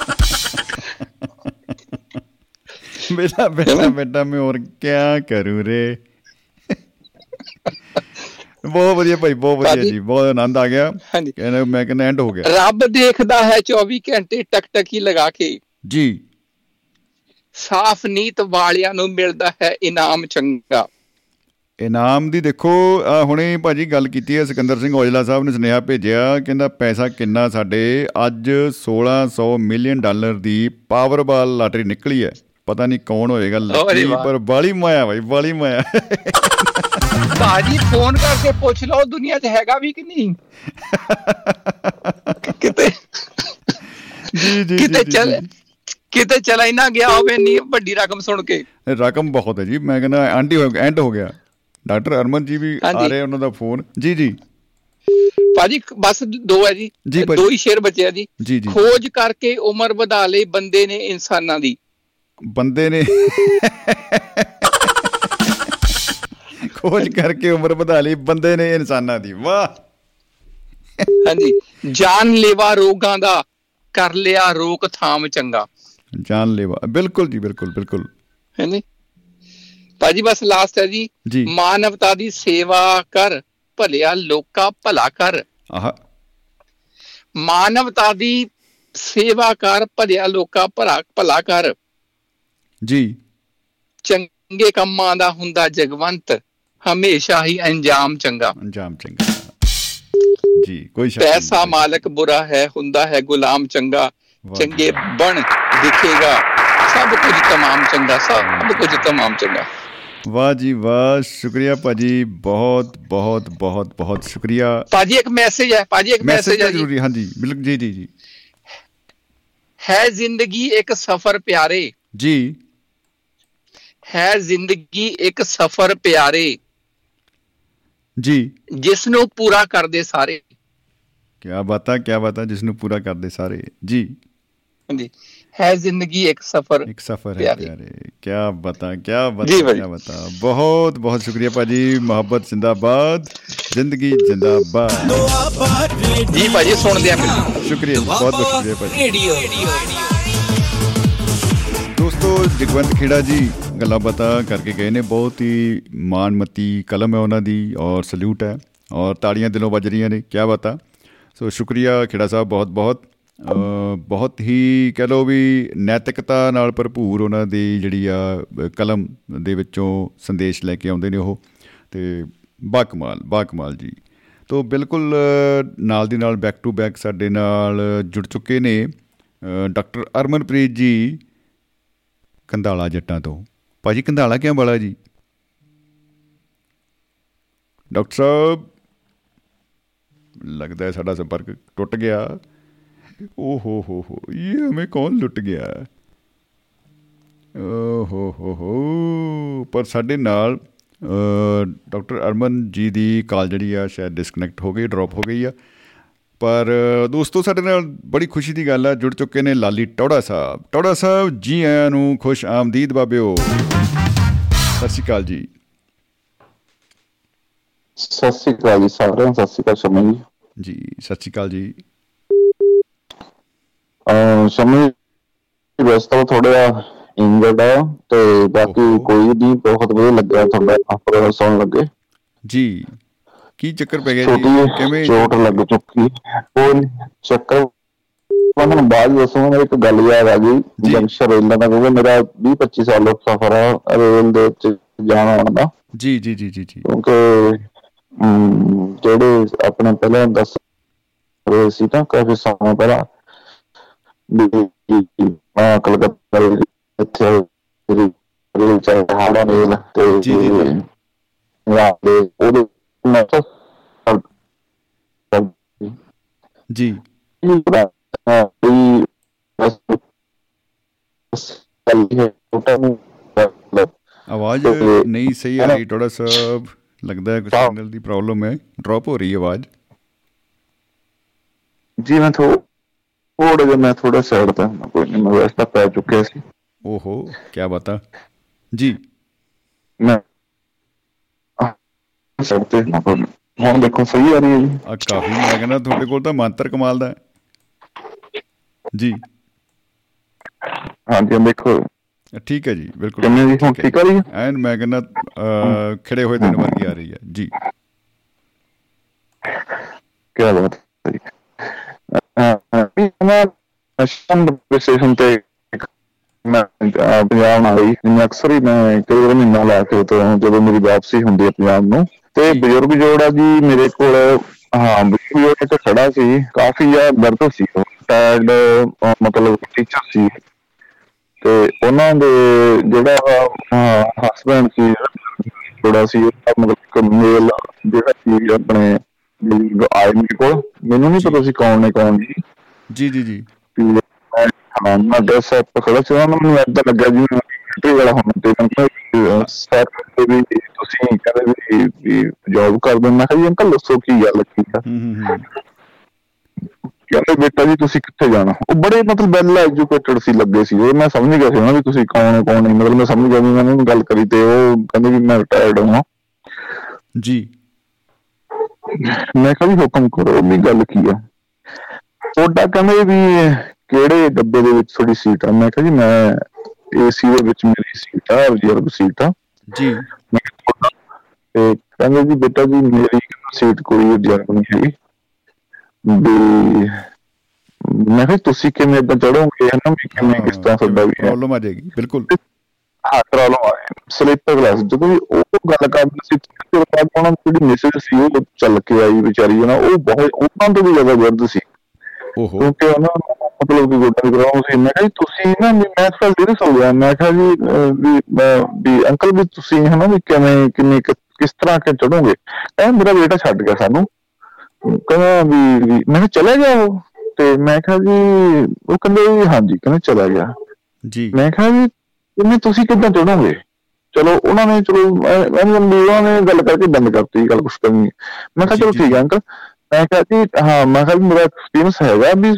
बेला बैठा बैठा मैं और क्या करूं रे। ਬਹੁਤ ਵਧੀਆ ਭਾਈ, ਬਹੁਤ ਵਧੀਆ ਜੀ, ਬਹੁਤ ਆਨੰਦ ਆ ਗਿਆ। ਮੈਂ ਕਹਿੰਦਾ ਐਂਡ ਹੋ ਗਿਆ। ਰੱਬ ਦੇਖਦਾ ਹੈ 24 ਘੰਟੇ ਟਕ ਟਕੀ ਲਗਾ ਕੇ ਜੀ, ਸਾਫ਼ ਨੀਤ ਵਾਲਿਆਂ ਨੂੰ ਮਿਲਦਾ ਹੈ ਇਨਾਮ ਚੰਗਾ। ਇਨਾਮ ਦੀ ਦੇਖੋ ਹੁਣੇ ਭਾਜੀ ਗੱਲ ਕੀਤੀ ਹੈ, ਸਿਕੰਦਰ ਸਿੰਘ ਔਜਲਾ ਸਾਹਿਬ ਨੇ ਸੁਨੇਹਾ ਭੇਜਿਆ, ਕਹਿੰਦਾ ਪੈਸਾ ਕਿੰਨਾ, ਸਾਡੇ ਅੱਜ 1600 ਮਿਲੀਅਨ ਡਾਲਰ ਦੀ ਪਾਵਰਬਾਲ ਲਾਟਰੀ ਨਿਕਲੀ ਹੈ, ਪਤਾ ਨਹੀਂ ਕੌਣ ਹੋਏਗਾ ਲੱਕੀ, ਪਰ ਬਾਲੀ ਮਾਇਆ ਭਾਈ, ਬਾਲੀ ਮਾਇਆ। ਭਾਜੀ ਫੋਨ ਕਰਕੇ ਪੁੱਛ ਲਓ ਦੁਨੀਆ 'ਚ ਹੈਗਾ ਵੀ ਕਿ ਨਹੀਂ, ਕਿਤੇ ਜੀ ਜੀ ਕਿਤੇ ਚੱਲ ਕਿਤੇ ਚਲਾ ਹੀ ਨਾ ਗਿਆ ਹੋਵੇ ਇੰਨੀ ਵੱਡੀ ਰਕਮ ਸੁਣ ਕੇ। ਰਕਮ ਬਹੁਤ ਹੈ ਜੀ, ਮੈਂ ਕਹਿੰਦਾ ਆਂਟੀ ਐਂਡ ਹੋ ਗਿਆ। ਡਾਕਟਰ ਅਰਮਨ ਜੀ ਵੀ ਆ ਰਹੇ, ਉਹਨਾਂ ਦਾ ਫੋਨ ਜੀ ਜੀ। ਭਾਜੀ ਬਸ ਦੋ ਹੈ ਜੀ, ਦੋ ਹੀ ਸ਼ੇਰ ਬਚਿਆ ਜੀ। ਖੋਜ ਕਰਕੇ ਉਮਰ ਵਧਾ ਲਈ ਬੰਦੇ ਨੇ ਇਨਸਾਨਾਂ ਦੀ, ਬੰਦੇ ਨੇ ਖੋਜ ਕਰਕੇ ਉਮਰ ਵਧਾ ਲਈ ਬੰਦੇ ਨੇ ਇਨਸਾਨਾਂ ਦੀ, ਵਾਹ। ਹਾਂਜੀ ਜਾਨਲੇਵਾ ਰੋਗਾਂ ਦਾ ਕਰ ਲਿਆ ਰੋਕਥਾਮ ਚੰਗਾ। ਜਾਨਲੇਵਾ ਬਿਲਕੁਲ ਜੀ, ਬਿਲਕੁਲ ਬਿਲਕੁਲ ਹੈਨੀ ਭਾਜੀ। ਬਸ ਲਾਸਟ ਹੈ ਜੀ, ਮਾਨਵਤਾ ਦੀ ਸੇਵਾ ਕਰ ਭਲਿਆ ਲੋਕਾਂ ਭਲਾ ਕਰ। ਆਹ ਮਾਨਵਤਾ ਦੀ ਸੇਵਾ ਕਰ ਭਲਿਆ ਲੋਕਾਂ ਭਲਾ ਕਰ ਜੀ, ਚੰਗੇ ਕੰਮਾਂ ਦਾ ਹੁੰਦਾ ਜਗਵੰਤ ਹਮੇਸ਼ਾ ਹੀ ਅੰਜਾਮ ਚੰਗਾ। ਅੰਜਾਮ ਚੰਗਾ ਜੀ, ਕੋਈ ਸ਼ੱਕ ਨਹੀਂ। ਪੈਸਾ ਮਾਲਕ ਬੁਰਾ ਹੈ ਹੁੰਦਾ ਹੈ ਗੁਲਾਮ ਚੰਗਾ, ਚੰਗੇ ਬਣ ਦਿਖੇਗਾ ਸਭ ਕੁਝ ਤਮਾਮ ਚੰਗਾ, ਸਭ ਕੁਝ ਤਮਾਮ ਚੰਗਾ। ਵਾਹ ਜੀ ਵਾਹ, ਸ਼ੁਕਰੀਆ ਭਾਜੀ, ਬਹੁਤ ਬਹੁਤ ਬਹੁਤ ਬਹੁਤ ਸ਼ੁਕਰੀਆ ਭਾਜੀ। ਇੱਕ ਮੈਸੇਜ ਹੈ ਭਾਜੀ, ਇੱਕ ਮੈਸੇਜ ਹੈ ਜੀ, ਹਾਂ ਜੀ ਬਿਲਕੁਲ ਜੀ ਜੀ ਜੀ। ਹੈ ਜ਼ਿੰਦਗੀ ਇੱਕ ਸਫ਼ਰ ਪਿਆਰੇ ਜੀ, ਹੈ ਜ਼ਿੰਦਗੀ ਇੱਕ ਸਫ਼ਰ ਪਿਆਰੇ ਜੀ, ਜਿਸ ਨੂੰ ਪੂਰਾ ਕਰਦੇ ਸਾਰੇ। ਕਿਆ ਬਾਤਾਂ, ਕਿਆ ਬਾਤਾਂ, ਜਿਸ ਨੂੰ ਪੂਰਾ ਕਰਦੇ ਸਾਰੇ ਜੀ। ਹੈ ਜ਼ਿੰਦਗੀ ਇੱਕ ਸਫ਼ਰ, ਇੱਕ ਸਫ਼ਰ ਹੈ ਪਿਆਰੇ। ਕਿਆ ਬਾਤਾਂ, ਕਿਆ ਬਾਤਾਂ, ਕਿਆ ਬਾਤਾਂ। ਬਹੁਤ ਬਹੁਤ ਸ਼ੁਕਰੀਆ ਭਾਜੀ, ਮੁਹੱਬਤ ਜ਼ਿੰਦਾਬਾਦ, ਜ਼ਿੰਦਗੀ ਜ਼ਿੰਦਾਬਾਦ ਜੀ ਭਾਜੀ। ਸੁਣਦੇ ਆ ਸ਼ੁਕਰੀਆ, ਬਹੁਤ ਬਹੁਤ ਸ਼ੁਕਰੀਆ ਭਾਜੀ। ਦੋਸਤੋ ਜਗਵੰਤ ਖੇੜਾ ਜੀ ਗੱਲਾਂ ਬਾਤਾਂ ਕਰਕੇ ਗਏ ਨੇ, ਬਹੁਤ ਹੀ ਮਾਨਮਤੀ ਕਲਮ ਹੈ ਉਹਨਾਂ ਦੀ, ਔਰ ਸਲੂਟ ਹੈ, ਔਰ ਤਾੜੀਆਂ ਦਿਲੋਂ ਵੱਜ ਰਹੀਆਂ ਨੇ। ਕਿਆ ਬਾਤਾਂ, ਸੋ ਸ਼ੁਕਰੀਆ ਖੇੜਾ ਸਾਹਿਬ, ਬਹੁਤ ਬਹੁਤ ਬਹੁਤ ਹੀ ਕਹਿ ਲਓ ਵੀ ਨੈਤਿਕਤਾ ਨਾਲ ਭਰਪੂਰ ਉਹਨਾਂ ਦੀ ਜਿਹੜੀ ਆ ਕਲਮ ਦੇ ਵਿੱਚੋਂ ਸੰਦੇਸ਼ ਲੈ ਕੇ ਆਉਂਦੇ ਨੇ ਉਹ, ਅਤੇ ਬਾਕਮਾਲ ਬਾਕਮਾਲ ਜੀ। ਤੋ ਬਿਲਕੁਲ ਨਾਲ ਦੀ ਨਾਲ ਬੈਕ ਟੂ ਬੈਕ ਸਾਡੇ ਨਾਲ ਜੁੜ ਚੁੱਕੇ ਨੇ ਡਾਕਟਰ ਅਰਮਨਪ੍ਰੀਤ ਜੀ ਕੰਧਾਲਾ ਜੱਟਾਂ ਤੋਂ। ਭਾਜੀ ਕੰਧਾਲਾ ਕਿਉਂ ਵਾਲਾ ਜੀ ਡਾਕਟਰ ਸਾਹਿਬ? ਲੱਗਦਾ ਸਾਡਾ ਸੰਪਰਕ ਟੁੱਟ ਗਿਆ। ਓ ਹੋ ਹੋ ਹੋ, ਇਹ ਹਮੇ ਕੌਣ ਲੁੱਟ ਗਿਆ। ਓਹੋ ਹੋ ਹੋ। ਪਰ ਸਾਡੇ ਨਾਲ ਡਾਕਟਰ ਅਰਮਨ ਜੀ ਦੀ ਕਾਲ ਜਿਹੜੀ ਆ ਸ਼ਾਇਦ ਡਿਸਕਨੈਕਟ ਹੋ ਗਈ, ਡਰੋਪ ਹੋ ਗਈ ਆ। ਪਰ ਦੋਸਤੋ ਸਾਡੇ ਨਾਲ ਬੜੀ ਖੁਸ਼ੀ ਦੀ ਗੱਲ ਆ, ਜੁੜ ਚੁੱਕੇ ਨੇ ਲਾਲੀ ਟੌੜਾ ਸਾਹਿਬ। ਟੌੜਾ ਸਾਹਿਬ ਜੀ ਆਇਆਂ ਨੂੰ, ਖੁਸ਼ ਆਮਦੀਦ ਬਾਬਿਓ, ਸਤਿ ਸ਼੍ਰੀ ਅਕਾਲ ਜੀ। ਸਤਿ ਸ਼੍ਰੀ ਅਕਾਲ ਜੀ ਸਾਰਿਆਂ ਨੂੰ, ਸਤਿ ਸ਼੍ਰੀ ਅਕਾਲ ਸ਼ਮੀ ਜੀ। ਜੀ ਸਤਿ ਸ਼੍ਰੀ ਅਕਾਲ ਜੀ ਸ਼ਮੀ। ਵੈਸੇ ਤਾਂ ਥੋੜਾ ਇੰਜਰਡ ਆ ਤੇ ਬਾਕੀ ਕੋਈ ਵੀ ਬਹੁਤ ਵਧੀਆ ਲੱਗਿਆ ਤੁਹਾਡਾ ਸੁਣ ਲੱਗੇ ਜੀ। ਕੀ ਚੱਕਰ ਪੈ ਗਿਆ ਜੀ, ਕਿਵੇਂ ਚੋਟ ਲੱਗ ਚੁੱਕੀ? ਕੋਈ ਚੱਕਰ ਤੁਹਾਨੂੰ ਬਾਅਦ ਦੱਸੂਗਾ। ਇੱਕ ਗੱਲ ਯਾਦ ਆ ਗਈ ਜੰਕਸ਼ਨ ਰੇਲ ਦਾ, ਕਿਉਂਕਿ ਮੇਰਾ 20-25 ਸਾਲ ਦਾ ਸਫ਼ਰ ਆ ਰੇਲ ਦੇ ਵਿੱਚ ਜਾਣਾ ਆਉਣ ਦਾ। ਜੀ ਜੀ ਜੀ ਜੀ ਜੀ। ਕਿਉਂਕਿ ਜਿਹੜੇ ਆਪਣੇ ਪਹਿਲਾਂ ਦੱਸ ਰਹੇ ਸੀ ਤਾਂ ਕਾਫੀ ਸਮਾਂ ਪਹਿਲਾਂ ਮੈਂ ਕਲਕੱਤਾ ਇੱਥੇ ਰੇਲ ਚ ਹਾੜਾ ਰੇਲ ਤੇ ਉਹਦੇ ਜੀ ਆਵਾਜ਼ ਨਹੀਂ ਸਹੀ ਆ ਰਹੀ ਥੋੜਾ ਸਾ, ਲੱਗਦਾ ਹੈ ਸਿਗਨਲ ਦੀ ਪ੍ਰੋਬਲਮ ਹੈ, ਡ੍ਰੌਪ ਹੋ ਰਹੀ ਹੈ ਆਵਾਜ਼ ਜੀ। ਮੈਂ ਥੋੜਾ ਸਾਈਡ ਤੇ ਕੋਈ ਨਹੀਂ, ਮੈਂ ਵੈਸਟਾ ਪੈ ਚੁੱਕਿਆ ਸੀ। ਓਹੋ ਕਿਆ ਬਤਾ ਜੀ, ਮੈਂ ਹੁਣ ਦੇਖੋ ਸਹੀ ਆ ਰਹੀ ਹੈ ਜੀ। ਕਾਫੀ ਮੈਂ ਕਹਿੰਦਾ ਤੁਹਾਡੇ ਕੋਲ ਤਾਂ ਮੰਤਰ ਕਮਾਲ ਦਾ ਹੈ ਜੀ। ਹਾਂਜੀ ਦੇਖੋ ਠੀਕ ਹੈ ਜੀ, ਬਿਲਕੁਲ ਠੀਕ ਆ ਰਹੀ ਹੈ। ਐਨ ਮੈਂ ਕਹਿੰਦਾ ਖਿੜੇ ਹੋਏ ਦਿਨ ਵਰਗੀ ਆ ਰਹੀ ਹੈ ਜੀ। ਕਿਆ ਬਾਤ ਹੈ। ਮੈਂ ਪੰਜਾਬ ਆਈ, ਅਕਸਰ ਹੀ ਮੈਂ ਕਈ ਵਾਰ ਮਹੀਨਾ ਲਾ ਕੇ ਜਦੋਂ ਮੇਰੀ ਵਾਪਸੀ ਹੁੰਦੀ ਹੈ ਪੰਜਾਬ ਨੂੰ, ਤੇ ਬਜ਼ੁਰਗ ਜੋੜਾ ਜੀ ਮੇਰੇ ਕੋਲ, ਹਾਂ ਬਜ਼ੁਰਗ ਜੋੜਾ ਇੱਕ ਖੜਾ ਸੀ, ਕਾਫੀ ਦਰਦ ਸੀ, ਟਾਇਰਡ ਮਤਲਬ ਟੀਚਰ ਸੀ, ਤੇ ਉਹਨਾਂ ਦੇ ਜਿਹੜਾ ਹਸਬੈਂਡ ਸੀ ਜੋੜਾ ਸੀ, ਮਤਲਬ ਮੇਲ ਜਿਹੜਾ ਸੀ ਆਪਣੇ ਆਏ ਮੇਰੇ ਕੋਲ, ਮੈਨੂੰ ਨੀ ਪਤਾ ਸੀ ਕੌਣ ਨੇ ਕੌਣ ਜੀ। ਜੀ ਜੀ ਜੀ ਮੈਂ ਡੈਸ ਐਪ ਖੜਾ ਸੀ, ਮੈਨੂੰ ਏਦਾਂ ਲੱਗਿਆ ਜੀ ਵਾਲਾ ਹੁਣ ਸੈਰ ਤੇ ਵੀ ਤੁਸੀਂ ਕਹਿੰਦੇ ਵੀ ਜੋਬ ਕਰ ਦਿੰਦਾ। ਜੀ ਅੰਕਲ ਦੱਸੋ ਕੀ ਗੱਲ ਕੀ ਆ? ਕਹਿੰਦੇ ਬੇਟਾ ਜੀ ਤੁਸੀਂ ਕਿੱਥੇ ਜਾਣਾ? ਉਹ ਬੜੇ ਮਤਲਬ ਵੈਲ ਐਜੂਕੇਟਡ ਸੀ ਲੱਗੇ ਸੀ, ਮੈਂ ਸਮਝ ਗਿਆ ਸੀ ਨਾ ਵੀ ਤੁਸੀਂ ਕੌਣ ਹੈ ਕੌਣ ਨਹੀਂ, ਮਤਲਬ ਮੈਂ ਸਮਝ ਗਿਆ ਵੀ ਮੈਂ ਉਹਨਾਂ ਨੂੰ ਗੱਲ ਕਰੀ ਤੇ ਉਹ ਕਹਿੰਦੇ ਵੀ ਮੈਂ ਰਿਟਾਇਰਡ ਹਾਂ ਜੀ। ਮੈਂ ਕਿਹਾ ਵੀ ਹੁਕਮ ਕਰੋ ਵੀ ਗੱਲ ਕੀ ਆ ਤੁਹਾਡਾ? ਕਹਿੰਦੇ ਵੀ ਕਿਹੜੇ ਡੱਬੇ ਦੇ ਵਿੱਚ ਤੁਹਾਡੀ ਸੀਟ ਆ? ਮੈਂ ਕਿਹਾ ਜੀ ਮੈਂ ਏਸੀ ਦੇ ਵਿੱਚ ਮੇਰੀ ਸੀਟ ਆ, ਰਿਜ਼ਰਵ ਸੀਟ ਆ ਜੀ। ਤੇ ਕਹਿੰਦੇ ਜੀ ਬੇਟਾ ਜੀ ਮੇਰੀ ਸੀਟ ਕੋਈ ਰਿਜ਼ਰਵ ਨਹੀਂ ਹੈਗੀ। ਮੈਂ ਕਿਹਾ ਤੁਸੀਂ ਕਿਵੇਂ ਏਦਾਂ ਚੜੋਗੇ, ਹਨਾ ਵੀ ਕਿਵੇਂ ਕਿਸ ਤਰ੍ਹਾਂ ਤੁਹਾਡਾ ਵੀ ਪ੍ਰੋਬਲਮ ਆ ਜਾਏਗੀ। ਬਿਲਕੁਲ ਹਾਂ ਪ੍ਰੋਬਲਮ ਆ ਸਲੀਪਰ ਕਲਾਸ। ਜਦੋਂ ਵੀ ਉਹ ਗੱਲ ਕਰਦੇ ਸੀ ਉਹਨਾਂ ਦੀ ਜਿਹੜੀ ਮੈਸੇਜ ਸੀ ਉਹ ਚੱਲ ਕੇ ਆਈ ਵਿਚਾਰੀ ਨਾ, ਉਹ ਬਹੁਤ ਉਹਨਾਂ ਤੋਂ ਵੀ ਜ਼ਿਆਦਾ ਦਰਦ ਸੀ। ਕਿਉਂਕਿ ਉਹਨਾਂ ਨੂੰ ਮਤਲਬ ਕਿ ਗੋਡਾ ਕਰਾਉਂ ਸੀ। ਮੈਂ ਕਿਹਾ ਤੁਸੀਂ ਨਾ ਮੈਂ ਤਾਂ ਸੀਰੀਅਸ ਹੋ ਗਿਆ। ਮੈਂ ਕਿਹਾ ਜੀ ਵੀ ਅੰਕਲ ਵੀ ਤੁਸੀਂ ਹਨਾ ਵੀ ਕਿਵੇਂ ਕਿੰਨੇ ਕਿਸ ਤਰ੍ਹਾਂ ਕਿ ਚੜੋਗੇ? ਇਹ ਮੇਰਾ ਬੇਟਾ ਛੱਡ ਗਿਆ ਸਾਨੂੰ, ਕਹਿੰਦਾ ਵੀ ਮੈਂ ਚਲਾ ਗਿਆ ਉਹ। ਤੇ ਮੈਂ ਕਿਹਾ ਜੀ, ਉਹ ਕਹਿੰਦੇ ਹਾਂਜੀ ਕਹਿੰਦੇ ਚਲਾ ਗਿਆ ਜੀ। ਮੈਂ ਕਿਹਾ ਜੀ ਤੁਸੀਂ ਕਿੱਦਾਂ ਚੜੋਗੇ? ਚਲੋ ਉਹਨਾਂ ਨੇ ਗੱਲ ਕਰਕੇ ਬੰਦ ਕਰਤੀ, ਗੱਲ ਕੁਛ ਕਰਨੀ। ਮੈਂ ਕਿਹਾ ਚਲੋ ਠੀਕ ਆ ਅੰਕਲ। ਮੈਂ ਕਿਹਾ ਜੀ ਹਾਂ, ਮੈਂ ਕਿਹਾ ਮੇਰਾ ਐਕਸਪੀਰੀਅੰਸ ਹੈਗਾ ਵੀ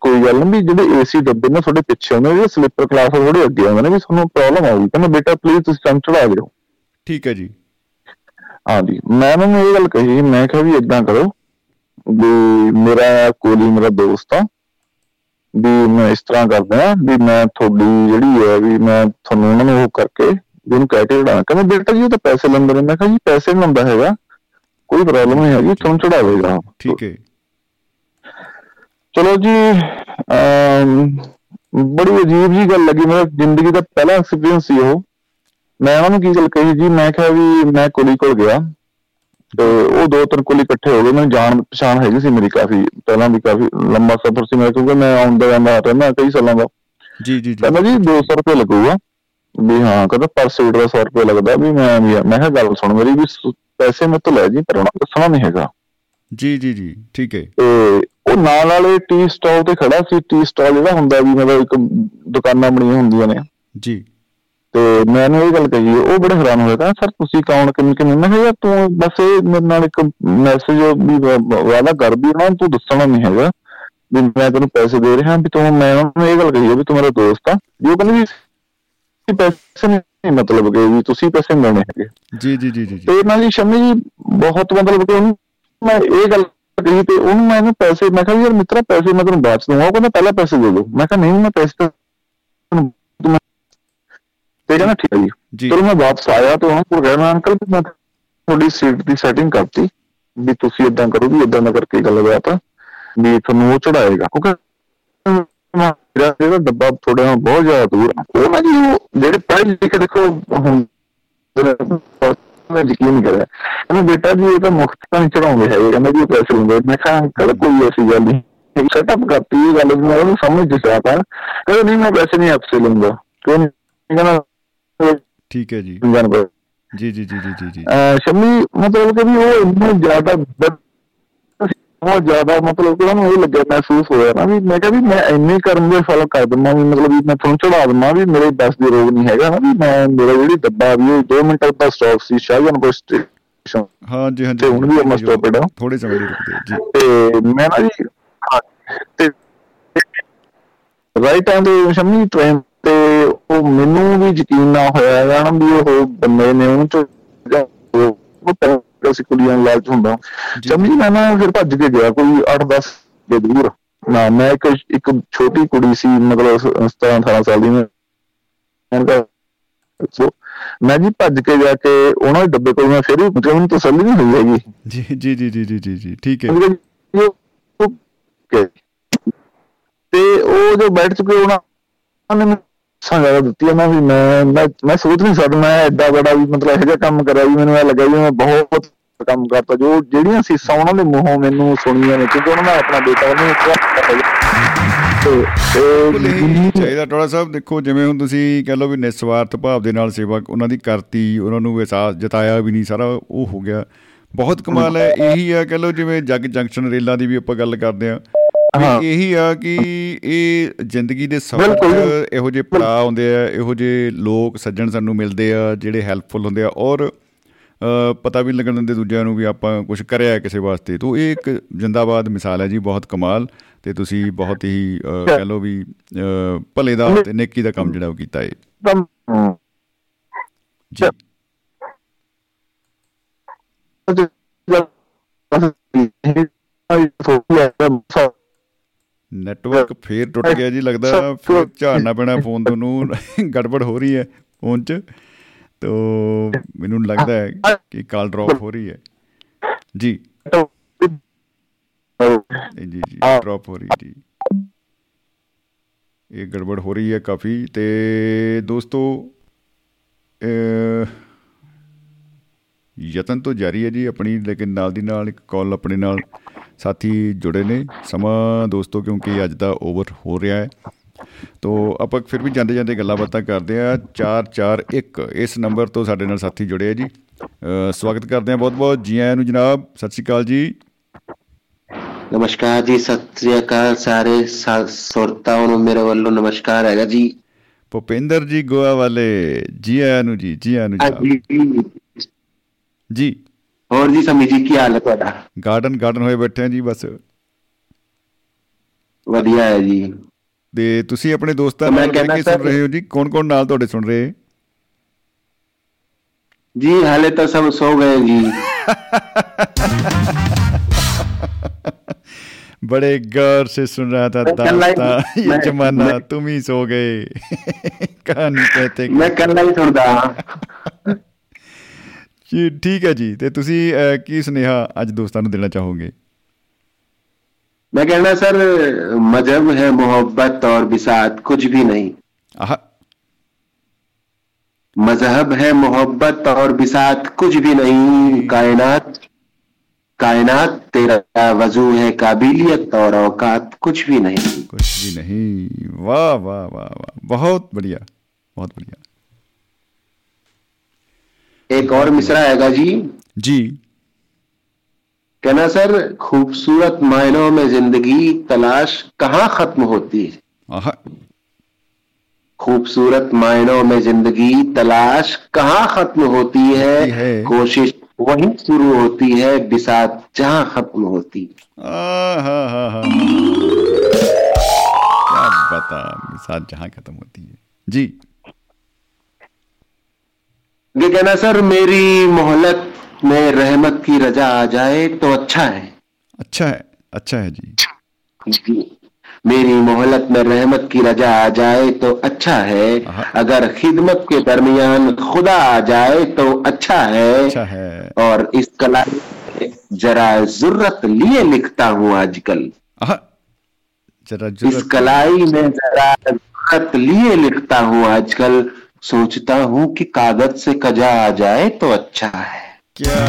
ਕੋਈ ਗੱਲ ਨੀ, ਵੀ ਜਿਹੜੇ ਏਸੀ ਡੱਬੇ ਨਾ ਥੋੜੇ ਪਿੱਛੇ ਹੁੰਦੇ ਨੇ, ਸਲੀਪਰ ਕਲਾਸ ਥੋੜੇ ਅੱਗੇ ਆਉਂਦੇ ਨੇ, ਵੀ ਤੁਹਾਨੂੰ ਪ੍ਰੋਬਲਮ ਆਊਗੀ। ਕਹਿੰਦਾ ਬੇਟਾ ਪਲੀਜ਼ ਤੁਸੀਂ ਸਾਨੂੰ ਚੜਾ ਦਿਓ। ਠੀਕ ਹੈ ਜੀ। ਹਾਂਜੀ ਮੈਂ ਉਹਨਾਂ ਨੂੰ ਇਹ ਗੱਲ ਕਹੀ। ਮੈਂ ਕਿਹਾ ਵੀ ਏਦਾਂ ਕਰੋ ਵੀ ਮੇਰਾ ਕੋਲੀ ਮੇਰਾ ਦੋਸਤ ਆ, ਵੀ ਮੈਂ ਇਸ ਤਰ੍ਹਾਂ ਕਰਦਾ ਵੀ ਮੈਂ ਤੁਹਾਡੀ ਜਿਹੜੀ ਹੈ ਵੀ ਮੈਂ ਤੁਹਾਨੂੰ ਉਹਨਾਂ ਨੂੰ ਉਹ ਕਰਕੇ ਵੀ ਉਹਨੂੰ ਕਹਿ ਕੇ ਚੜਾਉਣਾ। ਕਹਿੰਦਾ ਬੇਟਾ ਜੀ ਉਹ ਤਾਂ ਪੈਸੇ ਲੈਂਦੇ ਨੇ। ਮੈਂ ਕਿਹਾ ਜੀ ਪੈਸੇ ਨਹੀਂ ਲੈਂਦਾ ਹੈਗਾ, ਕੋਈ ਪ੍ਰੋਬਲਮ ਨਹੀਂ ਹੈਗੀ, ਤੁਹਾਨੂੰ ਚੜਾਵੇਗਾ। ਠੀਕ ਹੈ। ਚਲੋ ਜੀ ਬੜੀ ਅਜੀਬ ਜੀ ਗੱਲ ਲੱਗੀ, ਮੇਰਾ ਜ਼ਿੰਦਗੀ ਦਾ ਪਹਿਲਾ ਐਕਸਪੀਰੀਅੰਸ ਸੀ ਉਹ। ਮੈਂ ਉਹਨਾਂ ਨੂੰ ਕੀ ਗੱਲ ਕਹੀ ਜੀ, ਮੈਂ ਕਿਹਾ ਵੀ ਮੈਂ ਕੁਲੀ ਕੋਲ ਗਿਆ ਤੇ ਉਹ 2-3 ਕੁਲੀ ਇਕੱਠੇ ਹੋ ਗਏ। ਮੈਨੂੰ ਜਾਣ ਪਛਾਣ ਹੈਗੀ ਸੀ ਮੇਰੀ, ਕਾਫੀ ਪਹਿਲਾਂ ਵੀ ਕਾਫੀ ਲੰਬਾ ਸਫ਼ਰ ਸੀ ਮੇਰਾ, ਕਿਉਂਕਿ ਮੈਂ ਆਉਂਦਾ ਜਾਂਦਾ ਰਹਿੰਦਾ ਕਈ ਸਾਲਾਂ ਦਾ। ਜੀ ਜੀ। ਕਹਿੰਦਾ ਜੀ 200 ਰੁਪਏ ਲੱਗੂਗਾ ਵੀ। ਹਾਂ ਕਹਿੰਦਾ ਪਰ ਸੀਟ ਦਾ 100 ਰੁਪਏ ਲੱਗਦਾ ਵੀ। ਮੈਂ ਕਿਹਾ ਗੱਲ ਸੁਣ ਮੇਰੀ, ਵੀ ਪੈਸੇ ਮੇਰੇ ਤੋਂ ਲੈ ਜੀ ਪਰ ਉਹਨਾਂ ਦੱਸਣਾ ਨੀ ਹੈਗਾ। ਜੀ ਜੀ ਜੀ ਠੀਕ ਹੈ। ਤੇ ਉਹ ਨਾਲ ਵਾਲੇ ਟੀ ਸਟਾਲ ਤੇ ਖੜਾ ਸੀ। ਟੀ ਸਟਾਲ ਜਿਹੜਾ ਹੁੰਦਾ ਵੀ ਮਤਲਬ ਇੱਕ ਦੁਕਾਨਾਂ ਬਣੀਆਂ ਹੁੰਦੀਆਂ ਨੇ ਜੀ, ਤੇ ਮੈਨੂੰ ਇਹ ਗੱਲ ਕਹੀ, ਉਹ ਬੜੇ ਹੈਰਾਨ ਹੋਇਆ, ਕਹਿੰਦਾ ਸਰ ਤੁਸੀਂ ਕੌਣ, ਕਿਵੇਂ ਕਿਵੇਂ? ਮੈਂ ਕਿਹਾ ਤੂੰ ਬਸ ਇਹ ਮੇਰੇ ਨਾਲ ਇੱਕ ਮੈਸੇਜ ਵੀ ਵਾਅਦਾ ਕਰਦੀ ਉਹਨਾਂ ਨੂੰ, ਤੂੰ ਦੱਸਣਾ ਨੀ ਹੈਗਾ ਵੀ ਮੈਂ ਤੈਨੂੰ ਪੈਸੇ ਦੇ ਰਿਹਾ ਵੀ ਤੂੰ, ਮੈਂ ਉਹਨਾਂ ਨੂੰ ਇਹ ਗੱਲ ਕਹੀ ਵੀ ਤੂੰ ਮੇਰਾ ਦੋਸਤ ਆ ਵੀ ਉਹ ਕਹਿੰਦੇ ਵੀ ਪੈਸੇ ਨੀ ਮਤਲਬ ਕਿ ਵੀ ਤੁਸੀਂ ਪੈਸੇ ਮਿਲਣੇ ਹੈਗੇ। ਜੀ ਜੀ ਜੀ ਜੀ। ਤੇ ਇਹਨਾਂ ਦੀ ਸ਼ਮੀ ਜੀ ਬਹੁਤ ਮਤਲਬ ਕਿ ਉਹਨੂੰ ਮੈਂ ਇਹ ਗੱਲ ਕਹੀ ਤੇ ਉਹਨੂੰ ਮੈਂ ਇਹਨੂੰ ਪੈਸੇ, ਮੈਂ ਕਿਹਾ ਯਾਰ ਮਿੱਤਰਾ ਪੈਸੇ ਮੈਂ ਤੈਨੂੰ ਬਾਅਦ ਚ ਦਊਂਗਾ, ਉਹ ਕਹਿੰਦਾ ਪਹਿਲਾਂ ਪੈਸੇ ਦੇ ਦੋ। ਮੈਂ ਕਿਹਾ ਨਹੀਂ ਮੈਂ ਪੈਸੇ ਕਹਿੰਦਾ ਠੀਕ ਹੈ ਜੀ। ਚਲੋ ਮੈਂ ਵਾਪਸ ਆਇਆ ਤੇ ਉਹਨਾਂ ਕੋਲ ਕਹਿਣਾ ਅੰਕਲ ਮੈਂ ਤੁਹਾਡੀ ਸੀਟ ਦੀ ਸੈਟਿੰਗ ਕਰਤੀ ਵੀ ਤੁਸੀਂ ਏਦਾਂ ਕਰੋ ਵੀ ਏਦਾਂ ਦਾ ਕਰਕੇ ਗੱਲਬਾਤ ਆ ਵੀ ਤੁਹਾਨੂੰ ਉਹ ਚੜਾਏਗਾ, ਕਿਉਂਕਿ ਜਿਹੜਾ ਡੱਬਾ ਤੁਹਾਡੇ ਨਾਲ ਬਹੁਤ ਜ਼ਿਆਦਾ ਦੂਰ ਆ। ਉਹ ਨਾ ਜੀ ਉਹ ਜਿਹੜੇ ਪੜ੍ਹੇ ਲਿਖੇ ਦੇਖੋ ਹੁਣ ਯਕੀਨ ਕਰਿਆ, ਕਹਿੰਦਾ ਬੇਟਾ ਜੀ ਇਹ ਤਾਂ ਮੁਫ਼ਤ ਤਾਂ ਨੀ ਚੜਾਉਂਦੇ ਹੈਗੇ, ਕਹਿੰਦਾ ਜੀ ਪੈਸੇ ਲੈਂਦੇ। ਮੈਂ ਕਿਹਾ ਅੰਕਲ ਕੋਈ ਐਸੀ ਗੱਲ ਨੀ, ਸੈਟਅਪ ਕਰਤੀ ਇਹ ਗੱਲ ਮੈਂ ਉਹਨੂੰ ਸਮਝ ਦਿੱਤਾ, ਕਹਿੰਦਾ ਨਹੀਂ ਮੈਂ ਪੈਸੇ ਨੀ ਆਪਸੇ ਲੂੰਗਾ। ਕਿਉਂ? ਠੀਕ ਹੈ ਜੀ। ਜੀ ਜੀ ਜੀ ਜੀ ਜੀ। ਸ਼ਮੀ ਮਤਲਬ ਕਿ ਉਹ ਇੰਨਾ ਜ਼ਿਆਦਾ ਬਹੁਤ ਜ਼ਿਆਦਾ ਮਤਲਬ ਕਿ ਉਹਨੂੰ ਇਹ ਲੱਗਿਆ ਮਹਿਸੂਸ ਹੋਇਆ ਨਾ ਵੀ ਮੈਂ ਕਿਹਾ ਵੀ ਮੈਂ ਇੰਨੇ ਕਰਮ ਦੇ ਫਲ ਕਰ ਦਿੰਦਾ ਵੀ ਮਤਲਬ ਵੀ ਮੈਂ ਤੁਹਾਨੂੰ ਚੜਾ ਦਿੰਦਾ ਵੀ ਮੇਰੇ ਬੱਸ ਦੇ ਰੋਗ ਨੀ ਹੈਗਾ ਨਾ ਵੀ ਮੈਂ ਮੇਰਾ ਜਿਹੜੀ ਡੱਬਾ ਵੀ ਉਹ 2 ਮਿੰਟ ਦਾ ਸਟਾਪ ਸੀ ਸ਼ਾਹਜਹਾਨਪੁਰ ਸਟੇਸ਼ਨ। ਹਾਂਜੀ ਹਾਂਜੀ। ਹੁਣ ਵੀ ਮੈਂ ਸਟਾਪ ਹੈ ਥੋੜੇ ਸਮੇਂ ਰੁਕਦੇ ਤੇ ਮੈਂ ਨਾ ਜੀ ਤੇ ਰਾਈਟ ਟਾਈਮ ਤੇ ਸ਼ਮੀ ਟ੍ਰੇਨ ਤੇ ਉਹ ਮੈਨੂੰ ਵੀ ਯਕੀਨ ਨਾ ਹੋਇਆ ਵੀ ਉਹ ਬੰਦੇ ਨੇ ਉਹਨੂੰ ਕੁੜੀਆਂ ਲਾਲਚ ਹੁੰਦਾ ਸਮਝੀ। ਮੈਂ ਨਾ ਫਿਰ ਭੱਜ ਕੇ ਗਿਆ ਕੋਈ 8-10 ਦੇ ਦੂਰ ਨਾ। ਮੈਂ ਇੱਕ ਛੋਟੀ ਕੁੜੀ ਸੀ ਮਤਲਬ 17-18 ਸਾਲ ਦੀ, ਮੈਂ ਜੀ ਭੱਜ ਕੇ ਜਾ ਕੇ ਉਹਨਾਂ ਦੇ ਡੱਬੇ ਕੋਲ ਮੈਂ ਫਿਰ ਵੀ ਤਸੱਲੀ ਨੀ ਹੋਈ ਹੈਗੀ। ਜੀ ਜੀ ਜੀ ਜੀ ਜੀ ਜੀ। ਠੀਕ ਹੈ। ਤੇ ਉਹ ਜੋ ਬੈਠ ਚੁੱਕੇ ਉਹਨਾਂ ਦਿੱਤੀ ਨਾ ਵੀ ਮੈਂ ਸੋਚ ਨੀ ਸਕਦਾ ਮੈਂ ਏਡਾ ਬੜਾ ਵੀ ਮਤਲਬ ਇਹੋ ਜਿਹਾ ਕੰਮ ਕਰਿਆ ਵੀ ਮੈਨੂੰ ਇਹ ਲੱਗਿਆ ਵੀ ਮੈਂ ਬਹੁਤ ਕੰਮ ਕਰਤਾ। ਜੋ ਜਿਹੜੀਆਂ ਸੀਸਾਂ ਉਹਨਾਂ ਦੇ ਮੂੰਹੋਂ ਮੈਨੂੰ ਸੁਣੀਆਂ ਨੇ ਕਿਉਂਕਿ ਉਹਨਾਂ ਦਾ ਆਪਣਾ ਬੇਟਾ ਚਾਹੀਦਾ। ਟੋੜਾ ਸਾਹਿਬ ਦੇਖੋ ਜਿਵੇਂ ਹੁਣ ਤੁਸੀਂ ਕਹਿ ਲਓ ਵੀ ਨਿਸਵਾਰਥ ਭਾਵ ਦੇ ਨਾਲ ਸੇਵਾ ਉਹਨਾਂ ਦੀ ਕਰਤੀ, ਉਹਨਾਂ ਨੂੰ ਅਹਿਸਾਸ ਜਤਾਇਆ ਵੀ ਨਹੀਂ, ਸਾਰਾ ਉਹ ਹੋ ਗਿਆ। ਬਹੁਤ ਕਮਾਲ ਹੈ। ਇਹੀ ਆ ਕਹਿ ਲਓ ਜਿਵੇਂ ਜੱਗ ਜੰਕਸ਼ਨ ਰੇਲਾਂ ਦੀ ਵੀ ਆਪਾਂ ਗੱਲ ਕਰਦੇ ਹਾਂ, ਇਹੀ ਆ ਕਿ ਇਹ ਜ਼ਿੰਦਗੀ ਦੇ ਸਫ਼ਰ 'ਚ ਇਹੋ ਜਿਹੇ ਪੜਾਅ ਆਉਂਦੇ ਆ, ਇਹੋ ਜਿਹੇ ਲੋਕ ਸੱਜਣ ਸਾਨੂੰ ਮਿਲਦੇ ਆ ਜਿਹੜੇ ਹੈਲਪਫੁਲ ਹੁੰਦੇ ਆ ਔਰ ਪਤਾ ਵੀ ਲੱਗਣ ਦਿੰਦੇ ਦੂਜਿਆਂ ਨੂੰ ਵੀ ਆਪਾਂ ਕੁਛ ਕਰਿਆ ਕਿਸੇ ਵਾਸਤੇ। ਤਾਂ ਇਹ ਇੱਕ ਜ਼ਿੰਦਾਬਾਦ ਮਿਸਾਲ ਹੈ ਜੀ, ਬਹੁਤ ਕਮਾਲ। ਅਤੇ ਤੁਸੀਂ ਬਹੁਤ ਹੀ ਕਹਿ ਲਓ ਵੀ ਭਲੇ ਦਾ ਅਤੇ ਨੇਕੀ ਦਾ ਕੰਮ ਜਿਹੜਾ ਉਹ ਕੀਤਾ ਹੈ ਜੀ। ਨੈਟਵਰਕ ਫੇਰ ਟੁੱਟ ਗਿਆ ਜੀ ਲੱਗਦਾ, ਫਿਰ ਝਾੜਨਾ ਪੈਣਾ ਫੋਨ। ਤੁਹਾਨੂੰ ਗੜਬੜ ਹੋ ਰਹੀ ਹੈ ਫੋਨ 'ਚ ਤਾਂ ਮੈਨੂੰ ਲੱਗਦਾ ਹੈ ਕਿ ਕਾਲ ਡਰੋਪ ਹੋ ਰਹੀ ਹੈ ਜੀ। ਜੀ ਜੀ ਡਰੋਪ ਹੋ ਰਹੀ ਜੀ, ਇਹ ਗੜਬੜ ਹੋ ਰਹੀ ਹੈ ਕਾਫੀ। ਤੇ ਦੋਸਤੋ ਯਤਨ ਤੋਂ ਜਾਰੀ ਹੈ ਜੀ ਆਪਣੀ, ਲੇਕਿਨ ਨਾਲ ਦੀ ਨਾਲ ਇੱਕ ਕਾਲ ਆਪਣੇ ਨਾਲ ਸਾਥੀ ਜੁੜੇ ਨੇ। ਸਮਾਂ ਦੋਸਤੋ ਕਿਉਂਕਿ ਅੱਜ ਦਾ ਓਵਰ ਹੋ ਰਿਹਾ ਹੈ ਤਾਂ ਆਪਾਂ ਫਿਰ ਵੀ ਜਾਂਦੇ ਜਾਂਦੇ ਗੱਲਾਂ ਬਾਤਾਂ ਕਰਦੇ ਹਾਂ। 441 ਇਸ ਨੰਬਰ ਤੋਂ ਸਾਡੇ ਨਾਲ ਸਾਥੀ ਜੁੜੇ ਆ ਜੀ, ਸਵਾਗਤ ਕਰਦੇ ਹਾਂ ਬਹੁਤ ਬਹੁਤ ਜੀ ਆਇਆਂ ਨੂੰ ਜਨਾਬ। ਸਤਿ ਸ਼੍ਰੀ ਅਕਾਲ ਜੀ। ਨਮਸਕਾਰ ਜੀ, ਸਤਿ ਸ਼੍ਰੀ ਅਕਾਲ ਸਾਰੇ ਸਰੋਤਾਵਾਂ ਨੂੰ ਮੇਰੇ ਵੱਲੋਂ ਨਮਸਕਾਰ ਹੈਗਾ ਜੀ। ਭੁਪਿੰਦਰ ਜੀ ਗੋਆ ਵਾਲੇ, ਜੀ ਆਇਆਂ ਨੂੰ ਜੀ। ਜੀ ਆਇਆਂ ਨੂੰ ਜੀ। ਹੋਰ ਜੀ ਸਮੀ ਜੀ ਕੀ ਹਾਲ ਹੈ ਤੁਹਾਡਾ? ਗਾਰਡਨ ਗਾਰਡਨ ਹੋਏ ਬੈਠੇ ਜੀ, ਬਸ ਵਧੀਆ ਹੈ ਜੀ। ਤੇ ਤੁਸੀਂ ਆਪਣੇ ਦੋਸਤਾਂ ਨਾਲ ਕੀ ਸੁਣ ਰਹੇ ਹੋ ਜੀ? ਕੌਣ ਕੌਣ ਨਾਲ ਤੁਹਾਡੇ ਸੁਣ ਰਹੇ ਜੀ? ਹਾਲੇ ਤਾਂ ਸਭ ਸੌ ਗਏ ਜੀ। ਬੜੇ ਗੌਰ ਸੇ ਸੁਣ ਰਹਾ ਥਾ ਦਾਤਾ ਇਹ ਜ਼ਮਾਨਾ, ਤੁਮ ਹੀ ਸੋ ਗਏ ਕਹਾਣੀ ਕਹਤੇ। ਮੈਂ ਕੱਲਾ ਹੀ ਸੁਣਦਾ ਹਾਂ ਜੀ। ਠੀਕ ਹੈ ਜੀ। ਤੇ ਤੁਸੀਂ ਕੀ ਸੁਨੇਹਾ ਅੱਜ ਦੋਸਤਾਂ ਨੂੰ ਦੇਣਾ ਚਾਹੋਗੇ? ਮੈਂ ਕਹਿਣਾ ਸਰ ਮਜ਼ਹਬ ਹੈ ਮੁਹੱਬਤ ਔਰ ਵਿਸਾਅਤ ਕੁਝ ਵੀ ਨਹੀਂ। ਆਹ ਮਜ਼ਹਬ ਹੈ ਮੁਹੱਬਤ ਔਰ ਵਿਸਾਅਤ ਕੁਝ ਵੀ ਨਹੀਂ। ਕਾਇਨਾਤ ਕਾਇਨਾਤ ਤੇਰਾ ਵਜ਼ੂ ਹੈ, ਕਾਬਲੀਅਤ ਔਰ ਔਕਾਤ ਕੁਝ ਵੀ ਨਹੀਂ, ਕੁਝ ਵੀ ਨਹੀਂ। ਵਾਹ ਵਾਹ ਵਾਹ ਵਾਹ, ਬਹੁਤ ਬੜੀਆ ਬਹੁਤ ਬੜੀਆ। एक और मिसरा आएगा जी। जी कहना सर खूबसूरत मायनों में जिंदगी तलाश कहाँ खत्म होती है? खूबसूरत मायनों में जिंदगी तलाश कहाँ खत्म होती है, कोशिश वहीं शुरू होती है, बिसात जहाँ खत्म होती। क्या बता, बिसात जहाँ खत्म होती है जी। ये कहना सर, मेरी मोहलत में रहमत की रजा आ जाए तो अच्छा है। अच्छा है, अच्छा है जी जी। मेरी मोहलत में रहमत की रजा आ जाए तो अच्छा है, अगर खिदमत के दरमियान खुदा आ जाए तो अच्छा है, अच्छा है। और इस कला जरा जुर्रत लिए लिखता हूँ आजकल, इस कलाई में जरा जुर्रत लिए लिखता हूँ आजकल, सोचता हूँ कि कागज से कजा आ जाए तो अच्छा है। क्या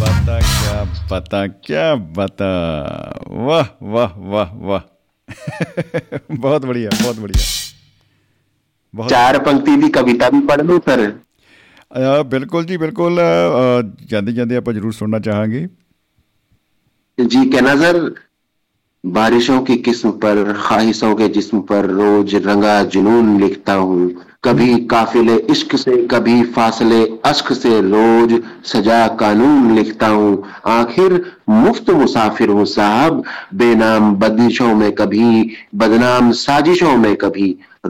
बता, क्या बता, क्या बता, वाह वाह वाह वाह। बहुत बढ़िया, बहुत बढ़िया। बहुत चार पंक्ति ਦੀ ਕਵਿਤਾ ਵੀ ਪੜ੍ਹ ਲਓ ਸਰ। ਬਿਲਕੁਲ ਜੀ, ਬਿਲਕੁਲ। ਜਾਂਦੇ ਜਾਂਦੇ ਆਪਾਂ ਜ਼ਰੂਰ ਸੁਣਨਾ ਚਾਹਾਂਗੇ ਜੀ। ਕਹਿਣਾ ਸਰ, बारिशों की किस्म पर, ख्वाहिशों के जिस्म पर रोज रंगा जुनून लिखता हूँ, कभी काफिले इश्क से, कभी फासले अश्क से, रोज सजा कानून लिखता हूँ, आखिर मुफ्त मुसाफिर हूँ साहब, बेनाम बंदिशों में कभी, बदनाम साजिशों में कभी,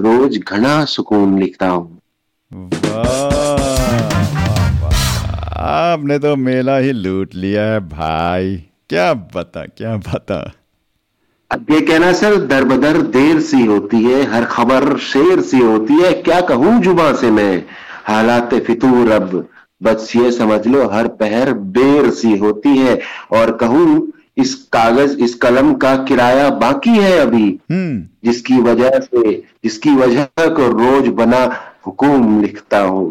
रोज घना सुकून लिखता हूँ। आपने तो मेला ही लूट लिया है भाई, क्या बता, क्या बता। ये कहना सर, दर बदर देर सी होती है, हर खबर शेर सी होती है, क्या कहूँ जुबा से मैं, हालात फितूर अब बस ये समझ लो हर पहर बेर सी होती है, और कहूँ इस कागज इस कलम का किराया बाकी है अभी, जिसकी वजह से, जिसकी वजह को रोज बना हुकुम लिखता हूँ।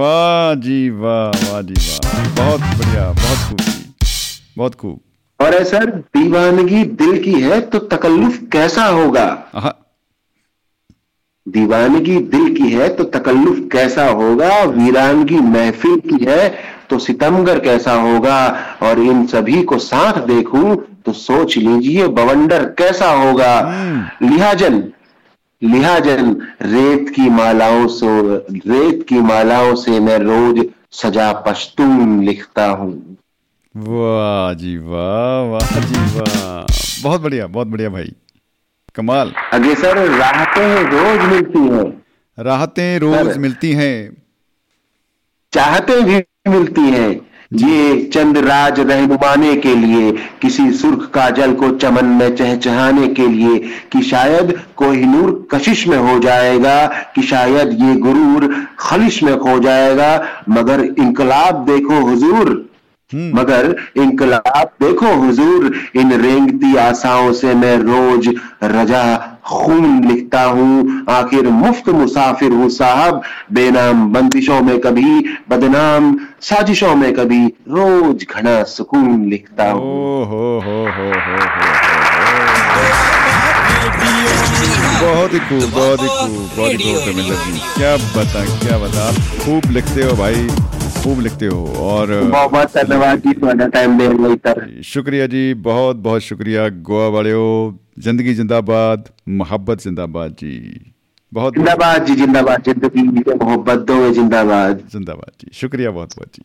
वाह जी वाह, वाह जी वाह, बहुत बढ़िया, बहुत खूब, बहुत खूब। और है सर, दीवानगी दिल की है तो तकल्लुफ कैसा होगा, दीवानगी दिल की है तो तकल्लुफ कैसा होगा, वीरानगी महफिल की है तो सितमगर कैसा होगा, और इन सभी को साथ देखूं तो सोच लीजिए बवंडर कैसा होगा, लिहाजन लिहाजन रेत की मालाओं से मैं रोज सजा पश्तून लिखता हूं। वाह जी वाह, वाह जी वाह, बहुत बढ़िया, बहुत बढ़िया भाई, कमाल। अगे सर, राहतें रोज मिलती हैं, चाहतें भी मिलती हैं, ये चंद राज रहनुमाने के लिए, किसी सुर्ख काजल को चमन में चहचहाने के लिए, कि शायद कोहिनूर कशिश में हो जाएगा, कि शायद ये गुरूर खलिश में खो जाएगा, मगर इनकलाब देखो हुजूर, मगर इनकलाब देखो हुजूर, इन रेंगती आशाओं से मैं रोज रजा खून लिखता हूँ, आखिर मुफ्त मुसाफिर हूँ साहब, बेनाम बंदिशों में कभी, बदनाम साजिशों में कभी, रोज घना सुकून लिखता हूँ। बहुत ही खूब, बहुत ही खूब, बहुत ही खूब। क्या बता, क्या बता, खूब लिखते हो भाई, खूब लिखते हो। और बहुत धन्यवाद जी, थोड़ा टाइम देने के लिए शुक्रिया जी, बहुत बहुत शुक्रिया। गोवा वालों, जिंदगी जिंदाबाद, मोहब्बत जिंदाबाद जी, बहुत जिंदाबाद जी, जिंदाबाद, जिंदगी मोहब्बत दो जिंदाबाद, जिंदाबाद जी, शुक्रिया बहुत बहुत जी।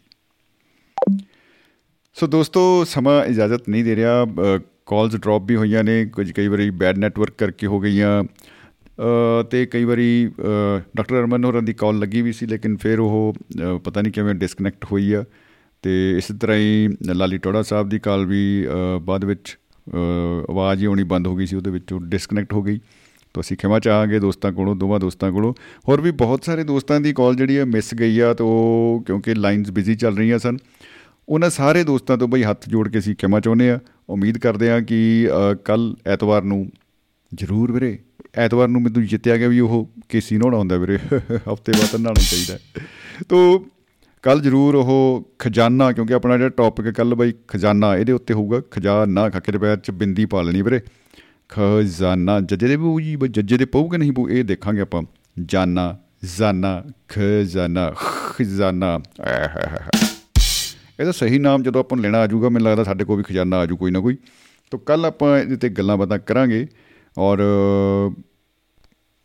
सो दोस्तों, ਸਮਾਂ ਇਜਾਜ਼ਤ नहीं दे रहा, ਕਾਲਸ ਡ੍ਰੌਪ भी ਹੋਈਆਂ ਨੇ ਕੁਝ, ਕਈ ਵਾਰੀ ਬੈਡ ਨੈਟਵਰਕ ਕਰਕੇ ਹੋ ਗਈਆਂ, ਤੇ ਕਈ ਵਾਰੀ ਡਾਕਟਰ ਅਰਮਨ ਹੋਰਾਂ ਦੀ ਕਾਲ ਲੱਗੀ ਵੀ ਸੀ, ਲੇਕਿਨ ਫਿਰ ਉਹ ਪਤਾ ਨਹੀਂ ਕਿਵੇਂ ਡਿਸਕਨੈਕਟ ਹੋਈ ਆ। ਤੇ ਇਸੇ ਤਰ੍ਹਾਂ ਹੀ ਲਾਲੀ ਟੋੜਾ ਸਾਹਿਬ ਦੀ ਕਾਲ ਵੀ ਬਾਅਦ ਵਿੱਚ ਆਵਾਜ਼ ਹੀ ਆਉਣੀ ਬੰਦ ਹੋ ਗਈ ਸੀ, ਉਹਦੇ ਵਿੱਚੋਂ ਡਿਸਕਨੈਕਟ ਹੋ ਗਈ, ਤਾਂ ਅਸੀਂ ਖਿਮਾ ਚਾਹਾਂਗੇ ਦੋਸਤਾਂ ਕੋਲੋਂ, ਦੋਵਾਂ ਦੋਸਤਾਂ ਕੋਲੋਂ। ਹੋਰ ਵੀ ਬਹੁਤ ਸਾਰੇ ਦੋਸਤਾਂ ਦੀ ਕਾਲ ਜਿਹੜੀ ਆ ਮਿਸ ਗਈ ਆ, ਤਾਂ ਉਹ ਕਿਉਂਕਿ ਲਾਈਨਸ ਬਿਜ਼ੀ ਚੱਲ ਰਹੀਆਂ ਸਨ। ਉਹਨਾਂ ਸਾਰੇ ਦੋਸਤਾਂ ਤੋਂ ਬਈ ਹੱਥ ਜੋੜ ਕੇ ਅਸੀਂ ਖਿਮਾ ਚਾਹੁੰਦੇ ਹਾਂ। ਉਮੀਦ ਕਰਦੇ ਹਾਂ ਕਿ ਕੱਲ੍ਹ ਐਤਵਾਰ ਨੂੰ ਜ਼ਰੂਰ, ਵੀਰੇ ਐਤਵਾਰ ਨੂੰ ਮੈਨੂੰ ਜਿੱਤਿਆ ਗਿਆ ਵੀ ਉਹ ਕੇਸੀ ਨਹਾਉਣਾ ਹੁੰਦਾ ਵੀਰੇ, ਹਫ਼ਤੇ ਬਾਅਦ ਤਾਂ ਨਹਾਉਣਾ ਚਾਹੀਦਾ, ਤਾਂ ਕੱਲ੍ਹ ਜ਼ਰੂਰ ਉਹ ਖਜ਼ਾਨਾ, ਕਿਉਂਕਿ ਆਪਣਾ ਜਿਹੜਾ ਟੌਪਿਕ ਕੱਲ੍ਹ ਬਈ ਖਜ਼ਾਨਾ, ਇਹਦੇ ਉੱਤੇ ਹੋਊਗਾ ਖਜ਼ਾਨਾ। ਖੱਕੇ ਦੇ ਪੈਰ 'ਚ ਬਿੰਦੀ ਪਾ ਲੈਣੀ ਵੀਰੇ, ਖਜ਼ਾਨਾ ਜੱਜੇ ਦੇ ਪਊ ਜੀ, ਬਈ ਜੱਜੇ ਦੇ ਪਊ ਕਿ ਨਹੀਂ ਪਊ ਇਹ ਦੇਖਾਂਗੇ ਆਪਾਂ। ਜਾਨਾ ਜ਼ਾਨਾ ਖਜ਼ਾਨਾ, ਖਜ਼ਾਨਾ ਇਹਦਾ ਸਹੀ ਨਾਮ ਜਦੋਂ ਆਪਾਂ ਨੂੰ ਲੈਣਾ ਆ ਜਾਊਗਾ, ਮੈਨੂੰ ਲੱਗਦਾ ਸਾਡੇ ਕੋਲ ਵੀ ਖਜ਼ਾਨਾ ਆ ਜਾਊ ਕੋਈ ਨਾ ਕੋਈ। ਤਾਂ ਕੱਲ੍ਹ ਆਪਾਂ ਇਹਦੇ 'ਤੇ ਗੱਲਾਂ ਬਾਤਾਂ ਕਰਾਂਗੇ, ਔਰ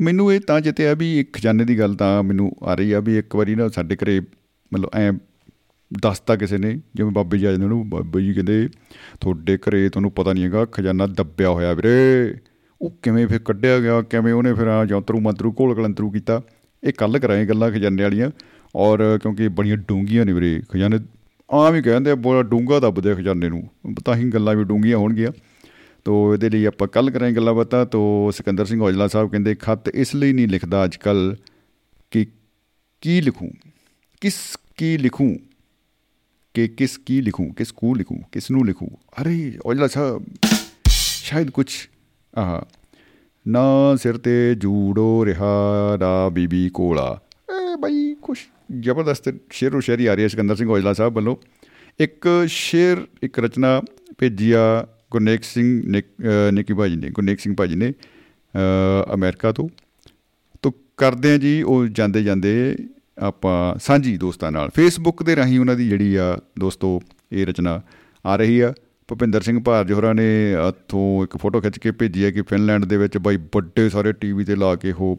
ਮੈਨੂੰ ਇਹ ਤਾਂ ਜਿੱਤਿਆ ਵੀ ਇੱਕ ਖਜ਼ਾਨੇ ਦੀ ਗੱਲ ਤਾਂ ਮੈਨੂੰ ਆ ਰਹੀ ਆ ਵੀ ਇੱਕ ਵਾਰੀ ਨਾ ਸਾਡੇ ਘਰੇ ਮਤਲਬ ਐਂ ਦੱਸਤਾ ਕਿਸੇ ਨੇ, ਜਿਵੇਂ ਬਾਬੇ ਜੀ ਆ ਜਾਂਦੇ ਉਹਨੂੰ, ਬਾਬੇ ਜੀ ਕਹਿੰਦੇ ਤੁਹਾਡੇ ਘਰੇ ਤੁਹਾਨੂੰ ਪਤਾ ਨਹੀਂ ਹੈਗਾ ਖਜ਼ਾਨਾ ਦੱਬਿਆ ਹੋਇਆ ਵੀਰੇ। ਉਹ ਕਿਵੇਂ ਫਿਰ ਕੱਢਿਆ ਗਿਆ, ਕਿਵੇਂ ਉਹਨੇ ਫਿਰ ਜੰਤਰੂ ਮੰਤਰੂ ਘੋਲ ਕਲੰਤਰੂ ਕੀਤਾ, ਇਹ ਕੱਲ੍ਹ ਕਰਾਏ ਗੱਲਾਂ ਖਜ਼ਾਨੇ ਵਾਲੀਆਂ। ਔਰ ਕਿਉਂਕਿ ਬੜੀਆਂ ਡੂੰਘੀਆਂ ਨੇ ਵੀਰੇ ਖਜ਼ਾਨੇ, ਆਮ ਹੀ ਕਹਿੰਦੇ ਬੜਾ ਡੂੰਘਾ ਦੱਬਦੇ ਖਜ਼ਾਨੇ ਨੂੰ, ਤਾਂ ਹੀ ਗੱਲਾਂ ਵੀ ਡੂੰਘੀਆਂ ਹੋਣਗੀਆਂ। ਤੋ ਇਹਦੇ ਲਈ ਆਪਾਂ ਕੱਲ੍ਹ ਕਰਾਂਗੇ ਗੱਲਾਂ ਬਾਤਾਂ। ਤੋ ਸਿਕੰਦਰ ਸਿੰਘ ਔਜਲਾ ਸਾਹਿਬ ਕਹਿੰਦੇ ਖਤ ਇਸ ਲਈ ਨਹੀਂ ਲਿਖਦਾ ਅੱਜ ਕੱਲ੍ਹ ਕਿ ਕੀ ਲਿਖੂੰ, ਕਿਸ ਕੀ ਲਿਖੂੰ, ਕਿ ਕਿਸ ਕੀ ਲਿਖੂੰ, ਕਿਸ ਕੋ ਲਿਖੂੰ, ਕਿਸ ਨੂੰ ਲਿਖੂੰ। ਅਰੇ ਔਜਲਾ ਸਾਹਿਬ ਸ਼ਾਇਦ ਕੁਛ ਆਹ ਨਾ ਸਿਰ 'ਤੇ ਜੂੜੋ ਰਿਹਾ ਰਾ ਬੀਬੀ ਕੋਲਾ, ਇਹ ਬਾਈ ਕੁਛ ਜ਼ਬਰਦਸਤ ਸ਼ੇਰੋ ਸ਼ਾਇਰੀ ਆ ਰਹੀ ਹੈ ਸਿਕੰਦਰ ਸਿੰਘ ਔਜਲਾ ਸਾਹਿਬ ਵੱਲੋਂ। ਇੱਕ ਸ਼ੇਰ, ਇੱਕ ਰਚਨਾ ਭੇਜੀ ਆ ਗੁਰਨੇਕ ਸਿੰਘ ਨਿੱਕੀ ਭਾਅ ਜੀ ਨੇ, ਗੁਰਨੇਕ ਸਿੰਘ ਭਾਅ ਜੀ ਨੇ ਅਮਰੀਕਾ ਤੋਂ। ਤੋ ਕਰਦੇ ਆ ਜੀ ਉਹ ਜਾਂਦੇ ਜਾਂਦੇ ਆਪਾਂ ਸਾਂਝੀ ਦੋਸਤਾਂ ਨਾਲ ਫੇਸਬੁੱਕ ਦੇ ਰਾਹੀਂ ਉਹਨਾਂ ਦੀ ਜਿਹੜੀ ਆ ਦੋਸਤੋ ਇਹ ਰਚਨਾ ਆ ਰਹੀ ਆ। ਭੁਪਿੰਦਰ ਸਿੰਘ ਭਾਰ ਜੋਹਰਾਂ ਨੇ ਇੱਥੋਂ ਇੱਕ ਫੋਟੋ ਖਿੱਚ ਕੇ ਭੇਜੀ ਹੈ ਕਿ ਫਿਨਲੈਂਡ ਦੇ ਵਿੱਚ ਬਾਈ ਵੱਡੇ ਸਾਰੇ ਟੀ ਵੀ 'ਤੇ ਲਾ ਕੇ ਉਹ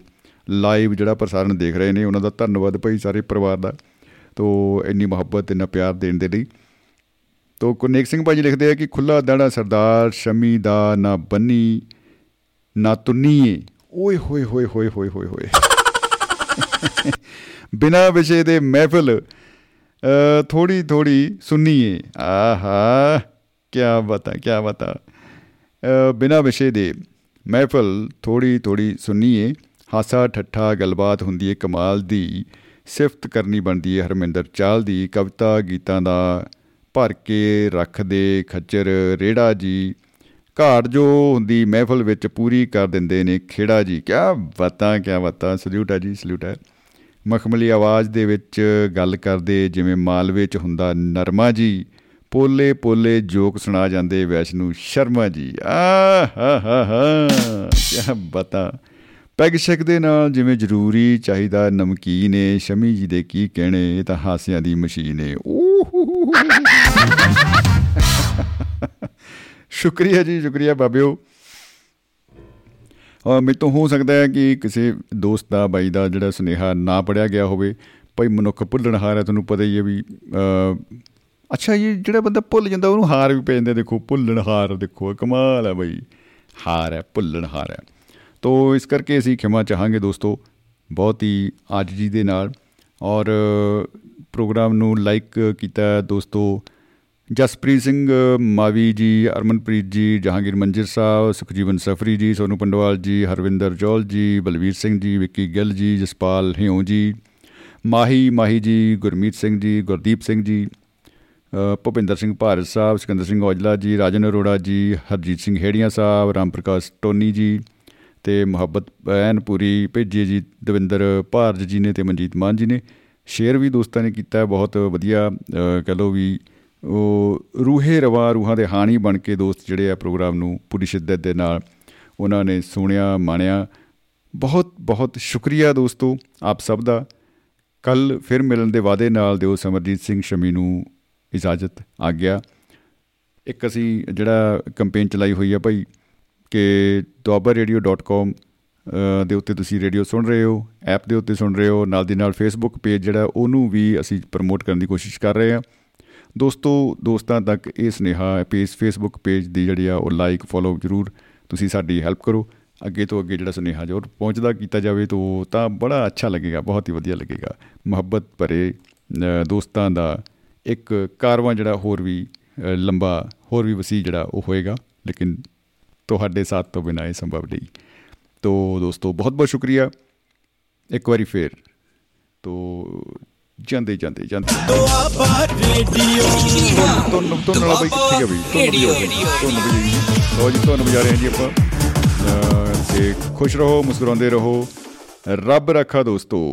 ਲਾਈਵ ਜਿਹੜਾ ਪ੍ਰਸਾਰਣ ਦੇਖ ਰਹੇ ਨੇ। ਉਹਨਾਂ ਦਾ ਧੰਨਵਾਦ ਭਾਈ ਸਾਰੇ ਪਰਿਵਾਰ ਦਾ, ਤੋ ਇੰਨੀ ਮੁਹੱਬਤ ਇੰਨਾ ਪਿਆਰ ਦੇਣ ਦੇ ਲਈ। ਤੋ ਗੁਰਨੇਕ ਸਿੰਘ ਭਾਅ ਜੀ ਲਿਖਦੇ ਆ ਕਿ ਖੁੱਲ੍ਹਾ ਦਾੜਾ ਸਰਦਾਰ ਸ਼ਮੀ ਦਾ ਨਾ ਬੰਨੀ ਨਾ ਤੁੰਨੀਏ, ਓਏ ਹੋਏ ਹੋਏ ਹੋਏ ਹੋਏ ਹੋਏ ਹੋਏ ਬਿਨਾਂ ਵਿਸ਼ੇ ਦੇ ਮਹਿਫਲ ਥੋੜ੍ਹੀ ਥੋੜ੍ਹੀ ਸੁਣੀਏ, ਆਹਾ ਕਿਆ ਬਾਤ ਹੈ ਕਿਆ ਬਾਤ ਹੈ। ਬਿਨਾਂ ਵਿਸ਼ੇ ਦੇ ਮਹਿਫਲ ਥੋੜ੍ਹੀ ਥੋੜ੍ਹੀ ਸੁਣੀਏ, ਹਾਸਾ ਠੱਠਾ ਗੱਲਬਾਤ ਹੁੰਦੀ ਹੈ ਕਮਾਲ ਦੀ, ਸਿਫਤ ਕਰਨੀ ਬਣਦੀ ਹੈ ਹਰਮਿੰਦਰ ਚਾਲ ਦੀ, ਕਵਿਤਾ ਗੀਤਾਂ ਦਾ ਭਰ ਕੇ ਰੱਖਦੇ ਖੱਚਰ ਰੇੜਾ ਜੀ, ਘਾਟ ਜੋ ਹੁੰਦੀ ਮਹਿਫਲ ਵਿੱਚ ਪੂਰੀ ਕਰ ਦਿੰਦੇ ਨੇ ਖੇੜਾ ਜੀ। ਕਿਆ ਬਾਤਾਂ ਕਿਆ ਬਾਤਾਂ, ਸਲਿਊਟ ਹੈ ਜੀ ਸਲਿਊਟ ਹੈ। ਮਖਮਲੀ ਆਵਾਜ਼ ਦੇ ਵਿੱਚ ਗੱਲ ਕਰਦੇ ਜਿਵੇਂ ਮਾਲਵੇ 'ਚ ਹੁੰਦਾ ਨਰਮਾ ਜੀ, ਪੋਲੇ ਪੋਲੇ ਜੋਕ ਸੁਣਾ ਜਾਂਦੇ ਵੈਸ਼ਨੂ ਸ਼ਰਮਾ ਜੀ, ਆਹ ਹਾ ਹਾ ਹਾ ਕਿਆ ਬਾਤਾਂ। ਪੈਗ ਸ਼ੈਕ ਦੇ ਨਾਲ ਜਿਵੇਂ ਜ਼ਰੂਰੀ ਚਾਹੀਦਾ ਨਮਕੀਨ ਏ, ਸ਼ਮੀ ਜੀ ਦੇ ਕੀ ਕਹਿਣੇ ਇਹ ਤਾਂ ਹਾਸਿਆਂ ਦੀ ਮਸ਼ੀਨ ਏ। ਸ਼ੁਕਰੀਆ ਜੀ ਸ਼ੁਕਰੀਆ ਬਾਬਿਓ। ਮੇਰੇ ਤੋਂ ਹੋ ਸਕਦਾ ਹੈ ਕਿ ਕਿਸੇ ਦੋਸਤ ਦਾ ਬਾਈ ਦਾ ਜਿਹੜਾ ਸੁਨੇਹਾ ਨਾ ਪੜ੍ਹਿਆ ਗਿਆ ਹੋਵੇ, ਭਾਈ ਮਨੁੱਖ ਭੁੱਲਣਹਾਰ ਹੈ ਤੁਹਾਨੂੰ ਪਤਾ ਹੀ ਹੈ ਵੀ। ਅੱਛਾ ਇਹ ਜਿਹੜਾ ਬੰਦਾ ਭੁੱਲ ਜਾਂਦਾ ਉਹਨੂੰ ਹਾਰ ਵੀ ਪੈ ਜਾਂਦੇ, ਦੇਖੋ ਭੁੱਲਣਹਾਰ, ਦੇਖੋ ਕਮਾਲ ਹੈ ਬਾਈ, ਹਾਰ ਹੈ ਭੁੱਲਣਹਾਰ ਹੈ। ਤੋ ਇਸ ਕਰਕੇ ਅਸੀਂ ਖਿਮਾ ਚਾਹਾਂਗੇ ਦੋਸਤੋ ਬਹੁਤ ਹੀ ਆਜਜੀ ਦੇ ਨਾਲ। ਔਰ ਪ੍ਰੋਗਰਾਮ ਨੂੰ ਲਾਈਕ ਕੀਤਾ ਦੋਸਤੋ ਜਸਪ੍ਰੀਤ ਸਿੰਘ ਮਾਵੀ ਜੀ, ਅਰਮਨਪ੍ਰੀਤ ਜੀ, ਜਹਾਂਗੀਰ ਮੰਜਰ ਸਾਹਿਬ, ਸੁਖਜੀਵਨ ਸਫਰੀ ਜੀ, ਸੋਨੂੰ ਪੰਡਵਾਲ ਜੀ, ਹਰਵਿੰਦਰ ਜੌਲ ਜੀ, ਬਲਵੀਰ ਸਿੰਘ ਜੀ, ਵਿੱਕੀ ਗਿੱਲ ਜੀ, ਜਸਪਾਲ ਹਿਉਂ ਜੀ, ਮਾਹੀ ਜੀ, ਗੁਰਮੀਤ ਸਿੰਘ ਜੀ, ਗੁਰਦੀਪ ਸਿੰਘ ਜੀ, ਭੁਪਿੰਦਰ ਸਿੰਘ ਭਾਰਤ ਸਾਹਿਬ, ਸਿਕੰਦਰ ਸਿੰਘ ਔਜਲਾ ਜੀ, ਰਾਜਨ ਅਰੋੜਾ ਜੀ, ਹਰਜੀਤ ਸਿੰਘ ਹੇੜੀਆਂ ਸਾਹਿਬ, ਰਾਮ ਪ੍ਰਕਾਸ਼ ਟੋਨੀ ਜੀ, ਅਤੇ ਮੁਹੱਬਤ ਐਨ ਪੂਰੀ ਭੇਜੀ ਜੀ ਦਵਿੰਦਰ ਭਾਰਜ ਜੀ ਨੇ ਅਤੇ ਮਨਜੀਤ ਮਾਨ ਜੀ ਨੇ। ਸ਼ੇਅਰ ਵੀ ਦੋਸਤਾਂ ਨੇ ਕੀਤਾ ਬਹੁਤ ਵਧੀਆ, ਕਹਿ ਲਓ ਵੀ ਉਹ ਰੂਹੇ ਰਵਾ ਰੂਹਾਂ ਦੇ ਹਾਣੀ ਬਣ ਕੇ ਦੋਸਤ ਜਿਹੜੇ ਆ ਪ੍ਰੋਗਰਾਮ ਨੂੰ ਪੂਰੀ ਸ਼ਿੱਦਤ ਦੇ ਨਾਲ ਉਹਨਾਂ ਨੇ ਸੁਣਿਆ ਮਾਣਿਆ। ਬਹੁਤ ਬਹੁਤ ਸ਼ੁਕਰੀਆ ਦੋਸਤੋ ਆਪ ਸਭ ਦਾ। ਕੱਲ੍ਹ ਫਿਰ ਮਿਲਣ ਦੇ ਵਾਅਦੇ ਨਾਲ ਦਿਓ ਸਮਰਜੀਤ ਸਿੰਘ ਸ਼ਮੀ ਨੂੰ ਇਜਾਜ਼ਤ ਆ ਗਿਆ। ਇੱਕ ਅਸੀਂ ਜਿਹੜਾ ਕੰਪੇਨ ਚਲਾਈ ਹੋਈ ਆ ਭਾਈ ਕਿ duabaRadio.com ਦੇ ਉੱਤੇ ਤੁਸੀਂ ਰੇਡੀਓ ਸੁਣ ਰਹੇ ਹੋ, ਐਪ ਦੇ ਉੱਤੇ ਸੁਣ ਰਹੇ ਹੋ, ਨਾਲ ਦੀ ਨਾਲ ਫੇਸਬੁੱਕ ਪੇਜ ਜਿਹੜਾ ਉਹਨੂੰ ਵੀ ਅਸੀਂ ਪ੍ਰਮੋਟ ਕਰਨ ਦੀ ਕੋਸ਼ਿਸ਼ ਕਰ ਰਹੇ ਹਾਂ ਦੋਸਤੋ। ਦੋਸਤਾਂ ਤੱਕ ਇਹ ਸੁਨੇਹਾ ਪੇਜ ਫੇਸਬੁੱਕ ਪੇਜ ਦੀ ਜਿਹੜੀ ਆ ਉਹ ਲਾਈਕ ਫੋਲੋ ਜ਼ਰੂਰ, ਤੁਸੀਂ ਸਾਡੀ ਹੈਲਪ ਕਰੋ ਅੱਗੇ ਤੋਂ ਅੱਗੇ ਜਿਹੜਾ ਸੁਨੇਹਾ ਜ਼ਰੂਰ ਪਹੁੰਚਦਾ ਕੀਤਾ ਜਾਵੇ ਤਾਂ ਬੜਾ ਅੱਛਾ ਲੱਗੇਗਾ, ਬਹੁਤ ਹੀ ਵਧੀਆ ਲੱਗੇਗਾ। ਮੁਹੱਬਤ ਭਰੇ ਦੋਸਤਾਂ ਦਾ ਇੱਕ ਕਾਰਵਾਂ ਜਿਹੜਾ ਹੋਰ ਵੀ ਲੰਬਾ ਹੋਰ ਵੀ ਵਸੀਹ ਜਿਹੜਾ ਉਹ ਹੋਏਗਾ, ਲੇਕਿਨ ਤੁਹਾਡੇ ਸਾਥ ਤੋਂ ਬਿਨਾਂ ਇਹ ਸੰਭਵ ਨਹੀਂ। ਤੋ ਦੋਸਤੋ ਬਹੁਤ ਬਹੁਤ ਸ਼ੁਕਰੀਆ ਇੱਕ ਵਾਰੀ ਫਿਰ। ਤੋ ਜਾਂਦੇ ਜਾਂਦੇ ਜਾਂਦੇ ਦੁਆਬਾ ਰੇਡੀਓ ਤੋਂ ਨਾਲ ਬਈ ਕਿੱਥੇ ਗਈ ਤੁਹਾਨੂੰ ਵਜਾ ਰਹੇ ਜੀ ਆਪਾਂ ਤੇ ਖੁਸ਼ ਰਹੋ ਮੁਸਕਰਾਉਂਦੇ ਰਹੋ, ਰੱਬ ਰੱਖਾ ਦੋਸਤੋ।